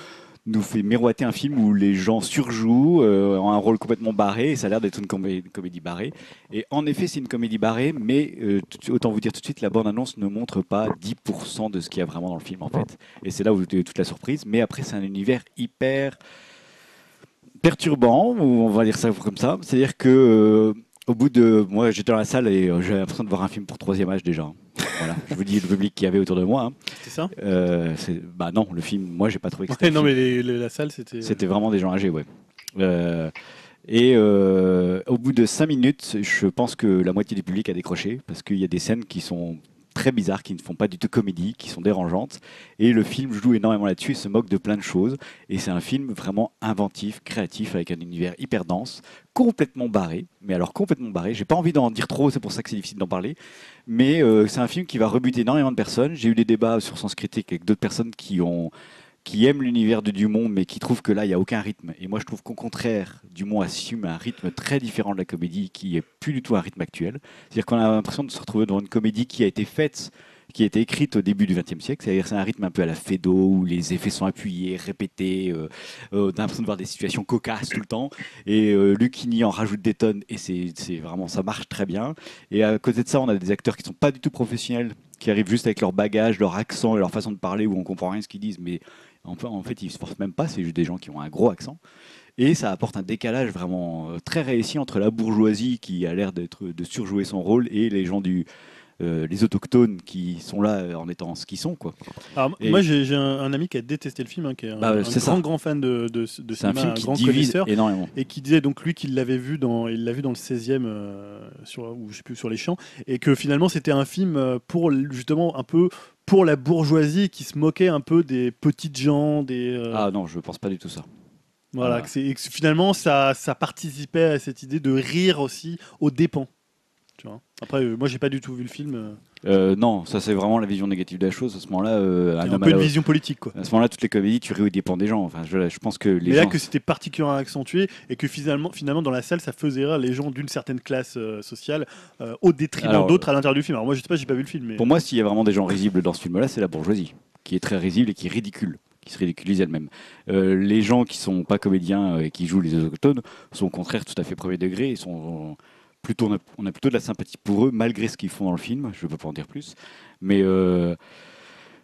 nous fait miroiter un film où les gens surjouent, euh, ont un rôle complètement barré, et ça a l'air d'être une comé- comédie barrée, et en effet c'est une comédie barrée, mais euh, tout, autant vous dire tout de suite, la bande-annonce ne montre pas dix pour cent de ce qu'il y a vraiment dans le film en fait, et c'est là où j'ai toute la surprise, mais après c'est un univers hyper perturbant, on va dire ça comme ça, c'est-à-dire que... Euh, Au bout de... Moi, j'étais dans la salle et j'avais l'impression de voir un film pour troisième âge déjà. Voilà, je vous dis le public qu'il y avait autour de moi. C'était ça euh, c'est... Bah non, le film, moi, j'ai pas trouvé que c'était ouais, non, mais les, les, la salle, c'était... C'était vraiment des gens âgés, ouais. Euh... Et euh... au bout de cinq minutes, je pense que la moitié du public a décroché parce qu'il y a des scènes qui sont très bizarres, qui ne font pas du tout comédie, qui sont dérangeantes. Et le film joue énormément là-dessus, il se moque de plein de choses. Et c'est un film vraiment inventif, créatif, avec un univers hyper dense, complètement barré, mais alors complètement barré, j'ai pas envie d'en dire trop, c'est pour ça que c'est difficile d'en parler, mais euh, c'est un film qui va rebuter énormément de personnes. J'ai eu des débats sur Sens Critique avec d'autres personnes qui, ont, qui aiment l'univers de Dumont, mais qui trouvent que là, il n'y a aucun rythme. Et moi, je trouve qu'au contraire, Dumont assume un rythme très différent de la comédie, qui n'est plus du tout un rythme actuel. C'est-à-dire qu'on a l'impression de se retrouver devant une comédie qui a été faite, qui a été écrite au début du vingtième siècle, c'est-à-dire c'est un rythme un peu à la Feydeau, où les effets sont appuyés, répétés, euh, euh, t'as l'impression de voir des situations cocasses tout le temps, et euh, Luchini en rajoute des tonnes, et c'est, c'est vraiment, ça marche très bien. Et à côté de ça, on a des acteurs qui ne sont pas du tout professionnels, qui arrivent juste avec leur bagage, leur accent et leur façon de parler, où on ne comprend rien de ce qu'ils disent, mais en, en fait, ils ne se forcent même pas, c'est juste des gens qui ont un gros accent. Et ça apporte un décalage vraiment très réussi entre la bourgeoisie, qui a l'air d'être, de surjouer son rôle, et les gens du... Euh, les autochtones qui sont là en étant ce qu'ils sont quoi. Alors, moi j'ai, j'ai un, un ami qui a détesté le film hein, qui est un, bah, un grand ça. grand fan de, de, de cinéma, un, un grand connaisseur énormément. Et qui disait donc lui qu'il l'avait vu dans, il l'a vu dans le seizième euh, sur, ou je sais plus, sur les champs, et que finalement c'était un film pour justement un peu pour la bourgeoisie qui se moquait un peu des petites gens, des... Euh... Ah non, je pense pas du tout ça. Voilà, ah. que c'est, et que finalement, ça, ça participait à cette idée de rire aussi aux dépens. Tu vois. Après, euh, moi, j'ai pas du tout vu le film. Euh... Euh, non, ça c'est vraiment la vision négative de la chose. À ce moment-là, euh, un, un peu de la... vision politique, quoi. À ce moment-là, toutes les comédies, tu ris aux dépens des gens. Enfin, je, je pense que les. Mais gens... là, que c'était particulièrement accentué et que finalement, finalement, dans la salle, ça faisait rire les gens d'une certaine classe euh, sociale euh, au détriment Alors, d'autres à l'intérieur du film. Alors moi, je sais pas, j'ai pas vu le film. Mais... Pour moi, s'il y a vraiment des gens risibles dans ce film-là, c'est la bourgeoisie qui est très risible et qui est ridicule. Qui se ridiculisent elles-mêmes. Euh, les gens qui sont pas comédiens et qui jouent les autochtones sont au contraire tout à fait premier degré. Ils sont plutôt, on a, on a plutôt de la sympathie pour eux malgré ce qu'ils font dans le film. Je ne peux pas en dire plus, mais euh,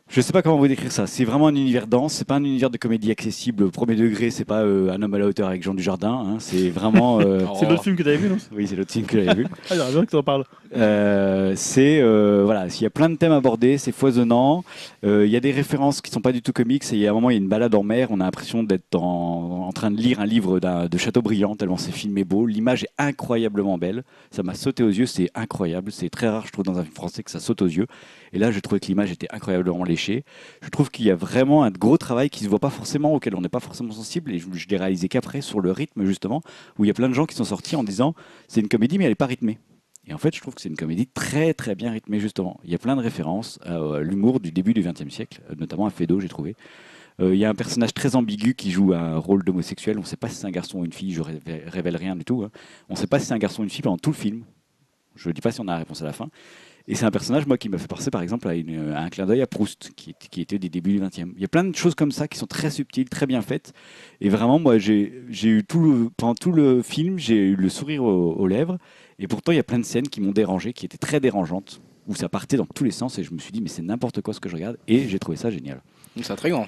je ne sais pas comment vous décrire ça. C'est vraiment un univers dense. C'est pas un univers de comédie accessible premier degré. C'est pas euh, Un homme à la hauteur avec Jean Dujardin. Hein. C'est vraiment. Euh, c'est l'autre film que tu avais vu, non ? Oui, c'est l'autre film que j'avais vu. Ah, j'aimerais bien que tu en parles. Euh, c'est euh, voilà, s'il y a plein de thèmes abordés, c'est foisonnant. Il euh, y a des références qui sont pas du tout comiques. Il y a un moment, il y a une balade en mer. On a l'impression d'être en, en train de lire un livre d'un, de Chateaubriand tellement c'est filmé beau. L'image est incroyablement belle. Ça m'a sauté aux yeux. C'est incroyable. C'est très rare, je trouve, dans un film français que ça saute aux yeux. Et là, j'ai trouvé que l'image était incroyablement léchée. Je trouve qu'il y a vraiment un gros travail qui se voit pas forcément, auquel on n'est pas forcément sensible. Et je, je l'ai réalisé qu'après sur le rythme justement, où il y a plein de gens qui sont sortis en disant c'est une comédie, mais elle est pas rythmée. Et en fait, je trouve que c'est une comédie très très bien rythmée justement. Il y a plein de références à l'humour du début du XXe siècle, notamment à Feydeau, j'ai trouvé. Euh, il y a un personnage très ambigu qui joue un rôle d'homosexuel. On ne sait pas si c'est un garçon ou une fille. Je ne révèle rien du tout. Hein. On ne sait pas si c'est un garçon ou une fille pendant tout le film. Je ne dis pas si on a la réponse à la fin. Et c'est un personnage, moi, qui m'a fait penser, par exemple, à, une, à un clin d'œil à Proust, qui, qui était des débuts du vingtième. Il y a plein de choses comme ça qui sont très subtiles, très bien faites. Et vraiment, moi, j'ai, j'ai eu tout le, pendant tout le film, j'ai eu le sourire aux, aux lèvres. Et pourtant, il y a plein de scènes qui m'ont dérangé, qui étaient très dérangeantes, où ça partait dans tous les sens. Et je me suis dit, mais c'est n'importe quoi ce que je regarde. Et j'ai trouvé ça génial. C'est très grand.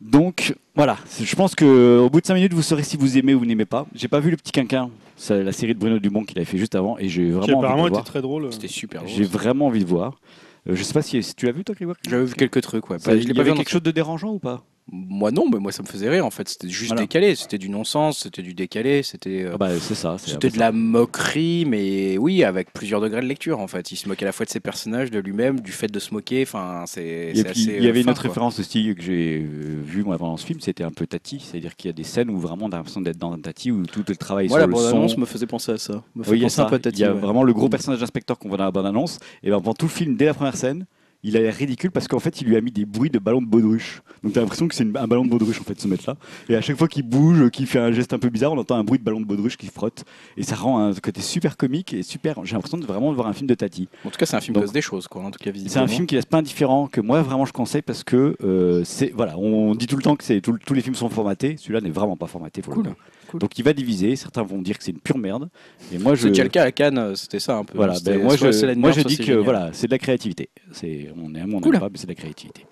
Donc voilà, je pense qu'au bout de cinq minutes, vous saurez si vous aimez ou vous n'aimez pas. J'ai pas vu Le Petit Quinquin, c'est la série de Bruno Dumont qu'il avait fait juste avant, et j'ai vraiment envie de voir. Très drôle. C'était super drôle. J'ai vraiment envie de voir. Euh, je sais pas si, si tu l'as vu toi, Grégoire. J'avais vu quelques trucs, ouais. Ça, je l'ai pas vu. Quelque chose de dérangeant ou pas ? Moi non, mais moi ça me faisait rire en fait. C'était juste voilà. décalé, c'était du non-sens, c'était du décalé, c'était. Euh, ah bah, c'est ça. C'est c'était de ça. La moquerie, mais oui, avec plusieurs degrés de lecture en fait. Il se moquait à la fois de ses personnages, de lui-même, du fait de se moquer. Enfin, c'est. c'est assez il y avait fin, une autre quoi. Référence aussi que j'ai vue moi avant dans ce film, c'était un peu Tati, c'est-à-dire qu'il y a des scènes où vraiment on a l'impression d'être dans un Tati où tout le travail voilà, sur le son. La bande-annonce me faisait penser à ça. Me oui, il y a, ça. Tati, il y a ouais. vraiment le gros personnage d'inspecteur qu'on voit dans la bande-annonce. Et ben pendant tout le film, dès la première scène. Il a l'air ridicule parce qu'en fait, il lui a mis des bruits de ballon de baudruche. Donc, t'as l'impression que c'est une, un ballon de baudruche, en fait, ce mec-là. Et à chaque fois qu'il bouge, qu'il fait un geste un peu bizarre, on entend un bruit de ballon de baudruche qui frotte. Et ça rend un côté super comique et super. J'ai l'impression de vraiment voir un film de Tati. En tout cas, c'est un film qui laisse des choses, quoi. En tout cas, c'est un film qui laisse pas indifférent, que moi, vraiment, je conseille parce que, euh, c'est, voilà, on dit tout le temps que c'est, tout, tous les films sont formatés. Celui-là n'est vraiment pas formaté pour cool. le coup. Cool. Donc il va diviser, certains vont dire que c'est une pure merde. Et moi, je... C'est déjà le cas à Cannes, c'était ça un peu. Voilà, ben moi, je, merde, moi je dis que génial. Voilà, c'est de la créativité. C'est, on aime, on cool. aime pas, mais c'est de la créativité.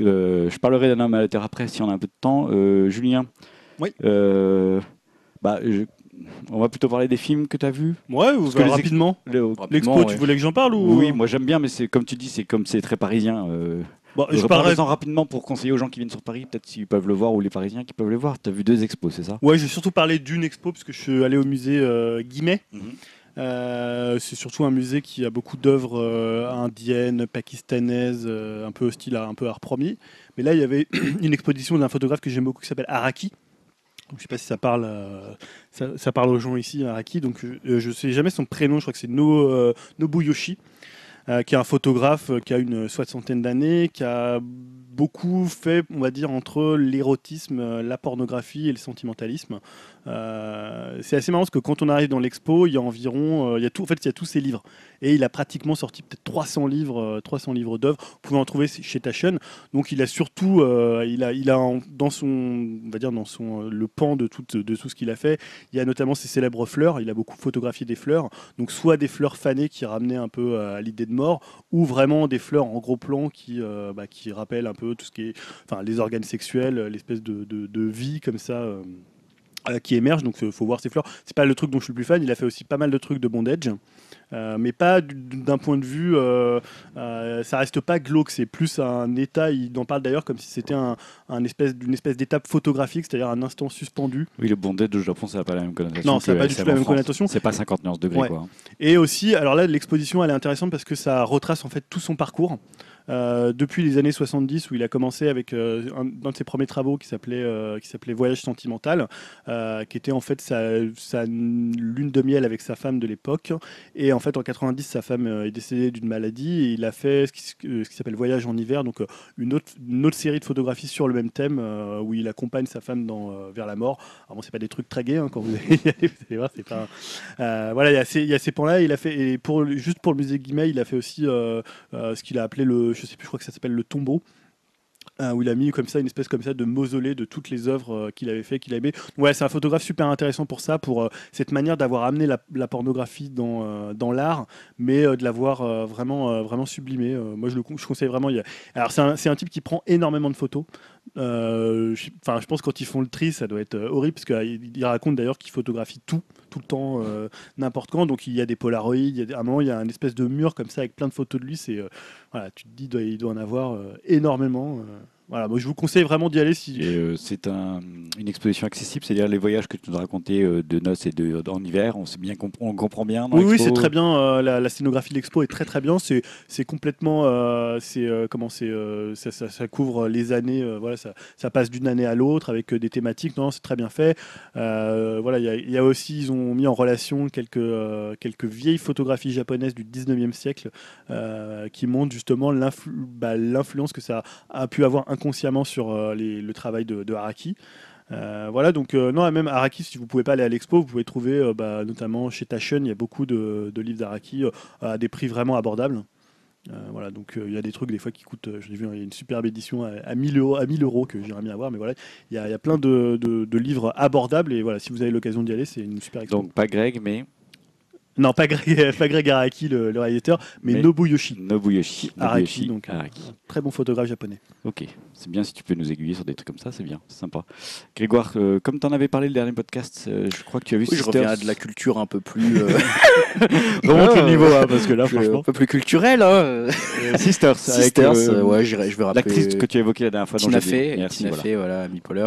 Euh, je parlerai d'un homme à la terre après si on a un peu de temps. Euh, Julien, oui. euh, bah, je... on va plutôt parler des films que tu as vus. Ouais, ou ex... rapidement. Le... rapidement. L'expo, ouais. Tu voulais que j'en parle ou... Oui, moi j'aime bien, mais c'est, comme tu dis, c'est, comme c'est très parisien. Euh... Bon, je parlerai rapidement pour conseiller aux gens qui viennent sur Paris, peut-être s'ils peuvent le voir ou les Parisiens qui peuvent le voir. Tu as vu deux expos, c'est ça ? Ouais, j'ai surtout parlé d'une expo parce que je suis allé au musée euh, Guimet. Mm-hmm. Euh, c'est surtout un musée qui a beaucoup d'œuvres euh, indiennes, pakistanaises, euh, un peu style un peu art premier. Mais là, il y avait une exposition d'un photographe que j'aime beaucoup qui s'appelle Araki. Je ne sais pas si ça parle, euh, ça, ça parle aux gens ici, Araki. Donc, euh, je ne sais jamais son prénom. Je crois que c'est No, euh, Nobuyoshi. Euh, qui est un photographe euh, qui a une soixantaine d'années, qui a beaucoup fait, on va dire, entre l'érotisme, euh, la pornographie et le sentimentalisme. Euh, c'est assez marrant parce que quand on arrive dans l'expo, il y a environ, euh, il y a tout, en fait, il y a tous ses livres. Et il a pratiquement sorti peut-être trois cents livres, euh, trois cents livres d'œuvres. Vous pouvez en trouver chez Taschen. Donc il a surtout, euh, il a, il a en, dans son, on va dire, dans son, euh, le pan de tout, de tout ce qu'il a fait. Il y a notamment ses célèbres fleurs. Il a beaucoup photographié des fleurs. Donc soit des fleurs fanées qui ramenaient un peu euh, à l'idée de mort ou vraiment des fleurs en gros plan qui, euh, bah, qui rappellent un peu tout ce qui est enfin, les organes sexuels, l'espèce de, de, de vie comme ça euh, euh, qui émerge. Donc il faut voir ces fleurs. C'est pas le truc dont je suis le plus fan. Il a fait aussi pas mal de trucs de bondage. Euh, mais pas d'un point de vue euh, euh, ça reste pas glauque, c'est plus un état, il en parle d'ailleurs comme si c'était un, un espèce, une espèce d'étape photographique, c'est-à-dire un instant suspendu. Oui, le bondage au Japon ça n'a pas la même connotation. Non, ça n'a pas du tout la même connotation. C'est pas cinquante-neuf degrés ouais. quoi. Et aussi, alors là l'exposition elle est intéressante parce que ça retrace en fait tout son parcours. euh, depuis les années soixante-dix, où il a commencé avec euh, un, un de ses premiers travaux qui s'appelait, euh, qui s'appelait Voyage sentimental, euh, qui était en fait sa, sa lune de miel avec sa femme de l'époque. Et en fait, en quatre-vingt-dix, sa femme est décédée d'une maladie et il a fait ce qui, ce qui s'appelle Voyage en hiver, donc une autre, une autre série de photographies sur le même thème, euh, où il accompagne sa femme dans, euh, vers la mort. Alors bon, c'est pas des trucs très gays, hein, quand vous allez y aller, vous allez voir, c'est pas... Euh, voilà, il y a ces, il y a ces points-là, il a fait, et pour, juste pour le musée Guimet, il a fait aussi euh, euh, ce qu'il a appelé le, je sais plus, je crois que ça s'appelle le tombeau, Euh, où il a mis comme ça une espèce comme ça de mausolée de toutes les œuvres euh, qu'il avait fait, qu'il aimait. Ouais, c'est un photographe super intéressant pour ça, pour euh, cette manière d'avoir amené la, la pornographie dans euh, dans l'art, mais euh, de l'avoir euh, vraiment euh, vraiment sublimé. Euh, moi, je le je conseille vraiment. Il y a... Alors c'est un, c'est un type qui prend énormément de photos. Enfin, euh, je, je pense que quand ils font le tri, ça doit être euh, horrible, parce qu'il il raconte d'ailleurs qu'il photographie tout, tout le temps, euh, n'importe quand. Donc il y a des Polaroids. Il y a, à un moment, il y a un espèce de mur comme ça avec plein de photos de lui. C'est euh, voilà, tu te dis, il doit, il doit en avoir euh, énormément. Euh. Voilà, moi je vous conseille vraiment d'y aller. Si... Euh, c'est un, une exposition accessible, c'est-à-dire les voyages que tu nous as racontés euh, de noces et de, de, en hiver, on, sait bien, on comprend bien. Dans oui, oui, c'est très bien. Euh, la, la scénographie de l'expo est très très bien. C'est, c'est complètement. Euh, c'est, euh, comment c'est, euh, ça, ça, ça couvre les années, euh, voilà, ça, ça passe d'une année à l'autre avec euh, des thématiques. Non, c'est très bien fait. Euh, voilà, il y a, y a aussi, ils ont mis en relation quelques, euh, quelques vieilles photographies japonaises du dix-neuvième siècle euh, qui montrent justement l'influ, bah, l'influence que ça a pu avoir inconsciemment sur euh, les, le travail de, de Araki. Euh, voilà, donc euh, non, même Araki, si vous pouvez pas aller à l'expo, vous pouvez trouver euh, bah, notamment chez Taschen, il y a beaucoup de, de livres d'Araki euh, à des prix vraiment abordables. Euh, voilà, donc il euh, y a des trucs des fois qui coûtent, euh, j'ai vu, il y a une superbe édition à, à mille euros, à mille euros que j'aimerais bien avoir, mais voilà, il y a, y a plein de, de, de livres abordables, et voilà, si vous avez l'occasion d'y aller, c'est une super expo. Donc pas Greg, mais... Non, pas Greg, pas Greg Araki, le, le réalisateur, mais, mais Nobuyoshi. Nobuyoshi. Araki, donc Araki. Un très bon photographe japonais. Ok, c'est bien si tu peux nous aiguiller sur des trucs comme ça, c'est bien, c'est sympa. Grégoire, euh, comme tu en avais parlé le dernier podcast, euh, je crois que tu as vu... Oui, je reviens à de la culture un peu plus... Euh... Remonte le niveau, hein, parce que là, franchement... Un peu plus culturel, hein. Sisters. Sisters, avec, euh, ouais, je vais rappeler... L'actrice que tu as évoquée la dernière fois. Tina Fey, Tina Fey, voilà, Amy Poehler.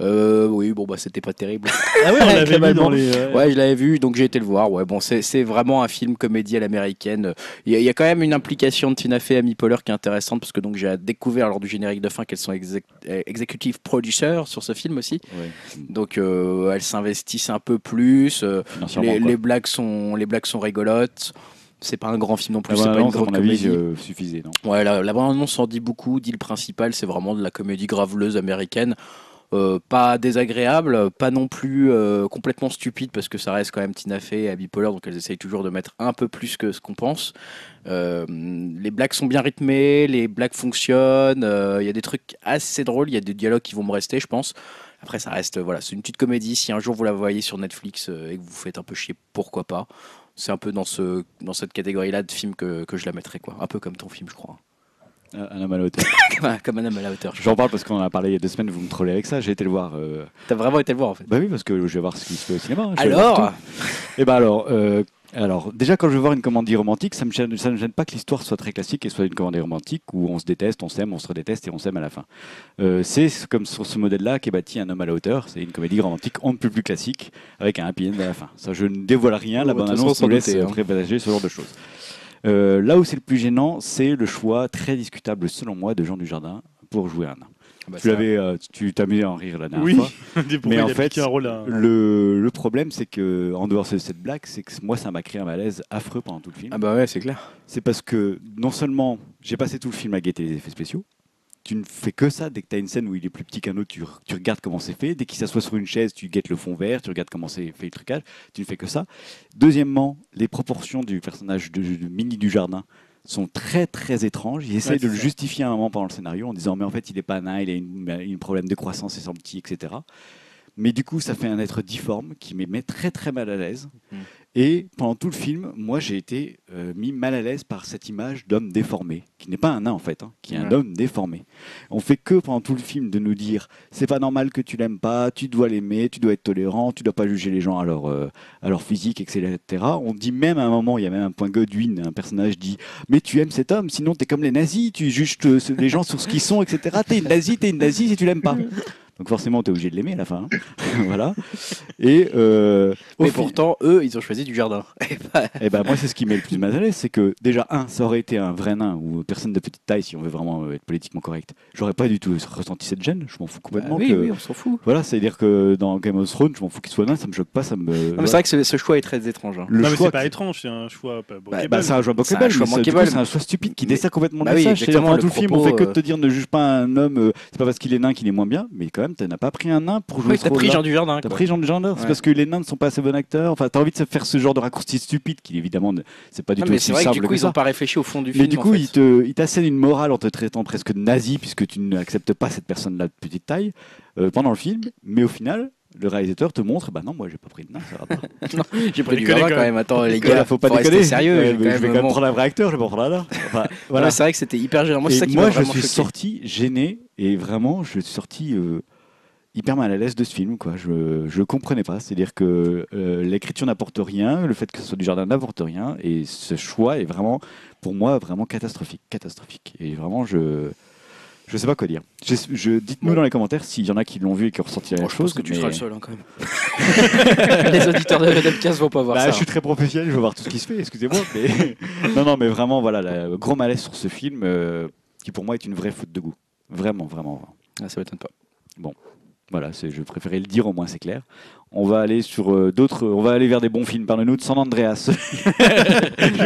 Euh, oui, bon, bah, c'était pas terrible. Ah oui, on l'avait vu dans les... Ouais, je l'avais vu, donc j'ai été le voir, ouais, bon, c'est... C'est vraiment un film comédie à l'américaine. Il y a quand même une implication de Tina Fey et Amy Poehler qui est intéressante, parce que donc j'ai découvert lors du générique de fin qu'elles sont exec- executive producers sur ce film aussi. Oui. Donc euh, elles s'investissent un peu plus. Les, les blagues sont les blagues sont rigolotes. C'est pas un grand film non plus, c'est pas une grande comédie. Euh, suffisait, non ouais, la, la bande-annonce en dit beaucoup. Dit le principal, c'est vraiment de la comédie graveleuse américaine. Euh, pas désagréable, pas non plus euh, complètement stupide, parce que ça reste quand même Tina Fey et Abby Poehler, donc elles essayent toujours de mettre un peu plus que ce qu'on pense. Euh, les blagues sont bien rythmées, les blagues fonctionnent, il euh, y a des trucs assez drôles, il y a des dialogues qui vont me rester, je pense. Après, ça reste, euh, voilà, c'est une petite comédie. Si un jour vous la voyez sur Netflix euh, et que vous vous faites un peu chier, pourquoi pas. C'est un peu dans, ce, dans cette catégorie-là de film que, que je la mettrais, quoi. Un peu comme ton film, je crois. Un homme à la hauteur. Comme un homme à la hauteur. J'en parle parce qu'on en a parlé il y a deux semaines, vous me trollez avec ça, j'ai été le voir. Euh... T'as vraiment été le voir en fait? Bah oui, parce que je vais voir ce qui se fait au cinéma. Alors Et bah alors, euh, alors, déjà quand je vais voir une comédie romantique, ça ne me gêne, ça me gêne pas que l'histoire soit très classique et soit une comédie romantique où on se déteste, on s'aime, on se redéteste et on s'aime à la fin. Euh, c'est comme sur ce modèle-là qu'est bâti un homme à la hauteur, c'est une comédie romantique on ne peut plus classique avec un happy end à la fin. Ça, je ne dévoile rien, la bande annonce nous laisse présager ce genre de choses. Euh, là où c'est le plus gênant, c'est le choix très discutable, selon moi, de Jean Dujardin pour jouer un nain. Ah bah tu l'avais, euh, tu t'amusais à en rire la dernière oui. fois. Mais en fait, à... le, le problème, c'est que en dehors de cette blague, c'est que moi, ça m'a créé un malaise affreux pendant tout le film. Ah bah ouais, c'est clair. C'est parce que non seulement j'ai passé tout le film à guetter les effets spéciaux. Tu ne fais que ça. Dès que tu as une scène où il est plus petit qu'un autre, tu, tu regardes comment c'est fait. Dès qu'il s'assoit sur une chaise, tu guettes le fond vert, tu regardes comment c'est fait le trucage. Tu ne fais que ça. Deuxièmement, les proportions du personnage de, de Mini du Jardin sont très très étranges. Ils essayent ouais, de le ça. justifier à un moment pendant le scénario en disant mais en fait il n'est pas nain, il a une, une problème de croissance, il semble petit, et cetera. Mais du coup, ça fait un être difforme qui me met très très mal à l'aise. Mmh. Et pendant tout le film, moi, j'ai été euh, mis mal à l'aise par cette image d'homme déformé, qui n'est pas un nain en fait, hein, qui est un ouais. homme déformé. On fait que pendant tout le film de nous dire, c'est pas normal que tu l'aimes pas, tu dois l'aimer, tu dois être tolérant, tu dois pas juger les gens à leur, euh, à leur physique, et cetera. On dit même à un moment, il y a même un point Godwin, un personnage dit, mais tu aimes cet homme, sinon t'es comme les nazis, tu juges te, les gens sur ce qu'ils sont, et cetera. T'es une nazie, t'es une nazie si tu l'aimes pas. Donc forcément, tu es obligé de l'aimer à la fin. Hein. Voilà. Et euh, mais fi- pourtant, eux, ils ont choisi du jardin. Et bah... et bah, moi, c'est ce qui m'est le plus mal à l'aise, c'est que déjà, un, ça aurait été un vrai nain ou personne de petite taille, si on veut vraiment être politiquement correct. J'aurais pas du tout ressenti cette gêne. Je m'en fous complètement. Bah, oui, que... oui, on s'en fout. Voilà, c'est-à-dire que dans Game of Thrones, je m'en fous qu'il soit nain, ça me choque pas, ça me. Non, mais voilà. C'est vrai que ce, ce choix est très étrange. Hein. Le non, mais choix c'est pas qui... étrange, c'est un choix. Bah, bah, bah, c'est un choix bockable, mais ça, du coup, c'est un choix stupide qui dessert complètement le message. Dans tout film, on fait que de te dire ne juge pas un homme. C'est pas parce qu'il est nain qu'il est moins bien, mais quand même. T'as pas pris un nain pour jouer. Oui, t'as pris Jean du Jardin. T'as pris Jean du Jardin. C'est ouais. Parce que les nains ne sont pas assez bons acteurs. Enfin, t'as envie de faire ce genre de raccourci stupide qui évidemment ne... c'est pas du non, tout mais aussi simple. C'est vrai que du coup ils n'ont pas réfléchi au fond du film. Mais du coup ils te, ils t'assènent une morale en te traitant presque de nazi puisque tu n'acceptes pas cette personne-là de petite taille euh, pendant le film. Mais au final. Le réalisateur te montre, bah non, moi j'ai pas pris de nain, ça va pas. Non, j'ai pris du jardin quand même. Attends, les gars, faut pas faut déconner. Sérieux, ouais, je vais quand même, même prendre un vrai acteur, je vais pas prendre un nain. Enfin, voilà. Ouais, c'est vrai que c'était hyper gênant. Moi, c'est ça qui moi m'a je suis choqué. Sorti gêné et vraiment, je suis sorti euh, hyper mal à l'aise de ce film, quoi. Je je comprenais pas. C'est-à-dire que euh, l'écriture n'apporte rien, le fait que ce soit du jardin n'apporte rien, et ce choix est vraiment, pour moi, vraiment catastrophique, catastrophique. Et vraiment, je Je sais pas quoi dire. Je, je, dites-nous dans les commentaires s'il y en a qui l'ont vu et qui ont ressenti la même chose. Je pense que tu mais... seras le seul hein, quand même. Les auditeurs de Upcast vont pas voir bah, ça. Je suis hein. très professionnel, je veux voir tout ce qui se fait, excusez-moi. Mais... non, non, mais vraiment, voilà, la, gros malaise sur ce film euh, qui pour moi est une vraie faute de goût. Vraiment, vraiment. Ah, ça m'étonne pas. Bon, voilà, c'est, je préférais le dire, au moins c'est clair. On va aller sur euh, d'autres. On va aller vers des bons films. Parle-nous de San Andreas.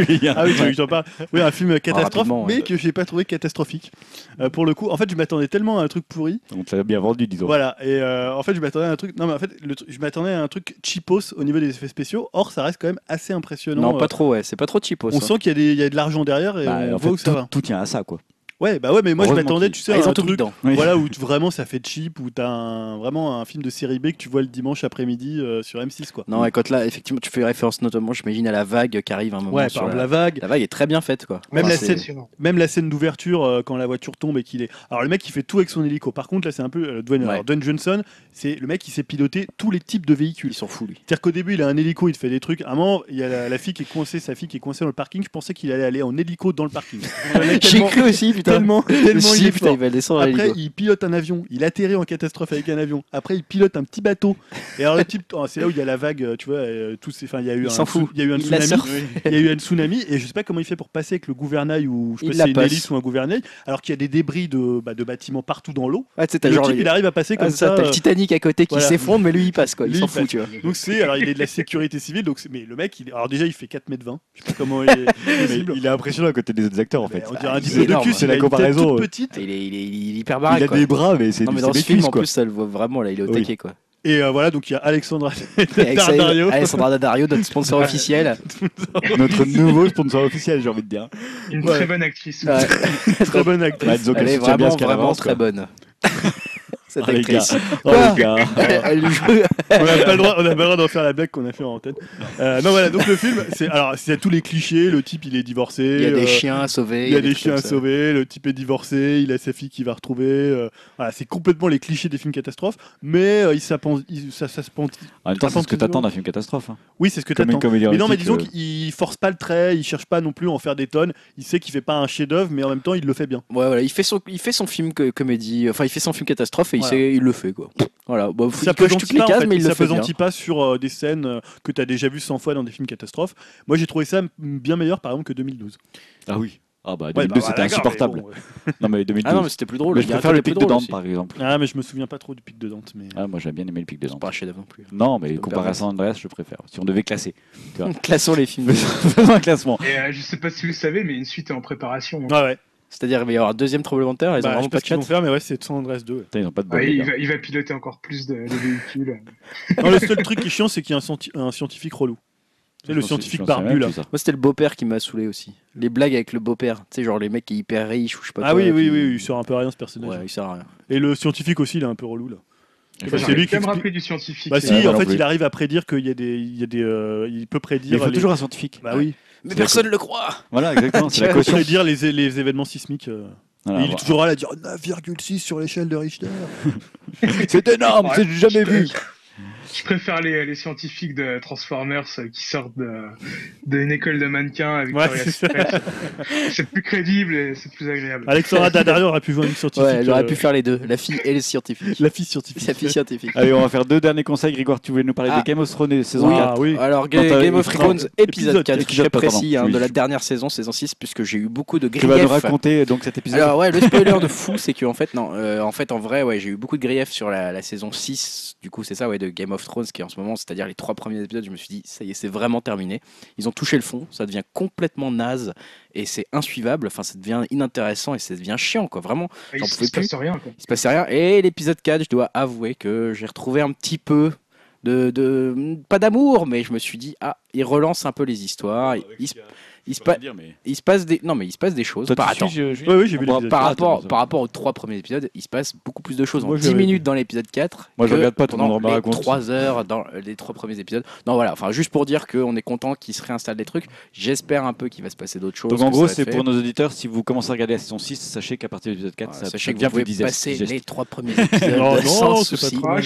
Julien. Ah oui, tu en parles. Oui, un film catastrophe, ah, mais que j'ai pas trouvé catastrophique. Euh, pour le coup, en fait, je m'attendais tellement à un truc pourri. On te l'a bien vendu, disons. Voilà. Et euh, en fait, je m'attendais à un truc. Non, mais en fait, le... je m'attendais à un truc cheapos au niveau des effets spéciaux. Or, ça reste quand même assez impressionnant. Non, pas trop. Ouais, c'est pas trop cheapos. On hein. sent qu'il y a, des... Il y a de l'argent derrière et bah, on en voit fait, où ça tout, va. Tout tient à ça, quoi. Ouais, bah ouais, mais moi je m'attendais, tu sais, ah, à un truc oui. Voilà, où vraiment ça fait cheap, où t'as un, vraiment un film de série B que tu vois le dimanche après-midi euh, sur M six, quoi. Non, et quand là, effectivement, tu fais référence notamment, j'imagine, à la vague qui arrive à un moment. Ouais, sur par la... la vague. La vague est très bien faite, quoi. Même, enfin, la, scène, même la scène d'ouverture, euh, quand la voiture tombe et qu'il est. Alors le mec, il fait tout avec son hélico. Par contre, là, c'est un peu. Euh, Dwayne, ouais. Alors, Dwayne Johnson, c'est le mec qui sait piloter tous les types de véhicules. Il s'en fout, lui. C'est-à-dire qu'au début, il a un hélico, il te fait des trucs. À un moment, il y a la, la fille qui est coincée, sa fille qui est coincée dans le parking. Je pensais qu'il allait aller en hélico dans le parking. J'ai cru aussi, putain. Tellement, tellement si, il est putain, fort. Il va après, il pilote un avion. Il atterrit en catastrophe avec un avion. Après, il pilote un petit bateau. Et alors, le type, oh, c'est là où il y a la vague. Tu vois, euh, tous ces, enfin, il y a eu il un, il y a eu un tsunami. Il y a eu un tsunami. Et je sais pas comment il fait pour passer avec le gouvernail ou je sais pas si c'est une hélice ou un gouvernail. Alors qu'il y a des débris de, bah, de bâtiments partout dans l'eau. Ah, le genre, type, il arrive à passer comme ah, ça. T'as euh... le Titanic à côté qui voilà. s'effondre, mais lui, il passe quoi. Il lui, s'en il fout, tu vois. Donc c'est, alors, il est de la sécurité civile. Donc, mais le mec, il, alors déjà, il fait quatre mètres vingt. Je sais pas comment il est. Il est impressionnant à côté des autres acteurs, en fait. On dirait un disque de cul, c'est la comparaison. Petite. Il est, il, est, il est hyper baraque. Il a quoi. Des bras, mais c'est non, mais dans c'est ce film cuisses, en plus, ça le voit vraiment là. Il est au oui. taquet, quoi. Et euh, voilà, donc il y a Alexandra Daddario. Alexandra Daddario, notre sponsor officiel. Notre nouveau sponsor officiel, j'ai envie de dire. Une ouais. très bonne actrice. Ouais. Très bonne actrice. Elle est vraiment, vraiment très bonne. Cette ah, actrice. Oh, les gars. Elle joue. On n'a pas le droit, on n'a pas le droit d'en faire la blague qu'on a fait en tête. Euh, non voilà, donc le film, c'est alors c'est tous les clichés. Le type, il est divorcé. Il y a des euh, chiens à sauver. Il y a des, des chiens à sauver. Le type est divorcé. Il a sa fille qu'il va retrouver. Euh, voilà, c'est complètement les clichés des films catastrophes. Mais euh, il, il ça, ça se pente. En même temps, c'est ce que t'attends d'un film catastrophe. Hein. Oui, c'est ce que Comme t'attends. Mais non, mais disons euh... qu'il force pas le trait. Il cherche pas non plus à en faire des tonnes. Il sait qu'il fait pas un chef-d'œuvre, mais en même temps, il le fait bien. Ouais, voilà, il fait son, il fait son film comédie. Enfin, il fait son film catastrophe. Et voilà. Il le fait, quoi. Voilà. Bah, ça pesantit pas, cases, en fait. Mais il ça le fait pesantit pas sur euh, des scènes euh, que tu as déjà vues cent fois dans des films catastrophes. Moi, j'ai trouvé ça m- bien meilleur, par exemple, que deux mille douze. Ah oui. Ah bah deux mille deux, ouais, bah, c'était bah, insupportable. Mais bon, euh... non mais deux mille douze. Ah non, mais c'était plus drôle. Mais je préfère le pic de Dante, par exemple. Ah mais je me souviens pas trop du pic de Dante, mais. Ah moi j'ai bien aimé le pic de Dante. C'est pas un chef-d'œuvre non plus. Non mais comparé à San Andreas, je préfère. Si on devait classer. Classons les films. Faisons un classement. Et je sais pas si vous savez, mais une suite est en préparation. Ah ouais. C'est-à-dire qu'il va y avoir un deuxième tremblement de terre, ils bah, ont vraiment pas de chat. Faire, mais ouais, c'est San Andreas deux. Putain, ils ont pas de ouais, il, va, il va piloter encore plus de, de véhicules. Non, le seul truc qui est chiant, c'est qu'il y a un, un scientifique relou. Tu sais, le scientifique barbu, là. Moi, c'était le beau-père qui m'a saoulé aussi. Les blagues avec le beau-père. Tu sais, genre les mecs qui sont hyper riches ou je sais pas ah quoi. Ah oui, oui, puis... oui, il sert un peu à rien, ce personnage. Ouais, il sert à rien. Et le scientifique aussi, il est un peu relou, là. Enfin, c'est lui qui me rappelait du scientifique. Bah si, ah, en fait, il arrive à prédire qu'il y a des, il y a des, euh, il peut prédire. Mais il faut les... toujours un scientifique. Bah oui. Mais c'est personne ne le croit. Voilà, exactement. C'est la caution. Il peut prédire les, les événements sismiques. Euh... Voilà, il est voilà. toujours là à dire neuf virgule six sur l'échelle de Richter. C'est énorme, ouais, c'est du jamais vu. Je préfère les, les scientifiques de Transformers qui sortent d'une école de mannequins avec ouais, c'est, c'est plus crédible et c'est plus agréable. Alexandra Daddario aurait pu voir une scientifique. Ouais, j'aurais euh... pu faire les deux, la fille et les scientifiques. La fille scientifique. La fille scientifique. Allez, on va faire deux derniers conseils. Grégoire, tu voulais nous parler ah. de Game of Thrones saison oui. quatre. Ah, oui. Alors, Ga- Game, Game of Thrones épisode quatre, épisode, très précis, hein, oui. de la dernière saison, saison six, puisque j'ai eu beaucoup de griefs. Tu vas nous raconter donc, cet épisode. Alors, ouais, le spoiler de fou, c'est qu'en fait, non, euh, en fait, en vrai, ouais, j'ai eu beaucoup de griefs sur la, la saison six, du coup, c'est ça, ouais, de Game of Thrones, qui est en ce moment, c'est-à-dire les trois premiers épisodes, je me suis dit, ça y est, c'est vraiment terminé. Ils ont touché le fond, ça devient complètement naze et c'est insuivable, enfin, ça devient inintéressant et ça devient chiant, quoi, vraiment. Il ne se passe rien, quoi. Il se passe rien. Et l'épisode quatre, je dois avouer que j'ai retrouvé un petit peu. De, de pas d'amour, mais je me suis dit ah, il relance un peu les histoires, il se il se passe il se passe des non mais il se passe des choses par rapport par rapport par rapport aux trois premiers épisodes, il se passe beaucoup plus de choses en dix minutes dans l'épisode quatre. Moi je regarde pas tout le monde raconte trois heures dans les trois premiers épisodes. Non voilà, enfin juste pour dire que on est content qu'il se réinstalle des trucs, j'espère un peu qu'il va se passer d'autres choses. Donc en gros, c'est pour nos auditeurs, si vous commenchez à regarder la saison six, sachez qu'à partir de l'épisode quatre, ça sachez que vous pouvez passer les trois premiers épisodes sans souci. Moi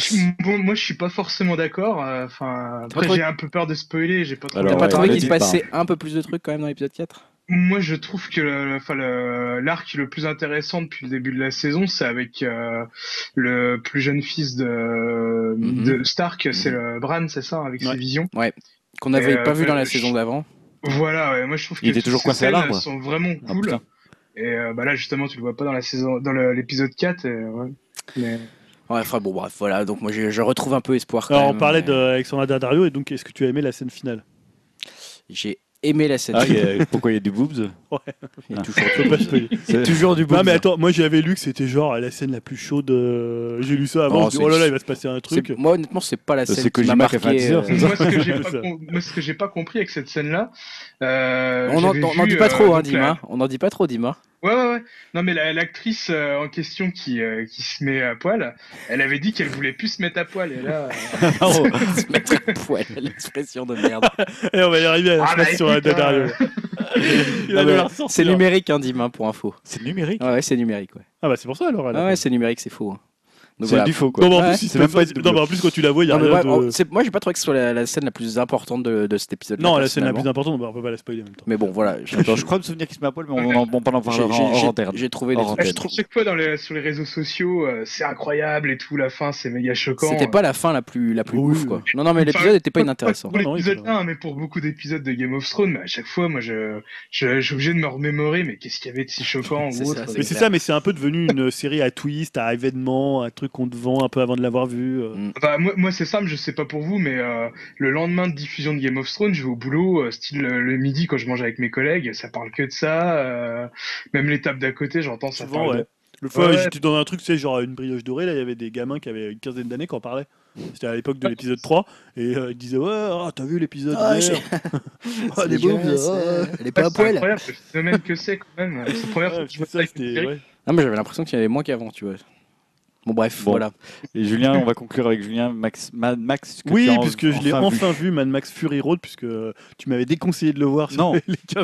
je suis pas forcément d'accord. D'accord, enfin, euh, après trop... j'ai un peu peur de spoiler, j'ai pas trop... Alors, t'as pas ouais, trouvé qu'il se passait pas. un peu plus de trucs quand même dans l'épisode quatre? Moi je trouve que le, le, l'arc le plus intéressant depuis le début de la saison, c'est avec euh, le plus jeune fils de, mm-hmm. de Stark, mm-hmm. c'est le Bran, c'est ça, avec ouais. ses visions. Ouais, qu'on n'avait pas euh, vu dans la je... saison d'avant. Voilà, ouais. Moi je trouve que toutes ces scènes là, sont vraiment cool, ah, et euh, bah là justement tu le vois pas dans, la saison... dans le, l'épisode quatre, et, ouais. mais... Ouais, enfin bon, bref, voilà, donc moi je, je retrouve un peu espoir. Quand Alors, même, on parlait mais... d'Alexandra Daddario, et donc est-ce que tu as aimé la scène finale? J'ai aimé la scène ah, finale. A, pourquoi il y a du boobs? Ouais, il y a toujours, ah. toujours du boobs. Non, mais attends, moi j'avais lu que c'était genre la scène la plus chaude. Euh... J'ai lu ça avant, oh, je me suis dit, oh là là, il va se passer un truc. C'est... Moi, honnêtement, c'est pas la scène c'est qui m'a marqué. Euh... Moi, ce que j'ai pas, com... moi, ce que j'ai pas compris avec cette scène-là. Euh, on n'en dit pas trop, hein, Dima. On n'en dit pas trop, Dima. Ouais, ouais, ouais. Non, mais la, l'actrice euh, en question qui, euh, qui se met à poil, elle avait dit qu'elle voulait plus se mettre à poil. Et là. Euh... oh, se mettre à poil, l'expression de merde. Et on va y arriver à la l'expression ah, de Dario. Euh... c'est numérique, hein, Dim, hein, pour info. C'est numérique ah, ouais, c'est numérique, ouais. Ah, bah, c'est pour ça alors. Elle ah, ouais, c'est numérique, c'est faux. Hein. Donc, c'est voilà. du faux quoi. Non, mais en, plus, ouais. même pas... non, mais en plus quand tu la vois, il y a non, rien bah, de... c'est... Moi j'ai pas trouvé que ce soit la, la scène la plus importante de, de cet épisode. Non, la scène la plus importante, on peut pas la spoiler en même temps. Mais bon, voilà. Je, Attends, je crois me souvenir qu'il se met à poil, mais on en parle en interne. J'ai trouvé des trucs. Je trouve chaque fois dans les, sur les réseaux sociaux, euh, c'est incroyable et tout. La fin, c'est méga choquant. C'était euh... pas la fin la plus la plus ouf quoi. Non, non, mais l'épisode était pas inintéressant. Pour l'épisode un, mais pour beaucoup d'épisodes de Game of Thrones, à chaque fois, moi, je suis obligé de me remémorer. Mais qu'est-ce qu'il y avait de si choquant? Mais c'est ça, mais c'est un peu devenu une série à twist, à événements, à trucs qu'on te vend un peu avant de l'avoir vu. Mm. Bah, moi, moi c'est simple, je sais pas pour vous, mais euh, le lendemain de diffusion de Game of Thrones, je vais au boulot, euh, style le, le midi quand je mange avec mes collègues, ça parle que de ça, euh, même les tables d'à côté, j'entends ça souvent, parle ouais. de... Le fois, ouais. j'étais dans un truc, tu sais, genre une brioche dorée, là, il y avait des gamins qui avaient une quinzaine d'années qui en parlaient. C'était à l'époque de l'épisode trois, et euh, ils disaient, ouais, oh, t'as vu l'épisode ah, oh, les boobs, euh, elle est pas à poil. C'est incroyable, que c'est quand même. C'est la première fois que je vois ça. Non, mais j'avais l'impression qu'il y en avait moins qu'avant, tu vois. Bon bref, bon. voilà. Et Julien, on va conclure avec Julien. Max, Mad Max. Que oui, puisque en, je l'ai enfin vu, vu Mad Max Fury Road, puisque tu m'avais déconseillé de le voir. Non, les cas,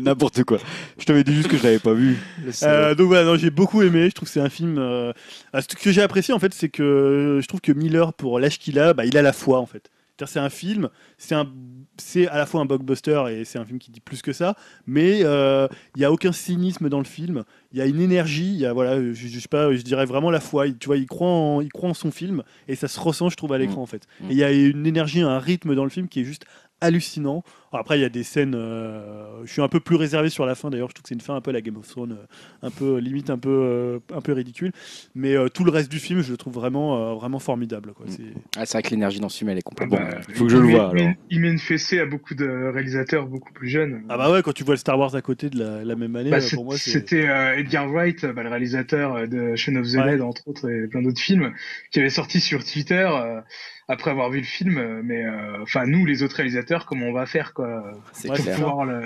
n'importe quoi. Je t'avais dit juste que je l'avais pas vu. Euh, donc voilà, non, j'ai beaucoup aimé. Je trouve que c'est un film. Euh... Ah, ce que j'ai apprécié en fait, c'est que je trouve que Miller, pour l'âge qu'il a, bah, il a la foi en fait. C'est-à-dire, c'est un film, c'est, un, c'est à la fois un blockbuster et c'est un film qui dit plus que ça, mais il euh, n'y a aucun cynisme dans le film, il y a une énergie, y a, voilà, je, je, sais pas, je dirais vraiment la foi, il, tu vois, il croit, en, il croit en son film et ça se ressent, je trouve, à l'écran en fait. Il y a une énergie, un rythme dans le film qui est juste hallucinant. Alors après, il y a des scènes, euh, je suis un peu plus réservé sur la fin d'ailleurs, je trouve que c'est une fin un peu à la Game of Thrones, un peu, limite un peu, euh, un peu ridicule, mais euh, tout le reste du film, je le trouve vraiment, euh, vraiment formidable. Quoi. C'est... Ah, c'est vrai que l'énergie dans ce film, elle est complètement... Ah bah, il faut que je le voie. Il met une fessée à beaucoup de réalisateurs beaucoup plus jeunes. Ah bah ouais, quand tu vois le Star Wars à côté de la, la même année, bah, pour moi c'est... C'était euh, Edgar Wright, bah, le réalisateur de Shaun of the Dead, ouais. entre autres, et plein d'autres films, qui avait sorti sur Twitter... Euh, après avoir vu le film, mais enfin euh, nous les autres réalisateurs, comment on va faire quoi c'est pour clair. pouvoir le...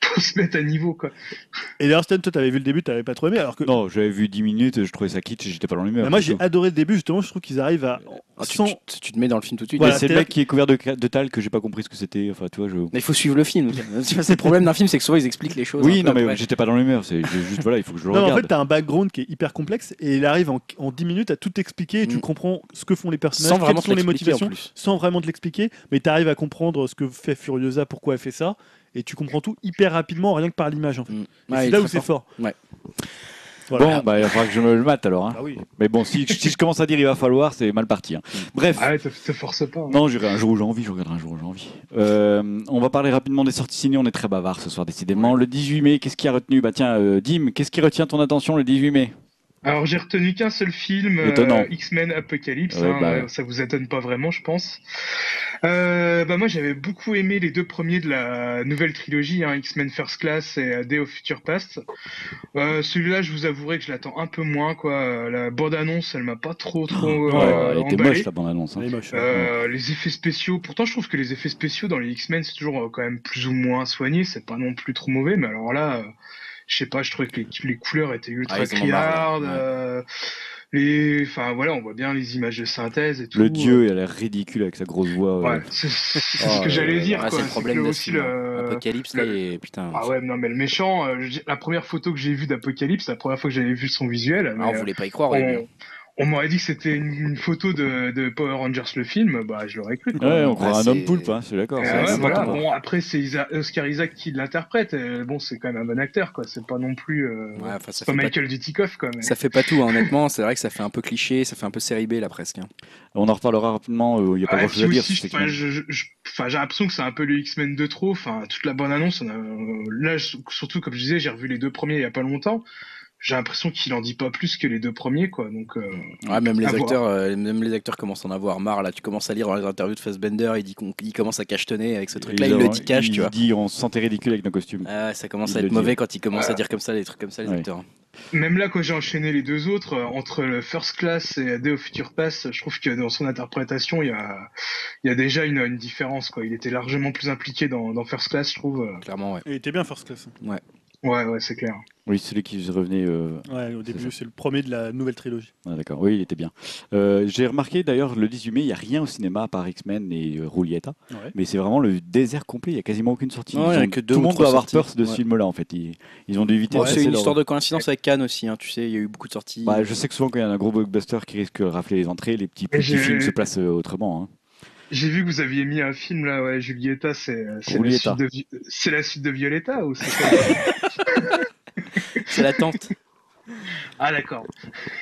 pour se mettre à niveau quoi. Et d'ailleurs Stan, toi t'avais vu le début, t'avais pas trop aimé alors que non, j'avais vu dix minutes, je trouvais ça kitsch, j'étais pas dans l'humeur. Bah moi j'ai adoré le début justement, je trouve qu'ils arrivent à ah, tu, sans... tu, tu, tu te mets dans le film tout de suite. Voilà, c'est le mec qui est couvert de de tal que j'ai pas compris ce que c'était, enfin tu vois je. Mais il faut suivre le film. C'est le problème d'un film, c'est que souvent ils expliquent les choses. Oui non mais après. J'étais pas dans l'humeur, c'est juste voilà il faut que je le non, regarde. En fait t'as un background qui est hyper complexe et il arrive en, en dix minutes à tout expliquer et tu mm. comprends ce que font les personnages, quelles sont les motivations. motivation sans vraiment te l'expliquer, mais tu arrives à comprendre ce que fait Furiosa, pourquoi elle fait ça, et tu comprends tout hyper rapidement rien que par l'image en fait. Mmh. Et ouais, c'est là où c'est fort. Ouais. Voilà. Bon, bah, il faudra que je me le mate alors. Hein. Ah oui. Mais bon, si, si je commence à dire il va falloir, c'est mal parti. Hein. Bref. Ah ouais, te, te force pas. Hein. Non, j'irai un jour où j'ai envie, je regarderai un jour où j'ai envie. Euh, on va parler rapidement des sorties ciné, on est très bavard ce soir décidément. Le dix-huit mai, qu'est-ce qui a retenu ? Bah tiens, euh, Dim, qu'est-ce qui retient ton attention le dix-huit mai ? Alors j'ai retenu qu'un seul film, euh, X-Men Apocalypse, ouais, hein, bah, ouais. Ça vous étonne pas vraiment je pense. Euh, bah moi j'avais beaucoup aimé les deux premiers de la nouvelle trilogie, hein, X-Men First Class et Day of Future Past. Euh, celui-là je vous avouerai que je l'attends un peu moins, quoi. La bande-annonce elle m'a pas trop trop euh, ouais, elle emballée. Était moche la bande-annonce. Hein. Elle est moche, euh, ouais. Les effets spéciaux, pourtant je trouve que les effets spéciaux dans les X-Men c'est toujours euh, quand même plus ou moins soigné, c'est pas non plus trop mauvais, mais alors là... Euh... Je sais pas, je trouvais que les, les couleurs étaient ultra ah, criardes. Euh, les, enfin voilà, on voit bien les images de synthèse et tout. Le dieu, il a l'air ridicule avec sa grosse voix. Ouais, ouais c'est, c'est oh, ce que j'allais dire. Là, quoi. C'est le problème aussi. Apocalypse, là, et putain. Ah ouais, non mais le méchant. Euh, la première photo que j'ai vue d'Apocalypse, la première fois que j'avais vu son visuel. Ah, on euh, voulait pas y croire. On... Ouais. On m'aurait dit que c'était une photo de, de Power Rangers le film, bah je l'aurais cru. Quoi. Ouais, on croit ouais, un homme poulpe, hein, c'est d'accord. Euh, c'est ouais, voilà. Bon après c'est Isa- Oscar Isaac qui l'interprète. Et, bon c'est quand même un bon acteur, quoi. C'est pas non plus. Euh... Ouais, enfin, c'est pas Michael t- Dudikoff quand même. Ça fait pas tout, hein, honnêtement. C'est vrai que ça fait un peu cliché, ça fait un peu série B là presque. Hein. On en reparlera rapidement. Il euh, y a pas ouais, grand-chose à dire. Enfin j'ai l'impression que c'est un peu le X-Men de trop. Enfin toute la bonne annonce. On a... Là surtout comme je disais, j'ai revu les deux premiers il y a pas longtemps. J'ai l'impression qu'il en dit pas plus que les deux premiers, quoi. Donc, euh, ouais, même les acteurs, euh, même les acteurs commencent à en avoir marre. Là, tu commences à lire dans les interviews de Fassbender, il dit qu'on, il commence à cachetonner avec ce truc-là, il, il le dit cache, tu vois. Il dit on se sentait ridicule avec nos costumes. Ah, ça commence il à être mauvais dit. Quand il commence ah. à dire comme ça, des trucs comme ça, les ouais. acteurs. Même là, quand j'ai enchaîné les deux autres, euh, entre le First Class et Day of Future Past, je trouve que dans son interprétation, il y a, il y a déjà une, une différence, quoi. Il était largement plus impliqué dans, dans First Class, je trouve. Euh... Clairement, ouais. Il était bien First Class. Ouais. Ouais, ouais, c'est clair. Oui, celui qui revenait... Euh... Ouais, au début, c'est, c'est le premier de la nouvelle trilogie. Ah, d'accord, oui, il était bien. Euh, j'ai remarqué, d'ailleurs, le dix-huit mai, il n'y a rien au cinéma à part X-Men et euh, Roulietta. Ouais. Mais c'est vraiment le désert complet, il n'y a quasiment aucune sortie. Ouais, ont... que deux Tout le monde doit avoir sorties. Peur de ce ouais. film-là, en fait. Ils, ils ont dû éviter... Ouais, c'est une leur... histoire de coïncidence avec Cannes aussi, hein. Tu sais, il y a eu beaucoup de sorties. Bah, je sais que souvent, quand il y a un gros blockbuster qui risque de rafler les entrées, les petits, petits films se placent euh, autrement, hein. J'ai vu que vous aviez mis un film là, ouais, Julieta, c'est, c'est, la suite de, c'est la suite de Violetta ou c'est quoi? C'est la tante. Ah d'accord.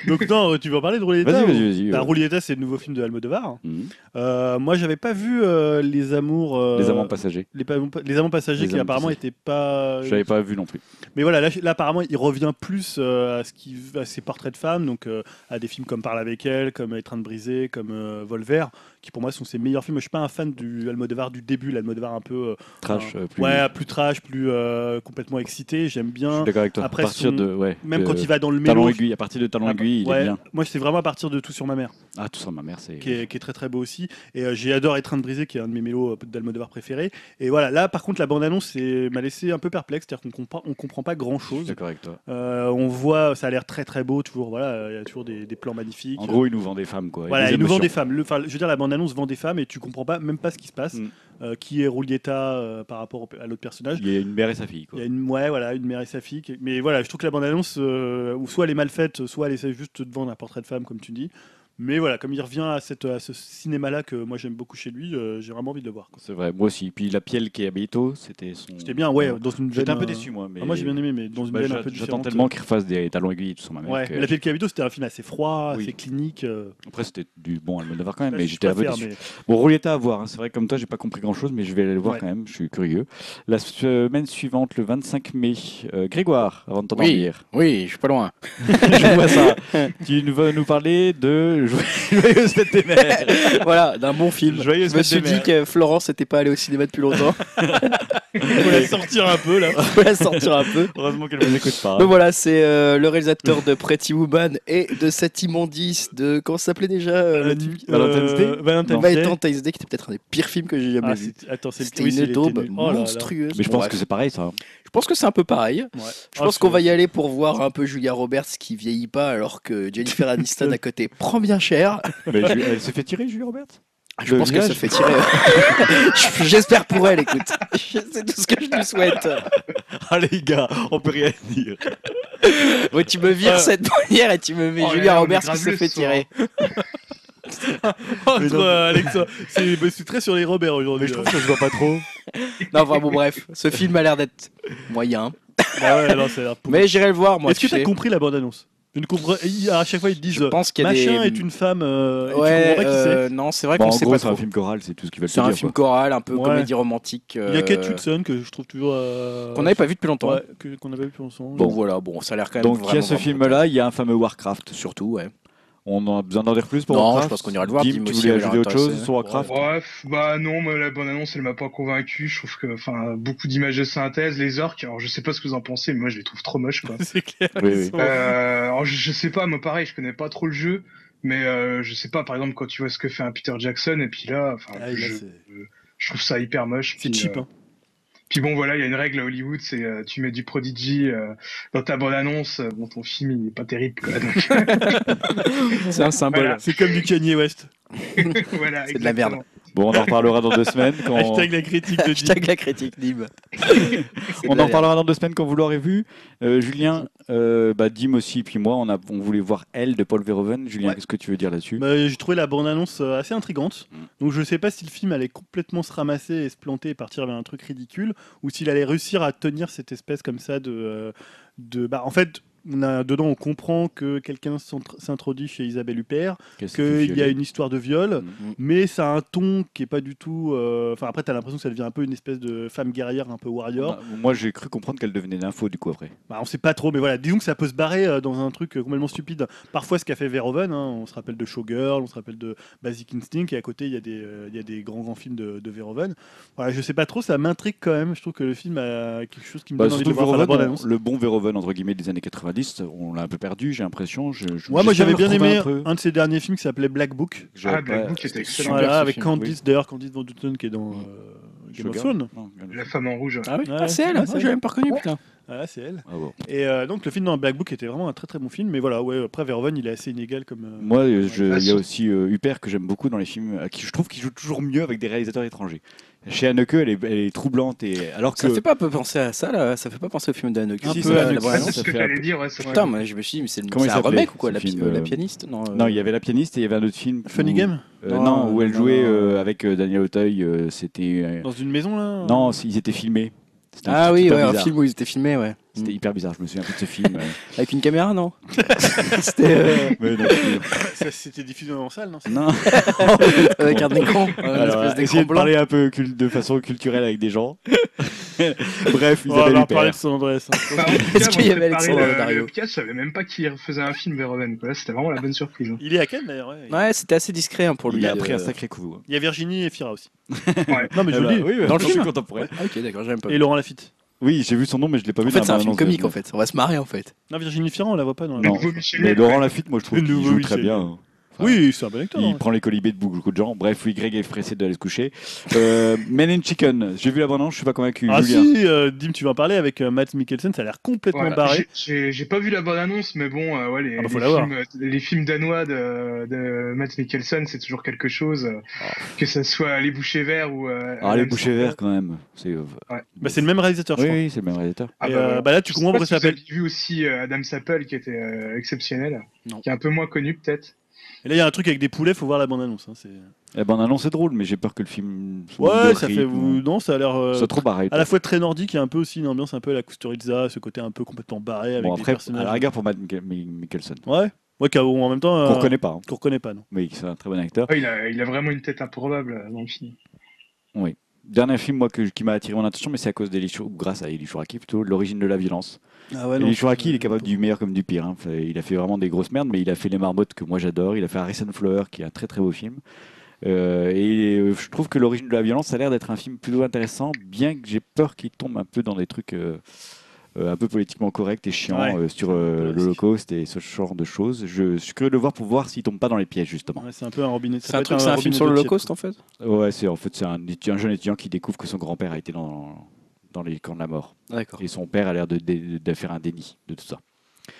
Donc non, tu veux en parler de Roulietta? Vas-y, vas-y, vas-y. Bah, ouais. Roulietta, c'est le nouveau film de Almodovar. Mm-hmm. Euh, moi, j'avais pas vu euh, Les Amours. Euh, les Amants Passagers. Les, pa- les Amants Passagers les qui amants apparemment n'étaient pas. J'avais pas vu non plus. Mais voilà, là, là apparemment, il revient plus euh, à, ce qui, à ses portraits de femmes, donc euh, à des films comme Parle avec elle, comme Étreinte de brisée, comme euh, Volver, qui pour moi sont ses meilleurs films. Je suis pas un fan du Almodovar du début, l'Almodovar un peu euh, trash, euh, plus... ouais, plus trash, plus euh, complètement excité. J'aime bien. Je suis d'accord avec toi. Après, à partir son... de, ouais, même de... quand il va dans le mélange. Talon aiguille, à partir de Talon ah, aiguille, il ouais, est bien. Moi, c'est vraiment à partir de Tout sur ma mère. Ah, Tout sur ma mère, c'est qui est, qui est très très beau aussi. Et euh, j'adore Étreinte de brisée, qui est un de mes mélos euh, d'Almodovar préférés. Et voilà, là par contre, la bande annonce m'a laissé un peu perplexe, c'est-à-dire qu'on comprend, on comprend pas grand chose. Je suis d'accord avec toi. Euh, on voit, ça a l'air très très beau, toujours. Voilà, il y a toujours des, des plans magnifiques. En gros, ils nous vendent des femmes, quoi. Voilà, ils nous vendent des femmes. Le, je veux dire, la bande annonce vend des femmes et tu comprends pas, même pas ce qui se passe. Mm. Euh, qui est Roulietta euh, par rapport au, à l'autre personnage. Il y a une mère et sa fille, quoi. Il y a une, ouais, voilà, une mère et sa fille. Qui, mais voilà, je trouve que la bande annonce, euh, soit elle est mal faite, soit elle essaie juste de vendre un portrait de femme, comme tu dis. Mais voilà, comme il revient à, cette, à ce cinéma-là que moi j'aime beaucoup chez lui, euh, j'ai vraiment envie de le voir, quoi. C'est vrai, moi aussi. Puis la Piel qui est à Beto, c'était son. C'était bien, ouais. Dans une J'étais veine, un peu déçu, moi. Mais... Ah, moi j'ai bien aimé, mais dans une bah, veine un peu différente. J'attends tellement qu'il refasse des Talons aiguilles et tout ça, ma mère. Ouais, que... La Piel qui est à Beto, c'était un film assez froid, oui. assez clinique. Euh... Après, c'était du bon Almodovar quand même, là, mais j'étais un peu déçu. Mais... Bon, Roulietta à voir, hein. C'est vrai, comme toi, j'ai pas compris grand-chose, mais je vais aller le voir ouais. quand même, je suis curieux. La semaine suivante, le vingt-cinq mai, euh, Grégoire, avant de t'endormir. Oui, je suis pas loin. Je vois ça. Tu vas nous parler de. Joyeuse fête des mères. Voilà, d'un bon film. Joyeuse Je me suis dit que Florence n'était pas allée au cinéma depuis longtemps. Faut la sortir un peu là. Faut la sortir un peu. Heureusement qu'elle ne nous écoute pas. Hein. Donc voilà, c'est euh, le réalisateur de Pretty Woman et de cette immondice de comment ça s'appelait déjà euh, euh, Valentine's Day. Euh, Valentine's, Day. Valentine's Day, qui était peut-être un des pires films que j'ai jamais ah, vu. C'est... Attends, c'est C'était une daube oh monstrueuse. Mais je pense ouais. que c'est pareil ça. Je pense que c'est un peu pareil. Ouais. Je pense ah, qu'on va y aller pour voir un peu Julia Roberts qui vieillit pas alors que Jennifer Aniston à côté prend bien cher. Mais je... elle se fait tirer, Julia Roberts. Je Le pense qu'elle se fait tirer. J'espère pour elle, écoute. C'est tout ce que je lui souhaite. Ah les gars, on peut rien dire. Ouais, tu me vires euh... cette manière et tu me mets oh, Julia Roberts qui se fait tirer. Entre euh, Alexa, c'est, bah, c'est très sur les Robert aujourd'hui. Mais je trouve que ça se voit pas trop. Non, enfin bon, bref, ce film a l'air d'être moyen. Bah ouais, non, ça a l'air pour... Mais j'irai le voir, moi. Est-ce que t'as compris la bande-annonce? Une compre... À chaque fois, ils te disent « Machin des... est une femme euh, ». Ouais, tu euh, qui non, c'est vrai bon, qu'on sait gros, pas trop. En gros, c'est un film choral, c'est tout ce qu'ils veulent c'est dire. C'est un film quoi. Choral, un peu ouais. comédie romantique. Euh... Il y a Kate Hudson, que je trouve toujours... Euh... Qu'on n'avait pas vu depuis longtemps. Ouais, que, qu'on n'avait pas vu depuis longtemps. Bon, voilà, bon, ça a l'air quand même Donc, vraiment... Donc, il y a ce film-là, il y a un fameux Warcraft, surtout, ouais. On a besoin d'en dire plus pour Warcraft? Non, je pense qu'on ira le voir. Dim, tu voulais ajouter autre chose sur Warcraft? Bref, bah non, mais la bande-annonce, elle m'a pas convaincu. Je trouve que, enfin, beaucoup d'images de synthèse, les orques, alors je sais pas ce que vous en pensez, mais moi je les trouve trop moches, quoi. C'est clair. Oui, oui. Euh, alors je, je sais pas, moi pareil, je connais pas trop le jeu, mais euh, je sais pas, par exemple, quand tu vois ce que fait un Peter Jackson, et puis là, enfin, ah, je, je trouve ça hyper moche. C'est puis, cheap, euh... hein. Puis bon, voilà, il y a une règle à Hollywood, c'est euh, tu mets du Prodigy euh, dans ta bande-annonce, euh, bon, ton film, il est pas terrible, quoi. Donc... c'est un symbole. Voilà. C'est comme du Kanye West. Voilà, c'est de la merde. Bon, on en reparlera dans deux semaines. Quand... Hashtag la critique de Dim. Hashtag la critique Dim. On en reparlera dans deux semaines quand vous l'aurez vu. Euh, Julien, euh, bah, Dim aussi, puis moi, on, a, on voulait voir Elle de Paul Verhoeven. Julien, ouais. Qu'est-ce que tu veux dire là-dessus? Bah, j'ai trouvé la bande-annonce assez intrigante. Donc je ne sais pas si le film allait complètement se ramasser et se planter et partir vers un truc ridicule, ou s'il allait réussir à tenir cette espèce comme ça de... de bah, en fait... On a, dedans, on comprend que quelqu'un s'introduit chez Isabelle Huppert, qu'il y a une histoire de viol, mm-hmm. mais ça a un ton qui n'est pas du tout... Euh... Enfin, après, tu as l'impression que ça devient un peu une espèce de femme guerrière, un peu warrior. Bah, moi, j'ai cru comprendre qu'elle devenait l'info, du coup, après. Bah, on ne sait pas trop, mais voilà. Disons que ça peut se barrer euh, dans un truc euh, complètement stupide. Parfois, ce qu'a fait Verhoeven, hein, on se rappelle de Showgirl, on se rappelle de Basic Instinct, et à côté, il y, euh, y a des grands, grands films de, de Verhoeven. Voilà, je ne sais pas trop, ça m'intrigue quand même. Je trouve que le film a quelque chose qui me bah, donne envie de voir. Verhoeven, le bon Verhoeven, entre guillemets, des années quatre-vingts. On l'a un peu perdu, j'ai l'impression. Je, je, ouais, moi, j'avais bien aimé un, un de ses derniers films qui s'appelait Black Book. Ah, Black Book, c'était excellent. Voilà, avec film, Candice, oui. d'ailleurs, Candice Van Dutten qui est dans euh, Game of Thrones. La femme en rouge. Ah oui, ah, c'est elle. Ah, c'est ah, elle. Je l'ai même pas reconnue, putain. Ah, c'est elle. Ah, bon. Et euh, donc, le film dans Black Book était vraiment un très très bon film. Mais voilà, ouais, après, Verhoeven, il est assez inégal comme. Euh, moi, il euh, y a aussi euh, Huppert que j'aime beaucoup dans les films, euh, qui je trouve qu'il joue toujours mieux avec des réalisateurs étrangers. Chez Haneke, elle est, elle est troublante et alors que ça fait pas un peu penser à ça là, ça fait pas penser au film d'Haneke. Un si, peu ça, Haneke. Haneke. C'est ce que j'allais dire. Ouais, c'est vrai. Putain, moi je me suis dit mais c'est, le... c'est un remake ou quoi la, pi- euh... la pianiste non, euh... non, il y avait la pianiste et il y avait un autre film. Funny où... Game. Euh, non, non, où elle jouait euh, avec euh, Daniel Auteuil. Euh, c'était euh... dans une maison là. Non, ils étaient filmés. C'était ah un oui, ouais, un film où ils étaient filmés, ouais. C'était mmh. hyper bizarre, je me souviens un peu de ce film. Euh... Avec une caméra, non, c'était, euh... mais non c'était... Ça, c'était diffusé en salle, non Non, avec un écran. Essayez de parler un peu cul- de façon culturelle avec des gens. Bref, ils oh, avaient parlé de son adresse. Hein. Est-ce qu'il y avait Alexandre Dario? Je savais même pas qu'il faisait un film Verhoeven. C'était vraiment la bonne surprise. Hein. Il est à Cannes d'ailleurs. Ouais, il... ouais c'était assez discret hein, pour lui. Il a pris un sacré coup. Il y a Virginie et Fira aussi. Ouais. Non mais je vous le dis. Oui, dans le film contemporain. Ok, d'accord, j'aime pas. Et Laurent Lafitte. Oui, j'ai vu son nom, mais je l'ai pas en vu. En fait, c'est un film comique. En fait, on va se marrer en fait. Non, Virginie Fira, on la voit pas dans. Non. Mais Laurent Lafitte, moi, je trouve qu'il joue très bien. Enfin, oui, c'est un bon acteur. Il ouais. prend les colibés de beaucoup de gens. Bref, oui, Greg est pressé d'aller se coucher. Euh, Men in Chicken, j'ai vu la bande-annonce, je suis pas convaincu. Ah Julien. Si, euh, Dim, tu vas en parler avec euh, Matt Mikkelsen, ça a l'air complètement voilà. barré. J'ai, j'ai, j'ai pas vu la bande-annonce, mais bon, euh, ouais, les, ah bah, les, films, les films danois de, de Matt Mikkelsen, c'est toujours quelque chose, euh, ah. que ça soit Les Bouchers Verts ou. Euh, ah, Les Bouchers Verts quand même. C'est, euh, ouais. bah, c'est le même réalisateur, je oui, crois. Oui, c'est le même réalisateur. Ah bah, euh, bah là, tu comprends pourquoi ça s'appelle. J'ai vu aussi euh, Adam Sappel qui était euh, exceptionnel, non. qui est un peu moins connu peut-être. Et là, il y a un truc avec des poulets, faut voir la bande-annonce. Hein, c'est... La bande-annonce est drôle, mais j'ai peur que le film. Ouais, ça fait. Ou... Non, ça a l'air. Euh... C'est trop barré. À la fois très nordique et un peu aussi une ambiance un peu à la Kusturica, ce côté un peu complètement barré avec bon, après, des personnages. À la rigueur pour Matt Mikkelsen. Ouais. Ouais, en même temps. Qu'on euh... reconnaît pas. Hein. Qu'on reconnaît pas, non. Mais c'est un très bon acteur. Ouais, il, a, il a vraiment une tête improbable dans le film. Oui. Dernier film moi que, qui m'a attiré mon attention, mais c'est à cause d'Eli Chouraki, grâce à Eli Chouraki plutôt, L'origine de la violence. Ah ouais, non, Eli Chouraki, il est capable du meilleur comme du pire. Hein. Il a fait vraiment des grosses merdes, mais il a fait Les Marmottes que moi j'adore. Il a fait Harrison Flower, qui est un très très beau film. Euh, et je trouve que L'origine de la violence, ça a l'air d'être un film plutôt intéressant, bien que j'ai peur qu'il tombe un peu dans des trucs euh, un peu politiquement corrects et chiants ouais, euh, sur euh, l'Holocauste et ce genre de choses. Je, je suis curieux de le voir pour voir s'il tombe pas dans les pièges justement. Ouais, c'est un peu un robinet. C'est un truc, c'est un, un film sur l'Holocauste en fait. Ouais, c'est en fait c'est un, un jeune étudiant qui découvre que son grand-père a été dans dans les camps de la mort. D'accord. Et son père a l'air de, de, de faire un déni de tout ça.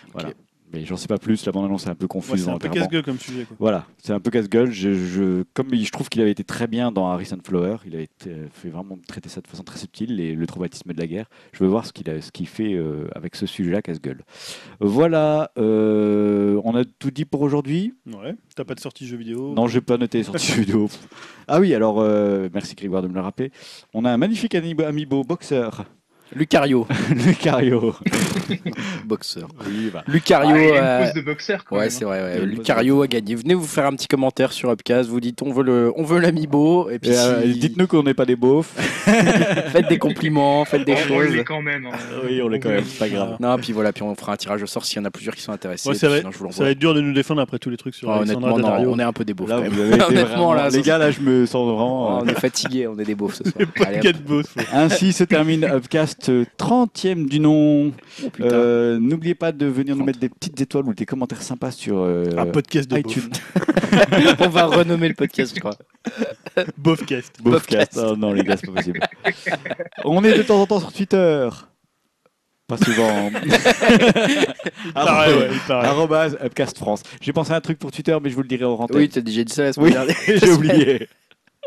Okay. Voilà. mais j'en sais pas plus, la bande-annonce est un peu confuse. Ouais, c'est un peu casse-gueule comme sujet. Quoi. Voilà, c'est un peu casse-gueule. Je, je, comme je trouve qu'il avait été très bien dans Harrison Flower, il avait été, fait vraiment traiter ça de façon très subtile, les, le traumatisme de la guerre. Je veux voir ce qu'il a, ce qu'il fait euh, avec ce sujet-là, casse-gueule. Voilà, euh, on a tout dit pour aujourd'hui. Ouais, t'as pas de sortie jeux vidéo? Non, j'ai pas noté les sorties jeux vidéo. Ah oui, alors, euh, merci Grégoire de me le rappeler. On a un magnifique amiibo boxeur. Lucario. Lucario. Boxeur. Oui, bah. Lucario. Ouais, euh... pose de boxeur, quoi. Ouais, c'est vrai. Ouais. Lucario a gagné. Venez vous faire un petit commentaire sur Upcast. Vous dites on veut le, on veut l'amiibo. Et puis et euh, si... dites-nous qu'on n'est pas des beaufs. Faites des compliments, faites des on choses. On l'est quand même. Hein. Oui, on l'est quand même. C'est pas grave. Non, puis voilà, puis on fera un tirage au sort s'il y en a plusieurs qui sont intéressés. Ouais, ça, va, sinon, ça va être dur de nous défendre après tous les trucs sur. Ah, honnêtement, non, on est un peu des beaufs. Là, quand même. Vous avez honnêtement, là, les gars, là, je me sens vraiment. On est fatigué, on est des beaufs ce soir. Ainsi se termine Upcast. trentième du nom. Oh, euh, n'oubliez pas de venir trente nous mettre des petites étoiles ou des commentaires sympas sur euh, un podcast de iTunes. On va renommer le podcast, je crois. Bofcast. Bofcast. Oh non, les gars, c'est pas possible. On est de temps en temps sur Twitter. Pas souvent. Pareil, ouais, arrobase Upcast France. J'ai pensé à un truc pour Twitter, mais je vous le dirai en rentrée. Oui, tu as déjà dit ça la semaine dernière. J'ai oublié.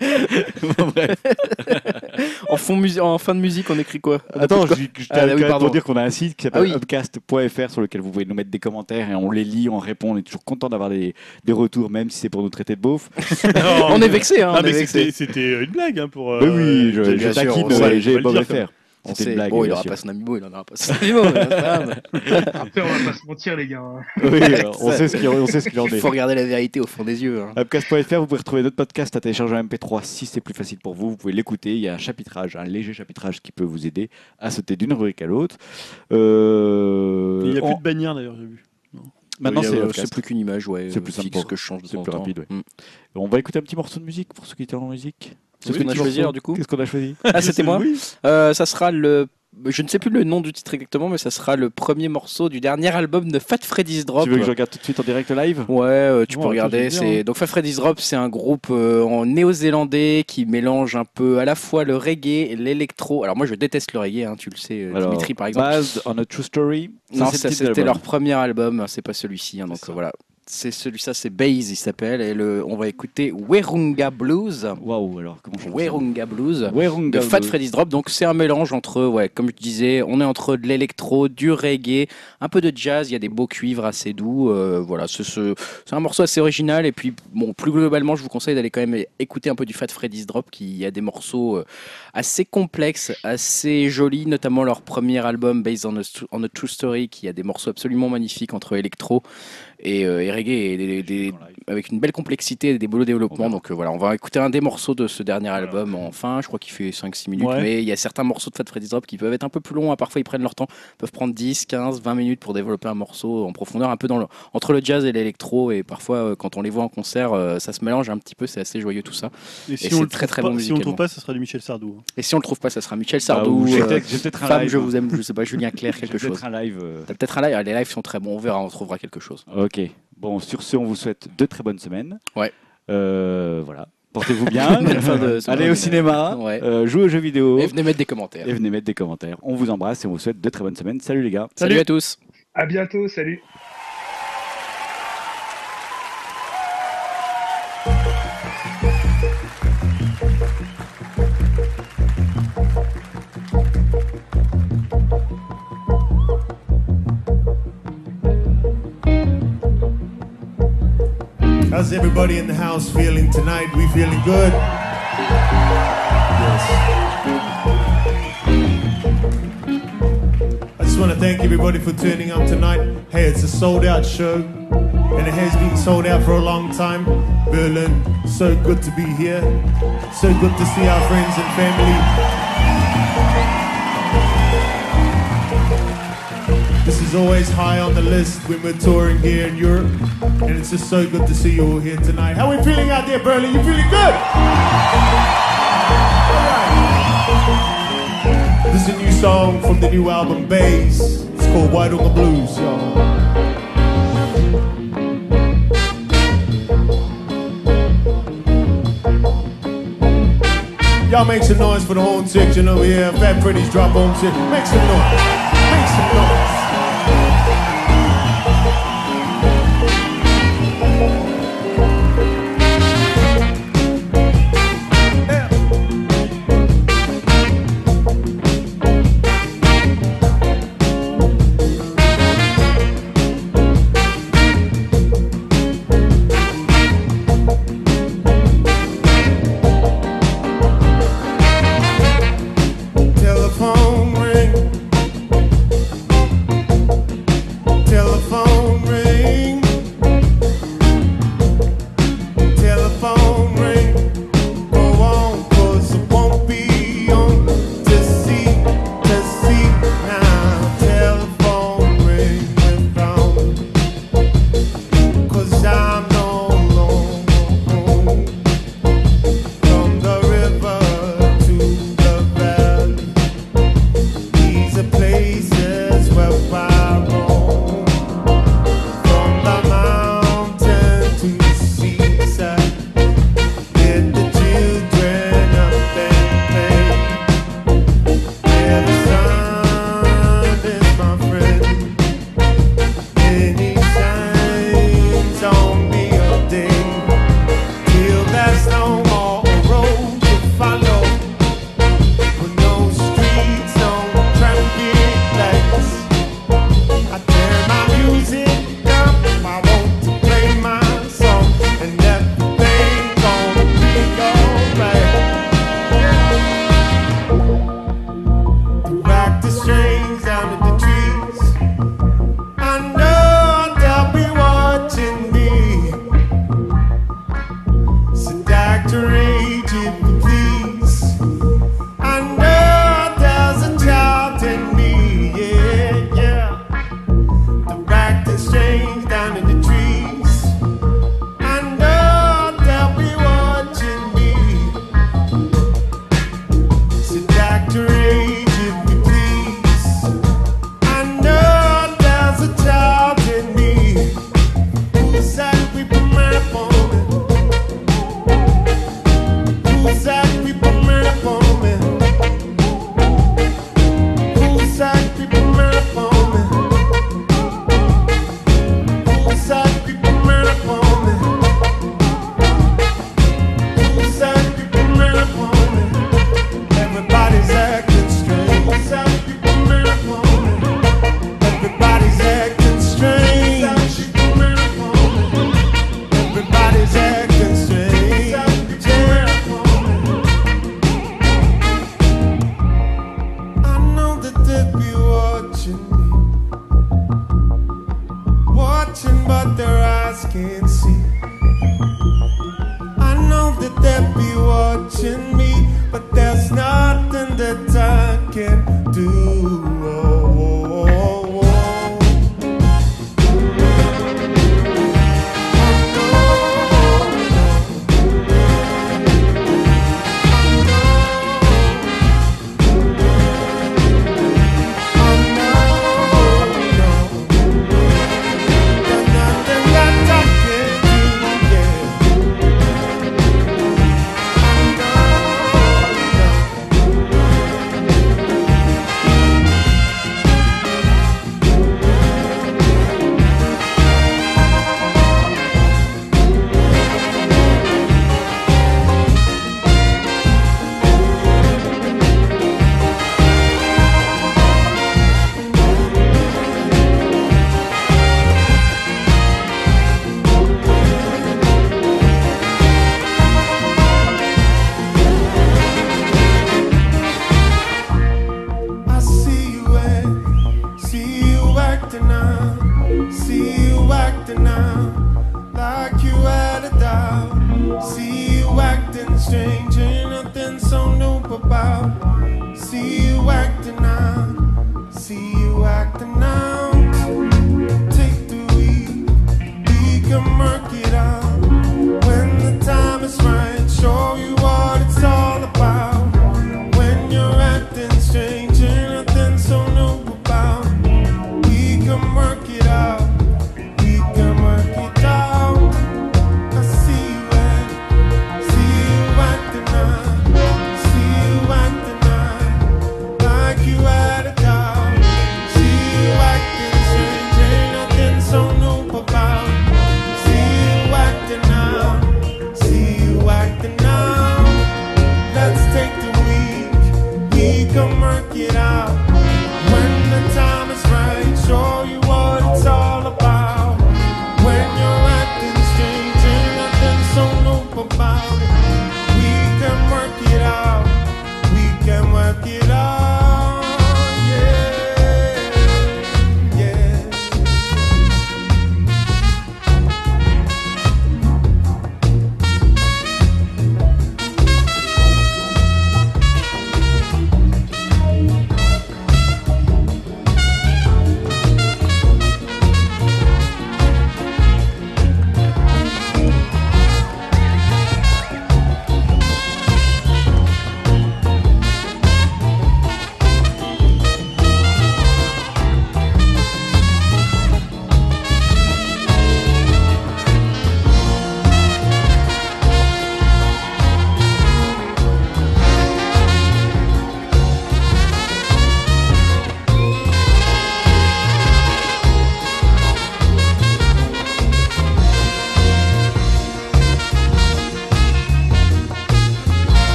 Bon, bref. En, fond mus- en fin de musique, on écrit quoi? On Attends, quoi je, je ah, là, oui, pour dire qu'on a un site qui s'appelle ah, oui. upcast point f r sur lequel vous pouvez nous mettre des commentaires et on les lit, on répond. On est toujours content d'avoir des, des retours, même si c'est pour nous traiter de beauf. On est vexé, hein. Ah, on mais est vexé. C'était, c'était une blague, hein, pour. Euh, oui, oui, je, je taquine, ouais, j'ai pas faire. On sait, blague, bon, il n'aura pas son amiibo, il n'en aura pas son amiibo. Après, on va pas se mentir, les gars. Oui, on sait ce qu'il en est. Il faut regarder la vérité au fond des yeux. Hein. Upcast point f r, vous pouvez retrouver d'autres podcasts à télécharger en M P trois si c'est plus facile pour vous. Vous pouvez l'écouter. Il y a un chapitrage, un léger chapitrage qui peut vous aider à sauter d'une rubrique à l'autre. Euh... Il n'y a on... plus de bannière d'ailleurs, j'ai vu. Non. Maintenant, oui, c'est, c'est plus qu'une image, ouais. C'est plus simple. Que je change de c'est temps plus temps. Rapide. Ouais. Mm. On va écouter un petit morceau de musique pour ceux qui étaient en musique. C'est oui, ce qu'on a choisi alors du coup. Qu'est-ce qu'on a choisi? Ah, c'était moi. Oui. Euh, ça sera le. Je ne sais plus le nom du titre exactement, mais ça sera le premier morceau du dernier album de Fat Freddy's Drop. Tu veux que je regarde tout de suite en direct live? Ouais, euh, tu oh, peux regarder. C'est... Donc Fat Freddy's Drop, c'est un groupe euh, en néo-zélandais qui mélange un peu à la fois le reggae et l'électro. Alors moi, je déteste le reggae, hein, tu le sais, alors, Dimitri par exemple. Based on a True Story. Non, ça, ça, c'était leur premier album, c'est pas celui-ci, hein, donc euh, voilà. C'est celui-là, c'est Baze, il s'appelle, et le, on va écouter Werunga Blues. Waouh, alors comment je Werunga Blues Werunga de Fat Blues. Freddy's Drop. Donc c'est un mélange entre, ouais, comme je disais, on est entre de l'électro, du reggae, un peu de jazz. Il y a des beaux cuivres assez doux. Euh, voilà, c'est, c'est, c'est un morceau assez original. Et puis, bon, plus globalement, je vous conseille d'aller quand même écouter un peu du Fat Freddy's Drop, qui a des morceaux assez complexes, assez jolis, notamment leur premier album Based on a, on a True Story, qui a des morceaux absolument magnifiques entre électro et, euh, et reggae. Et des, des, avec une belle complexité et des beaux développements. Okay. Donc euh, voilà, on va écouter un des morceaux de ce dernier album en fin. Je crois qu'il fait cinq six minutes, ouais. Mais il y a certains morceaux de Fat Freddy's Drop qui peuvent être un peu plus longs. Hein, parfois, ils prennent leur temps, peuvent prendre dix, quinze, vingt minutes pour développer un morceau en profondeur, un peu dans le, entre le jazz et l'électro. Et parfois, euh, quand on les voit en concert, euh, ça se mélange un petit peu. C'est assez joyeux tout ça. Et, et si, on très, très pas, bon si on le trouve pas, ça sera du Michel Sardou. Hein. Et si on le trouve pas, ça sera Michel Sardou. Ah, euh, peut-être, j'ai peut-être un femme, live. Je vous aime, je sais pas, Julien Clerc, quelque j'ai chose. Peut-être un live. Euh... T'as peut-être un live. Ah, les lives sont très bons. On verra, on trouvera quelque chose. Ok. Bon, sur ce, on vous souhaite de très bonnes semaines. Ouais. Euh, voilà. Portez-vous bien. de, allez au cinéma. Ouais. Euh, jouez aux jeux vidéo. Et venez mettre des commentaires. Et venez mettre des commentaires. On vous embrasse et on vous souhaite de très bonnes semaines. Salut les gars. Salut, salut à tous. À bientôt. Salut. How's everybody in the house feeling tonight? We feeling good? Yes. I just want to thank everybody for turning up tonight. Hey, it's a sold out show and it has been sold out for a long time. Berlin, so good to be here. So good to see our friends and family. This is always high on the list when we're touring here in Europe. And it's just so good to see you all here tonight. How are we feeling out there, Berlin? You feeling good? Alright. This is a new song from the new album Baze. It's called White on the Blues, y'all. Y'all make some noise for the horn section over here. Fat Freddy's Drop on section. Make some noise. Make some noise. whacked the strings down at the trees. I know they'll be watching me. So Doctor H, if you please. I know there's a child in me, yeah, yeah. They whacked the strings down at the trees. I know they'll be watching me. So Doctor H. See you acting strange, ain't nothing so new about. See you acting.